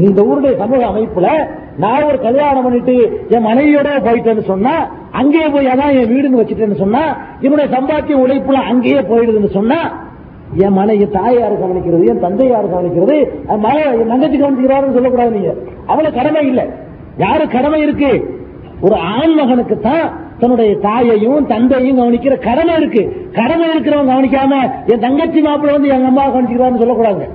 இந்த ஊருடைய சமூக அமைப்புல நான் ஒரு கல்யாணம் பண்ணிட்டு என் மனைவியோட போயிட்டேன்னு சொன்னா அங்கேயே போய் அதான் என் வீடுன்னு வச்சுட்டேன்னு சொன்னா என்னுடைய சம்பாத்திய உழைப்புல அங்கேயே போயிடுதுன்னு சொன்னா என் மனை என் தாய் யாரு கவனிக்கிறது, என் தந்தை யாரு கவனிக்கிறது, மழை என் தங்கச்சி கவனிக்கிறாருன்னு சொல்லக்கூடாது. நீங்க அவ்வளவு கடமை இல்லை. யாரு கடமை இருக்கு? ஒரு ஆண் மகனுக்கு தான் தன்னுடைய தாயையும் தந்தையும் கவனிக்கிற கடமை இருக்கு. கடமை இருக்கிறவன் கவனிக்காம என் தங்கச்சி மாப்பிள்ள வந்து எங்க அம்மா கவனிக்கிறான்னு சொல்லக்கூடாது.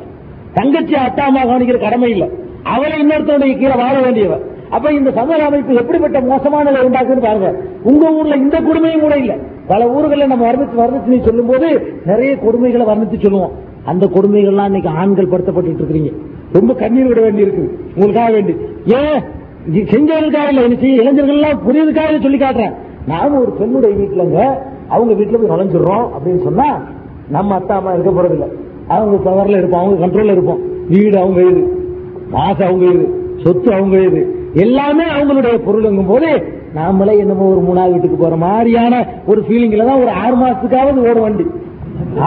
தங்கச்சி அத்தா அம்மா கவனிக்கிற கடமை இல்லை, அவளை இன்னொருத்தனுடைய கீழே வாழ வேண்டியவன். அப்ப இந்த சமூக அமைப்பு எப்படிப்பட்ட மோசமான நிலை உண்டாக்குன்னு பாருங்க. உங்க ஊர்ல இந்த கொடுமையும் கூட இல்லை. பல ஊர்களில் நம்ம வர்ணித்து வர்ணிச்சு சொல்லும் போது நிறைய கொடுமைகளை வர்ணித்து சொல்லுவோம். அந்த கொடுமைகள்லாம் இன்னைக்கு ஆண்கள் படுத்தப்பட்டு இருக்கிறீங்க. ரொம்ப கண்ணீர் விட வேண்டி இருக்கு உங்களுக்காக வேண்டி. ஏன் செஞ்சவர்களுக்காக இல்லை, எனக்கு இளைஞர்கள்லாம் புரியதுக்காக சொல்லி காட்டுறேன். நானும் ஒரு பெண்ணுடைய வீட்டுலங்க அவங்க வீட்டுல போய் நுழைஞ்சிடறோம் அப்படின்னு சொன்னா நம்ம அத்தா அம்மா இருக்க போறதில்லை. அவங்க பவர்ல இருப்போம், அவங்க கண்ட்ரோல்ல இருப்போம். வீடு அவங்க இது, மாசு அவங்க இது, சொத்து அவங்க இது, எல்லாமே அவங்களுடைய பொருளுங்கும் போது நாமளே என்னமோ ஒரு மூணாவது வீட்டுக்கு போற மாதிரியான ஒரு ஃபீலிங்ல தான் ஒரு ஆறு மாசத்துக்காவது ஓட வண்டி.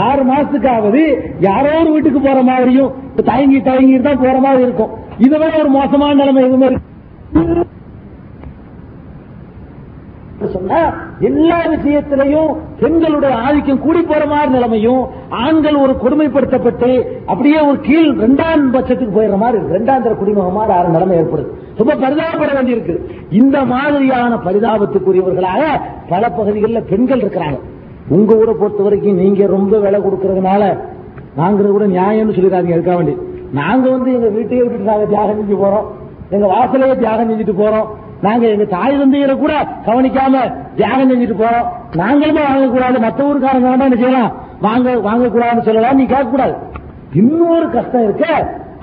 ஆறு மாசத்துக்காவது யாரோ ஒரு வீட்டுக்கு போற மாதிரியும் தயங்கி தயங்கி தான் போற மாதிரி இருக்கும். இதுவே ஒரு மோசமான நிலைமை. இது மாதிரி சொன்னா எல்லா விஷயத்திலையும் பெண்களுடைய ஆதிக்கம் கூடி போற மாதிரி நிலைமையும், ஆண்கள் ஒரு கொடுமைப்படுத்தப்பட்டு அப்படியே ஒரு கீழ் இரண்டாம் பட்சத்துக்கு போயிடுற மாதிரி இரண்டாம் தர குடிமகமா ஆறு நிலைமை ஏற்படுது. ரொம்ப பரிதாபப்பட வேண்டியிருக்கு. இந்த மாதிரியான பரிதாபத்துக்குரியவர்களாக பல பகுதிகளில் பெண்கள் இருக்கிறாங்க. உங்க ஊரை பொறுத்த வரைக்கும் நீங்க ரொம்ப விலை கொடுக்கறதுனால நாங்க கூட நியாயம்னு சொல்லிடுறாங்க. இருக்க வேண்டி நாங்க வந்து எங்க வீட்டையே விட்டுட்டு நாங்க தியாகம் செஞ்சு போறோம், எங்க வாசலையே தியாகம் செஞ்சுட்டு போறோம், நாங்க எங்க தாய் தந்தையில கூட கவனிக்காம தியாகம் செஞ்சுட்டு போறோம். நாங்களுமே வாங்கக்கூடாது, மற்ற ஊருக்காரங்க வேண்டாம் என்ன செய்யலாம் வாங்க வாங்கக்கூடாதுன்னு சொல்லலாம், நீ கேட்கக்கூடாது. இன்னொரு கஷ்டம் இருக்கு,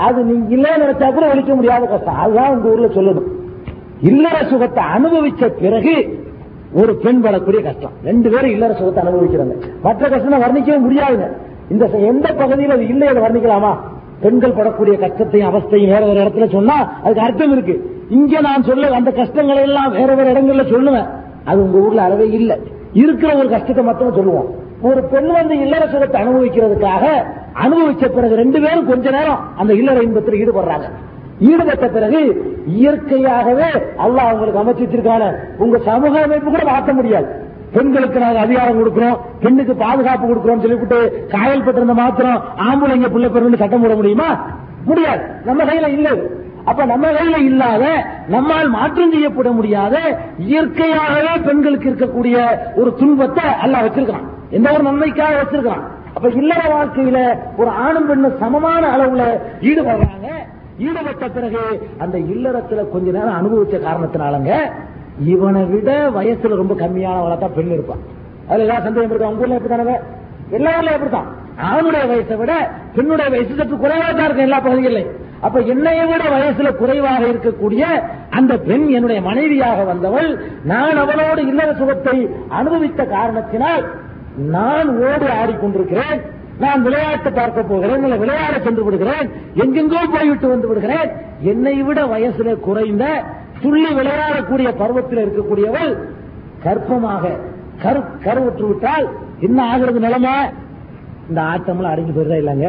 அது நீங்க இல்லைன்னு நினைச்சா கூட ஒழிக்க முடியாத கஷ்டம். அதுதான் உங்க ஊர்ல சொல்லணும். இல்லற சுகத்தை அனுபவிச்ச பிறகு ஒரு பெண் படக்கூடிய கஷ்டம். ரெண்டு பேரும் இல்லற சுகத்தை அனுபவிக்கிறாங்க. மற்ற கஷ்டம் வர்ணிக்கவே முடியாதுங்க. இந்த எந்த பகுதியில் அது இல்லை அதை வர்ணிக்கலாமா? பெண்கள் படக்கூடிய கஷ்டத்தையும் அவஸ்தையும் வேற வேற இடத்துல சொன்னா அதுக்கு அர்த்தம் இருக்கு. இங்க நான் சொல்ல அந்த கஷ்டங்களை எல்லாம் வேற வேற இடங்கள்ல சொல்லுவேன். அது உங்க ஊர்ல அளவே இல்லை. இருக்கிற ஒரு கஷ்டத்தை மட்டும் சொல்லுவோம். ஒரு பெண் வந்து இல்லற சுகத்தை அனுபவிக்கிறதுக்காக அனுபவிச்ச பிறகு ரெண்டு பேரும் கொஞ்ச நேரம் அந்த இல்லற இன்பத்தில் ஈடுபடுறாங்க. ஈடுபட்ட பிறகு இயற்கையாகவே அல்லாஹ் அவங்களுக்கு அமைச்சிருக்கான உங்க சமூக அமைப்பு கூட மாற்ற முடியாது. பெண்களுக்கு நாங்கள் அதிகாரம் கொடுக்கிறோம், பெண்ணுக்கு பாதுகாப்பு கொடுக்கிறோம் சொல்லிவிட்டு காயல் பெற்றிருந்த மாத்திரம் ஆம்புலங்க பிள்ளை பெருன்னு சட்டம் போட முடியுமா? முடியாது. நம்ம கையில இல்லை. அப்ப நம்ம கையில இல்லாத, நம்மால் மாற்றம் செய்யப்பட முடியாத இயற்கையாகவே பெண்களுக்கு இருக்கக்கூடிய ஒரு துன்பத்தை அல்லாஹ் வச்சிருக்கான். எந்த ஒரு நன்மைக்காக வச்சிருக்கான். அப்ப இல்லற வாழ்க்கையில ஒரு ஆணும் பெண்ணும் சமமான அளவுல ஈடுபடுறாங்க. ஈடுபட்ட பிறகு அந்த இல்லறத்துல கொஞ்ச நேரம் அனுபவிச்ச காரணத்தினாலங்க இவனை விட வயசுல ரொம்ப கம்மியான வளர்த்தா பெண் இருப்பான். அதுல ஏதாவது சந்தேகம் இருக்கா? உங்க ஊர்ல எப்படித்தானே எல்லாருமே எப்படித்தான் ஆணுடைய வயசை விட பெண்ணுடைய வயசு சற்று குறைவாக தான் இருக்கும் எல்லா பகுதிகளிலும். அப்ப என்னைய விட வயசுல குறைவாக இருக்கக்கூடிய அந்த பெண் என்னுடைய மனைவியாக வந்தவள், நான் அவளோடு இல்லற சுகத்தை அனுபவித்த காரணத்தினால் நான் ஓடி ஆடிக்கொண்டிருக்கிறேன், நான் விளையாட்டு பார்க்க போகிறேன், விளையாட சென்று விடுகிறேன், எங்கெங்கோ போய்விட்டு வந்து விடுகிறேன். என்னை விட வயசுல குறைந்த துள்ளி விளையாடக்கூடிய பருவத்தில் இருக்கக்கூடியவள் கற்பமாக கரு கருவுற்று விட்டால் என்ன ஆகிறது நிலைமை? இந்த ஆட்டம்லாம் அடங்கி போயிடுறா இல்லைங்க.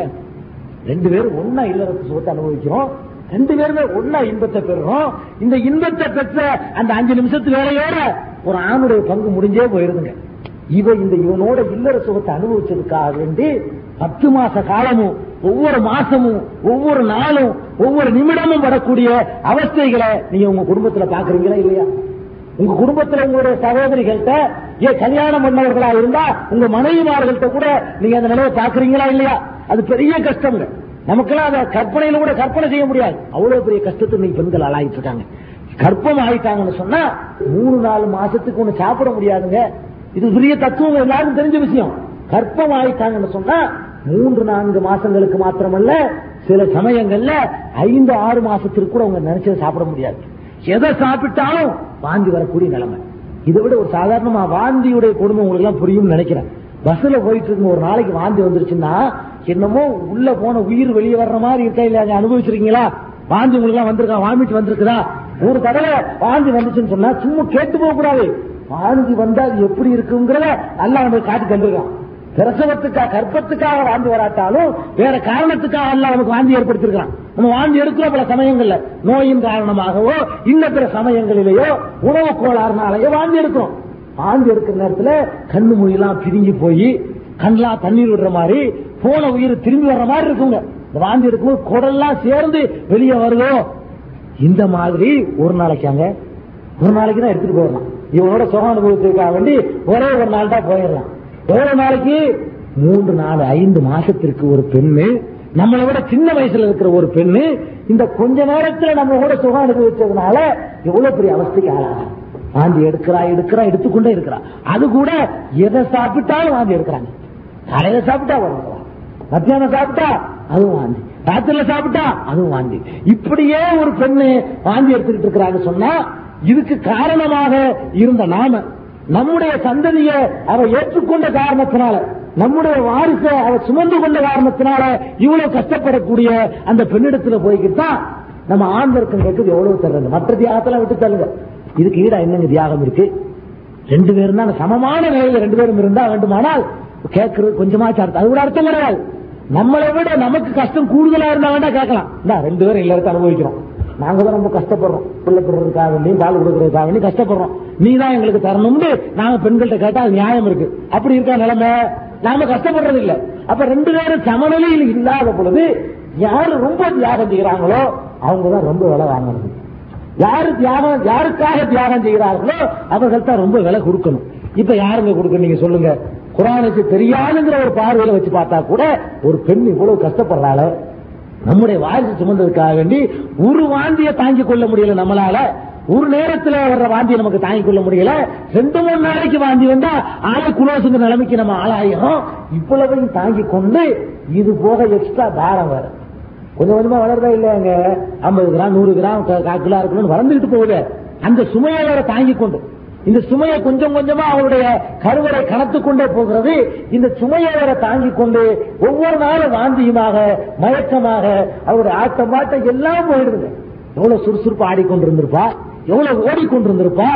ரெண்டு பேரும் ஒன்னா இல்லறத்து சுகத்தை அனுபவிக்கிறோம், ரெண்டு பேருமே ஒன்னா இன்பத்தை பெறுறோம். இந்த இன்பத்தை பெற்ற அந்த அஞ்சு நிமிஷத்து வேலையோட ஒரு ஆணுடைய பங்கு முடிஞ்சே போயிருதுங்க. இவன் இந்த இவனோட இல்லற சுகத்தை அனுபவிச்சதுக்காக வேண்டி பத்து மாச காலமும் ஒவ்வொரு மாசமும் ஒவ்வொரு நாளும் ஒவ்வொரு நிமிடமும் வரக்கூடிய அவஸ்தைகளை நீங்க உங்க குடும்பத்துல பாக்குறீங்களா இல்லையா? உங்க குடும்பத்துல உங்களுடைய சகோதரிகள்கிட்ட, ஏன் கல்யாணம் பண்ணவர்களா இருந்தா உங்க மனைவிமார்கள்ட்ட கூட நீங்க அந்த நிலையை பாக்குறீங்களா இல்லையா? அது பெரிய கஷ்டம். நமக்கெல்லாம் அதை கற்பனையில கூட கற்பனை செய்ய முடியாது. அவ்வளவு பெரிய கஷ்டத்தை நீங்க பெண்கள் ஆளாயிட்டு இருக்காங்க. கர்ப்பம் ஆயிட்டாங்கன்னு சொன்னா மூணு நாலு மாசத்துக்கு ஒண்ணு சாப்பிட முடியாதுங்க. இது பெரிய தத்துவம், எல்லாருக்கும் தெரிஞ்ச விஷயம். கர்ப்பம் ஆயிட்டாங்கன்னு சொன்னா மூன்று நான்கு மாசங்களுக்கு மாத்திரமல்ல, சில சமயங்கள்ல ஐந்து ஆறு மாசத்திற்கு கூட அவங்க நினைச்சதை சாப்பிட முடியாது. எதை சாப்பிட்டாலும் வாந்தி வரக்கூடிய நிலைமை. இதை விட ஒரு சாதாரணமா வாந்தியுடைய கொடுமை உங்களுக்கு எல்லாம் புரியும் நினைக்கிறேன். பஸ்ல போயிட்டு இருக்கும் ஒரு நாளைக்கு வாந்தி வந்துருச்சுன்னா என்னமோ உள்ள போன உயிர் வெளியே வர்ற மாதிரி இருக்கா இல்லையா? அனுபவிச்சிருக்கீங்களா? வாந்தி உங்களுக்கு எல்லாம் வந்திருக்கா? வாமிட் வந்திருக்குதா? ஒரு தடவை வாந்தி வந்துச்சுன்னு சொன்னா சும்மா கேட்டு போக கூடாது. வாந்தி வந்தா எப்படி இருக்குங்கிறத அல்ல நமக்கு காட்டி தந்துருக்கான். பிரசவத்துக்காக கற்பத்துக்காக வாந்தி வராட்டாலும் வேற காரணத்துக்காக அல்ல நமக்கு வாந்தி ஏற்படுத்திருக்கான். நம்ம வாந்தி எடுக்கிறோம் பல சமயங்கள்ல நோயின் காரணமாகவோ இல்ல பிற சமயங்களிலேயோ உணவு கோளாறுனாலேயோ வாந்தி எடுக்கிறோம். வாந்தி எடுக்கிற நேரத்துல கண்ணு மொழியெல்லாம் பிரிஞ்சு போய் கண்ணெல்லாம் தண்ணீர் விடுற மாதிரி போன உயிர் திரும்பி வர்ற மாதிரி இருக்குங்க. வாந்தி எடுக்கும்போது குடல்லாம் சேர்ந்து வெளியே வருதோ. இந்த மாதிரி ஒரு நாளைக்காங்க ஒரு நாளைக்கு தான் எடுத்துட்டு போயிடலாம். இவனோட சுக அனுபவத்துக்காக வேண்டி ஒரே ஒரு நாள் தான் போயிடலாம். ஒரு நாளைக்கு மூன்று நாலு ஐந்து மாசத்திற்கு ஒரு பெண்ணு, நம்மளை விட சின்ன வயசுல இருக்கிற ஒரு பெண்ணு, இந்த கொஞ்ச நேரத்துல நம்மளோட சுகம் அனுபவிச்சதுனால எவ்வளவு பெரிய அவஸ்தைக்கு ஆளாகும். வாந்தி எடுக்கிறா எடுக்கிறா எடுத்துக்கொண்டே இருக்கிறா. அது கூட எதை சாப்பிட்டாலும் வாந்தி எடுக்கிறாங்க. காலையில சாப்பிட்டா வரும், மத்தியானம் சாப்பிட்டா அதுவும் வாந்தி, ராத்திரில சாப்பிட்டா அதுவும் வாந்தி. இப்படியே ஒரு பெண்ணு வாந்தி எடுத்துக்கிட்டு இருக்கிறாங்க சொன்னா இதுக்கு காரணமாக இருந்த நாம, நம்முடைய சந்ததியை அவ ஏற்றுக்கொண்ட காரணத்தினால, நம்முடைய வாரிசை அவ சுமந்து கொண்ட காரணத்தினால இவ்வளவு கஷ்டப்படக்கூடிய அந்த பெண்ணிடத்துல போய்கிட்டா நம்ம ஆண் வர்க்கம் கேட்குது எவ்வளவு தருங்க. மற்ற தியாகத்தெல்லாம் விட்டு தருங்க. இதுக்கு ஈடா என்னங்க தியாகம் இருக்கு? ரெண்டு பேரும் தான் சமமான நிலையில ரெண்டு பேரும் இருந்தா வேண்டுமானால் கேட்கறது கொஞ்சமாச்சு அர்த்தம். அது கூட அர்த்தம் கிடையாது. நம்மளை விட நமக்கு கஷ்டம் கூடுதலா இருந்தா வேண்டாம் கேட்கலாம். நான் ரெண்டு பேரும் எல்லாருக்கும் அனுபவிக்கிறோம். நாங்க தான் ரொம்ப கஷ்டப்படுறோம், பிள்ளை பெறதுக்காக வேண்டி பால் கொடுக்கறதுக்காக வேண்டி கஷ்டப்படுறோம். நீ தான் எங்களுக்கு தரணும்னு நாங்க பெண்கள்கிட்ட கேட்டா அது நியாயம் இருக்கு. அப்படி இருக்க நிலைமை நாம கஷ்டப்படுறது இல்லை. அப்ப ரெண்டு பேரும் சமநிலையில் இல்லாத பொழுது யாரு ரொம்ப தியாகம் செய்கிறாங்களோ அவங்கதான் ரொம்ப விலை வாங்கணும். யாரு தியாகம் யாருக்காக தியாகம் செய்கிறார்களோ அவர்கள் தான் ரொம்ப விலை கொடுக்கணும். இப்ப யாருங்க கொடுக்க நீங்க சொல்லுங்க? குர்ஆனுக்கு தெரியாதுங்கிற ஒரு பார்வையில வச்சு பார்த்தா கூட ஒரு பெண் இவ்வளவு கஷ்டப்படுறாள், நம்முடைய வாரிசு சுமந்ததுக்காக வேண்டி ஒரு வாந்தியை தாங்கிக் கொள்ள முடியல நம்மளால, ஒரு நேரத்தில் வர்ற வாந்தியை நமக்கு தாங்கிக் கொள்ள முடியல, ரெண்டு மூணு நாளைக்கு வாந்தி வந்தா ஆளை குலோசுங்கிற நிலைமைக்கு நம்ம ஆளாயிரும். இவ்வளவையும் தாங்கிக் கொண்டு இது போக எக்ஸ்ட்ரா பாரம் வேற கொஞ்சம் கொஞ்சமா வளர்தா இல்லையாங்க, ஐம்பது கிராம் நூறு கிராம் காக்குலா இருக்கணும்னு வளர்ந்துட்டு போகுது. அந்த சுமையை வேற தாங்கிக் கொண்டு இந்த சுமையை கொஞ்சம் கொஞ்சமா அவருடைய கருவறை கணத்துக்கொண்டே போகிறது. இந்த சுமையை வேற தாங்கிக் கொண்டு ஒவ்வொரு நாளும் வாந்தியுமாக மயக்கமாக அவருடைய ஆட்டம் பாட்டம் எல்லாம் போயிடுது. எவ்வளவு சுறுசுறுப்பு ஆடிக்கொண்டிருந்திருப்பா, எவ்வளவு ஓடிக்கொண்டிருந்திருப்பா,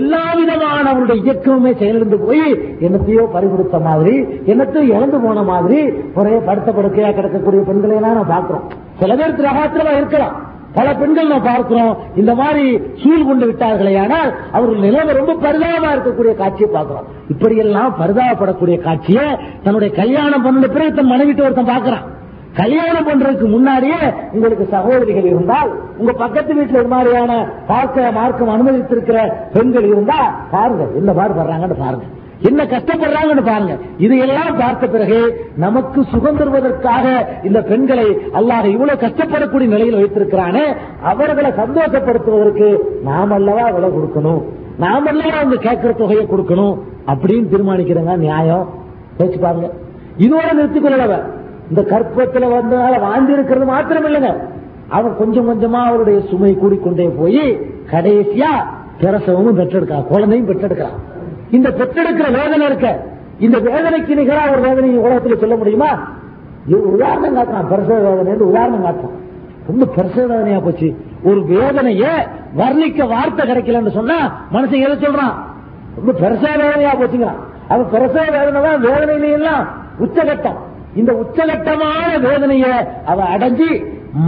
எல்லா விதமான அவருடைய இயக்கமுமே செயலிருந்து போய் என்னத்தையோ பறிகொடுத்த மாதிரி என்னத்தையும் இழந்து போன மாதிரி ஒரே படுத்த படுக்கையா கிடக்கக்கூடிய பெண்களை எல்லாம் நான் பார்க்கிறோம். சில பேர் திரகாத்திரமா இருக்கலாம், பல பெண்கள் நான் பார்க்கிறோம் இந்த மாதிரி சூழ் கொண்டு விட்டார்களே, ஆனால் அவர்கள் நிலைமை ரொம்ப பரிதாபமா இருக்கக்கூடிய காட்சியை பார்க்கிறோம். இப்படியெல்லாம் பரிதாபப்படக்கூடிய காட்சியை தன்னுடைய கல்யாணம் பண்ண பிறகு தன் மனைவிட்டு ஒருத்தன் பார்க்கிறான். கல்யாணம் பண்றதுக்கு முன்னாடியே உங்களுக்கு சகோதரிகள் இருந்தால், உங்க பக்கத்து வீட்டில் ஒரு மாதிரியான பார்க்க மார்க்கம் அனுமதித்திருக்கிற பெண்கள் இருந்தா பாருங்க, என்ன மாதிரி வர்றாங்கன்னு பாருங்க, என்ன கஷ்டப்படுறாங்கன்னு பாருங்க. இதையெல்லாம் பார்த்த பிறகு நமக்கு சுகம் தருவதற்காக இந்த பெண்களை அல்லாஹ் இவ்வளவு கஷ்டப்படக்கூடிய நிலையில் வைத்திருக்கிறானே, அவர்களை சந்தோஷப்படுத்துவதற்கு நாம் அல்லவா விலை கொடுக்கணும், நாம் அல்லவா அவங்க கேட்கிற தொகையை கொடுக்கணும் அப்படின்னு தீர்மானிக்கிறங்க நியாயம். பேச்சு பாருங்க. இதோட நிறுத்திக்கொள்ளவர் இந்த கற்பத்தில் வந்ததால வாழ்ந்து இருக்கிறது மாத்திரம் இல்லைங்க, அவர் கொஞ்சம் கொஞ்சமா அவருடைய சுமை கூடிக்கொண்டே போய் கடைசியா பிரசவமும் பெற்றெடுக்கலாம், குழந்தையும் பெற்றெடுக்கலாம். இந்த பெற்றெடுக்கிற வேதனை இருக்க, இந்த வேதனைக்கு நிகராக ஒரு வேதனை உலகத்தில் சொல்ல முடியுமா? உதாரணம் காட்டலாம், பிரசவ வேதனை உதாரணம் காட்டலாம். ரொம்ப பிரசவ வேதனையா போச்சு. ஒரு வேதனைய வர்ணிக்க வார்த்தை கிடைக்கலன்னு சொன்னா மனசு எதை சொல்றான்? ரொம்ப பிரசவ வேதனையா போச்சுங்கிறான். அவ பிரசவ வேதனை தான் வேதனையிலாம் உச்சகட்டம். இந்த உச்சகட்டமான வேதனைய அவ அடைஞ்சி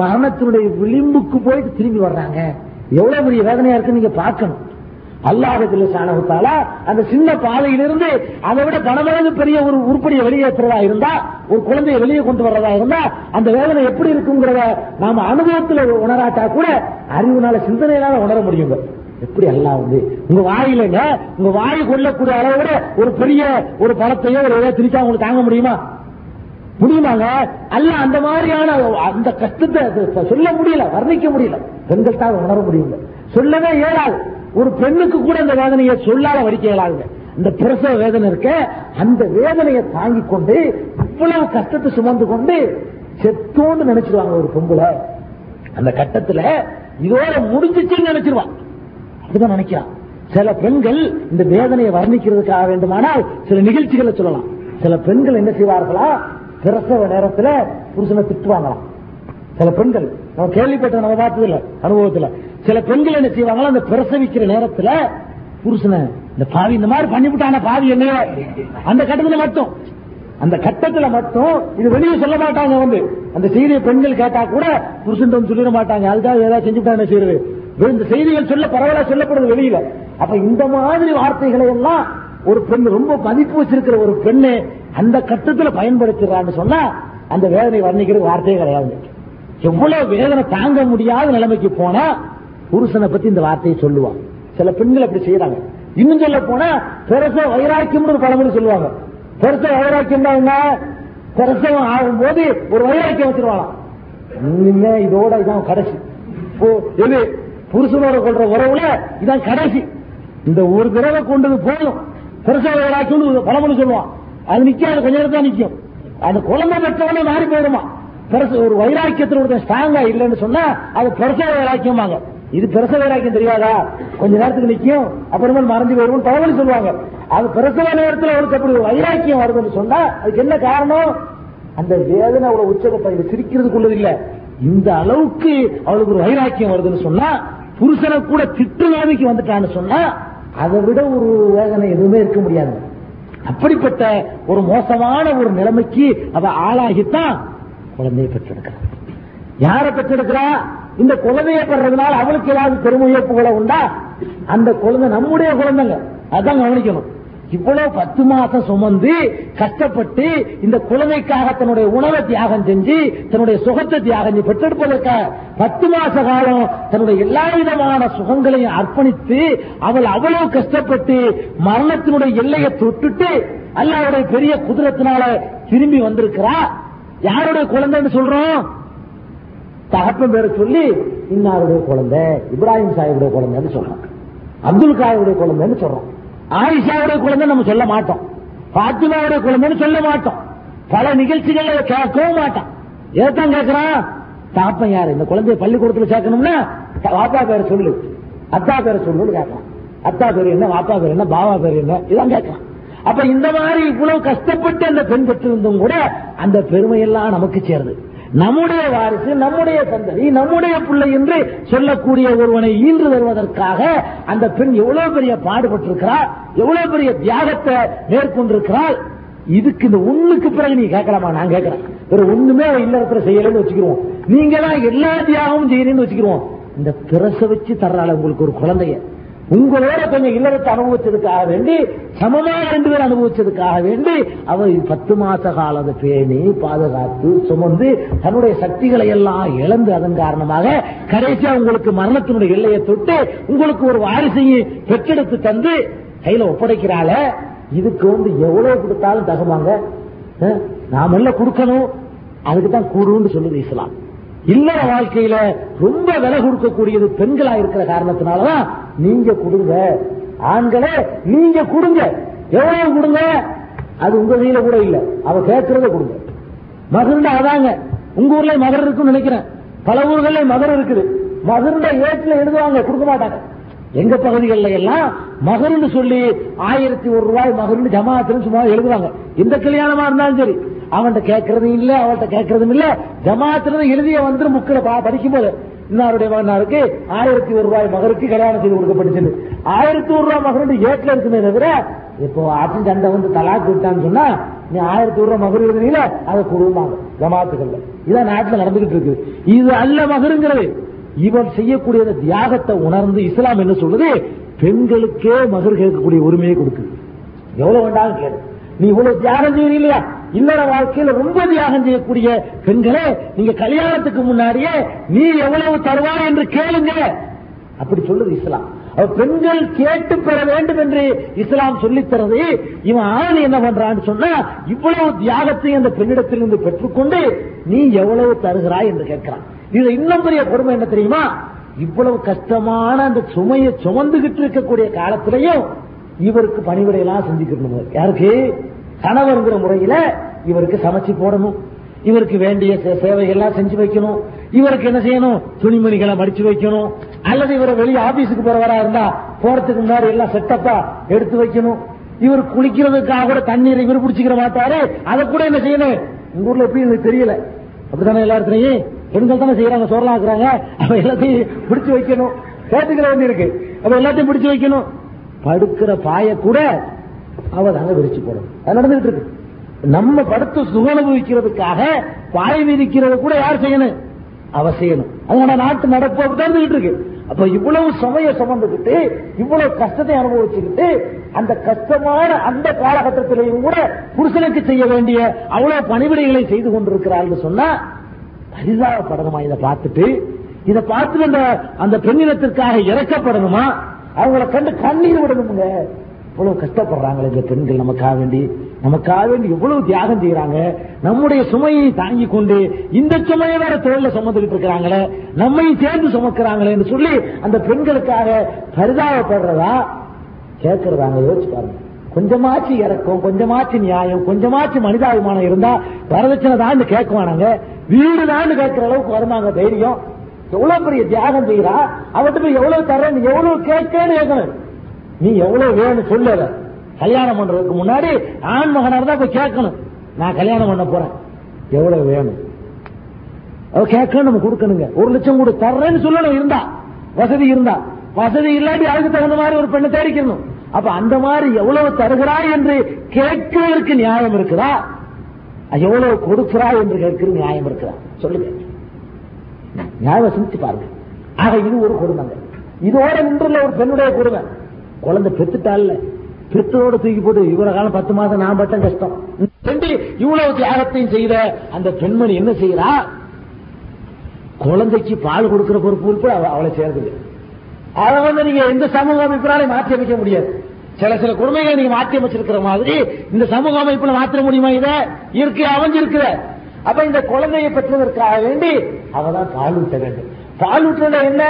மரணத்தினுடைய விளிம்புக்கு போயிட்டு திரும்பி வர்றாங்க. எவ்வளவு பெரிய வேதனையா இருக்குன்னு நீங்க பார்க்கணும். அல்லாஹ் ஜல்லஷானஹு தஆலா அந்த சின்ன பாதையிலிருந்து அதை விட பணமளவு பெரிய ஒரு உருப்படியை வெளியேற்றுறதா இருந்தா, ஒரு குழந்தையை வெளியே கொண்டு வர்றதா இருந்தா அந்த வேதனை எப்படி இருக்குங்கிறத நாம அனுபவத்துல உணராட்டா கூட அறிவுனால சிந்தனையினால உணர முடியுங்க. எப்படி அல்லா வந்து உங்க வாயிலங்க உங்க வாயை கொள்ளக்கூடிய அளவோட ஒரு பெரிய ஒரு பணத்தையோ ஒரு ஏதோ திரிச்சா உங்களுக்கு தாங்க முடியுமா? முடியுமாங்க? அல்ல அந்த மாதிரியான அந்த கஷ்டத்தை சொல்ல முடியல, வர்ணிக்க முடியல. பெண்கள் தான் உணர முடியுங்க, சொல்லவே இயலாது. ஒரு பெண்ணுக்கு கூட அந்த வேதனையை சொல்லாத வடிக்க இயலாதுங்க. இந்த பிரசவ வேதனை இருக்க, அந்த வேதனையை தாங்கிக் கொண்டு இவ்வளவு கஷ்டத்தை சுமந்து கொண்டு செத்தோன்னு நினைச்சிருவாங்க. ஒரு பொம்பளை அந்த கட்டத்துல இதோட முடிஞ்சிச்சுன்னு நினைச்சிருவான். அப்படிதான் நினைக்கிறான். சில பெண்கள் இந்த வேதனையை வர்ணிக்கிறதுக்காக வேண்டுமானால் சில நிகழ்ச்சிகளை சொல்லலாம். சில பெண்கள் என்ன செய்வார்களா, பிரசவ நேரத்தில் புருஷனை திட்டுவாங்களாம். சில பெண்கள் நம்ம கேள்விப்பட்ட நம்ம பார்த்தது இல்லை அனுபவத்துல. சில பெண்கள் என்ன செய்வாங்களா, அந்த பிரசவிக்கிற நேரத்தில் புருஷனை இந்த பாவி இந்த மாதிரி பண்ணிவிட்டான பாவி என்ன, அந்த கட்டத்துல மட்டும் அந்த கட்டத்துல மட்டும் இது வெளியே சொல்ல மாட்டாங்க. வந்து அந்த செய்தியை பெண்கள் கேட்டா கூட புருஷன் சொல்லிட மாட்டாங்க, அதுக்காக ஏதாவது செஞ்சுட்டா என்ன செய்யுது. இந்த செய்திகள் சொல்ல பரவாயில்ல சொல்லப்படுது வெளியில. அப்ப இந்த மாதிரி வார்த்தைகளை எல்லாம் ஒரு பெண் ரொம்ப மதிப்பு வச்சிருக்கிற ஒரு பெண்ணு அந்த கட்டத்தில் பயன்படுத்துறான்னு சொன்னா அந்த வேதனை வர்ணிக்கிற வார்த்தையே கிடையாது. எவ்வளவு வேதனை தாங்க முடியாத நிலைமைக்கு போனா புருஷனை பத்தி இந்த வார்த்தையை சொல்லுவான். சில பெண்கள் அப்படி செய்யறாங்க. இன்னும் சொல்ல போனா பிரசவ வைராக்கியம் ஒரு பழமொழி சொல்லுவாங்க. பிரசவ வைராக்கியம் தான் என்ன, பிரசவம் ஆகும் போது ஒரு வைராக்கியம் வச்சிருவாங்களாம். இன்னுமே இதோட இதான் கடைசி, எது புருஷனோட கொள்ற உறவுல இதான் கடைசி, இந்த ஒரு தடவை கொண்டது போதும். பிரசவ வைராக்கியம் பழமொழி சொல்லுவான். அது நிக்காது, கொஞ்ச நேரம் தான் நிக்கும். அந்த குழந்தை பெற்றவனே மாறி போயிடுமா. ஒரு வைராக்கியத்தில் ஒருத்தன் ஸ்ட்ராங்கா இல்லைன்னு சொன்னா அது பிரசவ வைராக்கியமாங்க. இது பிரசவ வைராக்கியம் தெரியாதா, கொஞ்ச நேரத்துக்கு நிக்கும் அப்புறமா மறைஞ்சு போயிடும் பழமொழி சொல்லுவாங்க. அது பிரசவ நேரத்தில் அவருக்கு அப்படி ஒரு வைராக்கியம் வருதுன்னு சொன்னா அதுக்கு என்ன காரணம்? அந்த வேதனை அவ்வளவு உச்சகத்தை சிரிக்கிறதுக்குள்ளது இல்ல, இந்த அளவுக்கு அவளுக்கு ஒரு வைராக்கியம் வருதுன்னு சொன்னா, புருஷனை கூட திட்டுவாதிக்கு வந்துட்டான்னு சொன்னா அதை விட ஒரு வேதனை எதுவுமே இருக்க முடியாது. அப்படிப்பட்ட ஒரு மோசமான ஒரு நிலைமைக்கு அவ ஆளாகித்தான் குழந்தையை பெற்றெடுக்கிறார். யாரை பெற்றெடுக்கிறா? இந்த குழந்தையை பெறதுனால அவளுக்கு ஏதாவது பெருமையை புகழ உண்டா? அந்த குழந்தை நம்முடைய குழந்தைங்க, அதான் கவனிக்கணும். இவ்வளவு பத்து மாசம் சுமந்து கஷ்டப்பட்டு இந்த குழந்தைக்காக தன்னுடைய உணவை தியாகம் செஞ்சு தன்னுடைய சுகத்தை தியாகம் செஞ்சு பெற்றெடுப்பதற்காக பத்து மாச காலம் தன்னுடைய எல்லா விதமான சுகங்களையும் அர்ப்பணித்து அவள் அவ்வளவு கஷ்டப்பட்டு மரணத்தினுடைய எல்லையை தொட்டுட்டு அல்லாஹ்வுடைய பெரிய குதிரத்தினால திரும்பி வந்திருக்கிறா. யாருடைய குழந்தைன்னு சொல்றோம்? தகப்பன் பேரை சொல்லி இன்னாருடைய குழந்தை, இப்ராஹிம் சாஹிபுடைய குழந்தைன்னு சொல்றோம், அப்துல் காயவுடைய குழந்தைன்னு சொல்றோம், ஆயிஷாவுடைய குழந்தை நம்ம சொல்ல மாட்டோம், பாத்திமாவுடைய குழந்தைன்னு சொல்ல மாட்டோம், பல நிகழ்ச்சிகளை கேட்கவும் மாட்டோம். எதைத்தான் கேட்கிறான்? தாப்பன் யாரு? இந்த குழந்தைய பள்ளிக்கூடத்துல சேர்க்கணும்னா வாப்பா பேரை சொல்லு, அத்தா பேரை சொல்லுன்னு கேட்கலாம். அத்தா பேர் என்ன, வாப்பா பேர் என்ன, பாவா பேர் என்ன, இதான் கேட்கலாம். அப்ப இந்த மாதிரி இவ்வளவு கஷ்டப்பட்டு அந்த பெண் பெற்றிருந்தும் கூட அந்த பெருமையெல்லாம் நமக்கு சேருது. நம்முடைய வாரிசு, நம்முடைய சந்ததி, நம்முடைய பிள்ளை என்று சொல்லக்கூடிய ஒருவனை ஈன்று வருவதற்காக அந்த பெண் எவ்வளவு பெரிய பாடுபட்டிருக்கிறார், எவ்வளவு பெரிய தியாகத்தை மேற்கொண்டிருக்கிறார். இதுக்கு இந்த ஒண்ணுக்கு பிறகு நீ கேட்கலாமா? நான் கேட்கிறேன். ஒரு ஒண்ணுமே இல்லறத்துல செய்யலன்னு வச்சுக்கிறோம், நீங்க தான் எல்லா தியாகமும் செய்யணும்னு வச்சுக்கிறோம். இந்த பிரச வச்சு தர்றால உங்களுக்கு ஒரு குழந்தைய, உங்களோட கொஞ்சம் இல்லறத்தை அனுபவிச்சதுக்காக வேண்டி, சமமாக ரெண்டு பேர் அனுபவிச்சதுக்காக வேண்டி அவர் பத்து மாச காலத்தை பேணி பாதுகாத்து சுமந்து தன்னுடைய சக்திகளை எல்லாம் இழந்து அதன் காரணமாக கடைசியா உங்களுக்கு மரணத்தினுடைய எல்லையை தொட்டு உங்களுக்கு ஒரு வாரிசையை பெற்றெடுத்து தந்து கையில ஒப்படைக்கிறாள. இதுக்கு வந்து எவ்வளவு கொடுத்தாலும் தகுமாங்க, நாம எல்லாம் கொடுக்கணும். அதுக்குதான் கூடுன்னு சொல்லுது இஸ்லாம். இல்லற வாழ்க்கையில ரொம்ப விலை கொடுக்கக்கூடியது பெண்களா இருக்கிற காரணத்தினாலதான் நீங்க கொடுங்க ஆண்களே, நீங்க கொடுங்க. எவ்வளவு கொடுங்க? அது உங்க கையில கூட இல்ல, அவ கேட்கறத கொடுங்க. மகர்ண்டா அதாங்க, உங்க ஊர்ல மகர் இருக்குன்னு நினைக்கிறேன், பல ஊர்கள்ல மகர் இருக்குது. மகர்ண்டா ஏட்டுல எழுதுவாங்க, கொடுக்க மாட்டாங்க. எங்க பகுதிகளில் எல்லாம் மகர்ன்னு சொல்லி ஆயிரத்தி ஒரு ரூபாய் மகர்ன்னு ஜமாத்துல சும்மா எழுதுவாங்க. எந்த கல்யாணமா இருந்தாலும் சரி, அவன்கிட்ட கேட்கறதும் இல்ல, அவள்கிட்ட கேட்கறதும் இல்ல, ஜமாத்துல எழுதிய வந்து முக்கில படிக்கும் போது இன்னாருடைய மகனாருக்கு ஆயிரத்தி ஒரு ரூபாய் மகருக்கு கல்யாணம் செய்து கொடுக்கப்பட்டுச்சு. ஆயிரத்தி ஒரு ரூபாய் மகர் ஏட்ல இருக்குமே தவிர, இப்போ ஆற்றின் சண்டை வந்து தலாக்கு விட்டான்னு சொன்னா நீ ஆயிரத்தி ஒரு ரூபாய் மகர் எழுதுனீங்களா அதை கொடுப்பாங்க ஜமாத்துகள்ல. இதான் நாட்டுல நடந்துகிட்டு இருக்கு. இது அல்ல மகருங்கிறது. இவன் செய்யக்கூடிய தியாகத்தை உணர்ந்து இஸ்லாம் என்ன சொல்லுது? பெண்களுக்கே மகர் கேட்கக்கூடிய உரிமையை கொடுக்குது. எவ்வளவு வேண்டாலும் கேளு, நீ இவ்வளவு தியாகம் செய்யணும் இல்லையா? இல்லற வாழ்க்கையில ரொம்ப தியாகம் செய்யக்கூடிய பெண்களே, நீங்க கல்யாணத்துக்கு முன்னாடியே நீ எவ்வளவு தருவாய் என்று கேளுங்க, அப்படி சொல்லுது இஸ்லாம். பெண்கள் கேட்டு பெற வேண்டும் என்று இஸ்லாம் சொல்லித் தரது. இவன் ஆண் என்ன பண்றான்னு சொன்னா, இவ்வளவு தியாகத்தை அந்த பெண்ணிடத்திலிருந்து பெற்றுக்கொண்டு நீ எவ்வளவு தருகிறாய் என்று கேட்கிறான். இதுல இன்னும் பெரிய கொடுமை என்ன தெரியுமா? இவ்வளவு கஷ்டமான அந்த சுமையை சுமந்துகிட்டு இருக்கக்கூடிய காலத்திலையும் இவருக்கு பணிவிடையெல்லாம் செஞ்சுக்கணும். யாருக்கு? கணவர்ங்கிற முறையில இவருக்கு சமைச்சு போடணும், இவருக்கு வேண்டிய சேவைகள்லாம் செஞ்சு வைக்கணும், இவருக்கு என்ன செய்யணும், துணிமணிகளை மடிச்சு வைக்கணும், அல்லது இவரை வெளியே ஆபீஸுக்கு போறவரா இருந்தா போறதுக்கு முன்னாடி எல்லாம் செட்டப்பா எடுத்து வைக்கணும். இவர் குளிக்கிறதுக்காக கூட தண்ணீரை இவர் பிடிச்சிக்கிற மாட்டாரு, அதை கூட என்ன செய்யணும். உங்க ஊர்ல எப்படி எனக்கு தெரியல, அப்படித்தானே எல்லாருமே பெண்கள் தானே செய்யறாங்க, சோறலாம் ஆக்குறாங்க, அவ எல்லாத்தையும் பிடிச்சு வைக்கணும். கேட்டுக்கிற வேண்டி இருக்கு, அவ எல்லாத்தையும் பிடிச்சு வைக்கணும். படுக்கிற பாய கூட அவ தாங்க விரிச்சு போடணும். அது நடந்துட்டு இருக்கு. நம்ம படுத்து சுகனுபவிக்கிறதுக்காக பாய விரிக்கிறது கூட யார் செய்யணும்? அவ செய்யணும். அதனால நாட்டு நடப்பு அப்படிதான் இருக்கு. அப்ப இவ்வளவு சுமைய சுமந்துக்கிட்டு, இவ்வளவு கஷ்டத்தை அனுபவிச்சுக்கிட்டு, அந்த கஷ்டமான அந்த காலகட்டத்திலையும் கூட புருஷனுக்கு செய்ய வேண்டிய அவ்வளவு பணிவிடைகளை செய்து கொண்டிருக்கிறார்கள் சொன்னா பரிதாபப்படணுமா? இதை பார்த்துட்டு இதை பார்த்துட்டு அந்த பெண்ணினத்திற்காக இறக்கப்படணுமா? அவங்களை கண்டு கண்ணீர் விடணுங்க. இவ்வளவு கஷ்டப்படுறாங்களே இந்த பெண்கள் நமக்காக வேண்டி, நமக்காக வேண்டி எவ்வளவு தியாகம் செய்யறாங்க, நம்முடைய சுமையை தாங்கி கொண்டு இந்த சுமையை வேற தோல்ல சுமந்துட்டு இருக்கிறாங்களே, நம்மையும் சேர்ந்து சுமக்கிறாங்களே என்று சொல்லி அந்த பெண்களுக்காக பரிதாபப்படுறதா கேட்கறதாங்க. யோசிச்சு பாருங்க. கொஞ்சமாச்சு இறக்கும், கொஞ்சமாச்சு நியாயம், கொஞ்சமாச்சு மனிதாபிமானம் இருந்தா வரதட்சணை தான் கேட்குவானாங்க, வீடு தான் கேட்கிற அளவுக்கு வருமாங்க தைரியம். எவ்வளவு பெரிய தியாகம் செய்யறா, அவர்கிட்ட போய் எவ்வளவு தர, எவ்வளவு கேட்கன்னு கேட்கணும், நீ எவ்வளவு வேணும் சொல்லல. கல்யாணம் பண்றதுக்கு முன்னாடி ஆண் மகனா இருந்தா போய் கேட்கணும், நான் கல்யாணம் பண்ண போறேன் எவ்வளவு வேணும் கேட்கணும், நம்ம கொடுக்கணுங்க. ஒரு லட்சம் கூட தர்றேன்னு சொல்லணும் இருந்தா, வசதி இருந்தா. வசதி இல்லாட்டி அதுக்கு தகுந்த மாதிரி ஒரு பெண்ணை தேடிக்கணும். அப்ப அந்த மாதிரி எவ்வளவு தருகிறாய் என்று கேட்கிறதுக்கு நியாயம் இருக்குதா? எவ்வளவு கொடுக்கிறாய் என்று கேட்கிற நியாயம் இருக்கிறார். சொல்லுங்க, நியாயம் சிந்தித்து பாருங்க. ஆக இது ஒரு கொடுமைங்க. இதோட நின்றுள்ள ஒரு பெண்ணுடைய கொடுமை, குழந்தை பெத்துட்டால பெற்றோடு தூக்கி போட்டு இவ்வளவு காலம் பத்து மாசம் நான் பட்டம் கஷ்டம். இவ்வளவு தியாகத்தையும் செய்த அந்த பெண்மணி என்ன செய்யறா, குழந்தைக்கு பால் கொடுக்கிற பொறுப்பு அவளை சேர்க்குது. அதை வந்து நீங்க எந்த சமூக அமைப்பினாலே மாற்றி அமைக்க முடியாது. சில சில கொடுமைகளை நீங்க மாற்றி அமைச்சிருக்கிற மாதிரி இந்த சமூக அமைப்புல மாற்ற முடியுமா? இதை இயற்கை அமைஞ்சிருக்கிற. அப்ப இந்த குழந்தையை பெற்றதற்காக வேண்டி அவதான் பால் ஊட்ட வேண்டும். பால் ஊட்டுறது என்ன,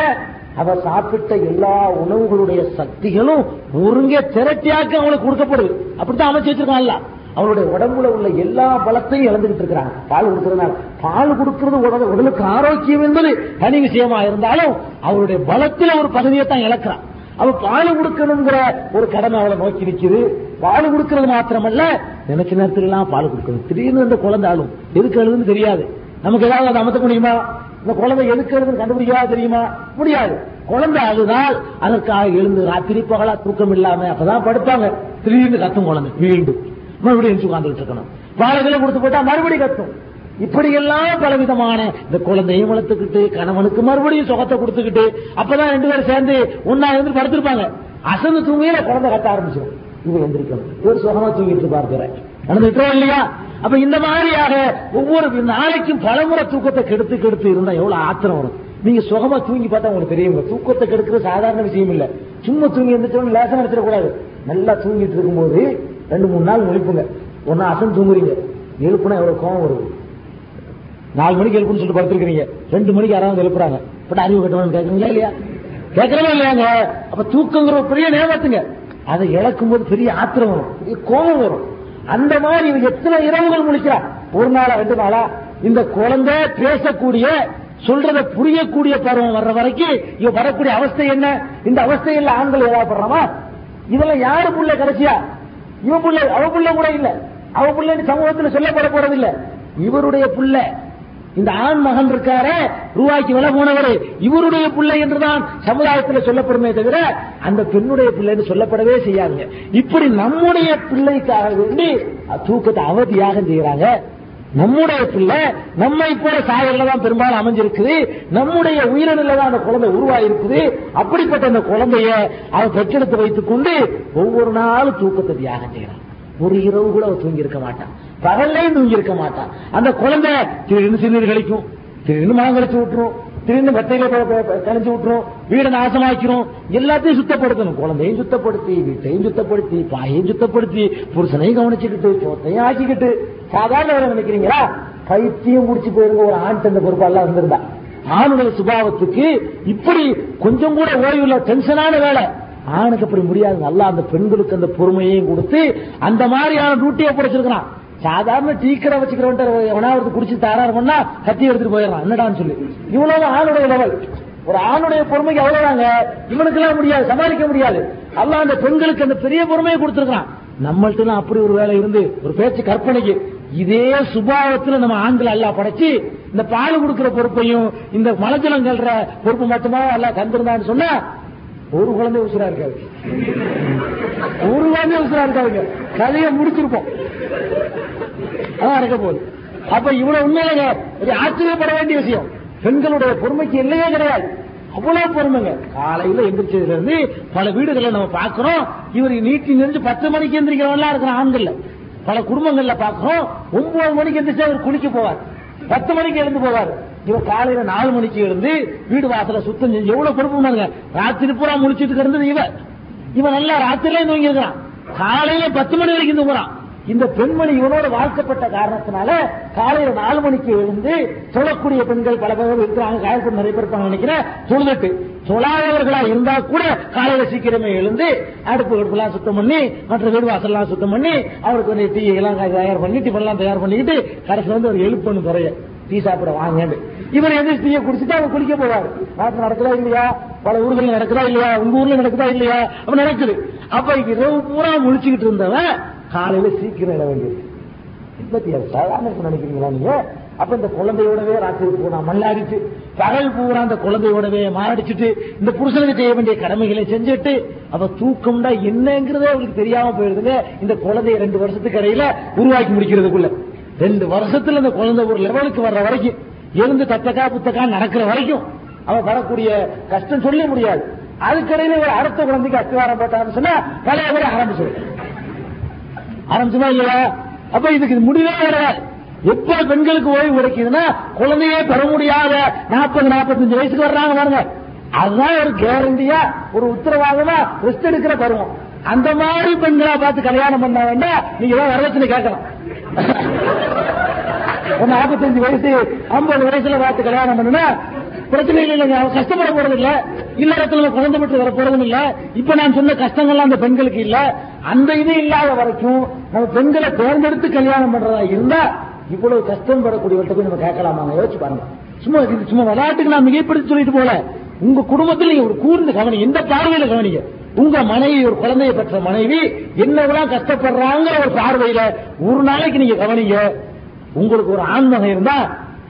அவ சாப்பிட்ட எல்லா உணவுகளுடைய சக்திகளும் ஒருங்கே திரட்டியாக்க அவங்களுக்கு கொடுக்கப்படுது. அப்படித்தான் அமைச்சு வச்சிருக்காங்கல்ல. அவருடைய உடம்புல உள்ள எல்லா பலத்தையும் இழந்துகிட்டு இருக்கிறாங்க பால் கொடுக்கறதுனால. பால் கொடுக்கிறது உடலுக்கு ஆரோக்கியம் என்பது தனி விஷயமா இருந்தாலும் அவருடைய பலத்தில ஒரு பகுதியை தான் இழக்கிறான். அவ பால் கொடுக்கணுங்கிற ஒரு கடமை அவளை நோக்கி நிற்குது. பால் கொடுக்கறது மாத்திரமல்ல, நினைச்ச நேரத்துல எல்லாம் பால் கொடுக்கணும். திடீர்னு இந்த குழந்தை அழும், எதுக்கு அழுதுன்னு தெரியாது. நமக்கு ஏதாவது அதை அமர்த்த முடியுமா? இந்த குழந்தை எதுக்கு அழுதுன்னு கண்டுபிடிக்காது தெரியுமா? முடியாது. குழந்தை அழுதால் அதற்காக எழுந்து ராத்திரி பகலா தூக்கம் இல்லாம அப்பதான் படுத்தாங்க. திடீர்னு கத்தும் குழந்தை, மீண்டும் மறுபடியும் உட்கார்ந்துட்டு இருக்கணும். பாலகளை கொடுத்து போட்டா மறுபடியும் கத்தும். இப்படியெல்லாம் பலவிதமான இந்த குழந்தையும் வளர்த்துக்கிட்டு கணவனுக்கு மறுபடியும் சுகத்தை கொடுத்துக்கிட்டு அப்பதான் ரெண்டு பேரும் சேர்ந்து ஒன்னா இருந்து படுத்திருப்பாங்க. அசந்து தூங்கியில குழந்தை கட்ட ஆரம்பிச்சிடும். இவன் எந்திரிக்கணும், ஒரு சுகமா தூங்கிட்டு பார்க்கிறேன் நடந்துட்டோம் இல்லையா? அப்ப இந்த மாதிரியாக ஒவ்வொரு நாளைக்கும் பலமுறை தூக்கத்தை கெடுத்து கெடுத்து இருந்தா எவ்வளவு ஆத்திரம் வரும். நீங்க சுகமா தூங்கி பார்த்தா உங்களுக்கு தெரியுங்க, தூக்கத்தை கெடுக்கிறது சாதாரண விஷயம் இல்ல. சும்மா தூங்கி எந்திரிச்சோன்னு லேசம் எடுத்துடக்கூடாது. நல்லா தூங்கிட்டு இருக்கும்போது ரெண்டு மூணு நாள் முழிப்புங்க. ஒன்னா அசன் தூங்குறீங்க, எழுப்புனா எவ்வளவு கோவம் வருது. நாலு மணிக்கு எழுப்புன்னு சொல்லிட்டு படுத்திருக்கீங்க, ரெண்டு மணிக்கு யாராவது எழுப்புறாங்க. பட் அறிவு கட்டணும்னு கேட்கறீங்களா இல்லையா? கேட்கறதா இல்லையாங்க? அப்ப தூக்கங்கிற ஒரு பெரிய நேரத்துங்க, அதை இழக்கும் போது பெரிய ஆத்திரம் வரும், பெரிய கோபம் வரும். அந்த மாதிரி எத்தனை இரவுகள் முழிக்கிறா, ஒரு நாளா ரெண்டு நாளா. இந்த குழந்தை பேசக்கூடிய சொல்றத புரியக்கூடிய பருவம் வர்ற வரைக்கும் இவ வரக்கூடிய அவஸ்தை என்ன? இந்த அவஸ்தையில் ஆண்கள் ஏதாவது பண்றமா? இதெல்லாம் யாரு புள்ள கிடைச்சியா? இவ புள்ள அவ புள்ள கூட இல்ல, அவ புள்ள சமூகத்தில் சொல்லப்பட போறதில்லை. இவருடைய புள்ள, இந்த ஆண் மகன் இருக்காரு ரூபாய்க்கு விலை போனவர், இவருடைய பிள்ளை என்றுதான் சமுதாயத்தில் சொல்லப்படுமே தவிர அந்த பெண்ணுடைய பிள்ளைன்னு சொல்லப்படவே செய்யாதுங்க. இப்படி நம்முடைய பிள்ளைக்காக வேண்டி தூக்கத்தை அவதியாக செய்கிறாங்க. நம்முடைய பிள்ளை நம்மை போல சாயல்லதான் பெரும்பாலும் அமைஞ்சிருக்குது, நம்முடைய உயிரினதான் அந்த குழந்தை உருவாயிருக்குது. அப்படிப்பட்ட அந்த குழந்தைய அவர் பெற்றெடுத்து வைத்துக் கொண்டு ஒவ்வொரு நாளும் தூக்கத்தை தியாகம் செய்கிறாங்க. ஒரு இரவு கூட அவ தூங்கி இருக்க மாட்டான், பகல்லையும் தூங்கி இருக்க மாட்டான். அந்த குழந்தை திடீர்னு சிறுநீர் கழிக்கும், திடீர்னு மாங்கழிச்சு விட்டுரும், திடீர்னு வெத்தையில கழிச்சு விட்டுரும், வீடை நாசமாக்கிறோம். எல்லாத்தையும் சுத்தப்படுத்தணும், குழந்தையும் சுத்தப்படுத்தி, வீட்டையும் சுத்தப்படுத்தி, பாயையும் சுத்தப்படுத்தி, புருஷனையும் கவனிச்சுக்கிட்டு, சோத்தையும் ஆக்கிக்கிட்டு. சாதாரண வேலை நினைக்கிறீங்களா? பைத்தியம் முடிச்சு போயிருங்க ஒரு ஆண் தந்த பொறுப்பெல்லாம் வந்திருந்தா. ஆணுடைய சுபாவத்துக்கு இப்படி கொஞ்சம் கூட ஓய்வுள்ள டென்ஷனான வேலை ஆணுக்கு அப்படி முடியாது. நல்லா அந்த பெண்களுக்கு அந்த பொறுமையையும் கொடுத்து அந்த மாதிரியான டியூட்டியை பிடிச்சிருக்கிறான். சாதாரண டீக்கரை வச்சுக்கிறவன் குடிச்சு தாராருன்னா கத்தி எடுத்துட்டு போயிடறான் என்னடான்னு சொல்லி. இவ்வளவு ஆணுடைய லெவல், ஒரு ஆணுடைய பொறுமைக்கு அவ்வளவுதாங்க. இவனுக்கு எல்லாம் முடியாது, சமாளிக்க முடியாது. அல்ல அந்த பெண்களுக்கு அந்த பெரிய பொறுமையை கொடுத்துருக்கான். நம்மள்ட்ட அப்படி ஒரு வேலை இருந்து ஒரு பேச்சு கற்பனைக்கு. இதே சுபாவத்தில் நம்ம ஆண்கள் எல்லாம் படைச்சு இந்த பால் கொடுக்கிற பொறுப்பையும் இந்த மலஜலம் கல்ற பொறுப்பு மட்டுமா எல்லாம் கந்திருந்தான்னு சொன்னா ஒரு குழந்தை உசுரா இருக்காது, ஒரு குழந்தை உசுரா இருக்காதுங்க. கதையை முடிச்சிருப்போம் இருக்க போகுது. அப்ப இவ்வளவு உண்மையில ஆச்சரியப்பட வேண்டிய விஷயம், பெண்களுடைய பொறுமைக்கு இல்லையே கிடையாது. அவ்வளவு பொறுமைங்க. காலையில எந்திரிச்சதுல இருந்து பல வீடுகளை நம்ம பாக்குறோம். இவர் நீட்டி நின்று பத்து மணிக்கு எந்திரிக்கிறவெல்லாம் இருக்கிற ஆண்கள்ல பல குடும்பங்கள்ல பாக்குறோம். ஒன்பது மணிக்கு எந்திரிச்சா இவர் குளிக்க போவார், பத்து மணிக்கு எழுந்து போவார். இவர் காலையில நாலு மணிக்கு இருந்து வீடு வாசல சுத்தம் செஞ்சு எவ்வளவு பொறுப்புனாங்க. ராத்திரி பூரா முடிச்சிட்டு கிடந்தது இவன் இவன் நல்லா ராத்திரில தூங்கி இருக்கிறான், காலையில பத்து மணி வரைக்கும் தூங்குறான். இந்த பெண்மணி இவனோட வாழ்க்கப்பட்ட காரணத்தினால காலையில நாலு மணிக்கு எழுந்து தொழக்கூடிய பெண்கள் பல பேர் இருக்கிறாங்க, காயப்பட்டு நிறைய பேர் நினைக்கிறேன். தொழுதுட்டு தொழாதவர்களா இருந்தா கூட காலையில சீக்கிரமே எழுந்து அடுப்பு அடுப்புலாம் சுத்தம் பண்ணி மற்ற வீடு வாசல்லாம் சுத்தம் பண்ணி அவருக்கு வந்து டீ எல்லாம் தயார் பண்ணி டிஃபன் எல்லாம் தயார் பண்ணிக்கிட்டு கடைசியில் வந்து ஒரு எழுப்புன்னு துறைய டீ சாப்பிட வாங்கன்னு இவர் எதிர்த்து டீயை குடிச்சுட்டு அவர் குளிக்க போவார். நாட்டு நடக்குதா இல்லையா? பல ஊர்களில் நடக்குதா இல்லையா? உங்க ஊர்ல நடக்குதா இல்லையா? அப்ப நடக்குது. அப்ப இரவு பூரா முழிச்சுக்கிட்டு இருந்தவன் காலையில சீக்கிரம் இட வேண்டியது எண்பத்தி ஏழு சாதாரண நினைக்கிறீங்களா நீங்க? அப்ப இந்த குழந்தையோடவே ராத்திரி பூரா மல்லாடிச்சு, பகல் பூரா அந்த குழந்தையோடவே மாரடிச்சுட்டு, இந்த புருஷனுக்கு செய்ய வேண்டிய கடமைகளை செஞ்சுட்டு, அப்ப தூக்கம்டா என்னங்கிறத அவங்களுக்கு தெரியாம போயிருதுங்க. இந்த குழந்தைய ரெண்டு வருஷத்துக்கு இடையில உருவாக்கி முடிக்கிறதுக்குள்ள ரெண்டு வருஷத்துல அந்த குழந்தை ஒரு லெவலுக்கு வர்ற வரைக்கும், எழுந்து தத்தக்கா புத்தக்கா நடக்கிற வரைக்கும் அவன் வரக்கூடிய கஷ்டம் சொல்ல முடியாது. அதுக்கடையில ஒரு அடுத்த குழந்தைக்கு அஸ்திவாரம் போட்ட ஆரம்பிச்சுன்னா பழைய வரை ஆரம்பிச்சு ஆரம்பிச்சுமா இல்லையா? அப்ப இதுக்கு முடிவே கிடையாது. எப்ப பெண்களுக்கு ஓய்வு கிடைக்குதுன்னா குழந்தையே பெற முடியாத நாற்பது நாற்பத்தஞ்சு வயசுக்கு வர்றாங்க பாருங்க. அதுதான் ஒரு கேரண்டியா ஒரு உத்தரவாதமா ரெஸ்ட் எடுக்கிற பருவம். அந்த மாதிரி பெண்களா பார்த்து கல்யாணம் பண்ண வேண்டாம். நீங்க ஏதாவது வரலட்சணை கேட்கலாம். நாற்பத்தஞ்சு வயசு ஐம்பது வயசுல பார்த்து கல்யாணம் பண்ணுனா பிரச்சனை இல்லைங்க, கஷ்டப்பட போறது இல்ல, இல்ல இடத்துல குழந்தை பெற்று வர போறதும் இல்ல. இப்ப நான் சொன்ன கஷ்டங்கள்லாம் அந்த பெண்களுக்கு இல்ல. அந்த இது இல்லாத வரைக்கும் நம்ம பெண்களை தேர்ந்தெடுத்து கல்யாணம் பண்றதா இருந்தா இவ்வளவு கஷ்டம் படக்கூடியவர்கிட்ட நம்ம கேட்கலாமாங்க? யோசிச்சு பாருங்க. சும்மா சும்மா விளையாட்டுக்கு நான் மிகப்படுத்தி சொல்லிட்டு போல, உங்க குடும்பத்தில் நீங்க ஒரு கூர்ந்து கவனிங்க, இந்த பார்வையில கவனிங்க. உங்க மனைவி ஒரு குழந்தையை பெற்ற மனைவி என்னவெல்லாம் கஷ்டப்படுறாங்கிற ஒரு பார்வையில ஒரு நாளைக்கு நீங்க கவனிங்க. உங்களுக்கு ஒரு ஆண்மகன் இருந்தா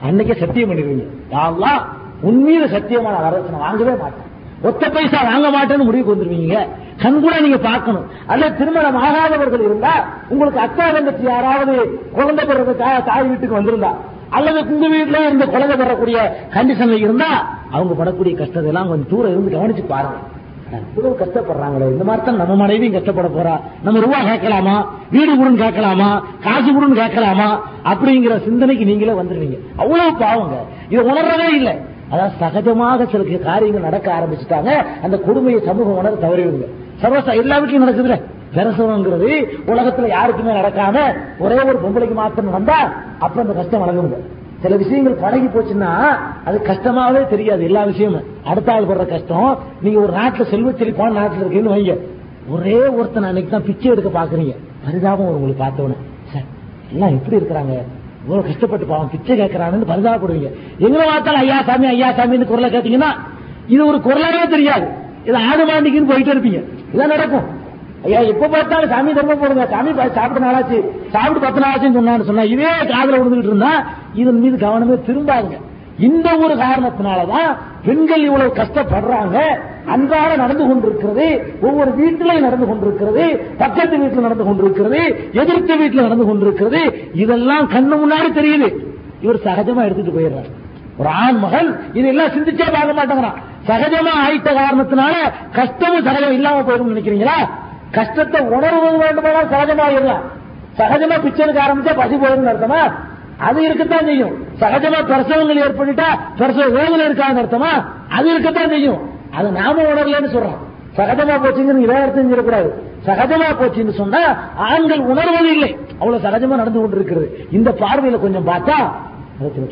அன்னைக்கு சத்தியம் பண்ணிடுவீங்க, யாரெல்லாம் உண்மையில சத்தியமான வரதட்சணை வாங்கவே மாட்டேன், ஒத்த பைசா வாங்க மாட்டேன்னு முடிவுக்கு வந்துருவீங்க. கண்கூட நீங்க பார்க்கணும். அல்ல திருமணம் ஆகாதவர்கள் இருந்தா உங்களுக்கு அக்கா தங்கச்சி யாராவது குழந்தை பெறதுக்காக தாய் வீட்டுக்கு வந்திருந்தா அல்லது உங்க வீட்டில இருந்த குழந்தை பெறக்கூடிய கண்டிஷன்ல இருந்தா அவங்க படக்கூடிய கஷ்டத்தை எல்லாம் கொஞ்சம் தூரம் இருந்து கவனிச்சு பாருங்க. இவ்வளவு கஷ்டப்படுறாங்களே, இந்த மாதிரி தான் நம்ம மனைவியும் கஷ்டப்பட போறா, நம்ம ரூபா கேட்கலாமா, வீடு கூடுன்னு கேட்கலாமா, காசு கூடுன்னு கேட்கலாமா அப்படிங்கிற சிந்தனைக்கு நீங்களே வந்துருவீங்க. அவ்வளவு பாவங்க, இது உணர்றதே இல்லை. அதாவது சகஜமாக சில காரியங்கள் நடக்க ஆரம்பிச்சுட்டாங்க. அந்த கொடுமையை சமூகம் உணர தவறிவிடுங்க. சர்வசா எல்லா வீட்லையும் நடக்குதுல பிரசவங்கிறது உலகத்துல யாருக்குமே நடக்காம ஒரே ஒரு பொம்பளைக்கு மாத்திரம் வந்தா அப்புறம் அந்த கஷ்டம் வழங்குங்க. சில விஷயங்கள் பழகி போச்சுன்னா அது கஷ்டமாவே தெரியாது. எல்லா விஷயமும் அடுத்த ஆள் படுற கஷ்டம். நீங்க ஒரு நாட்டுல செல்வ செழிப்பான நாட்டுல இருக்குன்னு வைங்க, ஒரே ஒருத்தன் அன்னைக்கு தான் பிச்சை எடுக்க பாக்குறீங்க. பரிதாபம் உங்களுக்கு பார்த்தோன்னு, சார் எல்லாம் எப்படி இருக்கிறாங்க, இவ்வளவு கஷ்டப்பட்டு பாவம் பிச்சை கேட்கறான்னு பரிதாபப்படுவீங்க. எங்களை பார்த்தாலும் ஐயா சாமி ஐயா சாமின்னு குரலை கேட்டீங்கன்னா இது ஒரு குரலாவே தெரியாது, இது ஆடு மாண்டிக்குன்னு போயிட்டு இருப்பீங்க. இதான் நடக்கும். ஐயா எப்ப பார்த்தாலும் சாமி தர்ம போடுங்க, சாமி சாப்பிட்ட நாளாச்சு, சாப்பிட்டு பத்து நாளாச்சுன்னு சொன்னான்னு சொன்னா இதே காதல விழுந்துகிட்டு இருந்தா இதன் மீது கவனமே திரும்பாங்க. இந்த ஒரு காரணத்தினாலதான் பெண்கள் இவ்வளவு கஷ்டப்படுறாங்க. அன்றாட நடந்து கொண்டிருக்கிறது, ஒவ்வொரு வீட்டிலையும் நடந்து கொண்டிருக்கிறது, பக்கத்து வீட்டில் நடந்து கொண்டிருக்கிறது, எதிர்த்த வீட்டில் நடந்து கொண்டிருக்கிறது. இதெல்லாம் கண்ணு முன்னாடி தெரியுது. இவர் சகஜமா எடுத்துட்டு போயிடுறாரு. ஒரு ஆண் மகன் இதெல்லாம் சிந்திச்சே பார்க்க மாட்டேங்கிறான். சகஜமா ஆயிட்ட காரணத்தினால கஷ்டமும் சகஜம் இல்லாம போயிடும் நினைக்கிறீங்களா? கஷ்டத்தை உணர்வது வேண்டுமானால் சகஜமா இருக்கலாம். சகஜமா பிச்சனுக்கு ஆரம்பிச்சா பசி போயிடும் அர்த்தமா? அது இருக்கத்தான் செய்யும். சகஜமா பிரசவங்கள் ஏற்பட்டுட்டா பிரசவ வேதனை இருக்காது அர்த்தமா? அது இருக்கத்தான் செய்யும். அது நாம உணரலன்னு சொல்றோம். சகஜமா போச்சுன்னு நீங்க வேற அர்த்தம் செய்யக்கூடாது. சகஜமா போச்சுன்னு சொன்னா ஆண்கள் உணர்வது இல்லை, அவ்வளவு சகஜமா நடந்து கொண்டிருக்கிறது. இந்த பார்வையில கொஞ்சம் பார்த்தா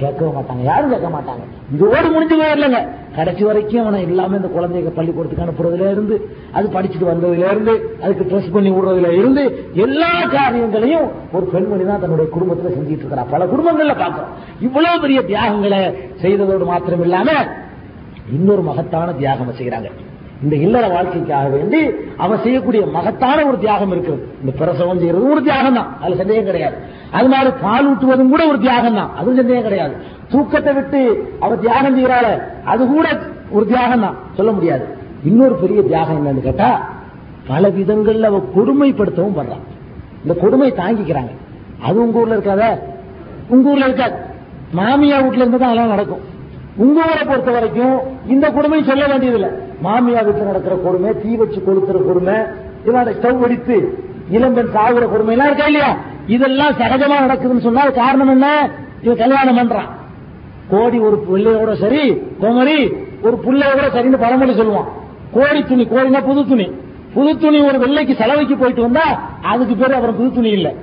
கேட்கவும் மாட்டாங்க, யாரும் கேட்க மாட்டாங்க. இதோடு முடிஞ்சுவே இல்லைங்க. கடைசி வரைக்கும் அவனை எல்லாமே இந்த குழந்தைய பள்ளிக்கூடத்துக்கு அனுப்புறதுல இருந்து, அது படிச்சுட்டு வந்ததுல இருந்து, அதுக்கு ட்ரெஸ் பண்ணி விடுறதுல இருந்து எல்லா காரியங்களையும் ஒரு பெண்மணி தான் தன்னுடைய குடும்பத்துல செஞ்சுட்டு இருக்கிறா. பல குடும்பங்கள்ல பார்க்கிறோம். இவ்வளவு பெரிய தியாகங்களை செய்ததோடு மாத்திரம் இல்லாம இன்னொரு மகத்தான தியாகம் செய்யறாங்க. இந்த இல்லற வாழ்க்கைக்காக வேண்டி அவன் செய்யக்கூடிய மகத்தான ஒரு தியாகம் இருக்கிறது. இந்த பிரசவம் செய்யறது ஒரு தியாகம் தான், அது சந்தேகம் கிடையாது. அது மாதிரி பால் ஊட்டுவதும் கூட ஒரு தியாகம் தான், அதுவும் சந்தேகம் கிடையாது. தூக்கத்தை விட்டு அவர் தியாகம் செய்யறாள், அது கூட ஒரு தியாகம் தான், சொல்ல முடியாது. இன்னொரு பெரிய தியாகம் என்னன்னு கேட்டா பல விதங்கள்ல அவ கொடுமைப்படுத்தவும் பண்றான். இந்த கொடுமை தாங்கிக்கிறாங்க. அது உங்க ஊர்ல இருக்காத, உங்க ஊர்ல இருக்காது. மாமியா வீட்டுல இருந்து தான் அதெல்லாம் நடக்கும். உங்க ஊரை பொறுத்த வரைக்கும் இந்த கொடுமை சொல்ல வேண்டியதில்லை. மாமியா வீட்டில் நடக்கிற கொடுமை, தீ வச்சு கொளுத்துற கொடுமை, இதனால ஸ்டவ் அடித்து இளம்பெண் சாகுற கொடுமை எல்லாம் இருக்கா இல்லையா? இதெல்லாம் சகஜமா நடக்குதுன்னு சொன்னா காரணம் என்ன? இவன் கல்யாணம் பண்றான். கோடி ஒரு பிள்ளையோட சரி, கோமரி ஒரு பிள்ளையோட சரின்னு பழமொழி சொல்லுவான். கோடி துணி, கோடினா புது துணி, புது துணி ஒரு வெள்ளைக்கு செலவைக்கு போயிட்டு வந்தா அதுக்கு பேரு அப்புறம் புது துணி இல்லை,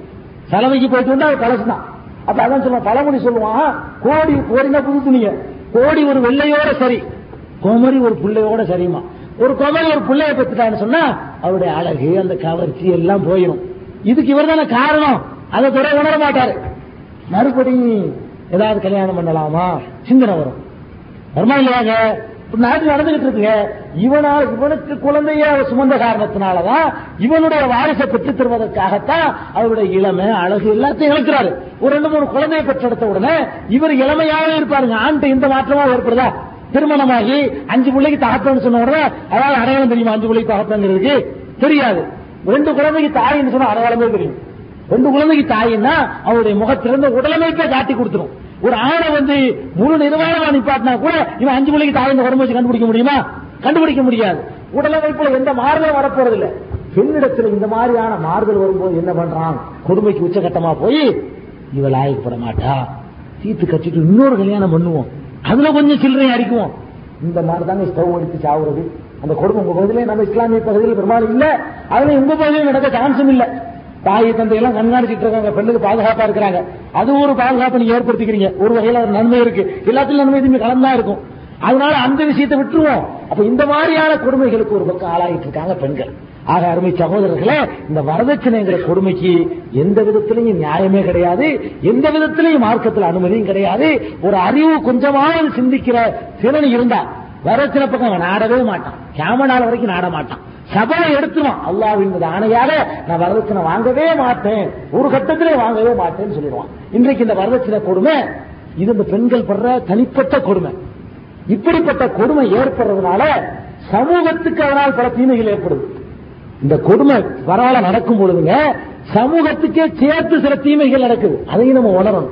செலவைக்கு போயிட்டு வந்தா அது பழசு தான். அப்ப அதான் சொல்லுவான், பழமொழி சொல்லுவான், கோடி கோடினா புது துணிய, கோடி ஒரு வெள்ளையோட சரி, கோமரி ஒரு பிள்ளையோட சரியுமா. ஒரு கோமரி ஒரு பிள்ளைய பெற்றுட்டான்னு சொன்னா அவருடைய அழகு அந்த கவர்ச்சி எல்லாம் போயிடும். இதுக்கு இவர் தானே காரணம். அதை துறை உணர மாட்டாரு. மறுபடியும் ஏதாவது கல்யாணம் பண்ணலாமா சிந்தனை வரும். வருமா இல்லையாங்க? நாட்டு நடந்துகிட்டு இருக்குங்க. இவனால் இவனுக்கு குழந்தைய சுமந்த காரணத்தினாலதான் இவனுடைய வாரிசை பெற்றுத் தருவதற்காகத்தான் அவருடைய இளமை அழகு எல்லாத்தையும் இழக்கிறாரு. ஒரு ரெண்டு மூணு குழந்தையை பெற்றெடுத்த உடனே இவர் இளமையாவே இருப்பாருங்க. ஆண்டு இந்த மாற்றமா ஏற்படுதா? திருமணமாகி அஞ்சு பிள்ளைக்கு தகப்பன்னு சொன்ன உடனே அதாவது அடையாளம் தெரியுமா? அஞ்சு பிள்ளைக்கு தகப்பங்கிறதுக்கு தெரியாது. ரெண்டு குழந்தைக்கு தாயின்னு சொன்னா அடையாளமே தெரியும். ரெண்டு குழந்தைக்கு தாயின்னா அவருடைய முகத்திலிருந்து உடலமைப்பை காட்டி கொடுத்துரும். ஒரு ஆணை வந்து முழு நிர்வாணமா நிப்பாட்டினா கூட இவன் அஞ்சு பிள்ளைக்கு தாயின் உடம்பு வச்சு கண்டுபிடிக்க முடியுமா? கண்டுபிடிக்க முடியாது. உடலமைப்புல எந்த மாறுதலும் வரப்போறது இல்லை. பெண்ணிடத்துல இந்த மாதிரியான மாறுதல் வரும்போது என்ன பண்றான்? கொடுமைக்கு உச்சகட்டமா போய் இவள் ஆயக்கப்பட மாட்டா, சீத்து கட்டிட்டு இன்னொரு கல்யாணம் பண்ணுவோம், அதுல கொஞ்சம் சில்லறை அடிக்குவோம். இந்த மாதிரி தாங்க ஸ்டவ் அடித்து சாவுறது. அந்த கொடுமை உங்க பகுதியில, நம்ம இஸ்லாமிய பகுதியில் பெரும்பாலும் இல்ல, அதுல உங்க பகுதியில் நடக்க சான்ஸும் இல்ல. தாயை தந்தையெல்லாம் கண்காணிச்சுட்டு இருக்காங்க, பெண்ணுக்கு பாதுகாப்பா இருக்கிறாங்க. அது ஒரு பாதுகாப்பு நீங்க ஏற்படுத்திக்கிறீங்க, ஒரு வகையில ஒரு நன்மை இருக்கு, எல்லாத்திலும் நன்மை இதுமே கலந்தா இருக்கும். அதனால அந்த விஷயத்தை விட்டுருவோம். அப்ப இந்த மாதிரியான கொடுமைகளுக்கு ஒரு பக்கம் ஆளாயிட்டு இருக்காங்க பெண்கள். ஆக அருமை சகோதரர்களே, இந்த வரதட்சணைங்கிற கொடுமைக்கு எந்த விதத்திலையும் நியாயமே கிடையாது, எந்த விதத்திலையும் மார்க்கத்தில் அனுமதியும் கிடையாது. ஒரு அறிவு கொஞ்சமாவது சிந்திக்கிற திறன் இருந்தா வரதட்சணை பக்கம் நாடவே மாட்டான், கேமநாள் வரைக்கும் நாட மாட்டான், சபையை எடுத்துவான். அல்லாஹ்வின் ஆணையால நான் வரதட்சணை வாங்கவே மாட்டேன், ஒரு கட்டத்திலே வாங்கவே மாட்டேன்னு சொல்லிடுவான். இன்றைக்கு இந்த வரதட்சணை கொடுமை இது இந்த பெண்கள் படுற தனிப்பட்ட கொடுமை. இப்படிப்பட்ட கொடுமை ஏற்படுறதுனால சமூகத்துக்கு அதனால் பல தீமைகள் ஏற்படுது. இந்த கொடுமை பரவாயில்ல நடக்கும் பொழுதுங்க சமூகத்துக்கே சேர்த்து சில தீமைகள் நடக்குது. அதையும் நம்ம உணரணும்.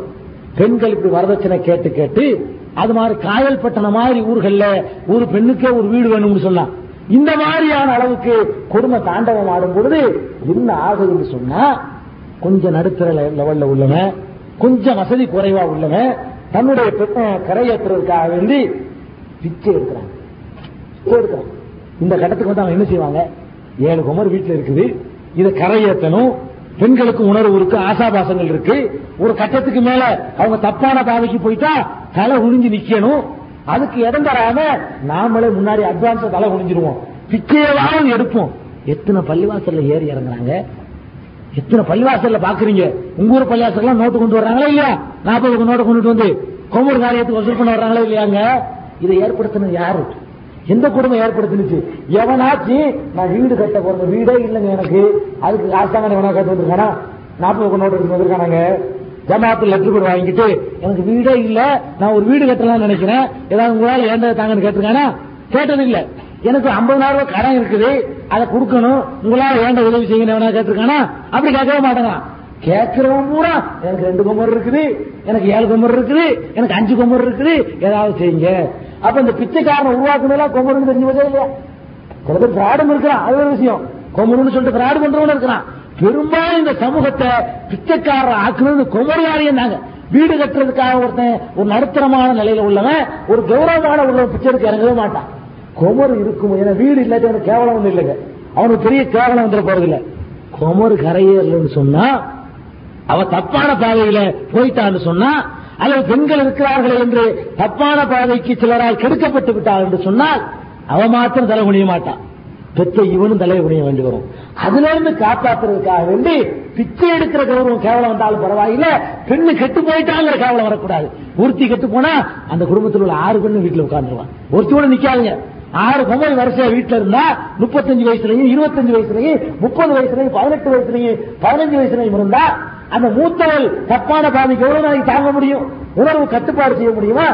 பெண்கள் இப்படி வரதட்சணை கேட்டு கேட்டு அது மாதிரி காயல் பட்டண மாதிரி ஊர்கள்ல ஒரு பெண்ணுக்கே ஒரு வீடு வேணும்னு சொன்னா இந்த மாதிரியான அளவுக்கு கொடுமை தாண்டவம் ஆடும் பொழுது என்ன ஆகுதுன்னு சொன்னா, கொஞ்சம் நடுத்தர லெவல்ல உள்ளவன், கொஞ்சம் வசதி குறைவா உள்ளவன் தன்னுடைய கரையேற்றுவதற்காக வேண்டி பிச்சை எடுக்கிறான். இந்த கட்டத்துக்கு வந்து அவன் என்ன செய்வாங்க? ஏழு குமர் வீட்டில் இருக்குது, இதை கரையேற்றணும். பெண்களுக்கு உணர்வு இருக்கு, ஆசாபாசங்கள் இருக்கு. ஒரு கட்டத்துக்கு மேல அவங்க தப்பான பாதைக்கு போயிட்டா தலை குனிஞ்சு நிக்கணும். அதுக்கு இடந்தராம நாமளே முன்னாடி அட்வான்ஸா தலை குனிஞ்சிருவோம், பிச்சையவாவும் எடுப்போம். எத்தனை பள்ளிவாசல்ல ஏறி இறங்குறாங்க, எத்தனை பள்ளிவாசல்ல பாக்குறீங்க. உங்க ஊர் பள்ளிவாசல்லாம் நோட்டு கொண்டு வர்றாங்களா இல்லையா? நாற்பதுக்கு நோட்டை கொண்டுட்டு வந்து கோமூர் காரியத்துக்கு வசூல் பண்ண வர்றாங்களா இல்லையாங்க? இதை ஏற்படுத்தினது யாரு? எந்த குடும்பம் ஏற்படுத்தினுச்சு? எவனாச்சு நான் வீடு கட்ட போறேன், வீடே இல்லைங்க எனக்கு, அதுக்கு ஆசாங்கனை எவனா கட்ட வந்திருக்கானா? நாற்பது நோட்டு எடுத்து வந்திருக்கானாங்க, ஜமாத்து லெட்டர் கூட வாங்கிட்டு எனக்கு வீடே இல்ல, நான் ஒரு வீடு கட்டலாம்னு நினைக்கிறேன், ஏதாவது உங்களால ஏண்டது தாங்கன்னு கேட்டிருக்கானா? கேட்டது இல்ல. எனக்கு ஐம்பதாயிரம் ரூபாய் கடன் இருக்குது, அதை கொடுக்கணும், உங்களால ஏண்ட உதவி செய்யணும் எவனா கேட்டிருக்கானா? அப்படி கேட்கவே மாட்டேங்கான். கேட்கிறவன் பூரா எனக்கு ரெண்டு கொம்பர் இருக்குது, எனக்கு ஏழு கொம்பர் இருக்குது, எனக்கு அஞ்சு கொம்பர் இருக்குது, ஏதாவது செய்யுங்க. அப்ப இந்த பிச்சைக்காரன் உருவாக்குனா கொம்பருன்னு தெரிஞ்சு போதே இல்லையா? சில பிராடும் இருக்கிறான், அது ஒரு விஷயம். கொம்பருன்னு சொல்லிட்டு பிராடு பண்றவனு இருக்கிறான். பெரும்பாலும் இந்த சமூகத்தை பிச்சைக்காரன் ஆக்குறது கொம்பருக்காரையும் தாங்க. வீடு கட்டுறதுக்காக ஒருத்தன் ஒரு நடுத்தரமான நிலையில உள்ளவன், ஒரு கௌரவமான உள்ள பிச்சைக்கு இறங்கவே மாட்டான். கொம்பர் இருக்கும், ஏன்னா வீடு இல்லாட்டி அவனுக்கு கேவலம் ஒன்றும் இல்லைங்க, அவனுக்கு பெரிய கேவலம் வந்துட போறது இல்லை. கொமரு கரையேறலன்னு சொன்னா அவ தப்பான பாதையில போயிட்டான்னு சொன்னா, அல்லது பெண்கள் இருக்கிறார்கள் என்று தப்பான பாதைக்கு சிலரால் கெடுக்கப்பட்டு விட்டார் என்று சொன்னால் அவன் மாத்திரம் தலை குனிய மாட்டான், பெற்ற இவனும் தலை குனிய வேண்டி வரும். அதுல இருந்து காப்பாற்றுறதுக்காக வேண்டி பிச்சை எடுக்கிற கௌரவம் கேவலம் வந்தாலும் பரவாயில்ல, பெண்ணு கெட்டு போயிட்டாங்கிற கேவலம் வரக்கூடாது. ஒருத்தி கெட்டு போனா அந்த குடும்பத்தில் உள்ள ஆறு பெண்ணு வீட்டுல உட்கார்ந்துருவான், ஒருத்தியோட நிக்காதுங்க. ஆறு பொங்கல் வரிசையா வீட்டுல இருந்தா முப்பத்தஞ்சு வயசுலயும், இருபத்தஞ்சு வயசுலயும், முப்பது வயசுலயும், பதினெட்டு வயசுலயும், பதினஞ்சு வயசுலயும் இருந்தா அந்த மூத்தவள் தப்பான பாதைக்கு எவ்வளவு நாளைக்கு தாங்க முடியும்? உணர்வு கட்டுப்பாடு செய்ய முடியுமா?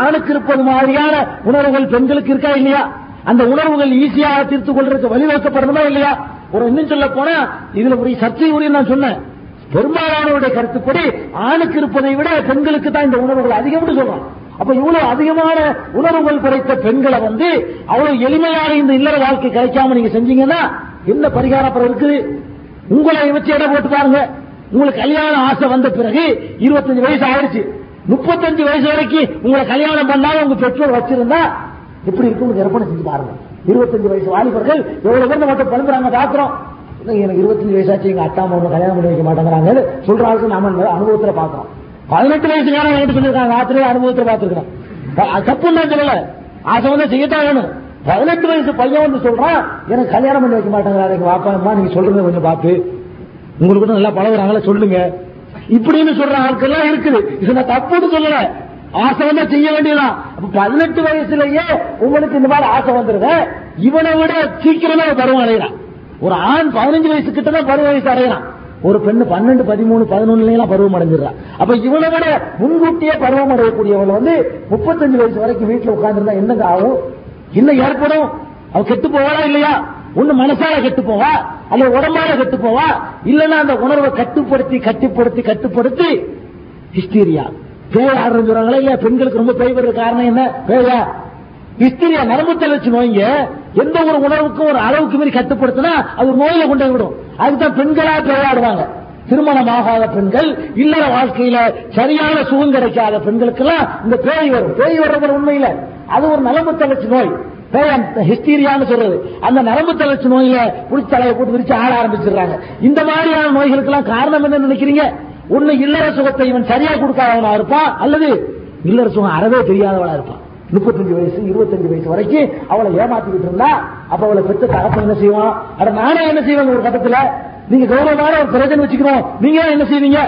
ஆணுக்கு இருப்பது மாதிரியான உணர்வுகள் பெண்களுக்கு இருக்கா இல்லையா? அந்த உணர்வுகள் ஈஸியாக தீர்த்துக் கொள்றதுக்கு வழிவகுக்கப்படணுமா இல்லையா? ஒரு இன்னும் சொல்ல போனா இதுல ஒரு சர்ச்சை உரிய நான் சொன்னேன். பெரும்பாலானவருடைய கருத்துப்படி ஆணுக்கு இருப்பதை விட பெண்களுக்கு தான் இந்த உணர்வுகள் அதிகம்னு சொல்றாங்க. அப்ப இவ்வளவு அதிகமான உணர்வுகள் படைத்த பெண்களை வந்து அவ்வளவு எளிமையான இந்த இல்லற வாழ்க்கை கிடைக்காம நீங்க செஞ்சீங்கன்னா என்ன பரிகாரம் இருக்குது? உங்களை வச்சு இடம் போட்டு பாருங்க. உங்களுக்கு கல்யாணம் ஆசை வந்த பிறகு இருபத்தஞ்சு வயசு ஆயிடுச்சு, முப்பத்தஞ்சு வயசு வரைக்கும் உங்களை கல்யாணம் பண்ணாலும் உங்க பெற்றோர் வச்சிருந்தா எப்படி இருக்கும்? கற்பனை செஞ்சு பாருங்க. இருபத்தஞ்சு வயசு வாலிபர்கள் எவ்வளவு பேர் மட்டும் பழுங்குறாங்க பாக்குறோம். எனக்கு இருபத்தஞ்சு வயசாச்சு, எங்க அத்தா மாமா கல்யாணம் பண்ணி வைக்க மாட்டேங்கிறாங்க சொல்ற அளவுக்கு நாம அனுபவத்துல பாக்குறோம். பதினெட்டு வயசுக்காரன் என்கிட்ட சொல்லியிருக்காங்க, ஆத்திரையே அனுபவத்தில் பார்த்துருக்கேன். தப்புன்னு தான் சொல்லல, ஆசை வந்து செய்யத்தான் வேணும். பதினெட்டு வயசு பையன் வந்து சொல்றான் எனக்கு கல்யாணம் பண்ணி வைக்க மாட்டேங்கிறாரு, எங்க பாப்பா அம்மா நீங்க சொல்றது கொஞ்சம் பார்த்து, உங்களுக்கு நல்லா பழகுறாங்களா சொல்லுங்க இப்படின்னு சொல்ற ஆட்கள்லாம் இருக்குது. இது நான் தப்புன்னு சொல்லல, ஆசை வந்தா செய்ய வேண்டியதான். பதினெட்டு வயசுலயே உங்களுக்கு இந்த மாதிரி ஆசை வந்துருங்க, இவனை விட சீக்கிரமே பருவம் அடைகிறான். ஒரு ஆண் பதினஞ்சு வயசு கிட்டதான் பருவ வயசு அடைகிறான், ஒரு பெண்ணு பன்னெண்டு பதிமூணு பதினொன்னுலாம் பருவம் அடைஞ்சிடறான். அப்ப இவளை விட முன்கூட்டியே பருவம் அடையக்கூடியவள் வந்து முப்பத்தஞ்சு வயசு வரைக்கும் வீட்டுல உட்கார்ந்து இருந்தா என்னங்க ஆகும்? என்ன ஏற்படும்? அவ கெட்டு போவாளா இல்லையா? ஒண்ணு மனசால கெட்டு போவா அல்ல உடம்பால கெட்டு போவா, இல்லன்னா அந்த உணர்வை கட்டுப்படுத்தி கட்டுப்படுத்தி கட்டுப்படுத்தி ஹிஸ்டீரியா பேய் ஆடுறதுன்னு சொல்றாங்களா இல்லையா? பெண்களுக்கு ரொம்ப பேய் வர்றது காரணம் என்ன? பேயா ஹிஸ்டீரியா நரம்பு தளர்ச்சி நோய்ங்க. எந்த ஒரு உணர்வுக்கும் ஒரு அளவுக்கு மீறி கட்டுப்படுத்தினா அது ஒரு நோயை கொண்டு விடும். அதுதான் பெண்களா பேயாடுவாங்க. திருமணம் ஆகாத பெண்கள், இல்லற வாழ்க்கையில சரியான சுகம் கிடைக்காத பெண்களுக்கு எல்லாம் இந்த பேய் வரும். பேய் வர்றது உண்மையில அது ஒரு நரம்பு தளர்ச்சி நோய், ஹிஸ்டீரியான்னு சொல்றது. அந்த நரம்பு தளர்ச்சி நோயில புளிச்சு தலையை போட்டு விரிச்சு ஆட ஆரம்பிச்சிடுறாங்க. இந்த மாதிரியான நோய்களுக்கு எல்லாம் காரணம் என்ன நினைக்கிறீங்க? ஒண்ணு இல்லற சுகத்தை இவன் சரியா கொடுக்காதவனா இருப்பான், அல்லது இல்லற சுகம் அறவே தெரியாதவனா இருப்பான். முப்பத்தஞ்சு வயசு இருபத்தஞ்சு வயசு வரைக்கும் அவளை ஏமாத்திக்கிட்டு இருந்தா அப்ப அவளை பெற்ற தகப்பன் என்ன செய்வான்? அட நானே என்ன செய்வாங்க? ஒரு கட்டத்துல நீங்க கௌரவமான ஒரு பிரஜன் வச்சுக்கிறோம், நீங்க என்ன செய்வீங்க?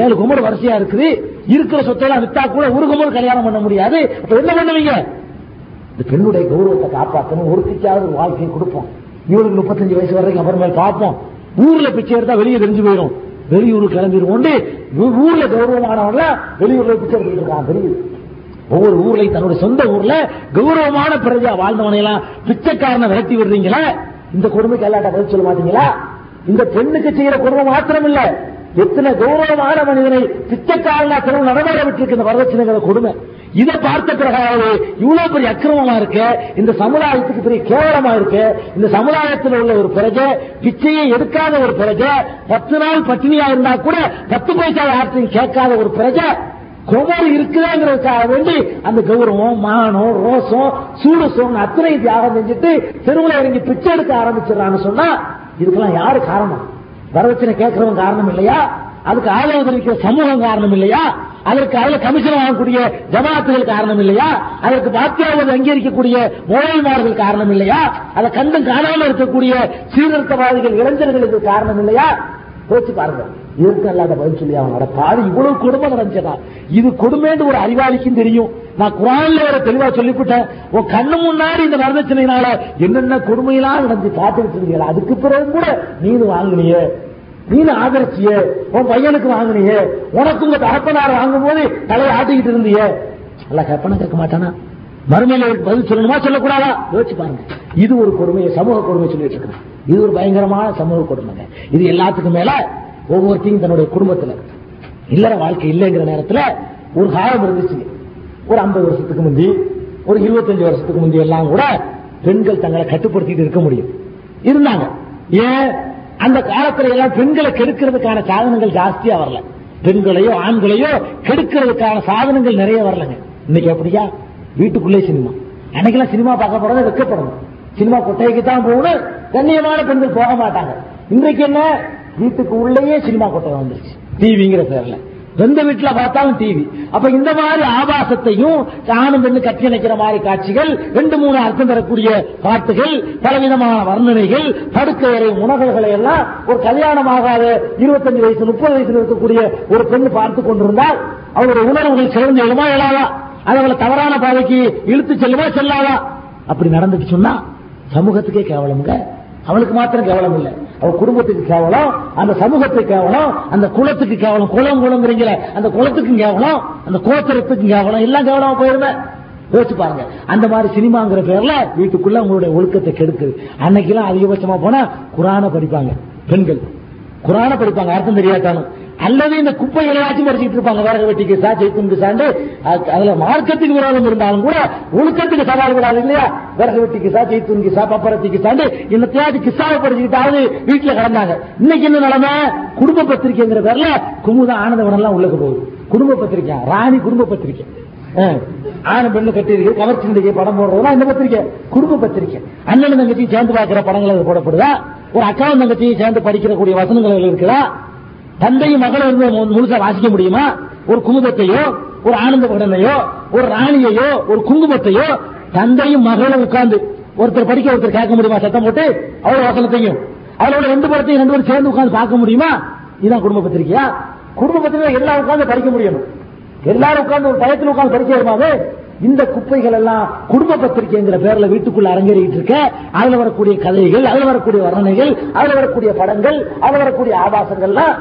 ஏழு குமர் வரிசையா இருக்குது, இருக்கிற சொத்தையெல்லாம் வித்தா கூட ஒரு குமர் கல்யாணம் பண்ண முடியாது. அப்ப என்ன பண்ணுவீங்க? இந்த பெண்ணுடைய கௌரவத்தை காப்பாற்றணும், ஒருத்திக்காவது ஒரு வாழ்க்கையை கொடுப்போம். இவளுக்கு முப்பத்தஞ்சு வயசு வரைக்கும் அப்புறமே பார்ப்போம். ஊர்ல பிச்சை எடுத்தா வெளியே தெரிஞ்சு போயிடும், வெளியூருக்கு கிளம்பிடும். கொண்டு ஊர்ல கௌரவமானவங்கள வெளியூர்ல பிச்சை எடுத்துட்டு இருக்கான். வெளியூர் ஒவ்வொரு ஊர்லையும் தன்னுடைய சொந்த ஊர்ல கௌரவமான பிரஜா வாழ்ந்தவனையெல்லாம் பிச்சைக்காரனை விரட்டி விடுறீங்களா? இந்த கொடுமைக்கு எல்லாட்ட பதில் சொல்ல மாட்டீங்களா? இந்த பெண்ணுக்கு செய்யற கொடுமை மாத்திரம் இல்ல, எத்தனை கௌரவமான மனிதனை பிச்சைக்காரனா திறவு நடமாட விட்டிருக்கிற வரதட்சணைங்கிற கொடுமை. இதை பார்த்த பிறகாவது இவ்வளவு பெரிய அக்கிரமமா இருக்கு, இந்த சமுதாயத்துக்கு பெரிய கேவலமா இருக்கு. இந்த சமுதாயத்தில் உள்ள ஒரு பிரஜை, பிச்சையை எடுக்காத ஒரு பிரஜை, பத்து நாள் பட்டினியா இருந்தா கூட பத்து பைசா யார்த்தையும் கேட்காத ஒரு பிரஜை, குமர் இருக்குதாங்கிறதுக்காக வேண்டி அந்த கௌரவம் மானம் ரோசம் சூடு சோகம் அத்தனை தியாகம் செஞ்சுட்டு தெருவில் இறங்கி பிச்சை எடுக்க ஆரம்பிச்சிடறான்னு சொன்னா இதுக்கெல்லாம் யாரு காரணம்? வரதட்சணை கேட்கிறவன் காரணம் இல்லையா? அதுக்கு ஆதரவு தெரிவிக்கிற சமூகம் காரணம் இல்லையா? அதற்கு அதுல கமிஷன் வாங்கக்கூடிய ஜமாத்துகள் காரணம் இல்லையா? அதற்கு பாத்தியாவது அங்கீகரிக்கக்கூடிய மோதல்மார்கள் காரணம் இல்லையா? அதை கண்டும் காணாமல் இருக்கக்கூடிய சீர்திருத்தவாதிகள் இளைஞர்களுக்கு காரணம் இல்லையா? போச்சு பாருங்க. இதற்கு அல்லாத பதில் சொல்லி அவன் பாரு இவ்வளவு கொடுமை நடந்துச்சா? இது கொடுமைன்னு ஒரு அறிவாளிக்கும் தெரியும். நான் குர்ஆன்ல வேற தெளிவா சொல்லிவிட்டேன், உன் கண்ணு முன்னாடி இந்த வரதட்சணையினால என்னென்ன கொடுமையெல்லாம் நடந்து பார்த்துட்டு இருந்தீங்களா? அதுக்கு பிறகு கூட நீனு வாங்கினியே, நீனு ஆதரிச்சியே, உன் பையனுக்கு வாங்கினியே, உனக்கு உங்க தகப்பனார் வாங்கும் போது தலையை ஆட்டிக்கிட்டு இருந்தியே. நல்லா கற்பனை கேட்க மாட்டானா? மறுமையில பதில் சொல்லணுமா சொல்லக்கூடாதா? யோசிச்சு பாருங்க. இது ஒரு கொடுமையை, சமூக கொடுமை சொல்லிட்டு இருக்கிறேன். இது ஒரு பயங்கரமான சமூக கொடுமைங்க. இது எல்லாத்துக்கும் மேல ஒவ்வொருத்தையும் தன்னுடைய குடும்பத்தில் இல்லற வாழ்க்கை இல்லைங்கிற நேரத்தில் ஒரு காலம் இருந்துச்சு. ஒரு ஐம்பது வருஷத்துக்கு முந்தி, ஒரு இருபத்தஞ்சு வருஷத்துக்கு முந்தி எல்லாம் கூட பெண்கள் தங்களை கட்டுப்படுத்திட்டு இருக்க முடியும் இருந்தாங்க. ஏன்? அந்த காலத்துல எல்லாம் பெண்களை கெடுக்கிறதுக்கான சாதனங்கள் ஜாஸ்தியா வரல, பெண்களையோ ஆண்களையோ கெடுக்கிறதுக்கான சாதனங்கள் நிறைய வரலங்க. இன்னைக்கு அப்படியா? வீட்டுக்குள்ளே சினிமா. அன்னைக்கெல்லாம் சினிமா பார்க்க போறத வெக்கப்படணும், சினிமா கொட்டைக்கு தான் போகணும், கண்ணியமான பெண்கள் போக மாட்டாங்க. இன்றைக்கு என்ன? வீட்டுக்கு உள்ளேயே சினிமா கொட்டை வந்துருச்சு, டிவிங்கிற பேர்ல. எந்த வீட்டுல பார்த்தாலும் டிவி. அப்ப இந்த மாதிரி ஆபாசத்தையும் ஆணும் பெண்ணு கட்டி நினைக்கிற மாதிரி காட்சிகள், ரெண்டு மூணு அர்த்தம் தரக்கூடிய பாட்டுகள், பலவிதமான வர்ணனைகள், படுக்கையறை உணர்வுகளை எல்லாம் ஒரு கல்யாணமாகாத இருபத்தஞ்சு வயசு முப்பது வயசுல இருக்கக்கூடிய ஒரு பெண்ணு பார்த்து கொண்டிருந்தால் அவருடைய உணர்வுகள் சிறந்து எழுமா எழாதா? அவர்களை தவறான பாதைக்கு இழுத்து செல்லுமா செல்லாதா? அப்படி நடந்துட்டு சொன்னா சமூகத்துக்கே கேவலமுங்க. அவளுக்கு மாத்திரம் கேவலம் இல்லை, அவள் குடும்பத்துக்கு கேவலம், அந்த சமூகத்துக்கு கேவலம், அந்த குலத்துக்கு கேவலம். குலம் குலம்ங்கிறீங்களே, அந்த குலத்துக்கும் கேவலம், அந்த கோத்திரத்துக்கும் கேவலம், எல்லாம் கேவலமா போயிருந்தேன். யோசிச்சு பாருங்க. அந்த மாதிரி சினிமாங்கிற பேர்ல வீட்டுக்குள்ள உங்களுடைய ஒழுக்கத்தை கெடுக்குது. அன்னைக்கெல்லாம் அதிகபட்சமா போனா குர்ஆனை படிப்பாங்க பெண்கள், குர்ஆனை படிப்பாங்க அர்த்தம் தெரியாதாலும், அல்லது இந்த குப்பைகளை ஆட்சி படிச்சுட்டு இருப்பாங்க. வேற வெட்டிக்கு சா ஜெய்துக்கு சாண்டு அதுல மார்க்கத்துக்கு விரோதம் இருந்தாலும் கூட ஒழுக்கத்துக்கு சவால் விடாது இல்லையா? விறகு வெட்டிக்கு சா ஜெய்துக்கு சா பப்பரத்துக்கு சாண்டு என்னத்தையாவது கிசாவை படிச்சுக்கிட்டாவது வீட்டுல கிடந்தாங்க. இன்னைக்கு என்ன நிலைமை? குடும்ப பத்திரிகைங்கிற பேர்ல குமுதா ஆனந்தவனம் எல்லாம் உள்ளக்கு போகுது. குடும்ப பத்திரிக்கை ராணி குடும்ப பத்திரிக்கை, ஆணு பெண்ணு கட்டி இருக்கு, கவர்ச்சி நிலையை படம் போடுறதுனா இந்த பத்திரிக்கை குடும்ப பத்திரிக்கை. அண்ணன் தங்கச்சியும் சேர்ந்து பார்க்கிற படங்கள் போடப்படுதா? ஒரு அக்காவும் தங்கச்சியும் சேர்ந்து படிக்கிறக்கூடிய வசனங்கள் இருக்குதா? தந்தையும் மகளும் முழுசா வாசிக்க முடியுமா? ஒரு குமுதத்தையோ ஒரு ஆனந்த விகடனையோ ஒரு ராணியையோ ஒரு குங்குமத்தையோ தந்தையும் மகளும் உட்கார்ந்து ஒருத்தர் படிக்க ஒருத்தர் கேட்க முடியுமா? சத்தம் போட்டு அவ்வளவு வசனத்தையும் அவளோட ரெண்டு படத்தையும் ரெண்டு பேரும் சேர்ந்து உட்கார்ந்து பார்க்க முடியுமா? இதுதான் குடும்ப பத்திரிக்கையா? குடும்ப பத்திரிகை எல்லாரும் உட்கார்ந்து படிக்க முடியணும், எல்லாரும் உட்கார்ந்து ஒரு பயத்தில் உட்கார்ந்து படிக்க வருமாவே. இந்த குப்பைகள் எல்லாம் குடும்ப பத்திரிகைங்கிற பேர்ல வீட்டுக்குள்ள அரங்கேறிட்டு இருக்க, அதுல வரக்கூடிய கதைகள், அதுல வரக்கூடிய வர்ணனைகள், அதுல வரக்கூடிய படங்கள், அதுல வரக்கூடிய ஆபாசங்கள்லாம்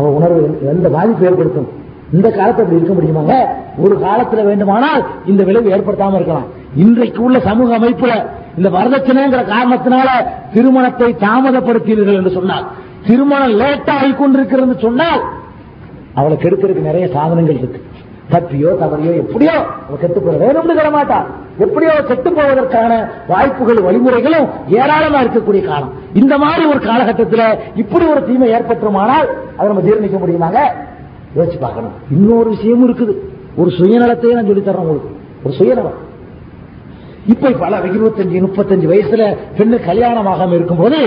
அவ உணர்வு எந்த பாதிப்பு ஏற்படுத்தும்? இந்த காலத்துல அப்படி இருக்க முடியுமாங்க? ஒரு காலத்துல வேண்டுமானால் இந்த விளைவு ஏற்படுத்தாம இருக்கலாம். இன்றைக்கு உள்ள சமூக அமைப்புல இந்த வரதட்சணைங்கிற காரணத்தினால திருமணத்தை தாமதப்படுத்தீர்கள் என்று சொன்னால், திருமணம் லேட்டா ஆகி கொண்டிருக்கிறது சொன்னால், அவளை கெடுக்கிறதுக்கு நிறைய சாதனங்கள் இருக்கு. தப்பியோ தவறையோ எப்படியோ கெட்டு போற வேணும்னு தர மாட்டா, எப்படியோ கெட்டு போவதற்கான வாய்ப்புகள் வழிமுறைகளும் ஏராளமா இருக்கக்கூடிய காலம். இந்த மாதிரி ஒரு காலகட்டத்தில் இப்படி ஒரு தீமை ஏற்பட்டுமானால் அதை நம்ம ஜீரணிக்க முடியுமாங்க? யோசிச்சு பார்க்கணும். இன்னொரு விஷயமும் இருக்குது, ஒரு சுயநலத்தையே நான் சொல்லி தர்றேன் உங்களுக்கு. ஒரு சுயநலம் இப்ப பல இருபத்தஞ்சு முப்பத்தஞ்சு வயசுல பெண்ணு கல்யாணம் ஆகாம இருக்கும்போது,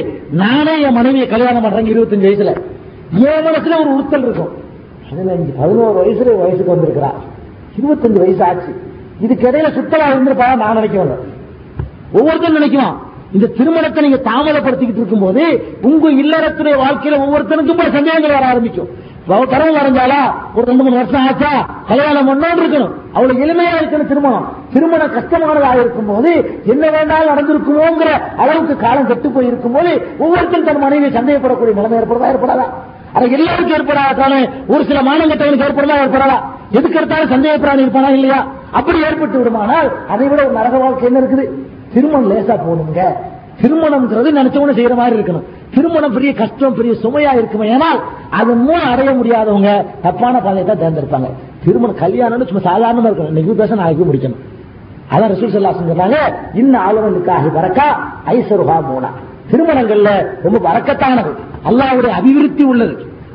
நானே என் மனைவியை கல்யாணம் பண்றேன் இருபத்தஞ்சு வயசுல, ஏன் மனசுல ஒரு உறுத்தல் இருக்கும். பதினோரு வயசுல வயசுக்கு வந்திருக்கிறா, இருபத்தஞ்சு வயசு ஆச்சு, இதுக்கு இடையில சுத்தலா இருந்திருப்பா நான் நினைக்கிறேன். ஒவ்வொருத்தரும் நினைக்கலாம், இந்த திருமணத்தை நீங்க தாமதப்படுத்திக்கிட்டு இருக்கும் போது உங்க இல்லறத்துடைய வாழ்க்கையில ஒவ்வொருத்தனுக்கும் பல சந்தேகங்கள் வர ஆரம்பிக்கும். தரவு வரைஞ்சாலா, ஒரு ரெண்டு மூணு வருஷம் ஆச்சா கல்யாணம் ஒன்னோடு இருக்கணும், அவ்வளவு எளிமையா இருக்கணும். திருமணம் திருமணம் கஷ்டமானதாக இருக்கும் போது என்ன வேண்டாலும் நடந்திருக்குமோங்கிற அளவுக்கு காலம் கெட்டு போய் இருக்கும் போது ஒவ்வொருத்தரும் தன் மனைவியை சந்தேகப்படக்கூடிய நிலைமை ஏற்படுறதா ஏற்படாதா? அதை எல்லாருக்கும் ஏற்படாதானே, ஒரு சில மானங்கட்டவனுக்கு ஏற்படுறதா ஏற்படாதா? எதுக்கு எடுத்தாலும் சந்தேகப்பிராணி இருப்பானா இல்லையா? அப்படி ஏற்பட்டு விடுமானால் அதை விட ஒரு நரக வாழ்க்கை என்ன இருக்குது? திருமணம் லேசா போகணுங்க. திருமணம்ங்கிறது நினைச்சவன செய்யற மாதிரி இருக்கணும். திருமணம் பெரிய கஷ்டம் பெரிய சுமையா இருக்கும், ஏனால் அதன் மூலம் அடைய முடியாதவங்க தப்பான பாதையை தான் தேர்ந்தெடுப்பாங்க. திருமணம் கல்யாணம்னு சும்மா சாதாரணமா இருக்கணும், இன்னைக்கு பேச நாளைக்கு முடிக்கணும். அதான் ரசூல் ஸல்லல்லாஹு அலைஹி வஸல்லம் சொன்னாங்க, இன்ன ஆலவனுக்காகி பரக்கா ஐசருஹா மூனா. திருமணங்கள்ல ரொம்ப பரக்கத்தானது, அல்லாஹ்வுடைய அபிவிருத்தி உள்ளது,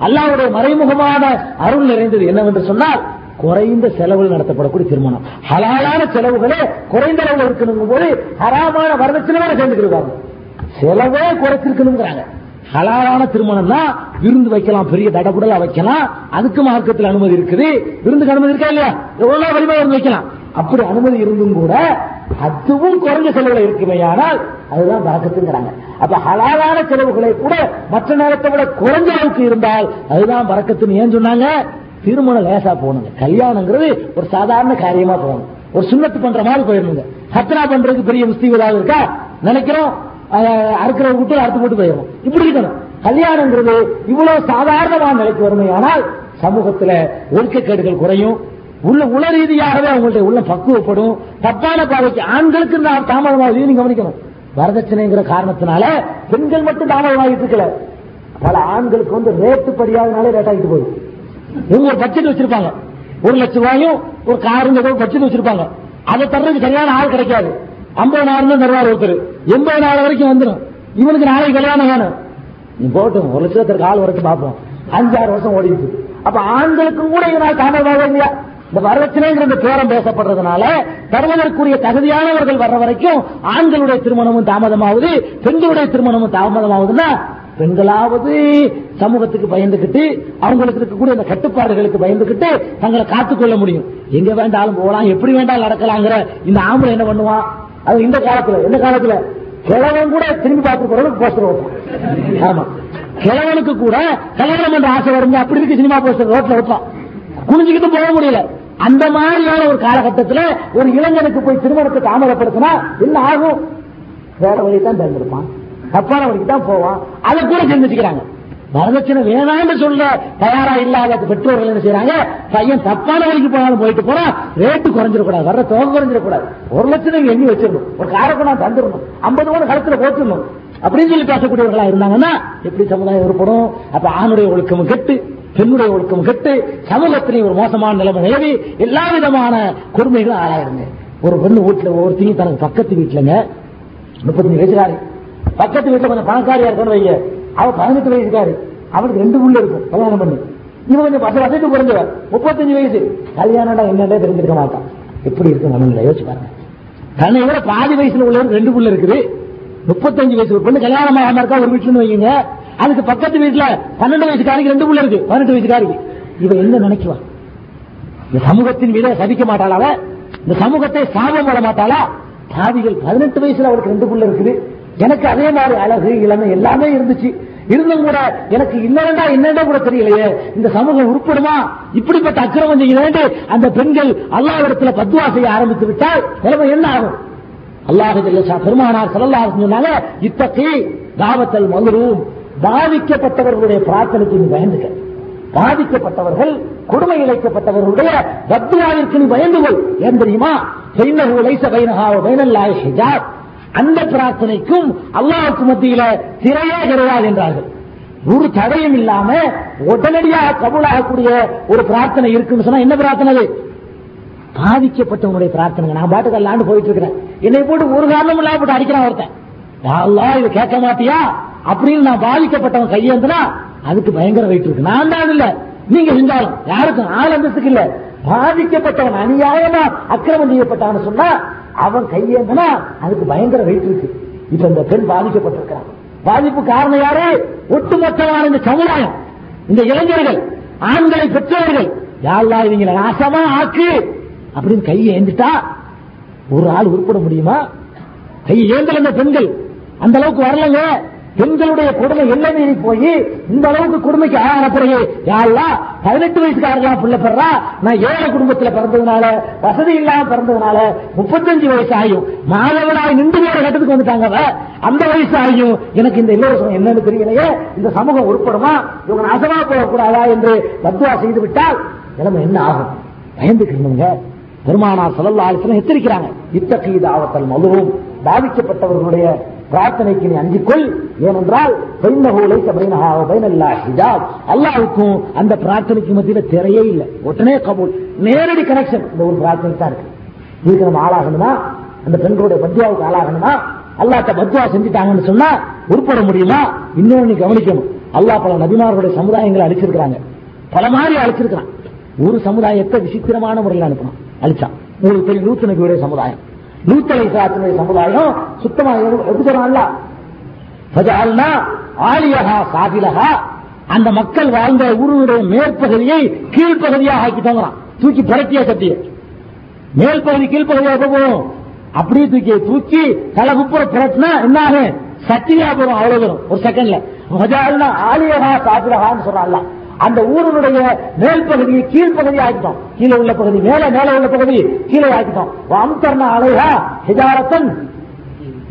அல்லாஹ்வுடைய மறைமுகமான அருள் நிறைந்தது என்னவென்று சொன்னால், குறைந்த செலவில் நடத்தப்படக்கூடிய திருமணம். ஹலாலான செலவுகளே குறைந்த அளவில் இருக்கணும் போது ஹராமான வரதட்சணை சேர்ந்துக்கிடுவாங்க, செலவே குறைச்சிருக்கணுங்கிறாங்க. ஹலாலான திருமணம்னா விருந்து வைக்கலாம், பெரிய தடபுடலா வைக்கலாம், அதுக்கு மார்க்கத்தில் அனுமதி இருக்குது. விருந்துக்கு அனுமதி இருக்கா இல்லையா? எவ்வளவு வலிமை விருந்து வைக்கலாம். அப்படி அனுமதி இருந்தும் கூட அதுவும் குறைஞ்ச செலவுல இருக்குமையானால் அதுதான் பரக்கத்துங்கிறாங்க. அப்ப ஹலாலான செலவுகளை கூட மற்ற நேரத்தை விட குறைஞ்ச அளவுக்கு இருந்தால் அதுதான் பரக்கத்துன்னு ஏன் சொன்னாங்க? திருமணம் லேசா போகணுங்க. கல்யாணங்கிறது ஒரு சாதாரண காரியமா போகணும், ஒரு சுண்ணத்து பண்ற மாதிரி போயிடணுங்க. ஹத்ரா பண்றதுக்கு பெரிய முஸ்தீப் ஏதாவது இருக்கா நினைக்கிறோம், அறுக்கிறவங்க கூட்டு அறுத்து போட்டு போயிடும், இப்படி இருக்கணும். கல்யாணங்கிறது இவ்வளவு சாதாரணமான நிலைக்கு வறுமையானால் சமூகத்துல ஒழுக்கக்கேடுகள் குறையும், உள்ள உள ரீதியாகவே அவங்களுடைய உள்ள பக்குவப்படும். தப்பான பாதைக்கு ஆண்களுக்கு தாமதமாக நீங்க கவனிக்கணும். வரதட்சணைங்கிற காரணத்தினால பெண்கள் மட்டும் தாமதமாகிட்டு இருக்கல, பல ஆண்களுக்கு வந்து ரேட்டு படியாதனாலே ரேட் ஆகிட்டு போகுது. இவங்க ஒரு பட்ஜெட் வச்சிருப்பாங்க, ஒரு லட்சம் ரூபாயும் ஒரு காருங்க பட்ஜெட் வச்சிருப்பாங்க, அதை தர்றதுக்கு சரியான ஆள் கிடைக்காது. ஐம்பதாயிரம் தான் தருவார் ஒருத்தர், எண்பதாயிரம் வரைக்கும் வந்துடும். இவனுக்கு நாளைக்கு கல்யாணம் வேணும், நீ போட்டும் ஒரு லட்சத்திற்கு ஆள் வரைக்கும் பார்ப்போம், அஞ்சாறு வருஷம் ஓடிட்டு. அப்ப ஆண்களுக்கும் கூட இதனால் தாமதமாக இல்லையா? இந்த வரதட்சணைங்கிற இந்த பேரம் பேசப்படுறதுனால தருவதற்குரிய தகுதியானவர்கள் வர்ற வரைக்கும் ஆண்களுடைய திருமணமும் தாமதமாவது, பெண்களுடைய திருமணமும் தாமதமாவதுன்னா பெண்களாவது சமூகத்துக்கு பயந்துகிட்டு அவங்களுக்கு இருக்கக்கூடிய அந்த கட்டுப்பாடுகளுக்கு பயந்துகிட்டு தங்களை காத்துக்கொள்ள முடியும். எங்க வேண்டாலும் போகலாம், எப்படி வேண்டாலும் நடக்கலாங்கிற இந்த ஆம்பளை என்ன பண்ணுவான்? அது இந்த காலத்துல எந்த காலத்துல கிழவன் கூட திரும்பி பார்த்து போறவனுக்கு போஸ்டர் வைப்பான். ஆமா, கிழவனுக்கு கூட கல்யாணம் என்ற ஆசை வருங்க, அப்படி இருக்கு சினிமா போஸ்டர் ரோட்ல வைப்பான், குனிஞ்சுக்கிட்டு போக முடியல. அந்த மாதிரியான ஒரு காலகட்டத்தில் ஒரு இளைஞனுக்கு போய் திருமணத்தை தாமதப்படுத்தினா என்ன ஆகும்? வேற வழியை தான் தேர்ந்தெடுப்பான், தப்பான வழிக்கு தான் போவான். அதை கூட தெரிஞ்சுக்கிறாங்க. வரதட்சணை வேணாம்னு சொல்ல தயாரா இல்லாத பெற்றோர்கள் என்ன செய்யறாங்க? பையன் தப்பான வழிக்கு போனாலும் போயிட்டு போனா ரேட்டு குறைஞ்சிடக்கூடாது, வர்ற தொகை குறைஞ்சிடக்கூடாது, ஒரு லட்சம் எண்ணி வச்சிடணும், ஒரு காரக்கு நான் தந்துடணும், ஐம்பது கோடி கழுத்துல போட்டுடணும் அப்படின்னு சொல்லி பேசக்கூடியவர்களா இருந்தாங்கன்னா எப்படி சமுதாயம் ஏற்படும்? அப்ப ஆணுடைய ஒழுக்கமும் கெட்டு, பெண்ணுடைய ஒழுக்கம் கெட்டு, சமூகத்திலே ஒரு மோசமான நிலைமை நிலவி எல்லா விதமான கொடுமைகளும் ஆளாயிருங்க. ஒரு பெண்ணு வீட்டுல ஒவ்வொருத்தையும் தனக்கு பக்கத்து வீட்டுலங்க முப்பத்தஞ்சு வயசுக்காரு, பக்கத்து வீட்டுல கொஞ்சம் பணக்காரியா இருக்கணும் வைங்க, அவன் பதினெட்டு வயசுக்காரு, அவனுக்கு ரெண்டு உள்ள இருக்கும் கல்யாணம் பண்ணி, இவன் கொஞ்சம் பத்து வருஷத்துக்கு குறைஞ்சவன் முப்பத்தஞ்சு வயசு, கல்யாணம் என்னன்றே தெரிஞ்சிருக்க மாட்டான். எப்படி இருக்கு மனநிலை யோசிச்சு பாருங்க. தன்னை விட பாதி வயசுல உள்ளவருக்கு ரெண்டு உள்ள இருக்குது, முப்பத்தஞ்சு வயசு பொண்ணு கல்யாணம் ஆகாம இருக்கா ஒரு வீட்டுல வைங்க, அதுக்கு பக்கத்து வீட்டுல பன்னெண்டு வயசுக்காரிக்கு ரெண்டு பிள்ளை இருக்கு, பதினெட்டு வயசுக்காரிக்கு, இவன் என்ன நினைக்குவான்? இந்த சமூகத்தின் மீத சபிக்க மாட்டாளாவ, இந்த சமூகத்தை சாபம் போட மாட்டாளா? சாவிகள் பதினெட்டு வயசுல அவளுக்கு ரெண்டு பிள்ளை இருக்குது, எனக்கு அதே மாதிரி அழகு இளமை எல்லாமே இருந்துச்சு, இருந்தும் கூட எனக்கு இல்லைன்னா என்னென்ன கூட தெரியலையே, இந்த சமூகம் உருப்படுமா? இப்படிப்பட்ட அக்கிரமம் செய்யலேண்டு அந்த பெண்கள் அல்லாஹ்விடத்துல பத்வா செய்ய ஆரம்பித்து விட்டால் நிலைமை என்ன ஆகும்? அல்லாஹ் பெருமானார் ஸல்லல்லாஹு அலைஹி வஸல்லம் இத்தகி தாவத்தல் மல்ரூம், பாதிக்கப்பட்டவர்களுடைய பிரார்த்தனைக்கு பயந்துக்க, பாதிக்கப்பட்டவர்கள், கொடுமை இழைக்கப்பட்டவர்களுடைய பக்தியாவிற்கு நீ பயந்து கொள். ஏன் தெரியுமா? அந்த பிரார்த்தனைக்கும் அல்லாஹ்வுக்கு மத்தியில திரையே கிடையாது என்றார்கள். ஒரு தடையும் இல்லாம உடனடியாக கபூலாகக்கூடிய ஒரு பிரார்த்தனை இருக்குன்னு சொன்னா என்ன பிரார்த்தனை அது? பாதிக்கப்பட்டவனுடைய பிரார்த்தனை. நான் பாட்டுக்கு அல்லாண்டு போயிட்டு இருக்கிறேன், என்னை போட்டு ஒரு காரணம் இல்லாம போட்டு அடிக்கிறான் ஒருத்தன், அல்லாஹ் இது கேட்க மாட்டியா அப்படின்னு நான் பாதிக்கப்பட்டவன் கையேந்தினா அதுக்கு பயங்கர வெயிட் இருக்கு. நான் தான் இல்ல, நீங்க செஞ்சாலும் யாருக்கும் ஆள் அந்தஸ்துக்கு இல்ல. பாதிக்கப்பட்டவன் அநியாயமா அக்கிரமம் செய்யப்பட்டவன் சொன்னா அவன் கையேந்தினா அதுக்கு பயங்கர வெயிட் இருக்கு. இப்ப இந்த பெண் பாதிக்கப்பட்டிருக்கிறான். பாதிப்பு காரணம் யாரு? ஒட்டுமொத்தமான இந்த சமுதாயம், இந்த இளைஞர்கள், ஆண்களை பெற்றவர்கள். யாரெல்லாம் இவங்களை நாசமா ஆக்கு அப்படின்னு கையை ஏந்திட்டா ஒரு ஆள் உருப்பிட முடியுமா? கையை ஏந்தல இந்த பெண்கள் அந்த அளவுக்கு வரலங்க. பெண்களுடைய கொடுமை எல்லை மீறி போய் இந்த அளவுக்கு கொடுமைக்கு ஆளான பிறகு யாரெல்லாம் பதினெட்டு வயசுக்காரெல்லாம் பிள்ளை பெறா, நான் ஏழை குடும்பத்தில் பிறந்ததுனால, வசதி இல்லாம பிறந்ததுனால முப்பத்தஞ்சு வயசு ஆகியும் மாதவனாய் நின்று நேர கட்டத்துக்கு வந்துட்டாங்க. அந்த வயசு ஆகியும் எனக்கு இந்த இலவசம் என்னன்னு தெரியலையே, இந்த சமூகம் உருப்படுமா, இவங்க நாசமா போகக்கூடாதா என்று பத்வா செய்து விட்டால் நிலைமை என்ன ஆகும்? பயந்துக்கிறவங்க பெருமானார் ஸல்லல்லாஹு அலைஹி வஸல்லம் எச்சரிக்கிறாங்க, இத்தகீ தாவத்தல் மலூம், பாதிக்கப்பட்டவர்களுடைய பிரார்த்தனைக்கு நீ அஞ்சிக்கொள். ஏனென்றால் அல்லாஹ்வுக்கும் அந்த பிரார்த்தனைக்கு மத்தியில திரையே இல்லை, உடனே கபூல், நேரடி கனெக்ஷன். இந்த ஒரு பிரார்த்தனை தான் இருக்கு. இதுக்கு நம்ம ஆளாகணுமா? அந்த பெண்களுடைய பத்வாவுக்கு ஆளாகணுமா? அல்லாஹ்ட்ட பத்வா செஞ்சுட்டாங்கன்னு சொன்னா உருப்பட முடியுமா? இன்னொன்னு கவனிக்கணும், அல்லாஹ் பல நபிமார்களுடைய சமுதாயங்களை அழிச்சிருக்கிறாங்க, பல மாதிரி அழிச்சிருக்கிறான். ஒரு சமுதாயத்தை விசித்திரமான முறையில் அனுப்பணும், அழிச்சான். உங்களுக்கு தெரியும், லூத் நபியுடைய சமுதாயம், லூத் அலைஹிஸ்ஸலாத்துடைய சமுதாயம் சுத்தமா எப்படி சொல்றாங்களா, ஃபஜஅல்னா ஆலியஹா சாஃபிலஹா, அந்த மக்கள் வாழ்ந்த ஊருடைய மேற்பகுதியை கீழ்ப்பகுதியாக ஆக்கிட்டாங்க. தூக்கி பரட்டியா கட்டிய மேல்பகுதி கீழ்ப்பகுதியாக போகும், அப்படியே தூக்கி தூக்கி கலகுப்புற பரட்டினா என்ன ஆகும்? சட்டியா போறோம், அவ்வளவு வரும் ஒரு செகண்ட்ல. ஃபஜஅல்னா ஆலியஹா சாஃபிலஹான்னு சொல்றாங்களா, அந்த ஊருடைய மேல் பகுதியை கீழ்பகுதி ஆக்கிட்டோம், கீழே உள்ள பகுதி மேல, மேல உள்ள பகுதி கீழே ஆக்கிட்டோம். வாம்தர்னா அலைஹா ஹிஜாரத்தன்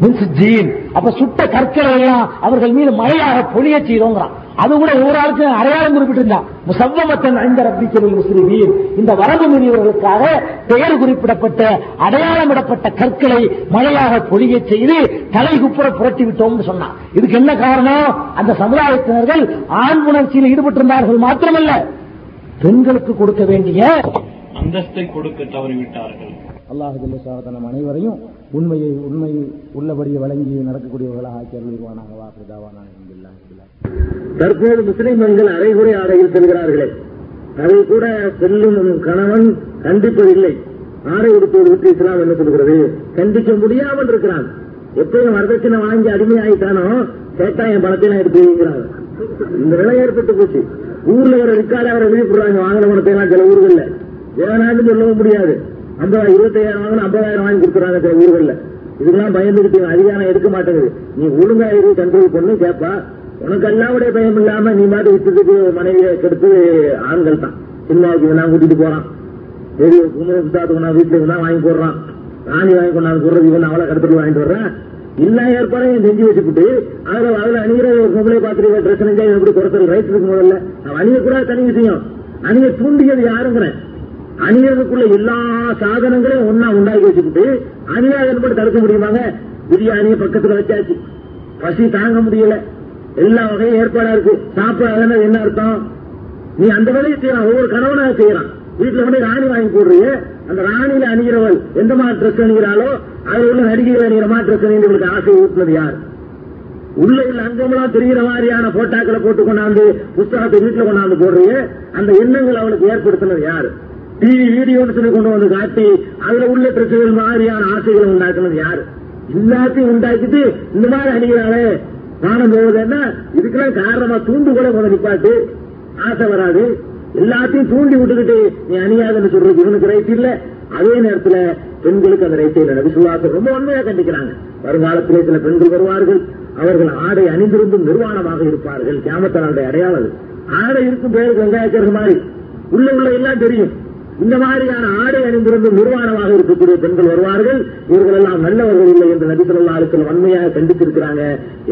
மின் சிஜ்ஜீன், அப்ப சுட்ட கற்களை எல்லாம் அவர்கள் மீது மழையாக பொழிய செய்தோங்கிறான். அது கூட ஒரு ஆளுக்கு அடையாளம் குறிப்பிட்டிருந்தான், முசவ்வமத்தன் ஐந்த ரப்பிக்கல் முஸ்லிமீன், இந்த வரம்பு மீறியவர்களுக்காக பெயர் குறிப்பிடப்பட்ட அடையாளமிடப்பட்ட கற்களை மழையாக பொழிய செய்து தலை குப்புற புரட்டி விட்டோம்னு சொன்னான். இதுக்கு என்ன காரணம்? அந்த சமுதாயத்தினர்கள் ஆண் உணர்ச்சியில் ஈடுபட்டிருந்தார்கள் மாத்திரமல்ல, பெண்களுக்கு கொடுக்க வேண்டிய அந்தஸ்தை கொடுக்க தவறிவிட்டார்கள். அல்லாஹ் ஜல்ல ஷானஹு நம் அனைவரையும் உண்மையை உண்மை உள்ளபடி வழங்கி நடக்கக்கூடியவர்களாக ஆக்கி அருள்வானாக. வாஹிதாவானா அல்ஹம்துலில்லாஹ். தற்போது முஸ்லிம்கள் அரைகுறை ஆடையில் செல்கிறார்களே, அதை கூட செல்லும் கணவன் கண்டிப்பதில்லை. ஆடை உடுப்போடு விட்டு இஸ்லாம் என்ன சொல்கிறது? கண்டிக்க முடியாமல் இருக்கிறான். எப்பயும் வரதட்சணை வாங்கி அடிமையாயிட்டானோ கேட்டா என் பணத்தையெல்லாம் எடுத்து வைக்கிறாங்க. இந்த நிலை ஏற்பட்டு போச்சு. ஊர்ல ஒரு ரிக்கார்டு அவரை விழிப்புறாங்க, வாங்கின பணத்தை எல்லாம் சில ஊர்கள்ல ஏதாவது சொல்லவும் முடியாது. ஐம்பதாயிரம் இருபத்தாயிரம் வாங்கினா ஐம்பதாயிரம் வாங்கி கொடுக்குறாங்க சில ஊர்கள்ல. இதுக்கெல்லாம் பயந்துகிட்டு அதிகாரம் எடுக்க மாட்டேங்குது. நீ ஒழுங்கா இரு, கண்ட்ரோல் பண்ணு. கேட்பா உனக்கு எல்லாவுடைய பயம் இல்லாம நீ மாதிரி விட்டுட்டு மனைவியை கெடுத்து ஆண்கள் தான் சின்னாவுக்கு வேணா கூட்டிட்டு போறான், பெரிய குமரத்தாத்துக்கு வீட்டுல வேணா வாங்கி போடுறான், ராணி வாங்கி கொண்டாந்து போடுறது இவன் அவளை கடுத்துட்டு வாங்கிட்டு வர்றேன். எல்லா ஏற்பாடையும் செஞ்சு வச்சுக்கிட்டு அதுல அதுல அணிகிற ஒரு பொம்பளை பார்த்துருக்க ட்ரெஸ் செஞ்சா எப்படி குறைச்சல் ரைட் இருக்கு? முதல்ல அவன் அணிய கூட தனி விஷயம், அணிய தூண்டியது யாருங்கிறேன். அணியதுக்குள்ள எல்லா சாதனங்களையும் ஒன்னா உண்டாக்கி வச்சுக்கிட்டு அணியாதன்படி தடுக்க முடியுமாங்க? பிரியாணி பக்கத்துல வச்சாச்சு, பசி தாங்க முடியல, எல்லா வகையும் ஏற்பாடா இருக்கு. சாப்பிடாத என்ன அர்த்தம்? நீ அந்த வேலையை செய்யலாம், ஒவ்வொரு கணவனாக செய்யலாம். வீட்டுல வந்து ராணி வாங்கி போடுறீங்க, அந்த ராணியில அணிகிறவள் எந்த மாதிரி ட்ரெஸ் அணிகிறாளோ அது உள்ள நடிகைகள் அணிகிற மாதிரி ட்ரெஸ் அணிந்தவர்களுக்கு ஆசை ஊட்டினது யார்? உள்ள உள்ள அங்கமெல்லாம் தெரிகிற மாதிரியான போட்டாக்களை போட்டு கொண்டாந்து புத்தகத்தை வீட்டுல கொண்டாந்து போடுறீங்க, அந்த எண்ணங்கள் அவளுக்கு ஏற்படுத்தினது யார்? டிவி வீடியோன்னு சொல்லி கொண்டு வந்து காட்டி அதுல உள்ள ட்ரெஸ்ஸுகள் மாதிரியான ஆசைகளை உண்டாக்குனது யார்? எல்லாத்தையும் உண்டாக்கிட்டு இந்த மாதிரி அணிகிறாளே காணும் போவதுன்னா இதுக்கெல்லாம் காரணமா தூண்டுகோலை முதல் நிப்பாட்டு, ஆசை வராது. எல்லாத்தையும் தூண்டி விட்டுக்கிட்டு நீ அணியாதுன்னு சொல்றது இவனுக்கு ரைட் இல்ல. அதே நேரத்துல பெண்களுக்கு அந்த ரைட்டே இல்லை. விசுவாசம் ரொம்ப உண்மையா கண்டிக்கிறாங்க. வருங்காலத்திலே சில பெண்கள் வருவார்கள், அவர்கள் ஆடை அணிந்திருந்தும் நிர்வாணமாக இருப்பார்கள். கியாமத்தினுடைய அடையாளம் ஆடை இருக்கும் பேருக்கு வெங்காயச்சர்கள் மாதிரி உள்ள உள்ள எல்லாம் தெரியும். இந்த மாதிரியான ஆடை அணிந்திருந்தும் நிர்வாணமாக இருக்கக்கூடிய பெண்கள் வருவார்கள். இவர்கள் எல்லாம் நல்லவர்கள் இல்லை என்று நபி ஸல்லல்லாஹு அலைஹி வஸல்லம் வன்மையாக கண்டித்திருக்கிறாங்க.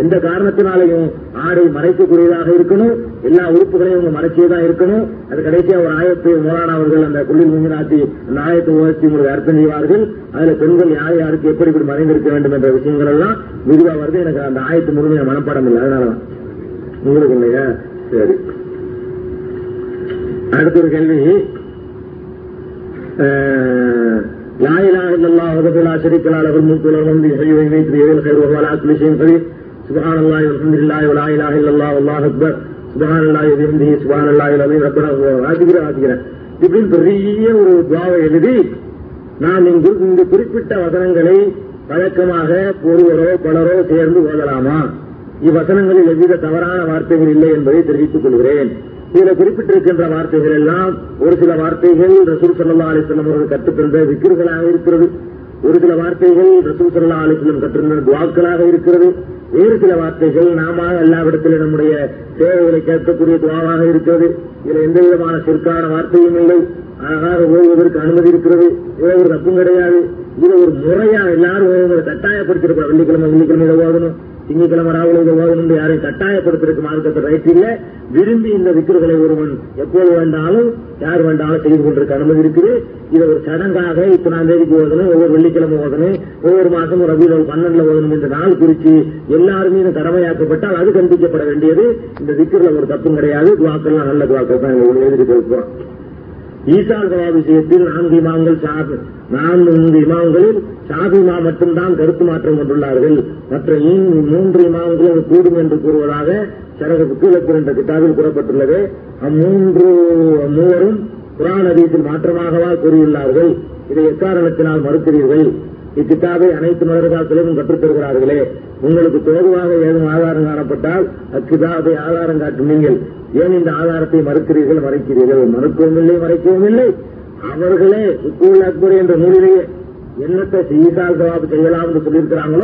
எந்த காரணத்தினாலையும் ஆடை மறைக்கக்கூடியதாக இருக்கணும், எல்லா உறுப்புகளையும் அவங்க மறைச்சே தான் இருக்கணும். அது கடைசியா ஒரு ஆயத்தை மோலானா அவர்கள் அந்த குள்ளி மூஞ்சினாத்தி அந்த ஆயத்தை உயர்த்தி உங்களுக்கு அர்த்தம் செய்வார்கள். அதுல பெண்கள் யார் யாருக்கு எப்படி இப்படி மறைந்திருக்க வேண்டும் என்ற விஷயங்கள் எல்லாம் விரிவா வருது. எனக்கு அந்த ஆயத்து முழுமையா மனப்பாடம் இல்லை, அதனாலதான் உங்களுக்கு இல்லையா. சரி, அடுத்த ஒரு கேள்வி. லா இலாஹ இல்லல்லாஹ் வஹ்தஹு லா ஷரீக லஹு லஹுல் முல்கு வலஹுல் ஹம்து யுஹ்யி வ யுமீத்து பியதிஹில் கைரு வஹுவ அலா குல்லி ஷைஇன் கதீர். சுப்ஹானல்லாஹி வல்ஹம்துலில்லாஹி வலா இலாஹ இல்லல்லாஹ் வல்லாஹு அக்பர் சுப்ஹானல்லாஹி வ பிஹம்திஹி சுப்ஹானல்லாஹில் அலீம் ரப்பனா வாஜிகிரா வாஜிகிரா இப்படின்னு பெரிய ஒரு துஆவை எழுதி நாம் இங்கு இந்த குறிப்பிட்ட வசனங்களை வழக்கமாக ஒருவரோ பலரோ சேர்ந்து ஓதலாமா? இவ்வசனங்களில் எவ்வித தவறான வார்த்தைகள் இல்லை என்பதை தெரிவித்துக் கொள்கிறேன். இதுல குறிப்பிட்டிருக்கின்ற வார்த்தைகள் எல்லாம் ஒரு சில வார்த்தைகள் ரசூல் ஸல்லல்லாஹு அலைஹி வஸல்லம் அவர்கள் கற்றுத்தந்த விக்கிர்களாக இருக்கிறது, ஒரு சில வார்த்தைகள் ரசூல் ஸல்லல்லாஹு அலைஹி வஸல்லம் கற்றுத்தந்த துஆக்களாக இருக்கிறது, வேறு சில வார்த்தைகள் நாம எல்லாவிடத்திலும் நம்முடைய தேவைகளை கேட்கக்கூடிய துஆவாக இருக்கிறது. இதுல எந்த விதமான சிற்கான வார்த்தையும் இல்லை. அழகாக ஓய்வதற்கு அனுமதி இருக்கிறது, ஏதோ ஒரு தப்பும் கிடையாது. இது ஒரு முறையா எல்லாரும் கட்டாயப்படுத்திருப்பார். வெள்ளிக்கிழமை வெள்ளிக்கிழமை ஓதணும், திங்கக்கிழமை ராவலுக்கு ஓதணும், யாரையும் கட்டாயப்படுத்திருக்க மார்க்கத்தை ரைட் இல்ல. விரும்பி இந்த விக்கிர்களை ஒருவன் எப்போது வேண்டாலும் யார் வேண்டாலும் செய்து கொண்டிருக்க அனுமதி இருக்குது. இதை ஒரு சடங்காக இத்தனாம் தேதிக்கு ஓதணும், ஒவ்வொரு வெள்ளிக்கிழமை ஓதணும், ஒவ்வொரு மாசம் ஒரு ரபியுல் அவ்வல் பன்னெண்டுல ஓதணும் என்ற நாள் குறித்து எல்லாருமே இந்த கடமையாக்கப்பட்டால் அது கண்டிக்கப்பட வேண்டியது. இந்த விக்கிர்ல ஒரு தப்பும் கிடையாது, துவாக்கெல்லாம் நல்ல துவாக்கள் தான் எழுதி கொடுப்போம். ஈசால் சபா விஷயத்தில் நான்கு இமாம்கள் நான்கு இமாம்களில் ஷாஃபி இமாம் மட்டும்தான் கருத்து மாற்றம் கொண்டுள்ளார்கள். மற்ற மூன்று இமாம்களும் கூடும் என்று கூறுவதாக சரகத்துக்கு என்ற கிதாபில் கூறப்பட்டுள்ளது. அம்மூன்று மூவரும் குர்ஆன் ஹதீஸில் மாற்றமாகவா கூறியுள்ளார்கள்? இதை எக்காரணத்தினால் மறுக்கிறீர்கள்? இக்கிதாபை அனைத்து மதரசாக்களிலும் கற்றுத்தருகிறார்களே, உங்களுக்கு தோதுவாக ஏதும் ஆதாரம் காணப்பட்டால் அக்கிதாபை ஆதாரம் காட்டும் நீங்கள் ஏன் இந்த ஆதாரத்தை மறுக்கிறீர்கள்? மறைக்கிறீர்கள், மறுக்கவும் இல்லை மறைக்கவும் இல்லை. அவர்களே உக்கூல் அக்பர் என்ற நூலிலேயே என்னத்தை செய்தால் ஜவாப் செய்யலாம் என்று சொல்லியிருக்கிறாங்களோ